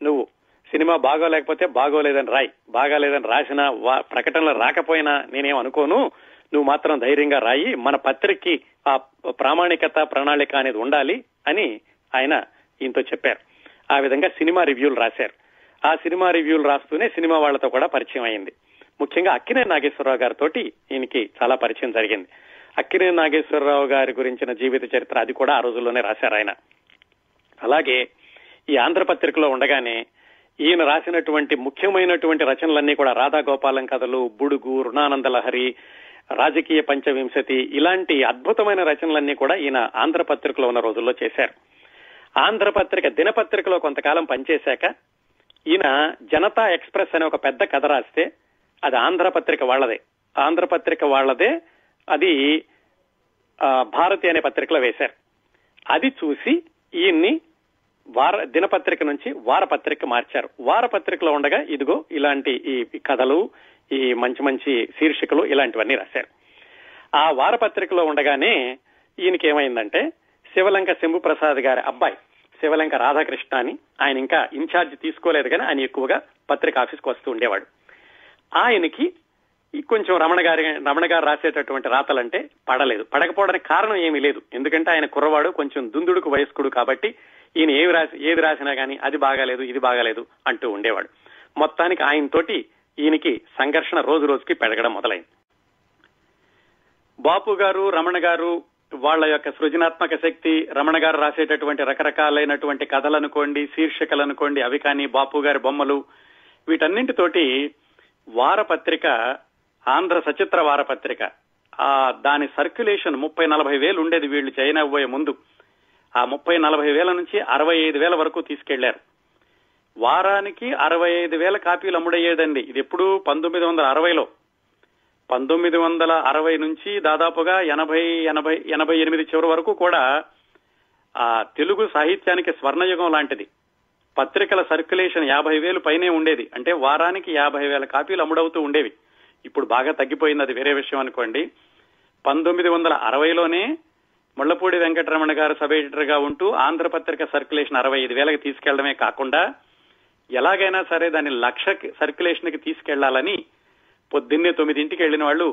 నువ్వు సినిమా బాగోలేకపోతే బాగోలేదని రాయి, బాగాలేదని రాసినా ప్రకటనలు రాకపోయినా నేనేం అనుకోను, నువ్వు మాత్రం ధైర్యంగా రాయి, మన పత్రికకి ఆ ప్రామాణికత ప్రణాళిక అనేది ఉండాలి అని ఆయన ఈయనతో చెప్పారు. ఆ విధంగా సినిమా రివ్యూలు రాశారు. ఆ సినిమా రివ్యూలు రాస్తూనే సినిమా వాళ్లతో కూడా పరిచయం అయింది. ముఖ్యంగా అక్కినేని నాగేశ్వరరావు గారితో ఈయనకి చాలా పరిచయం జరిగింది. అక్కినేని నాగేశ్వరరావు గారి గురించిన జీవిత చరిత్ర అది కూడా ఆ రోజుల్లోనే రాశారు ఆయన. అలాగే ఈ ఆంధ్ర పత్రికలో ఉండగానే ఈయన రాసినటువంటి ముఖ్యమైనటువంటి రచనలన్నీ కూడా రాధాగోపాలం కథలు, బుడుగు, రుణానంద లహరి, రాజకీయ పంచవింశతి, ఇలాంటి అద్భుతమైన రచనలన్నీ కూడా ఈయన ఆంధ్ర పత్రికలో ఉన్న రోజుల్లో చేశారు. ఆంధ్ర పత్రిక దినపత్రికలో కొంతకాలం పనిచేశాక ఈయన జనతా ఎక్స్ప్రెస్ అనే ఒక పెద్ద కథ రాస్తే అది ఆంధ్ర పత్రిక వాళ్ళదే అది భారతి అనే పత్రికలో వేశారు. అది చూసి ఈయన్ని దినపత్రిక నుంచి వారపత్రిక మార్చారు. వారపత్రికలో ఉండగా ఇదిగో ఇలాంటి ఈ కథలు, ఈ మంచి మంచి శీర్షికలు ఇలాంటివన్నీ రాశారు. ఆ వారపత్రికలో ఉండగానే ఈయనకి ఏమైందంటే, శివలంక శంభుప్రసాద్ గారి అబ్బాయి శివలంక రాధాకృష్ణ అని, ఆయన ఇంకా ఇన్ఛార్జ్ తీసుకోలేదు కానీ ఆయన ఎక్కువగా పత్రిక ఆఫీస్కి వస్తూ ఉండేవాడు. ఆయనకి కొంచెం రమణ గారు రాసేటటువంటి రాతలంటే పడలేదు. పడకపోవడానికి కారణం ఏమీ లేదు, ఎందుకంటే ఆయన కుర్రవాడు, కొంచెం దుందుడుకు వయస్కుడు కాబట్టి ఈయన ఏది రాసినా కానీ అది బాగాలేదు ఇది బాగాలేదు అంటూ ఉండేవాడు. మొత్తానికి ఆయనతోటి ఈయనకి సంఘర్షణ రోజు రోజుకి పెరగడం మొదలైంది. బాపు గారు, రమణ గారు వాళ్ళ యొక్క సృజనాత్మక శక్తి, రమణ గారు రాసేటటువంటి రకరకాలైనటువంటి కథలు అనుకోండి, శీర్షికలు అనుకోండి, అవి కానీ బాపు గారి బొమ్మలు, వీటన్నింటితోటి వారపత్రిక, ఆంధ్ర సచిత్ర వారపత్రిక, ఆ దాని సర్క్యులేషన్ 30-40 వేలు ఉండేది వీళ్ళు జాయిన్ అవ్వబోయే ముందు. ఆ 30-40 వేల నుంచి 65 వేల వరకు తీసుకెళ్లారు. వారానికి 65 వేల కాపీలు అమ్ముడయ్యేదండి. ఇది ఎప్పుడు 1960లో, 1960 నుంచి దాదాపుగా 88 చివరి వరకు కూడా ఆ తెలుగు సాహిత్యానికి స్వర్ణయుగం లాంటిది. పత్రికల సర్క్యులేషన్ 50 వేలు పైనే ఉండేది, అంటే వారానికి 50 వేల కాపీలు అమ్ముడవుతూ ఉండేవి. ఇప్పుడు బాగా తగ్గిపోయింది, అది వేరే విషయం అనుకోండి. 1960లోనే ముళ్లపూడి వెంకటరమణ గారు సబ్ ఎడిటర్ గా ఉంటూ ఆంధ్ర పత్రిక సర్క్యులేషన్ 65 వేలకు తీసుకెళ్లడమే కాకుండా ఎలాగైనా సరే దాన్ని 1,00,000 సర్క్యులేషన్ కి తీసుకెళ్లాలని పొద్దున్నే 9 గంటలకి వెళ్లిన వాళ్ళు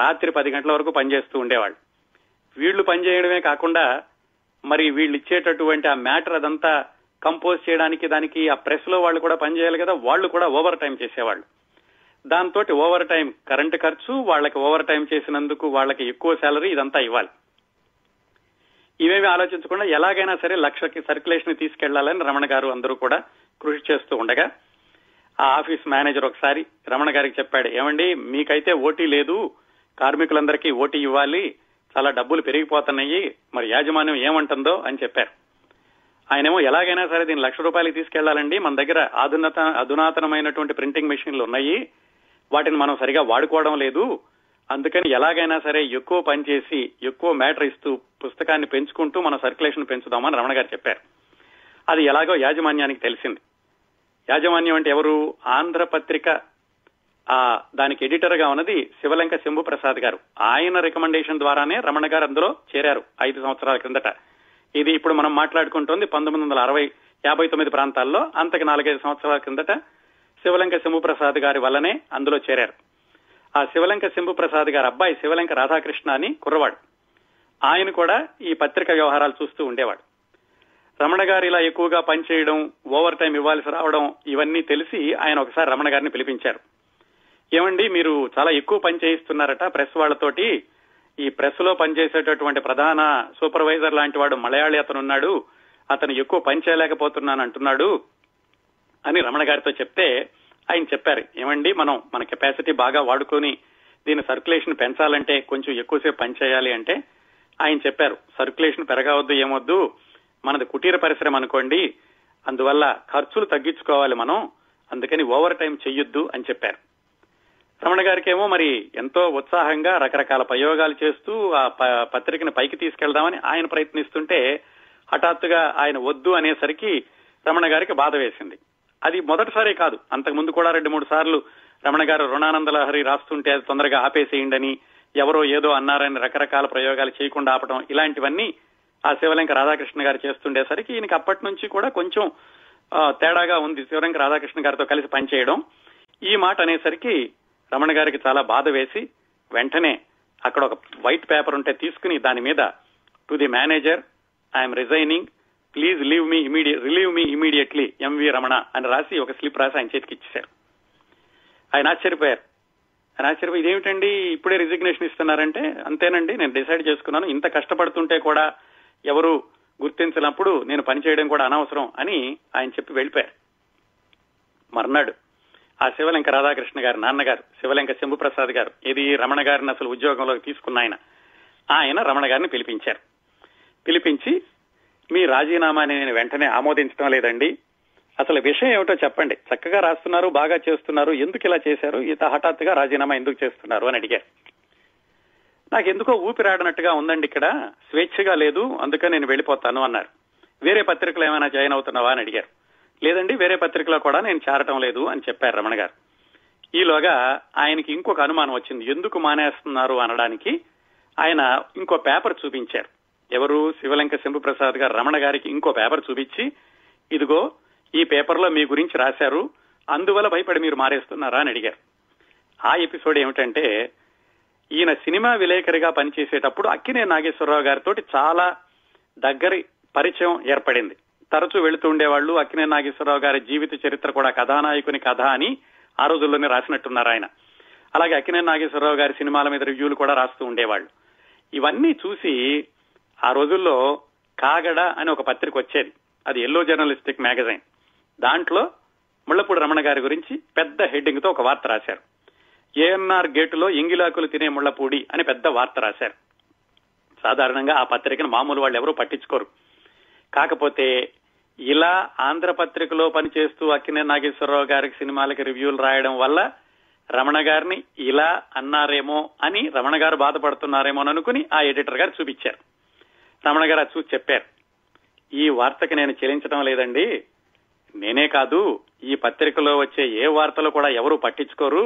రాత్రి 10 గంటల వరకు పనిచేస్తూ ఉండేవాళ్ళు. వీళ్లు పనిచేయడమే కాకుండా మరి వీళ్ళు ఇచ్చేటటువంటి ఆ మ్యాటర్ అదంతా కంపోజ్ చేయడానికి, దానికి ఆ ప్రెస్ లో వాళ్ళు కూడా పనిచేయాలి కదా, వాళ్ళు కూడా ఓవర్ టైం చేసేవాళ్ళు. దాంతో ఓవర్ టైం కరెంటు ఖర్చు, వాళ్ళకి ఓవర్ టైం చేసినందుకు వాళ్ళకి ఎక్కువ శాలరీ, ఇదంతా ఇవ్వాలి. ఇవేమి ఆలోచించకుండా ఎలాగైనా సరే 1,00,000 సర్క్యులేషన్ తీసుకెళ్లాలని రమణ గారు అందరూ కూడా కృషి చేస్తూ ఉండగా ఆ ఆఫీస్ మేనేజర్ ఒకసారి రమణ గారికి చెప్పాడు, ఏమండి మీకైతే ఓటీ లేదు, కార్మికులందరికీ ఓటీ ఇవ్వాలి, చాలా డబ్బులు పెరిగిపోతున్నాయి, మరి యాజమాన్యం ఏమంటుందో అని చెప్పారు. ఆయనేమో ఎలాగైనా సరే దీన్ని 1,00,000 రూపాయలకి తీసుకెళ్లాలండి, మన దగ్గర అధునాతనమైనటువంటి ప్రింటింగ్ మెషిన్లు ఉన్నాయి, వాటిని మనం సరిగా వాడుకోవడం లేదు, అందుకని ఎలాగైనా సరే ఎక్కువ పనిచేసి ఎక్కువ మ్యాటర్ ఇస్తూ పుస్తకాన్ని పెంచుకుంటూ మనం సర్క్యులేషన్ పెంచుదామని రమణ గారు చెప్పారు. అది ఎలాగో యాజమాన్యానికి తెలిసింది. యాజమాన్యం అంటే ఎవరు, ఆంధ్ర పత్రిక దానికి ఎడిటర్ గా ఉన్నది శివలంక శంభుప్రసాద్ గారు. ఆయన రికమెండేషన్ ద్వారానే రమణ గారు అందులో చేరారు 5 సంవత్సరాల కిందట. ఇది ఇప్పుడు మనం మాట్లాడుకుంటోంది 1959 ప్రాంతాల్లో. అంతకు 4-5 సంవత్సరాల కిందట శివలంక శంభుప్రసాద్ గారి వల్లనే అందులో చేరారు. ఆ శివలంక శంభుప్రసాద్ గారి అబ్బాయి శివలంక రాధాకృష్ణ అని కుర్రవాడు, ఆయన కూడా ఈ పత్రిక వ్యవహారాలు చూస్తూ ఉండేవాడు. రమణ గారు ఇలా ఎక్కువగా పనిచేయడం, ఓవర్ టైం ఇవ్వాల్సి రావడం, ఇవన్నీ తెలిసి ఆయన ఒకసారి రమణ గారిని పిలిపించారు. ఏమండి మీరు చాలా ఎక్కువ పని చేయిస్తున్నారట ప్రెస్ వాళ్లతోటి, ఈ ప్రెస్ లో పనిచేసేటటువంటి ప్రధాన సూపర్వైజర్ లాంటి వాడు మలయాళీ అతనున్నాడు, అతను ఎక్కువ పని చేయలేకపోతున్నాను అంటున్నాడు అని రమణ గారితో చెప్తే ఆయన చెప్పారు, ఏమండి మనం మన కెపాసిటీ బాగా వాడుకొని దీని సర్క్యులేషన్ పెంచాలంటే కొంచెం ఎక్కువసేపు పని చేయాలి అంటే ఆయన చెప్పారు, సర్క్యులేషన్ పెరగవద్దు ఏమొద్దు, మనది కుటీర పరిశ్రమ అనుకోండి, అందువల్ల ఖర్చులు తగ్గించుకోవాలి మనం, అందుకని ఓవర్ టైం చెయ్యొద్దు అని చెప్పారు. రమణ గారికి ఏమో మరి ఎంతో ఉత్సాహంగా రకరకాల ప్రయోగాలు చేస్తూ ఆ పత్రికను పైకి తీసుకెళ్దామని ఆయన ప్రయత్నిస్తుంటే హఠాత్తుగా ఆయన వద్దు అనేసరికి రమణ గారికి బాధ వేసింది. అది మొదటిసారి కాదు, అంతకుముందు కూడా 2-3 సార్లు రమణ గారు రుణానంద లహరి రాస్తుంటే అది తొందరగా ఆపేసేయండి అని, ఎవరో ఏదో అన్నారని రకరకాల ప్రయోగాలు చేయకుండా ఆపడం, ఇలాంటివన్నీ ఆ శివలంక రాధాకృష్ణ గారు చేస్తుండేసరికి ఈయనకి అప్పటి నుంచి కూడా కొంచెం తేడాగా ఉంది శివలంక రాధాకృష్ణ గారితో కలిసి పనిచేయడం. ఈ మాట అనేసరికి రమణ గారికి చాలా బాధ వేసి వెంటనే అక్కడ ఒక వైట్ పేపర్ ఉంటే తీసుకుని దాని మీద to the manager I'm resigning please relieve me immediately MV Ramana అని రాసి ఒక స్లిప్ రాసి ఆయన చేతికి ఇచ్చేశారు. ఆయన ఆశ్చర్యపోయారు. ఇదేమిటండి ఇప్పుడే రిజిగ్నేషన్ ఇస్తున్నారంటే, అంతేనండి నేను డిసైడ్ చేసుకున్నాను, ఇంత కష్టపడుతుంటే కూడా ఎవరు గుర్తించినప్పుడు నేను పనిచేయడం కూడా అనవసరం అని ఆయన చెప్పి వెళ్ళిపోయారు. మర్నాడు ఆ శివలంక రాధాకృష్ణ గారు నాన్నగారు శివలెంక శంభుప్రసాద్ గారు, ఇది రమణ గారిని అసలు ఉద్యోగంలోకి తీసుకున్న ఆయన రమణ గారిని పిలిపించారు. పిలిపించి మీ రాజీనామాని నేను వెంటనే ఆమోదించడం లేదండి, అసలు విషయం ఏమిటో చెప్పండి, చక్కగా రాస్తున్నారు, బాగా చేస్తున్నారు, ఎందుకు ఇలా చేశారు, ఇంత హఠాత్తుగా రాజీనామా ఎందుకు చేస్తున్నారు అని అడిగారు. నాకెందుకో ఊపిరాడనట్టుగా ఉందండి, ఇక్కడ స్వేచ్ఛగా లేదు, అందుకని నేను వెళ్ళిపోతాను అన్నారు. వేరే పత్రికలు ఏమైనా జాయిన్ అవుతున్నావా అని అడిగారు. లేదండి, వేరే పత్రికలో కూడా నేను చేరటం లేదు అని చెప్పారు రమణ గారు. ఈలోగా ఆయనకి ఇంకొక అనుమానం వచ్చింది, ఎందుకు మానేస్తున్నారు అనడానికి ఆయన ఇంకో పేపర్ చూపించారు. ఎవరు శివలంక శంభుప్రసాద్ గారు రమణ గారికి ఇంకో పేపర్ చూపించి, ఇదిగో ఈ పేపర్లో మీ గురించి రాశారు, అందువల్ల భయపడి మీరు మారేస్తున్నారా అని అడిగారు. ఆ ఎపిసోడ్ ఏమిటంటే, ఈయన సినిమా విలేకరిగా పనిచేసేటప్పుడు అక్కినేని నాగేశ్వరరావు గారితో చాలా దగ్గరి పరిచయం ఏర్పడింది. తరచూ వెళుతూ ఉండేవాళ్లు. అక్కినేని నాగేశ్వరరావు గారి జీవిత చరిత్ర కూడా కథానాయకుని కథ అని ఆ రోజుల్లోనే రాసినట్టున్నారు ఆయన. అలాగే అక్కినేని నాగేశ్వరరావు గారి సినిమాల మీద రివ్యూలు కూడా రాస్తూ ఉండేవాళ్లు. ఇవన్నీ చూసి ఆ రోజుల్లో కాగడ అని ఒక పత్రిక వచ్చేది, అది ఎల్లో జర్నలిస్టిక్ మ్యాగజైన్. దాంట్లో ముళ్లపూడి రమణ గారి గురించి పెద్ద హెడ్డింగ్ తో ఒక వార్త రాశారు. ఏఎన్ఆర్ గేటులో ఎంగిలాకులు తినే ముళ్లపూడి అని పెద్ద వార్త రాశారు. సాధారణంగా ఆ పత్రికను మామూలు వాళ్ళు ఎవరూ పట్టించుకోరు. కాకపోతే ఇలా ఆంధ్ర పత్రికలో పనిచేస్తూ అక్కినేని నాగేశ్వరరావు గారికి సినిమాలకి రివ్యూలు రాయడం వల్ల రమణ గారిని ఇలా అన్నారేమో అని రమణ గారు బాధపడుతున్నారేమో అనుకుని ఆ ఎడిటర్ గారు చూపించారు. రమణ గారు చూసి చెప్పారు, ఈ వార్తకి నేను చెల్లించడం లేదండి, నేనే కాదు ఈ పత్రికలో వచ్చే ఏ వార్తలు కూడా ఎవరూ పట్టించుకోరు.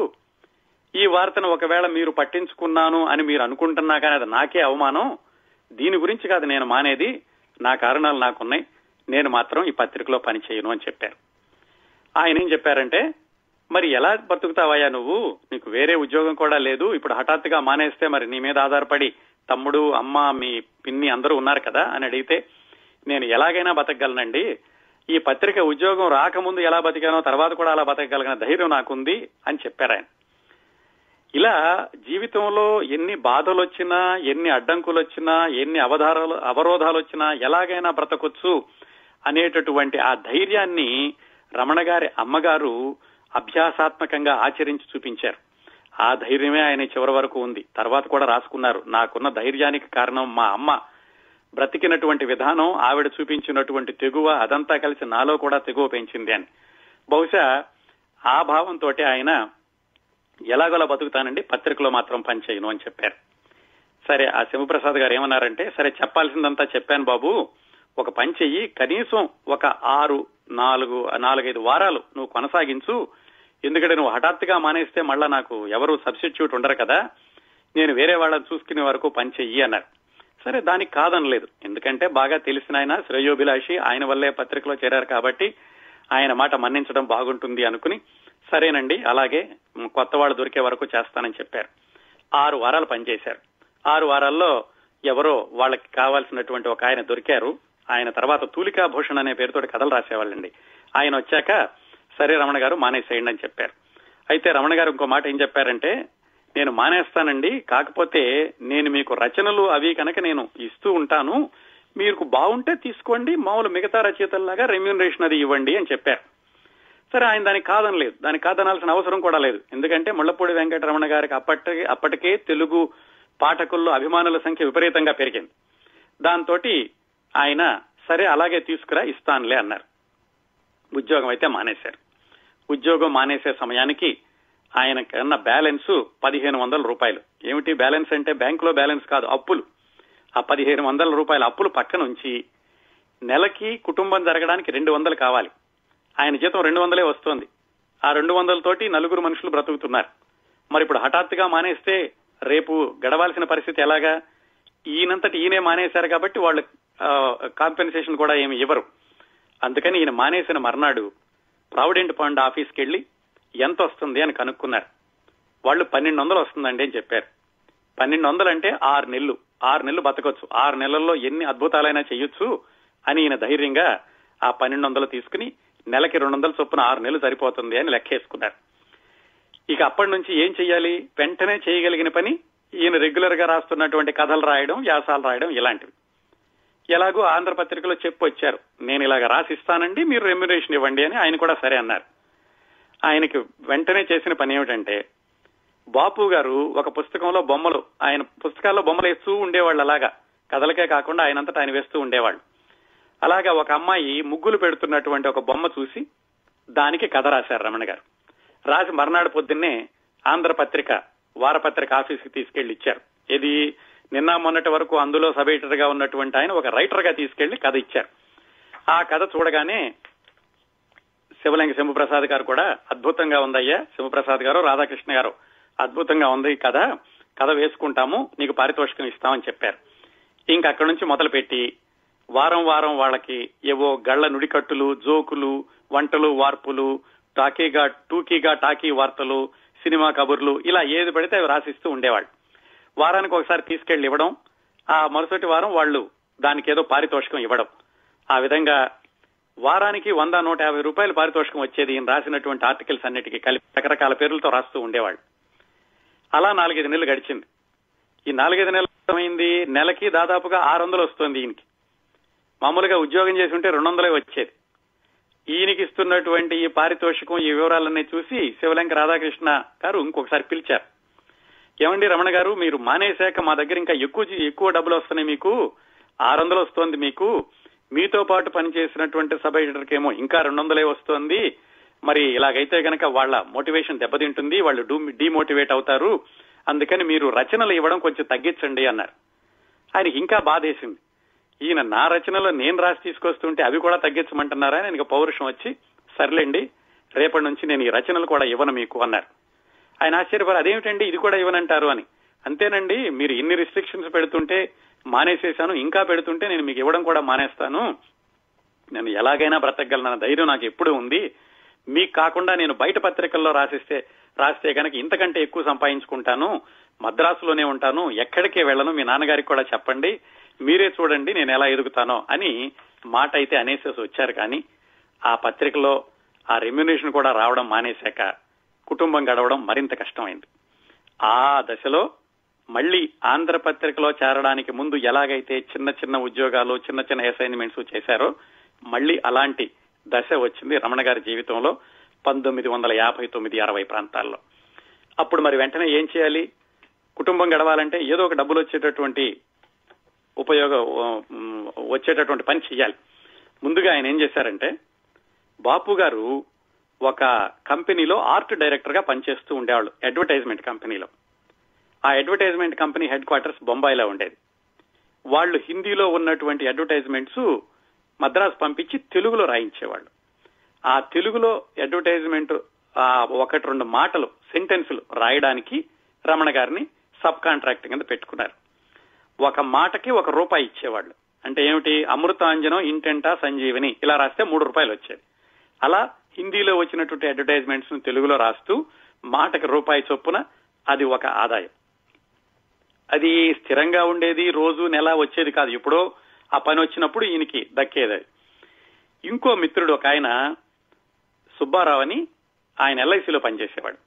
ఈ వార్తను ఒకవేళ మీరు పట్టించుకున్నాను అని మీరు అనుకుంటున్నా కానీ అది నాకే అవమానం. దీని గురించి కాదు నేను మానేది, నా కారణాలు నాకున్నాయి, నేను మాత్రం ఈ పత్రికలో పనిచేయను అని చెప్పారు. ఆయన ఏం చెప్పారంటే, మరి ఎలా బతుకుతావయ్యా నువ్వు, నీకు వేరే ఉద్యోగం కూడా లేదు, ఇప్పుడు హఠాత్తుగా మానేస్తే మరి నీ మీద ఆధారపడి తమ్ముడు అమ్మ మీ పిన్ని అందరూ ఉన్నారు కదా అని అడిగితే, నేను ఎలాగైనా బతకగలనండి, ఈ పత్రిక ఉద్యోగం రాకముందు ఎలా బతికానో తర్వాత కూడా అలా బతకగలిగిన ధైర్యం నాకుంది అని చెప్పారు ఆయన. ఇలా జీవితంలో ఎన్ని బాధలు వచ్చినా, ఎన్ని అడ్డంకులు వచ్చినా, ఎన్ని అవరోధాలు వచ్చినా ఎలాగైనా బ్రతకొచ్చు అనేటటువంటి ఆ ధైర్యాన్ని రమణ గారి అమ్మగారు అభ్యాసాత్మకంగా ఆచరించి చూపించారు. ఆ ధైర్యమే ఆయన చివరి వరకు ఉంది. తర్వాత కూడా రాసుకున్నారు, నాకున్న ధైర్యానికి కారణం మా అమ్మ, బ్రతికినటువంటి విధానం, ఆవిడ చూపించినటువంటి తెగువ, అదంతా కలిసి నాలో కూడా తెగువ పెంచింది అని. బహుశా ఆ భావంతో ఆయన ఎలాగోలా బతుకుతానండి, పత్రికలో మాత్రం పనిచేయను అని చెప్పారు. సరే ఆ శివప్రసాద్ గారు ఏమన్నారంటే, సరే చెప్పాల్సిందంతా చెప్పాను బాబు, ఒక పని చెయ్యి, కనీసం ఒక నాలుగైదు వారాలు నువ్వు కొనసాగించు, ఎందుకంటే నువ్వు హఠాత్తుగా మానేస్తే మళ్ళా నాకు ఎవరు సబ్స్టిట్యూట్ ఉండరు కదా, నేను వేరే వాళ్ళని చూసుకునే వరకు పని చెయ్యి అన్నారు. సరే దానికి కాదనలేదు, ఎందుకంటే బాగా తెలిసిన ఆయన, శ్రేయోభిలాషి, ఆయన వల్లే పత్రికలో చేరారు కాబట్టి ఆయన మాట మన్నించడం బాగుంటుంది అనుకుని, సరేనండి అలాగే కొత్త వాళ్ళు దొరికే వరకు చేస్తానని చెప్పారు. 6 వారాలు పనిచేశారు. 6 వారాల్లో ఎవరో వాళ్ళకి కావాల్సినటువంటి ఒక ఆయన దొరికారు. ఆయన తర్వాత తూలికా భూషణ్ అనే పేరుతోటి కథలు రాసేవాళ్ళండి. ఆయన వచ్చాక సరే రమణ గారు మానేసేయండి అని చెప్పారు. అయితే రమణ గారు ఇంకో మాట ఏం చెప్పారంటే, నేను మానేస్తానండి, కాకపోతే నేను మీకు రచనలు అవి కనుక నేను ఇస్తూ ఉంటాను, మీకు బాగుంటే తీసుకోండి, మామూలు మిగతా రచయితల్లాగా రెమ్యూనరేషన్ అది ఇవ్వండి అని చెప్పారు. సరే ఆయన దానికి కాదనాల్సిన అవసరం కూడా లేదు, ఎందుకంటే ముళ్లపూడి వెంకటరమణ గారికి అప్పటికే తెలుగు పాఠకుల్లో అభిమానుల సంఖ్య విపరీతంగా పెరిగింది. దాంతో ఆయన సరే అలాగే తీసుకురా, ఇస్తానులే అన్నారు. ఉద్యోగం అయితే మానేశారు. ఉద్యోగం మానేసే సమయానికి ఆయన కన్నా బ్యాలెన్స్ 1,500 రూపాయలు. ఏమిటి బ్యాలెన్స్ అంటే బ్యాంకులో బ్యాలెన్స్ కాదు, అప్పులు. ఆ 1,500 రూపాయల అప్పులు పక్క నుంచి నెలకి కుటుంబం జరగడానికి 200 కావాలి. ఆయన జీతం 200 వస్తోంది. ఆ 200 నలుగురు మనుషులు బ్రతుకుతున్నారు. మరి ఇప్పుడు హఠాత్తుగా మానేస్తే రేపు గడవాల్సిన పరిస్థితి ఎలాగా? ఈయనంతటి ఈయనే మానేశారు కాబట్టి వాళ్ళు కాంపెన్సేషన్ కూడా ఏమి ఇవ్వరు. అందుకని ఈయన మానేసిన మర్నాడు ప్రావిడెంట్ ఫండ్ ఆఫీస్కి వెళ్ళి ఎంత వస్తుంది అని కనుక్కున్నారు. వాళ్ళు 1200 వస్తుందండి అని చెప్పారు. 1200 అంటే 6 నెలలు, 6 నెలలు బతకొచ్చు, 6 నెలల్లో ఎన్ని అద్భుతాలైనా చేయొచ్చు అని ఈయన ధైర్యంగా ఆ 1200 తీసుకుని నెలకి 200 చొప్పున 6 నెలలు సరిపోతుంది అని లెక్కేసుకున్నారు. ఇక అప్పటి నుంచి ఏం చెయ్యాలి? వెంటనే చేయగలిగిన పని ఈయన రెగ్యులర్ గా రాస్తున్నటువంటి కథలు రాయడం, వ్యాసాలు రాయడం, ఇలాంటివి. ఎలాగో ఆంధ్ర పత్రికలో చెప్పొచ్చారు, నేను ఇలాగ రాసిస్తానండి, మీరు రెమ్యునరేషన్ ఇవ్వండి అని. ఆయన కూడా సరే అన్నారు. ఆయనకి వెంటనే చేసిన పని ఏమిటంటే, బాపు గారు ఒక పుస్తకంలో బొమ్మలు, ఆయన పుస్తకాల్లో బొమ్మలు వేస్తూ ఉండేవాళ్ళు. అలాగా కథలకే కాకుండా ఆయనంతటా ఆయన వేస్తూ ఉండేవాళ్ళు. అలాగా ఒక అమ్మాయి ముగ్గులు పెడుతున్నటువంటి ఒక బొమ్మ చూసి దానికి కథ రాశారు రమణ గారు. రాసి మర్నాడు పొద్దున్నే ఆంధ్ర పత్రిక వారపత్రిక ఆఫీస్కి తీసుకెళ్లి ఇచ్చారు. ఇది నిన్న మొన్నటి వరకు అందులో సబ్ ఎడిటర్ గా ఉన్నటువంటి ఆయన ఒక రైటర్ గా తీసుకెళ్లి కథ ఇచ్చారు. ఆ కథ చూడగానే శివలంక శంభుప్రసాద్ గారు కూడా అద్భుతంగా ఉందయ్యా, శంభుప్రసాద్ గారు, రాధాకృష్ణ గారు, అద్భుతంగా ఉంది ఈ కథ, కథ వేసుకుంటాము, నీకు పారితోషికం ఇస్తామని చెప్పారు. ఇంకా అక్కడి నుంచి మొదలుపెట్టి వారం వారం వాళ్ళకి ఏవో గళ్ల నుడికట్టులు, జోకులు, వంటలు, వార్పులు, టూకీగా టాకీ వార్తలు, సినిమా కబుర్లు, ఇలా ఏది పడితే అవి రాసిస్తూ ఉండేవాళ్ళు. వారానికి ఒకసారి తీసుకెళ్లి ఇవ్వడం, ఆ మరుసటి వారం వాళ్ళు దానికి ఏదో పారితోషికం ఇవ్వడం. ఆ విధంగా వారానికి 100-150 రూపాయల పారితోషికం వచ్చేది. ఈయన రాసినటువంటి ఆర్టికల్స్ అన్నిటికీ కలిపి రకరకాల పేర్లతో రాస్తూ ఉండేవాళ్ళు. అలా 4-5 నెలలు గడిచింది. ఈ 4-5 నెలలు అయింది, నెలకి దాదాపుగా 600 వస్తుంది ఈయనకి. మామూలుగా ఉద్యోగం చేసి ఉంటే 200 వచ్చేది. ఈయనకి ఇస్తున్నటువంటి ఈ పారితోషికం, ఈ వివరాలన్నీ చూసి శివలంక రాధాకృష్ణ గారు ఇంకొకసారి పిలిచారు. ఏమండి రమణ గారు, మీరు మానేశాక మా దగ్గర ఇంకా ఎక్కువ డబ్బులు వస్తున్నాయి, మీకు 600 వస్తోంది, మీకు మీతో పాటు పనిచేసినటువంటి సబ్ ఎడిటర్కేమో ఇంకా 200 వస్తోంది, మరి ఇలాగైతే కనుక వాళ్ళ మోటివేషన్ దెబ్బతింటుంది, వాళ్ళు డిమోటివేట్ అవుతారు, అందుకని మీరు రచనలు ఇవ్వడం కొంచెం తగ్గించండి అన్నారు. ఆయనకి ఇంకా బాధేసింది, ఈయన నా రచనలో నేను రాసి తీసుకొస్తుంటే అవి కూడా తగ్గించమంటున్నారా అని. ఆయనకు పౌరుషం వచ్చి సర్లేండి, రేపటి నుంచి నేను ఈ రచనలు కూడా ఇవ్వను మీకు అన్నారు. ఆయన ఆశ్చర్యపడి, అదేమిటండి ఇది కూడా ఇవ్వనంటారు అని. అంతేనండి, మీరు ఇన్ని రిస్ట్రిక్షన్స్ పెడుతుంటే మానేసేశాను, ఇంకా పెడుతుంటే నేను మీకు ఇవ్వడం కూడా మానేస్తాను, నేను ఎలాగైనా బ్రతకగలను ధైర్యం నాకు ఎప్పుడూ ఉంది, మీకు కాకుండా నేను బయట పత్రికల్లో రాస్తే కనుక ఇంతకంటే ఎక్కువ సంపాదించుకుంటాను, మద్రాసులోనే ఉంటాను, ఎక్కడికే వెళ్ళను, మీ నాన్నగారికి కూడా చెప్పండి, మీరే చూడండి నేను ఎలా ఎదుగుతానో అని మాట అయితే అనేసేసి వచ్చారు. కానీ ఆ పత్రికలో ఆ రెమ్యునేషన్ కూడా రావడం మానేశాక కుటుంబం గడవడం మరింత కష్టమైంది. ఆ దశలో మళ్లీ ఆంధ్ర పత్రికలో చేరడానికి ముందు ఎలాగైతే చిన్న చిన్న ఉద్యోగాలు, చిన్న చిన్న అసైన్మెంట్స్ చేశారో మళ్లీ అలాంటి దశ వచ్చింది రమణ గారి జీవితంలో 1959-60 ప్రాంతాల్లో. అప్పుడు మరి వెంటనే ఏం చేయాలి? కుటుంబం గడవాలంటే ఏదో ఒక డబ్బులు వచ్చేటటువంటి పని చేయాలి. ముందుగా ఆయన ఏం చేశారంటే, బాపు గారు ఒక కంపెనీలో ఆర్ట్ డైరెక్టర్ గా పనిచేస్తూ ఉండేవాళ్ళు, అడ్వర్టైజ్మెంట్ కంపెనీలో. ఆ అడ్వర్టైజ్మెంట్ కంపెనీ హెడ్ క్వార్టర్స్ బొంబాయిలో ఉండేది. వాళ్ళు హిందీలో ఉన్నటువంటి అడ్వర్టైజ్మెంట్స్ మద్రాసు పంపించి తెలుగులో రాయించేవాళ్ళు. ఆ తెలుగులో అడ్వర్టైజ్మెంట్ 1-2 మాటలు, సెంటెన్సులు రాయడానికి రమణ గారిని సబ్ కాంట్రాక్ట్ కింద పెట్టుకున్నారు. 1 మాటకి 1 రూపాయి ఇచ్చేవాళ్ళు. అంటే ఏమిటి? అమృతాంజనం, ఇంటెంటా, సంజీవిని ఇలా రాస్తే 3 రూపాయలు వచ్చేది. అలా హిందీలో వచ్చినటువంటి అడ్వర్టైజ్మెంట్స్ ను తెలుగులో రాస్తూ 1 మాటకి 1 రూపాయి చొప్పున, అది ఒక ఆదాయం. అది స్థిరంగా ఉండేది, రోజు నెల వచ్చేది కాదు, ఎప్పుడో ఆ పని వచ్చినప్పుడు ఈయనకి దక్కేది. ఇంకో మిత్రుడు ఒక ఆయన సుబ్బారావు అని, ఆయన ఎల్ఐసిలో పనిచేసేవాడు.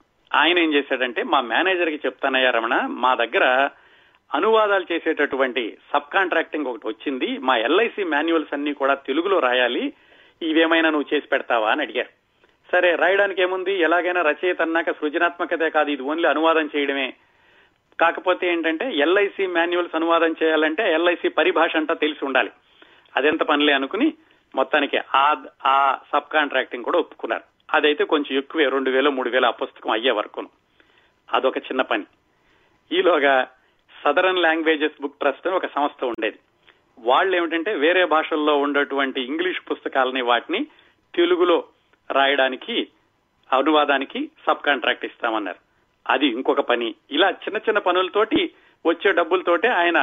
ఆయన ఏం చేశాడంటే, మా మేనేజర్ కి చెప్తానయ్యా రమణ, మా దగ్గర అనువాదాలు చేసేటటువంటి సబ్ కాంట్రాక్టింగ్ ఒకటి వచ్చింది, మా ఎల్ఐసి మాన్యువల్స్ అన్ని కూడా తెలుగులో రాయాలి, ఇవేమైనా నువ్వు చేసి పెడతావా అని అడిగారు. సరే, రాయడానికి ఏముంది, ఎలాగైనా రచయిత అన్నాక సృజనాత్మకతే కాదు, ఇది ఓన్లీ అనువాదం చేయడమే. కాకపోతే ఏంటంటే ఎల్ఐసి మాన్యువల్స్ అనువాదం చేయాలంటే ఎల్ఐసి పరిభాష అంతా తెలిసి ఉండాలి, అదెంత పనిలే అనుకుని మొత్తానికి ఆ సబ్ కాంట్రాక్టింగ్ కూడా ఒప్పుకున్నారు. అదైతే కొంచెం ఎక్కువే, 2000-3000 ఆ పుస్తకం అయ్యే వరకును. అదొక చిన్న పని. ఈలోగా సదరన్ లాంగ్వేజెస్ బుక్ ట్రస్ట్ అని ఒక సంస్థ ఉండేది. వాళ్ళు ఏమిటంటే వేరే భాషల్లో ఉండేటువంటి ఇంగ్లీష్ పుస్తకాలని వాటిని తెలుగులో రాయడానికి, అనువాదానికి సబ్ కాంట్రాక్ట్ ఇస్తామన్నారు. అది ఇంకొక పని. ఇలా చిన్న చిన్న పనులతోటి వచ్చే డబ్బులతోటే ఆయన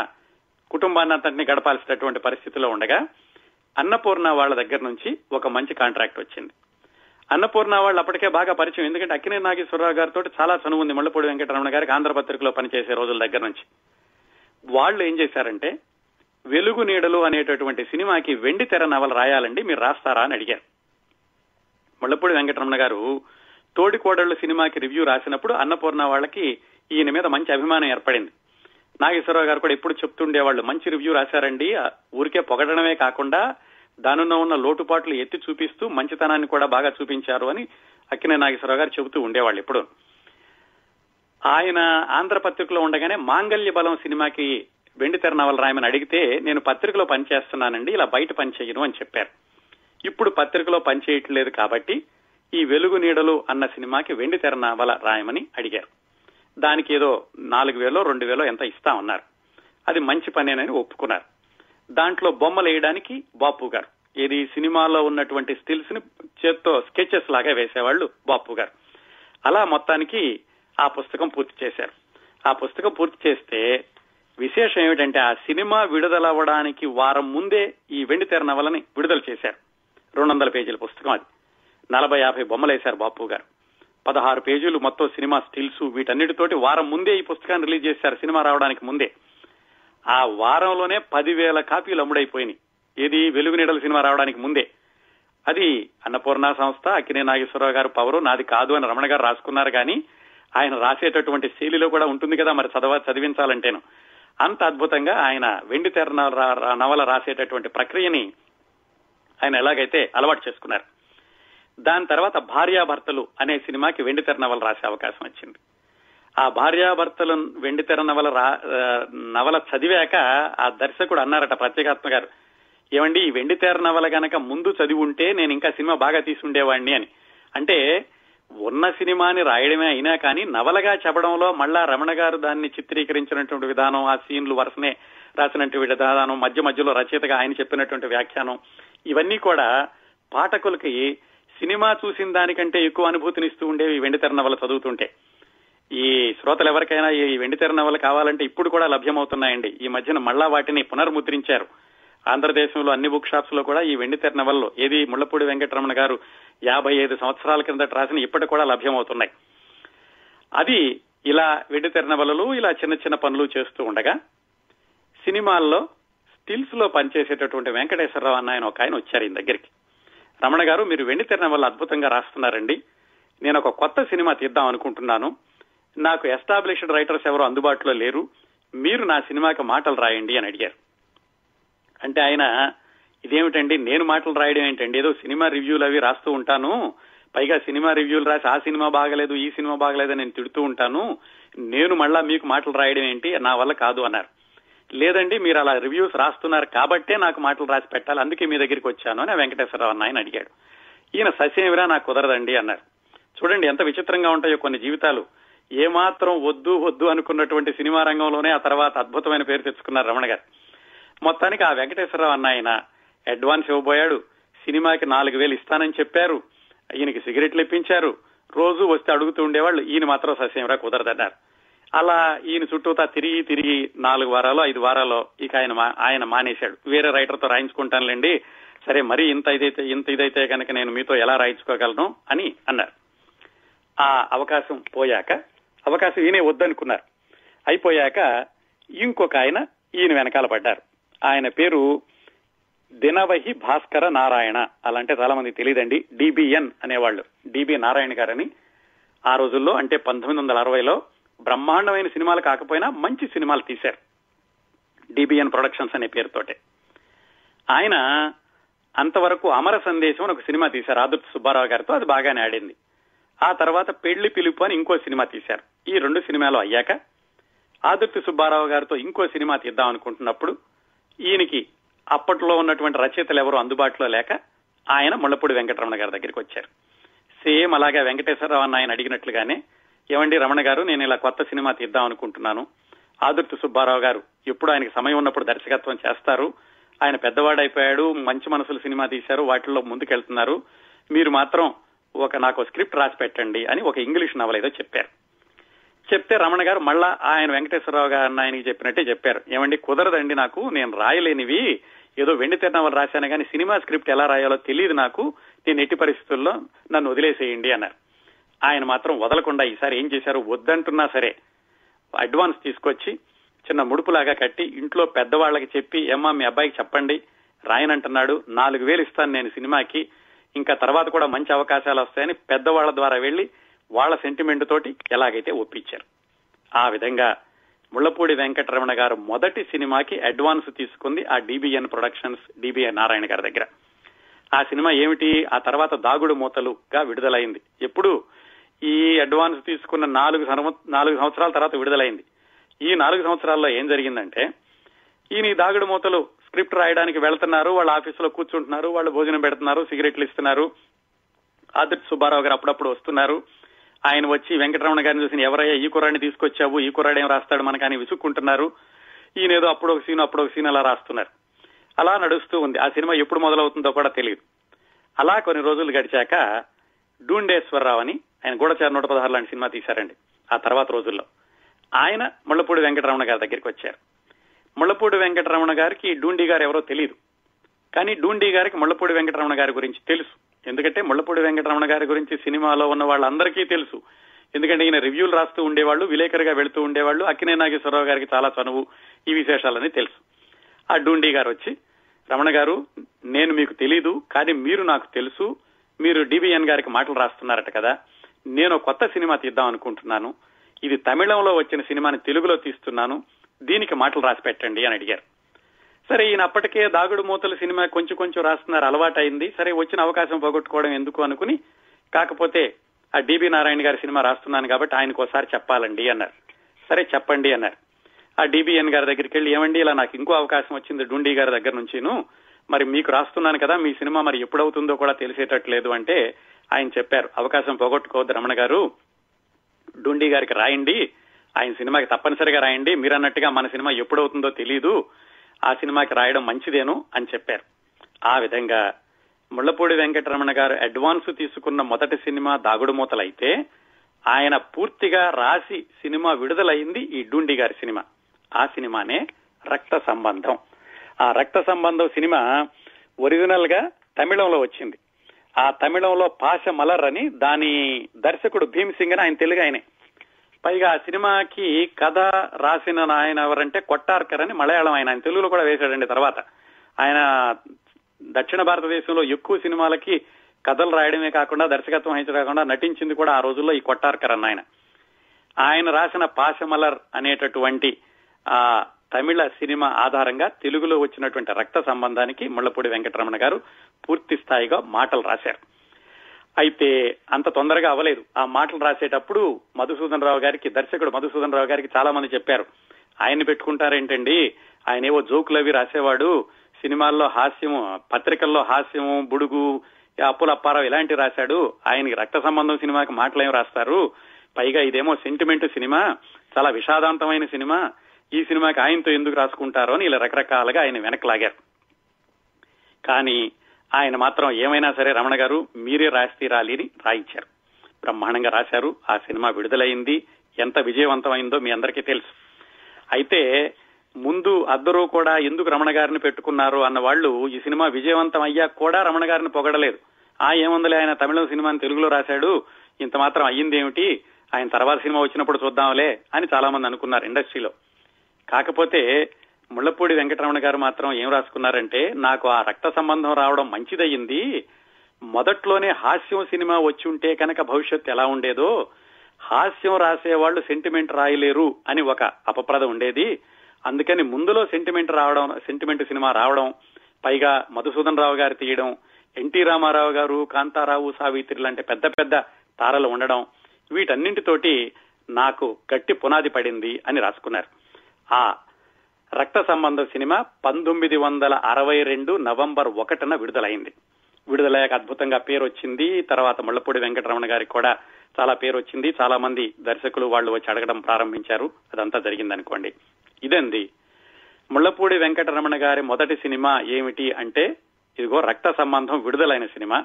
కుటుంబాన్ని అంతటినీ గడపాల్సినటువంటి పరిస్థితిలో ఉండగా అన్నపూర్ణ వాళ్ళ దగ్గర నుంచి ఒక మంచి కాంట్రాక్ట్ వచ్చింది. అన్నపూర్ణ వాళ్ళు అప్పటికే బాగా పరిచయం, ఎందుకంటే అక్కినేని నాగేశ్వరరావు గారితో చాలా చనువు ఉంది ముళ్లపూడి వెంకటరమణ గారికి ఆంధ్ర పత్రికలో పనిచేసే రోజుల దగ్గర నుంచి. వాళ్ళు ఏం చేశారంటే, వెలుగు నీడలు అనేటటువంటి సినిమాకి వెండి తెర నవల రాయాలండి, మీరు రాస్తారా అని అడిగారు. ముళ్లపూడి వెంకటరమణ గారు తోడికోడళ్ళు సినిమాకి రివ్యూ రాసినప్పుడు అన్నపూర్ణ వాళ్ళకి ఈయన మీద మంచి అభిమానం ఏర్పడింది. నాగేశ్వరరావు గారు కూడా ఎప్పుడు చెప్తుండేవాళ్ళు, మంచి రివ్యూ రాశారండి, ఊరికే పొగడమే కాకుండా దానిలో ఉన్న లోటుపాట్లు ఎత్తి చూపిస్తూ మంచితనాన్ని కూడా బాగా చూపించారు అని అక్కినేని నాగేశ్వరరావు గారు చెబుతూ ఉండేవాళ్ళు. ఇప్పుడు ఆయన ఆంధ్ర పత్రికలో ఉండగానే మాంగళ్య బలం సినిమాకి వెండి తెర నవల రాయమని అడిగితే, నేను పత్రికలో పనిచేస్తున్నానండి, ఇలా బయట పనిచేయను అని చెప్పారు. ఇప్పుడు పత్రికలో పనిచేయట్లేదు కాబట్టి ఈ వెలుగు నీడలు అన్న సినిమాకి వెండి తెర నవల రాయమని అడిగారు. దానికి ఏదో 4,000 2,000 ఎంత ఇస్తా ఉన్నారు. అది మంచి పనేనని ఒప్పుకున్నారు. దాంట్లో బొమ్మలు వేయడానికి బాపు గారు, ఇది సినిమాలో ఉన్నటువంటి స్టిల్స్ ని చేత్తో స్కెచెస్ లాగా వేసేవాళ్ళు బాపు గారు. అలా మొత్తానికి ఆ పుస్తకం పూర్తి చేశారు. ఆ పుస్తకం పూర్తి చేస్తే విశేషం ఏమిటంటే, ఆ సినిమా విడుదలవ్వడానికి వారం ముందే ఈ వెండి తెర నవలని విడుదల చేశారు. 200 పేజీల పుస్తకం అది. 40-50 బొమ్మలు వేశారు బాపు గారు. 16 పేజీలు మొత్తం సినిమా స్టిల్స్ వీటన్నిటితోటి వారం ముందే ఈ పుస్తకాన్ని రిలీజ్ చేశారు. సినిమా రావడానికి ముందే ఆ వారంలోనే 10,000 కాపీలు అమ్ముడైపోయినాయి. ఏది, వెలుగు నీడల సినిమా రావడానికి ముందే. అది అన్నపూర్ణ సంస్థ, అక్కినేని నాగేశ్వరరావు గారు పవరు, నాది కాదు అని రమణ గారు రాసుకున్నారు. కానీ ఆయన రాసేటటువంటి శైలిలో కూడా ఉంటుంది కదా మరి చదివించాలంటేను. అంత అద్భుతంగా ఆయన వెండి తెర నవల రాసేటటువంటి ప్రక్రియని ఆయన ఎలాగైతే అలవాటు చేసుకున్నారు. దాని తర్వాత భార్యాభర్తలు అనే సినిమాకి వెండి తెర నవల రాసే అవకాశం వచ్చింది. ఆ భార్యాభర్తలు వెండి తెర నవల చదివాక ఆ దర్శకుడు అన్నారట ప్రత్యేకాత్మ గారు, ఏమండి ఈ వెండి తెర నవల గనక ముందు చదివి ఉంటే నేను ఇంకా సినిమా బాగా తీసుండేవాడిని అని. అంటే ఉన్న సినిమాని రాయడమే అయినా కానీ నవలగా చెప్పడంలో మళ్ళా రమణ గారు దాన్ని చిత్రీకరించినటువంటి విధానం, ఆ సీన్లు వరుసనే రాసినటువంటి విధానం, మధ్య మధ్యలో రచయితగా ఆయన చెప్పినటువంటి వ్యాఖ్యానం, ఇవన్నీ కూడా పాఠకులకి సినిమా చూసిన దానికంటే ఎక్కువ అనుభూతినిస్తూ ఉండేవి ఈ వెండితెర నవల చదువుతుంటే. ఈ శ్రోతలు ఎవరికైనా ఈ వెండితెర నవల కావాలంటే ఇప్పుడు కూడా లభ్యమవుతున్నాయండి. ఈ మధ్యన మళ్ళా వాటిని పునర్ముద్రించారు. ఆంధ్రదేశంలో అన్ని బుక్ షాప్స్ లో కూడా ఈ వెండితెర నవల్లో ఏది ముళ్లపూడి వెంకటరమణ గారు 55 సంవత్సరాల కిందట రాసిన ఇప్పటి కూడా లభ్యమవుతున్నాయి. అది ఇలా వెండితెర నవలలు ఇలా చిన్న చిన్న పనులు చేస్తూ ఉండగా సినిమాల్లో స్టిల్స్ లో పనిచేసేటటువంటి వెంకటేశ్వరరావు అన్న ఆయన ఒక ఆయన వచ్చారు ఈయన దగ్గరికి. రమణ గారు, మీరు వెండితెర నవల అద్భుతంగా రాస్తున్నారండి, నేను ఒక కొత్త సినిమా తీద్దాం అనుకుంటున్నాను, నాకు ఎస్టాబ్లిష్డ్ రైటర్స్ ఎవరు అందుబాటులో లేరు, మీరు నా సినిమాకి మాటలు రాయండి అని అడిగారు. అంటే ఆయన, ఇదేమిటండి నేను మాటలు రాయడం ఏంటండి, ఏదో సినిమా రివ్యూలు అవి రాస్తూ ఉంటాను, పైగా సినిమా రివ్యూలు రాసి ఆ సినిమా బాగలేదు ఈ సినిమా బాగలేదని నేను తిడుతూ ఉంటాను, నేను మళ్ళా మీకు మాటలు రాయడం ఏంటి, నా వల్ల కాదు అన్నారు. లేదండి, మీరు అలా రివ్యూస్ రాస్తున్నారు కాబట్టే నాకు మాటలు రాసి పెట్టాలి, అందుకే మీ దగ్గరికి వచ్చాను అని వెంకటేశ్వరరావు అన్న ఆయన అడిగాడు. ఈయన ససేమిరా, నాకు కుదరదండి అన్నారు. చూడండి ఎంత విచిత్రంగా ఉంటాయో కొన్ని జీవితాలు. ఏమాత్రం వద్దు వద్దు అనుకున్నటువంటి సినిమా రంగంలోనే ఆ తర్వాత అద్భుతమైన పేరు తెచ్చుకున్నారు రమణ గారు. మొత్తానికి ఆ వెంకటేశ్వరరావు అన్న ఆయన అడ్వాన్స్ ఇవ్వబోయాడు. సినిమాకి 4,000 ఇస్తానని చెప్పారు. ఈయనకి సిగరెట్లు ఇప్పించారు. రోజు వస్తే అడుగుతూ ఉండేవాళ్ళు. ఈయన మాత్రం ససేమిరా కుదరదన్నారు. అలా ఈయన చుట్టూతా తిరిగి 4 వారాలు 5 వారాల్లో ఇక ఆయన మానేశాడు. వేరే రైటర్తో రాయించుకుంటానులేండి, సరే మరి ఇంత ఇదైతే కనుక నేను మీతో ఎలా రాయించుకోగలను అని అన్నారు. ఆ అవకాశం పోయాక, అవకాశం ఈయనే వద్దనుకున్నారు. అయిపోయాక ఇంకొక ఆయన ఈయన వెనకాల పడ్డారు. ఆయన పేరు దినవహి భాస్కర నారాయణ. అలా అంటే చాలా మంది తెలియదండి. డిబిఎన్ అనేవాళ్ళు, డిబి నారాయణ గారని. ఆ రోజుల్లో అంటే 1960లో బ్రహ్మాండమైన సినిమాలు కాకపోయినా మంచి సినిమాలు తీశారు. డిబిఎన్ ప్రొడక్షన్స్ అనే పేరుతోటే. ఆయన అంతవరకు అమర సందేశం అని ఒక సినిమా తీశారు ఆదిత్య సుబ్బారావు గారితో, అది బాగానే ఆడింది. ఆ తర్వాత పెళ్లి పిలుపు అని ఇంకో సినిమా తీశారు. ఈ 2 సినిమాలు అయ్యాక ఆదిత్య సుబ్బారావు గారితో ఇంకో సినిమా తీద్దాం అనుకుంటున్నప్పుడు ఈయనకి అప్పట్లో ఉన్నటువంటి రచయితలు ఎవరు అందుబాటులో లేక ఆయన ముళ్లపూడి వెంకటరమణ గారి దగ్గరికి వచ్చారు. సేమ్ అలాగే వెంకటేశ్వరరావు అన్న ఆయన అడిగినట్లుగానే, ఏమండి రమణ గారు, నేను ఇలా కొత్త సినిమా తీద్దాం అనుకుంటున్నాను, ఆదుర్తి సుబ్బారావు గారు ఎప్పుడు ఆయనకి సమయం ఉన్నప్పుడు దర్శకత్వం చేస్తారు, ఆయన పెద్దవాడైపోయాడు, మంచి మనసులు సినిమా తీశారు, వాటిల్లో ముందుకెళ్తున్నారు, మీరు మాత్రం నాకు స్క్రిప్ట్ రాసి పెట్టండి అని ఒక ఇంగ్లీష్ నవల ఏదో చెప్పారు. చెప్తే రమణ గారు మళ్ళా ఆయన వెంకటేశ్వరరావు గారిని ఆయనకి చెప్పినట్టే చెప్పారు. ఏమండి కుదరదండి, నాకు నేను రాయలేనివి, ఏదో వెండి తిరణాలు రాశాను కానీ సినిమా స్క్రిప్ట్ ఎలా రాయాలో తెలియదు నాకు, నేను ఎట్టి పరిస్థితుల్లో నన్ను వదిలేసేయండి అన్నారు. ఆయన మాత్రం వదలకుండా ఈసారి ఏం చేశారు, వద్దంటున్నా సరే అడ్వాన్స్ తీసుకొచ్చి చిన్న ముడుపులాగా కట్టి ఇంట్లో పెద్దవాళ్ళకి చెప్పి, ఏమ్మా మీ అబ్బాయికి చెప్పండి రాయనంటున్నాడు, 4,000 ఇస్తాను నేను సినిమాకి, ఇంకా తర్వాత కూడా మంచి అవకాశాలు వస్తాయని పెద్దవాళ్ల ద్వారా వెళ్లి వాళ్ల సెంటిమెంట్ తోటి ఎలాగైతే ఒప్పించారు. ఆ విధంగా ముళ్లపూడి వెంకటరమణ గారు మొదటి సినిమాకి అడ్వాన్స్ తీసుకుంది ఆ డిబిఎన్ ప్రొడక్షన్స్, డిబిఎన్ నారాయణ గారి దగ్గర. ఆ సినిమా ఏమిటి, ఆ తర్వాత దాగుడు మూతలుగా విడుదలైంది. ఎప్పుడు ఈ అడ్వాన్స్ తీసుకున్న 4 సంవత్సరాల తర్వాత విడుదలైంది. ఈ 4 సంవత్సరాల్లో ఏం జరిగిందంటే, ఈయన దాగుడు మూతలు స్క్రిప్ట్ రాయడానికి వెళ్తున్నారు, వాళ్ళ ఆఫీసులో కూర్చుంటున్నారు, వాళ్ళు భోజనం పెడుతున్నారు, సిగరెట్లు ఇస్తున్నారు. ఆదిత్య సుబ్బారావు గారు అప్పుడప్పుడు వస్తున్నారు. ఆయన వచ్చి వెంకటరమణ గారిని చూసి, ఎవరయ్యా ఈ కుర్రాడిని తీసుకొచ్చావు, ఈ కుర్రాడు ఏం రాస్తాడు మనకని విసుక్కుంటున్నారు. ఈయన ఏదో అప్పుడు ఒక సీన్ అలా రాస్తున్నారు. అలా నడుస్తూ ఉంది. ఆ సినిమా ఎప్పుడు మొదలవుతుందో కూడా తెలియదు. అలా కొన్ని రోజులు గడిచాక డూండేశ్వరరావు అని ఆయన గూఢచారి 116 లాంటి సినిమా తీశారండి. ఆ తర్వాత రోజుల్లో ఆయన ముళ్లపూడి వెంకటరమణ గారి దగ్గరికి వచ్చారు. ముళ్లపూడి వెంకటరమణ గారికి డూండి గారు ఎవరో తెలియదు, కానీ డూండి గారికి ముళ్లపూడి వెంకటరమణ గారి గురించి తెలుసు. ఎందుకంటే ముళ్లపూడి వెంకటరమణ గారి గురించి సినిమాలో ఉన్న వాళ్ళందరికీ తెలుసు. ఎందుకంటే ఈయన రివ్యూలు రాస్తూ ఉండేవాళ్ళు, విలేకరిగా వెళుతూ ఉండేవాళ్ళు, అక్కినేని నాగేశ్వరరావు గారికి చాలా చనువు, ఈ విశేషాలని తెలుసు. ఆ డూండి గారు వచ్చి, రమణ గారు నేను మీకు తెలీదు కానీ మీరు నాకు తెలుసు, మీరు డిబిఎన్ గారికి మాటలు రాస్తున్నారట కదా, నేను కొత్త సినిమా తీద్దాం అనుకుంటున్నాను, ఇది తమిళంలో వచ్చిన సినిమాని తెలుగులో తీస్తున్నాను, దీనికి మాటలు రాసి పెట్టండి అని అడిగారు. సరే ఈయన అప్పటికే దాగుడు మూతల సినిమా కొంచెం కొంచెం రాస్తున్నారు, అలవాటైంది, సరే వచ్చిన అవకాశం పోగొట్టుకోవడం ఎందుకు అనుకుని, కాకపోతే ఆ డిబి నారాయణ గారి సినిమా రాస్తున్నాను కాబట్టి ఆయనకు ఒకసారి చెప్పాలండి అన్నారు. సరే చెప్పండి అన్నారు. ఆ డిబిఎన్ గారి దగ్గరికి వెళ్ళి, ఏమండి ఇలా నాకు ఇంకో అవకాశం వచ్చింది డూండి గారి దగ్గర నుంచిను, మరి మీకు రాస్తున్నాను కదా, మీ సినిమా మరి ఎప్పుడవుతుందో కూడా తెలిసేటట్లేదు అంటే ఆయన చెప్పారు, అవకాశం పోగొట్టుకోవద్దు రమణ గారు, డూండి గారికి రాయండి, ఆయన సినిమాకి తప్పనిసరిగా రాయండి, మీరన్నట్టుగా మన సినిమా ఎప్పుడవుతుందో తెలీదు, ఆ సినిమాకి రాయడం మంచిదేను అని చెప్పారు. ఆ విధంగా ముళ్లపూడి వెంకటరమణ గారు అడ్వాన్స్ తీసుకున్న మొదటి సినిమా దాగుడు మూతలైతే, ఆయన పూర్తిగా రాసి సినిమా విడుదలైంది ఈ డూండి గారి సినిమా. ఆ సినిమానే రక్త సంబంధం. ఆ రక్త సంబంధం సినిమా ఒరిజినల్ గా తమిళంలో వచ్చింది. ఆ తమిళంలో పాశమలర్ అని దాని దర్శకుడు భీమ్సింగ్ అని, ఆయన తెలుగు ఆయనే. పైగా ఆ సినిమాకి కథ రాసిన ఆయన ఎవరంటే కొట్టార్కర్ అని మలయాళం ఆయన, ఆయన తెలుగులో కూడా వేశాడండి తర్వాత. ఆయన దక్షిణ భారతదేశంలో ఎక్కువ సినిమాలకి కథలు రాయడమే కాకుండా దర్శకత్వం వహించడమే కాకుండా నటించింది కూడా ఆ రోజుల్లో ఈ కొట్టార్కర్ అన్న ఆయన. ఆయన రాసిన పాశమలర్ అనేటటువంటి ఆ తమిళ సినిమా ఆధారంగా తెలుగులో వచ్చినటువంటి రక్త సంబంధానికి ముళ్లపూడి వెంకటరమణ గారు పూర్తి స్థాయిగా మాటలు రాశారు. అయితే అంత తొందరగా అవ్వలేదు. ఆ మాటలు రాసేటప్పుడు మధుసూదన్ రావు గారికి, దర్శకుడు మధుసూదన్ రావు గారికి చాలా మంది చెప్పారు, ఆయన్ని పెట్టుకుంటారేంటండి, ఆయన ఏవో జోకులు అవి రాసేవాడు, సినిమాల్లో హాస్యము, పత్రికల్లో హాస్యము, బుడుగు, అప్పుల అప్పారావు ఇలాంటివి రాశాడు, ఆయనకి రక్త సంబంధం సినిమాకి మాటలు ఏమి రాస్తారు, పైగా ఇదేమో సెంటిమెంట్ సినిమా, చాలా విషాదాంతమైన సినిమా, ఈ సినిమాకి ఆయనతో ఎందుకు రాసుకుంటారో అని ఇలా రకరకాలుగా ఆయన వెనక్కి లాగారు. కానీ ఆయన మాత్రం ఏమైనా సరే రమణ గారు మీరే రాస్తీరాలి అని రాయించారు. బ్రహ్మాండంగా రాశారు. ఆ సినిమా విడుదలైంది. ఎంత విజయవంతమైందో మీ అందరికీ తెలుసు. అయితే ముందు అందరూ కూడా ఎందుకు రమణ గారిని పెట్టుకున్నారు అన్న వాళ్ళు ఈ సినిమా విజయవంతం అయ్యాక కూడా రమణ గారిని పొగడలేదు. ఏముందలే ఆయన తమిళ సినిమాని తెలుగులో రాశాడు, ఇంత మాత్రం అయ్యింది ఏమిటి, ఆయన తర్వాత సినిమా వచ్చినప్పుడు చూద్దాంలే అని చాలా మంది అనుకున్నారు ఇండస్ట్రీలో. కాకపోతే ముళ్లపూడి వెంకటరమణ గారు మాత్రం ఏం రాసుకున్నారంటే, నాకు ఆ రక్త సంబంధం రావడం మంచిదయ్యింది, మొదట్లోనే హాస్యం సినిమా వచ్చి ఉంటే కనుక భవిష్యత్తు ఎలా ఉండేదో, హాస్యం రాసేవాళ్లు సెంటిమెంట్ రాయలేరు అని ఒక అపప్రద ఉండేది, అందుకని ముందులో సెంటిమెంట్ సినిమా రావడం, పైగా మధుసూదన్ రావు గారు తీయడం, ఎన్టీ రామారావు గారు, కాంతారావు, సావిత్రి లాంటి పెద్ద పెద్ద తారలు ఉండడం, వీటన్నింటితోటి నాకు గట్టి పునాది పడింది అని రాసుకున్నారు. ఆ రక్త సంబంధం సినిమా 1962 నవంబర్ 1న విడుదలైంది. విడుదలయ్యాక అద్భుతంగా పేరు వచ్చింది. తర్వాత ముళ్లపూడి వెంకటరమణ గారికి కూడా చాలా పేరు వచ్చింది. చాలా మంది దర్శకులు వాళ్ళు వచ్చి అడగడం ప్రారంభించారు. అదంతా జరిగిందనుకోండి. ఇదండి ముళ్లపూడి వెంకటరమణ గారి మొదటి సినిమా ఏమిటి అంటే ఇదిగో రక్త సంబంధం విడుదలైన సినిమా.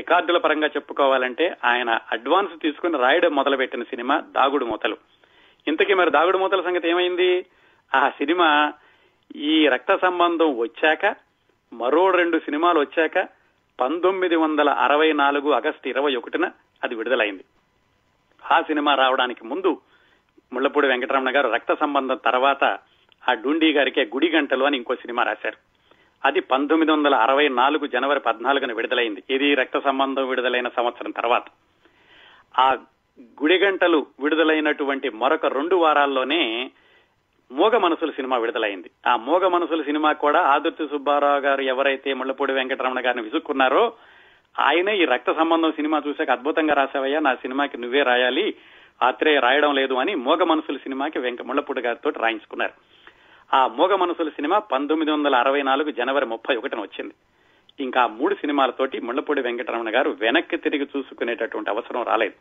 రికార్డుల పరంగా చెప్పుకోవాలంటే ఆయన అడ్వాన్స్ తీసుకుని రాయడం మొదలుపెట్టిన సినిమా దాగుడు మూతలు. ఇంతకీ మరి దాగుడు మూతల సంగతి ఏమైంది? ఆ సినిమా ఈ రక్త సంబంధం వచ్చాక మరో 2 సినిమాలు వచ్చాక 1964 ఆగస్టు 21న అది విడుదలైంది. ఆ సినిమా రావడానికి ముందు ముళ్లపూడి వెంకటరమణ గారు రక్త సంబంధం తర్వాత ఆ డూండి గారికే గుడి గంటలు అని ఇంకో సినిమా రాశారు. అది 1964 జనవరి 14న విడుదలైంది. ఇది రక్త సంబంధం విడుదలైన సంవత్సరం తర్వాత. ఆ గుడి గంటలు విడుదలైనటువంటి మరొక 2 వారాల్లోనే మోగ మనసుల సినిమా విడుదలైంది. ఆ మోగ మనసుల సినిమా కూడా ఆదిత్య సుబ్బారావు గారు ఎవరైతే ముళ్లపూడి వెంకటరమణ గారిని విసుక్కున్నారో ఆయనే ఈ రక్త సంబంధం సినిమా చూశాక అద్భుతంగా రాసావయ్యా, నా సినిమాకి నువ్వే రాయాలి, ఆత్రేయ రాయడం లేదు అని మోగ మనసుల సినిమాకి ముళ్లపూడి గారితో రాయించుకున్నారు. ఆ మోగ మనసుల సినిమా 1964 జనవరి 31న వచ్చింది. ఇంకా 3 సినిమాలతోటి ముళ్లపూడి వెంకటరమణ గారు వెనక్కి తిరిగి చూసుకునేటటువంటి అవసరం రాలేదు.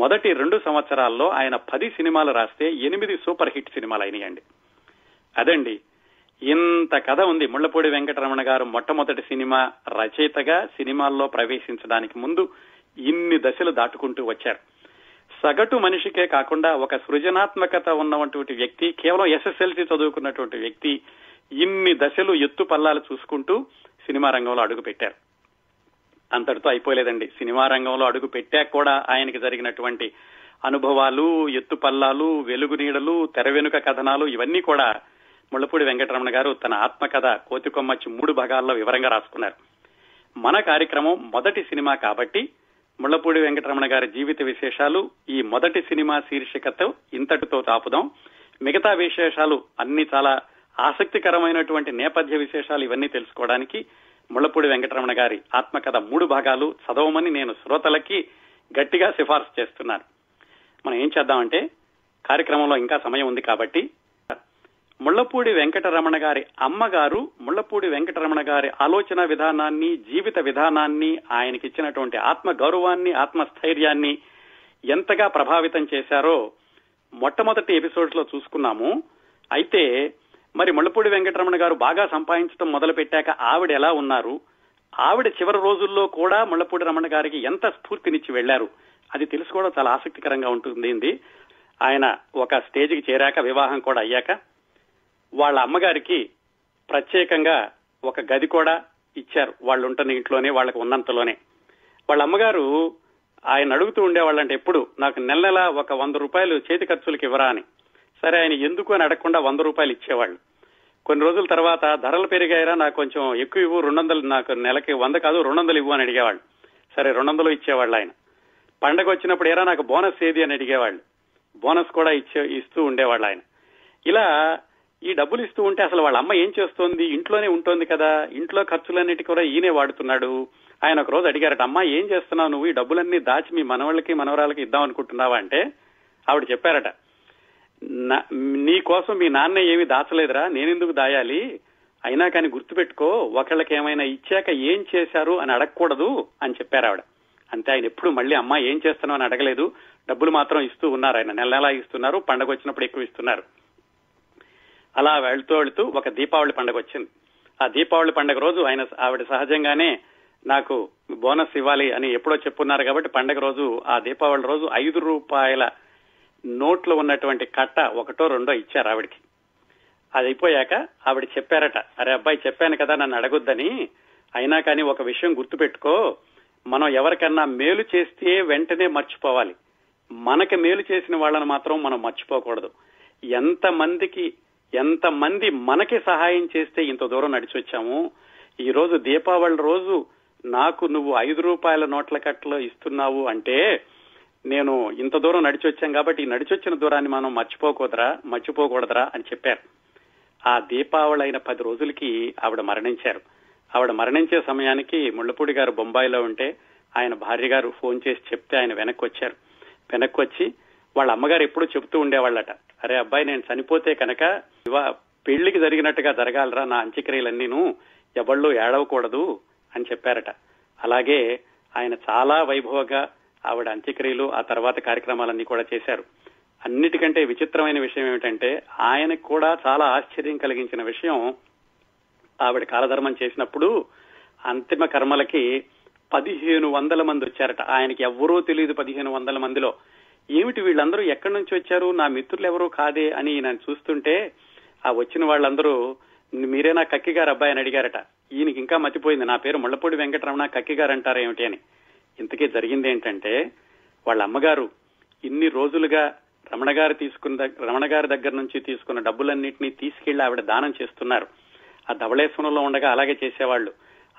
మొదటి 2 సంవత్సరాల్లో ఆయన 10 సినిమాలు రాస్తే 8 సూపర్ హిట్ సినిమాలు అయినాయండి. అదండి ఇంత కథ ఉంది. ముళ్లపూడి వెంకటరమణ గారు మొట్టమొదటి సినిమా రచయితగా సినిమాల్లో ప్రవేశించడానికి ముందు ఇన్ని దశలు దాటుకుంటూ వచ్చారు. సగటు మనిషికే కాకుండా ఒక సృజనాత్మకత ఉన్నటువంటి వ్యక్తి, కేవలం SSLC చదువుకున్నటువంటి వ్యక్తి ఇన్ని దశలు ఎత్తు పల్లాలు చూసుకుంటూ సినిమా రంగంలో అడుగు పెట్టారు. అంతటితో అయిపోలేదండి. సినిమా రంగంలో అడుగు పెట్టాక కూడా ఆయనకి జరిగినటువంటి అనుభవాలు, ఎత్తు పల్లాలు, వెలుగు నీడలు, తెర వెనుక కథనాలు ఇవన్నీ కూడా ముళ్లపూడి వెంకటరమణ గారు తన ఆత్మకథ కోతి కొమ్మచ్చి 3 భాగాల్లో వివరంగా రాసుకున్నారు. మన కార్యక్రమం మొదటి సినిమా కాబట్టి ముళ్లపూడి వెంకటరమణ గారి జీవిత విశేషాలు ఈ మొదటి సినిమా శీర్షికతో ఇంతటితో తాపుదాం. మిగతా విశేషాలు అన్ని చాలా ఆసక్తికరమైనటువంటి నేపథ్య విశేషాలు ఇవన్నీ తెలుసుకోవడానికి ముళ్లపూడి వెంకటరమణ గారి ఆత్మకథ 3 భాగాలు చదవమని నేను శ్రోతలకి గట్టిగా సిఫార్సు చేస్తున్నాను. మనం ఏం చేద్దామంటే, కార్యక్రమంలో ఇంకా సమయం ఉంది కాబట్టి ముళ్లపూడి వెంకటరమణ గారి అమ్మగారు ముళ్లపూడి వెంకటరమణ గారి ఆలోచన విధానాన్ని, జీవిత విధానాన్ని, ఆయనకిచ్చినటువంటి ఆత్మ గౌరవాన్ని, ఆత్మస్థైర్యాన్ని ఎంతగా ప్రభావితం చేశారో మొట్టమొదటి ఎపిసోడ్స్ లో చూసుకున్నాము. అయితే మరి ముళ్లపూడి వెంకటరమణ గారు బాగా సంపాదించడం మొదలు పెట్టాక ఆవిడ ఎలా ఉన్నారు, ఆవిడ చివరి రోజుల్లో కూడా ముళ్లపూడి రమణ గారికి ఎంత స్ఫూర్తినిచ్చి వెళ్లారు అది తెలుసుకోవడం చాలా ఆసక్తికరంగా ఉంటుంది. ఆయన ఒక స్టేజ్కి చేరాక, వివాహం కూడా అయ్యాక వాళ్ళ అమ్మగారికి ప్రత్యేకంగా ఒక గది కూడా ఇచ్చారు. వాళ్ళు ఉంటున్న ఇంట్లోనే, వాళ్ళకు ఉన్నంతలోనే. వాళ్ళ అమ్మగారు ఆయన అడుగుతూ ఉండేవాళ్ళంటే, ఎప్పుడు నాకు నెల 100 రూపాయలు చేతి ఖర్చులకు ఇవ్వరా అని. సరే, ఆయన ఎందుకు అని అడగకుండా 100 రూపాయలు ఇచ్చేవాళ్ళు. కొన్ని రోజుల తర్వాత ధరలు పెరిగాయరా, నాకు కొంచెం ఎక్కువ ఇవ్వు, 200, నాకు నెలకి 100 కాదు 200 ఇవ్వు అని అడిగేవాళ్ళు. సరే, 200 ఇచ్చేవాళ్ళు. ఆయన పండగ వచ్చినప్పుడు ఏరా నాకు బోనస్ ఏది అని అడిగేవాళ్ళు. బోనస్ కూడా ఇస్తూ ఉండేవాళ్ళు ఆయన. ఇలా ఈ డబ్బులు ఇస్తూ ఉంటే అసలు వాళ్ళ అమ్మ ఏం చేస్తోంది, ఇంట్లోనే ఉంటోంది కదా, ఇంట్లో ఖర్చులన్నిటి కూడా ఈయనే వాడుతున్నాడు. ఆయన ఒక రోజు అడిగారట, అమ్మా ఏం చేస్తున్నావు నువ్వు, ఈ డబ్బులన్నీ దాచి మీ మనవాళ్ళకి మనవరాలకి ఇద్దాం అనుకుంటున్నావా అంటే ఆవిడ చెప్పారట, నీ కోసం మీ నాన్న ఏమి దాచలేదురా, నేనెందుకు దాయాలి, అయినా కానీ గుర్తుపెట్టుకో ఒకళ్ళకి ఏమైనా ఇచ్చాక ఏం చేశారు అని అడగకూడదు అని చెప్పారు ఆవిడ. అంతే, ఆయన ఎప్పుడు మళ్ళీ అమ్మ ఏం చేస్తున్నావు అని అడగలేదు. డబ్బులు మాత్రం ఇస్తూ ఉన్నారు, ఆయన నెల నెలా ఇస్తున్నారు, పండగ వచ్చినప్పుడు ఎక్కువ ఇస్తున్నారు. అలా వెళ్తూ వెళుతూ ఒక దీపావళి పండుగ వచ్చింది. ఆ దీపావళి పండుగ రోజు ఆవిడ సహజంగానే నాకు బోనస్ ఇవ్వాలి అని ఎప్పుడో చెప్పున్నారు కాబట్టి పండుగ రోజు, ఆ దీపావళి రోజు 5 రూపాయల నోట్లు ఉన్నటువంటి కట్ట 1 2 ఇచ్చారు ఆవిడికి. అది అయిపోయాక ఆవిడ చెప్పారట, అరే అబ్బాయి చెప్పాను కదా నన్ను అడగొద్దని, అయినా కానీ ఒక విషయం గుర్తుపెట్టుకో, మనం ఎవరికన్నా మేలు చేస్తే వెంటనే మర్చిపోవాలి, మనకి మేలు చేసిన వాళ్ళని మాత్రం మనం మర్చిపోకూడదు. ఎంతమంది మనకి సహాయం చేస్తే ఇంత దూరం నడిచి వచ్చాము. ఈ రోజు దీపావళి రోజు నాకు నువ్వు 5 రూపాయల నోట్ల కట్టలో ఇస్తున్నావు అంటే నేను ఇంత దూరం నడిచి వచ్చాం కాబట్టి ఈ నడిచొచ్చిన దూరాన్ని మనం మర్చిపోకూడదురా అని చెప్పారు. ఆ దీపావళి అయిన 10 రోజులకి ఆవిడ మరణించారు. ఆవిడ మరణించే సమయానికి ముళ్లపూడి గారు బొంబాయిలో ఉంటే ఆయన భార్య గారు ఫోన్ చేసి చెప్తే ఆయన వెనక్కి వచ్చారు. వెనక్కి వచ్చి వాళ్ళ అమ్మగారు ఎప్పుడూ చెబుతూ ఉండేవాళ్ళట, అరే అబ్బాయి నేను చనిపోతే కనుక పెళ్లికి జరిగినట్టుగా జరగాలరా నా అంత్యక్రియలన్నీను, ఎవళ్ళు ఏడవకూడదు అని చెప్పారట. అలాగే ఆయన చాలా వైభవంగా ఆవిడ అంత్యక్రియలు ఆ తర్వాత కార్యక్రమాలన్నీ కూడా చేశారు. అన్నిటికంటే విచిత్రమైన విషయం ఏమిటంటే ఆయనకు కూడా చాలా ఆశ్చర్యం కలిగించిన విషయం, ఆవిడ కాలధర్మం చేసినప్పుడు అంతిమ కర్మలకి 1500 మంది వచ్చారట. ఆయనకి ఎవ్వరూ తెలియదు. 1500 మందిలో ఏమిటి వీళ్ళందరూ ఎక్కడి నుంచి వచ్చారు, నా మిత్రులు ఎవరూ కాదే అని నన్ను చూస్తుంటే ఆ వచ్చిన వాళ్ళందరూ మీరే నా కక్కిగారు అబ్బాయి అని అడిగారట. ఈయనకి ఇంకా మతిపోయింది, నా పేరు ముళ్లపూడి వెంకటరమణ, కక్కిగారు అంటారా ఏమిటి అని. ఇంతకీ జరిగింది ఏంటంటే వాళ్ళ అమ్మగారు ఇన్ని రోజులుగా రమణ గారి దగ్గర నుంచి తీసుకున్న డబ్బులన్నింటినీ తీసుకెళ్లి ఆవిడ దానం చేస్తున్నారు. ఆ ధవళేశ్వరంలో ఉండగా అలాగే చేసేవాళ్ళు.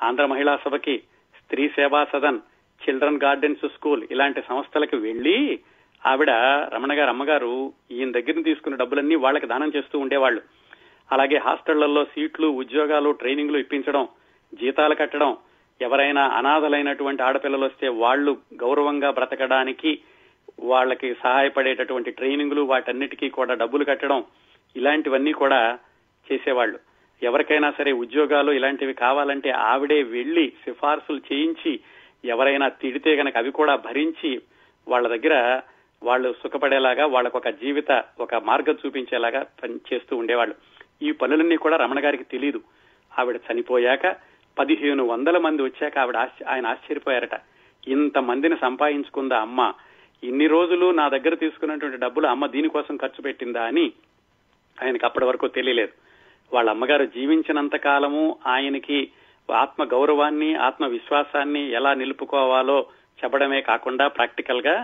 ఆంధ్ర మహిళా సభకి, స్త్రీ సేవా సదన్, చిల్డ్రన్ గార్డెన్స్ స్కూల్ ఇలాంటి సంస్థలకు వెళ్లి ఆవిడ రమణ గారు అమ్మగారు ఈయన దగ్గర తీసుకున్న డబ్బులన్నీ వాళ్ళకి దానం చేస్తూ ఉండేవాళ్ళు. అలాగే హాస్టళ్లలో సీట్లు, ఉద్యోగాలు, ట్రైనింగ్లు ఇప్పించడం, జీతాలు కట్టడం, ఎవరైనా అనాథలైనటువంటి ఆడపిల్లలు వస్తే వాళ్ళు గౌరవంగా బ్రతకడానికి వాళ్ళకి సహాయపడేటటువంటి ట్రైనింగ్లు వాటన్నిటికీ కూడా డబ్బులు కట్టడం ఇలాంటివన్నీ కూడా చేసేవాళ్ళు. ఎవరికైనా సరే ఉద్యోగాలు ఇలాంటివి కావాలంటే ఆవిడే వెళ్లి సిఫార్సులు చేయించి, ఎవరైనా తిడితే గనక అవి కూడా భరించి వాళ్ళ దగ్గర వాళ్ళు సుఖపడేలాగా వాళ్ళకు ఒక జీవిత ఒక మార్గం చూపించేలాగా పనిచేస్తూ ఉండేవాళ్ళు. ఈ పనులన్నీ కూడా రమణ గారికి తెలియదు. ఆవిడ చనిపోయాక 1500 మంది వచ్చాక ఆయన ఆశ్చర్యపోయారట. ఇంతమందిని సంపాదించుకుందా అమ్మ, ఇన్ని రోజులు నా దగ్గర తీసుకున్నటువంటి డబ్బులు అమ్మ దీనికోసం ఖర్చు పెట్టిందా అని ఆయనకు అప్పటి వరకు తెలియలేదు. వాళ్ళ అమ్మగారు జీవించినంత కాలము ఆయనకి ఆత్మ గౌరవాన్ని, ఆత్మ విశ్వాసాన్ని ఎలా నిలుపుకోవాలో చెప్పడమే కాకుండా ప్రాక్టికల్ గా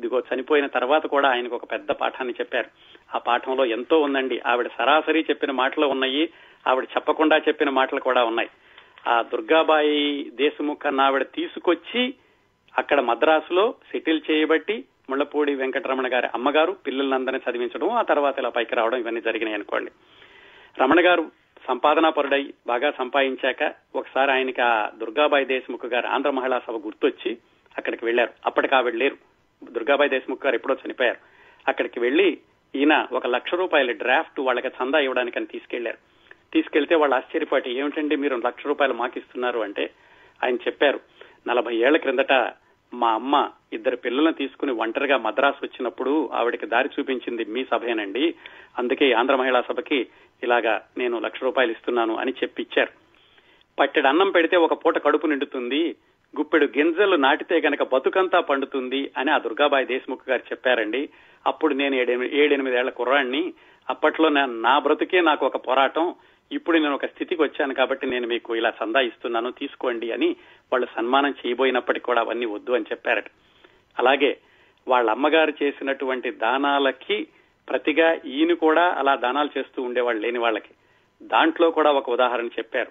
ఇదిగో చనిపోయిన తర్వాత కూడా ఆయనకు ఒక పెద్ద పాఠాన్ని చెప్పారు. ఆ పాఠంలో ఎంతో ఉందండి. ఆవిడ సరాసరి చెప్పిన మాటలు ఉన్నాయి, ఆవిడ చెప్పకుండా చెప్పిన మాటలు కూడా ఉన్నాయి. ఆ దుర్గాబాయి దేశముఖ్ అన్న ఆవిడ తీసుకొచ్చి అక్కడ మద్రాసులో సెటిల్ చేయబట్టి ముళ్లపూడి వెంకటరమణ గారి అమ్మగారు పిల్లలందరినీ చదివించడం, ఆ తర్వాత ఇలా పైకి రావడం ఇవన్నీ జరిగినాయి అనుకోండి. రమణ గారు సంపాదనా పరుడై బాగా సంపాదించాక ఒకసారి ఆయనకి ఆ దుర్గాబాయి దేశముఖ్ గారు ఆంధ్ర మహిళా సభ గుర్తొచ్చి అక్కడికి వెళ్లారు. అప్పటికి ఆవిడ లేరు, దుర్గాబాయి దేశముఖ్ గారు ఎప్పుడో చనిపోయారు. అక్కడికి వెళ్లి ఈయన 1,00,000 రూపాయల డ్రాఫ్ట్ వాళ్ళకి చందా ఇవ్వడానికి అని తీసుకెళ్లారు. తీసుకెళ్తే వాళ్ళు ఆశ్చర్యపోయారు, ఏమిటండి మీరు 1,00,000 రూపాయలు మాకు ఇస్తున్నారు అంటే ఆయన చెప్పారు, 40 ఏళ్ల క్రిందట మా అమ్మ ఇద్దరు పిల్లలను తీసుకుని ఒంటరిగా మద్రాసు వచ్చినప్పుడు ఆవిడకి దారి చూపించింది మీ సభేనండి, అందుకే ఆంధ్ర మహిళా సభకి ఇలాగా నేను 1,00,000 రూపాయలు ఇస్తున్నాను అని చెప్పిచ్చారు. పట్టెడు అన్నం పెడితే ఒక పూట కడుపు నిండుతుంది, గుప్పెడు గింజలు నాటితే గనక బతుకంతా పండుతుంది అని ఆ దుర్గాబాయి దేశముఖ్ గారు చెప్పారండి. అప్పుడు నేను 7-8 ఏళ్ల కుర్రాడిని, అప్పట్లో నా బ్రతుకే నాకు ఒక పోరాటం, ఇప్పుడు నేను ఒక స్థితికి వచ్చాను కాబట్టి నేను మీకు ఇలా సందా ఇస్తున్నాను తీసుకోండి అని వాళ్ళు సన్మానం చేయబోయినప్పటికీ కూడా అవన్నీ వద్దు అని చెప్పారట. అలాగే వాళ్ళ అమ్మగారు చేసినటువంటి దానాలకి ప్రతిగా ఈయన కూడా అలా దానాలు చేస్తూ ఉండేవాళ్ళు లేని వాళ్ళకి. దాంట్లో కూడా ఒక ఉదాహరణ చెప్పారు.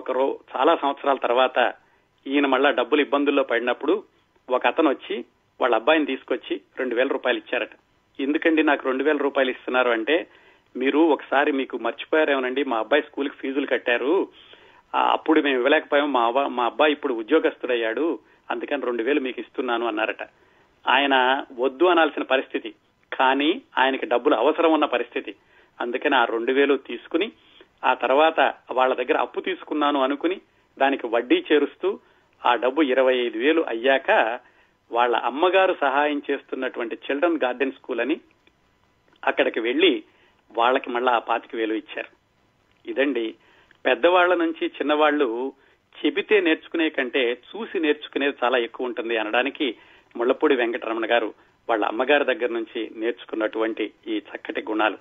ఒకరు చాలా సంవత్సరాల తర్వాత ఈయన మళ్ళా డబ్బులు ఇబ్బందుల్లో పడినప్పుడు ఒక అతను వచ్చి వాళ్ళ అబ్బాయిని తీసుకొచ్చి 2,000 రూపాయలు ఇచ్చారట. ఎందుకండి నాకు 2,000 రూపాయలు ఇస్తున్నారు అంటే, మీరు ఒకసారి మీకు మర్చిపోయారేమోనండి, మా అబ్బాయి స్కూల్కి ఫీజులు కట్టారు, అప్పుడు మేము ఇవ్వలేకపోయాం, మా అబ్బాయి ఇప్పుడు ఉద్యోగస్తుడయ్యాడు, అందుకని 2,000 మీకు ఇస్తున్నాను అన్నారట. ఆయన వద్దు అనాల్సిన పరిస్థితి, కానీ ఆయనకి డబ్బులు అవసరం ఉన్న పరిస్థితి, అందుకని ఆ 2,000 తీసుకుని ఆ తర్వాత వాళ్ళ దగ్గర అప్పు తీసుకున్నాను అనుకుని దానికి వడ్డీ చేరుస్తూ ఆ డబ్బు 25,000 అయ్యాక వాళ్ళ అమ్మగారు సహాయం చేస్తున్నటువంటి చిల్డ్రన్ గార్డెన్ స్కూల్ అని అక్కడికి వెళ్లి వాళ్ళకి మళ్ళా ఆ 25,000 ఇచ్చారు. ఇదండి, పెద్దవాళ్ల నుంచి చిన్నవాళ్లు చెబితే నేర్చుకునే కంటే చూసి నేర్చుకునేది చాలా ఎక్కువ ఉంటుంది అనడానికి ముళ్లపూడి వెంకటరమణ గారు వాళ్ళ అమ్మగారి దగ్గర నుంచి నేర్చుకున్నటువంటి ఈ చక్కటి గుణాలు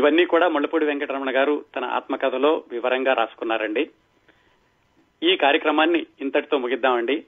ఇవన్నీ కూడా ముళ్లపూడి వెంకటరమణ గారు తన ఆత్మకథలో వివరంగా రాసుకున్నారండి. ఈ కార్యక్రమాన్ని ఇంతటితో ముగిద్దామండి.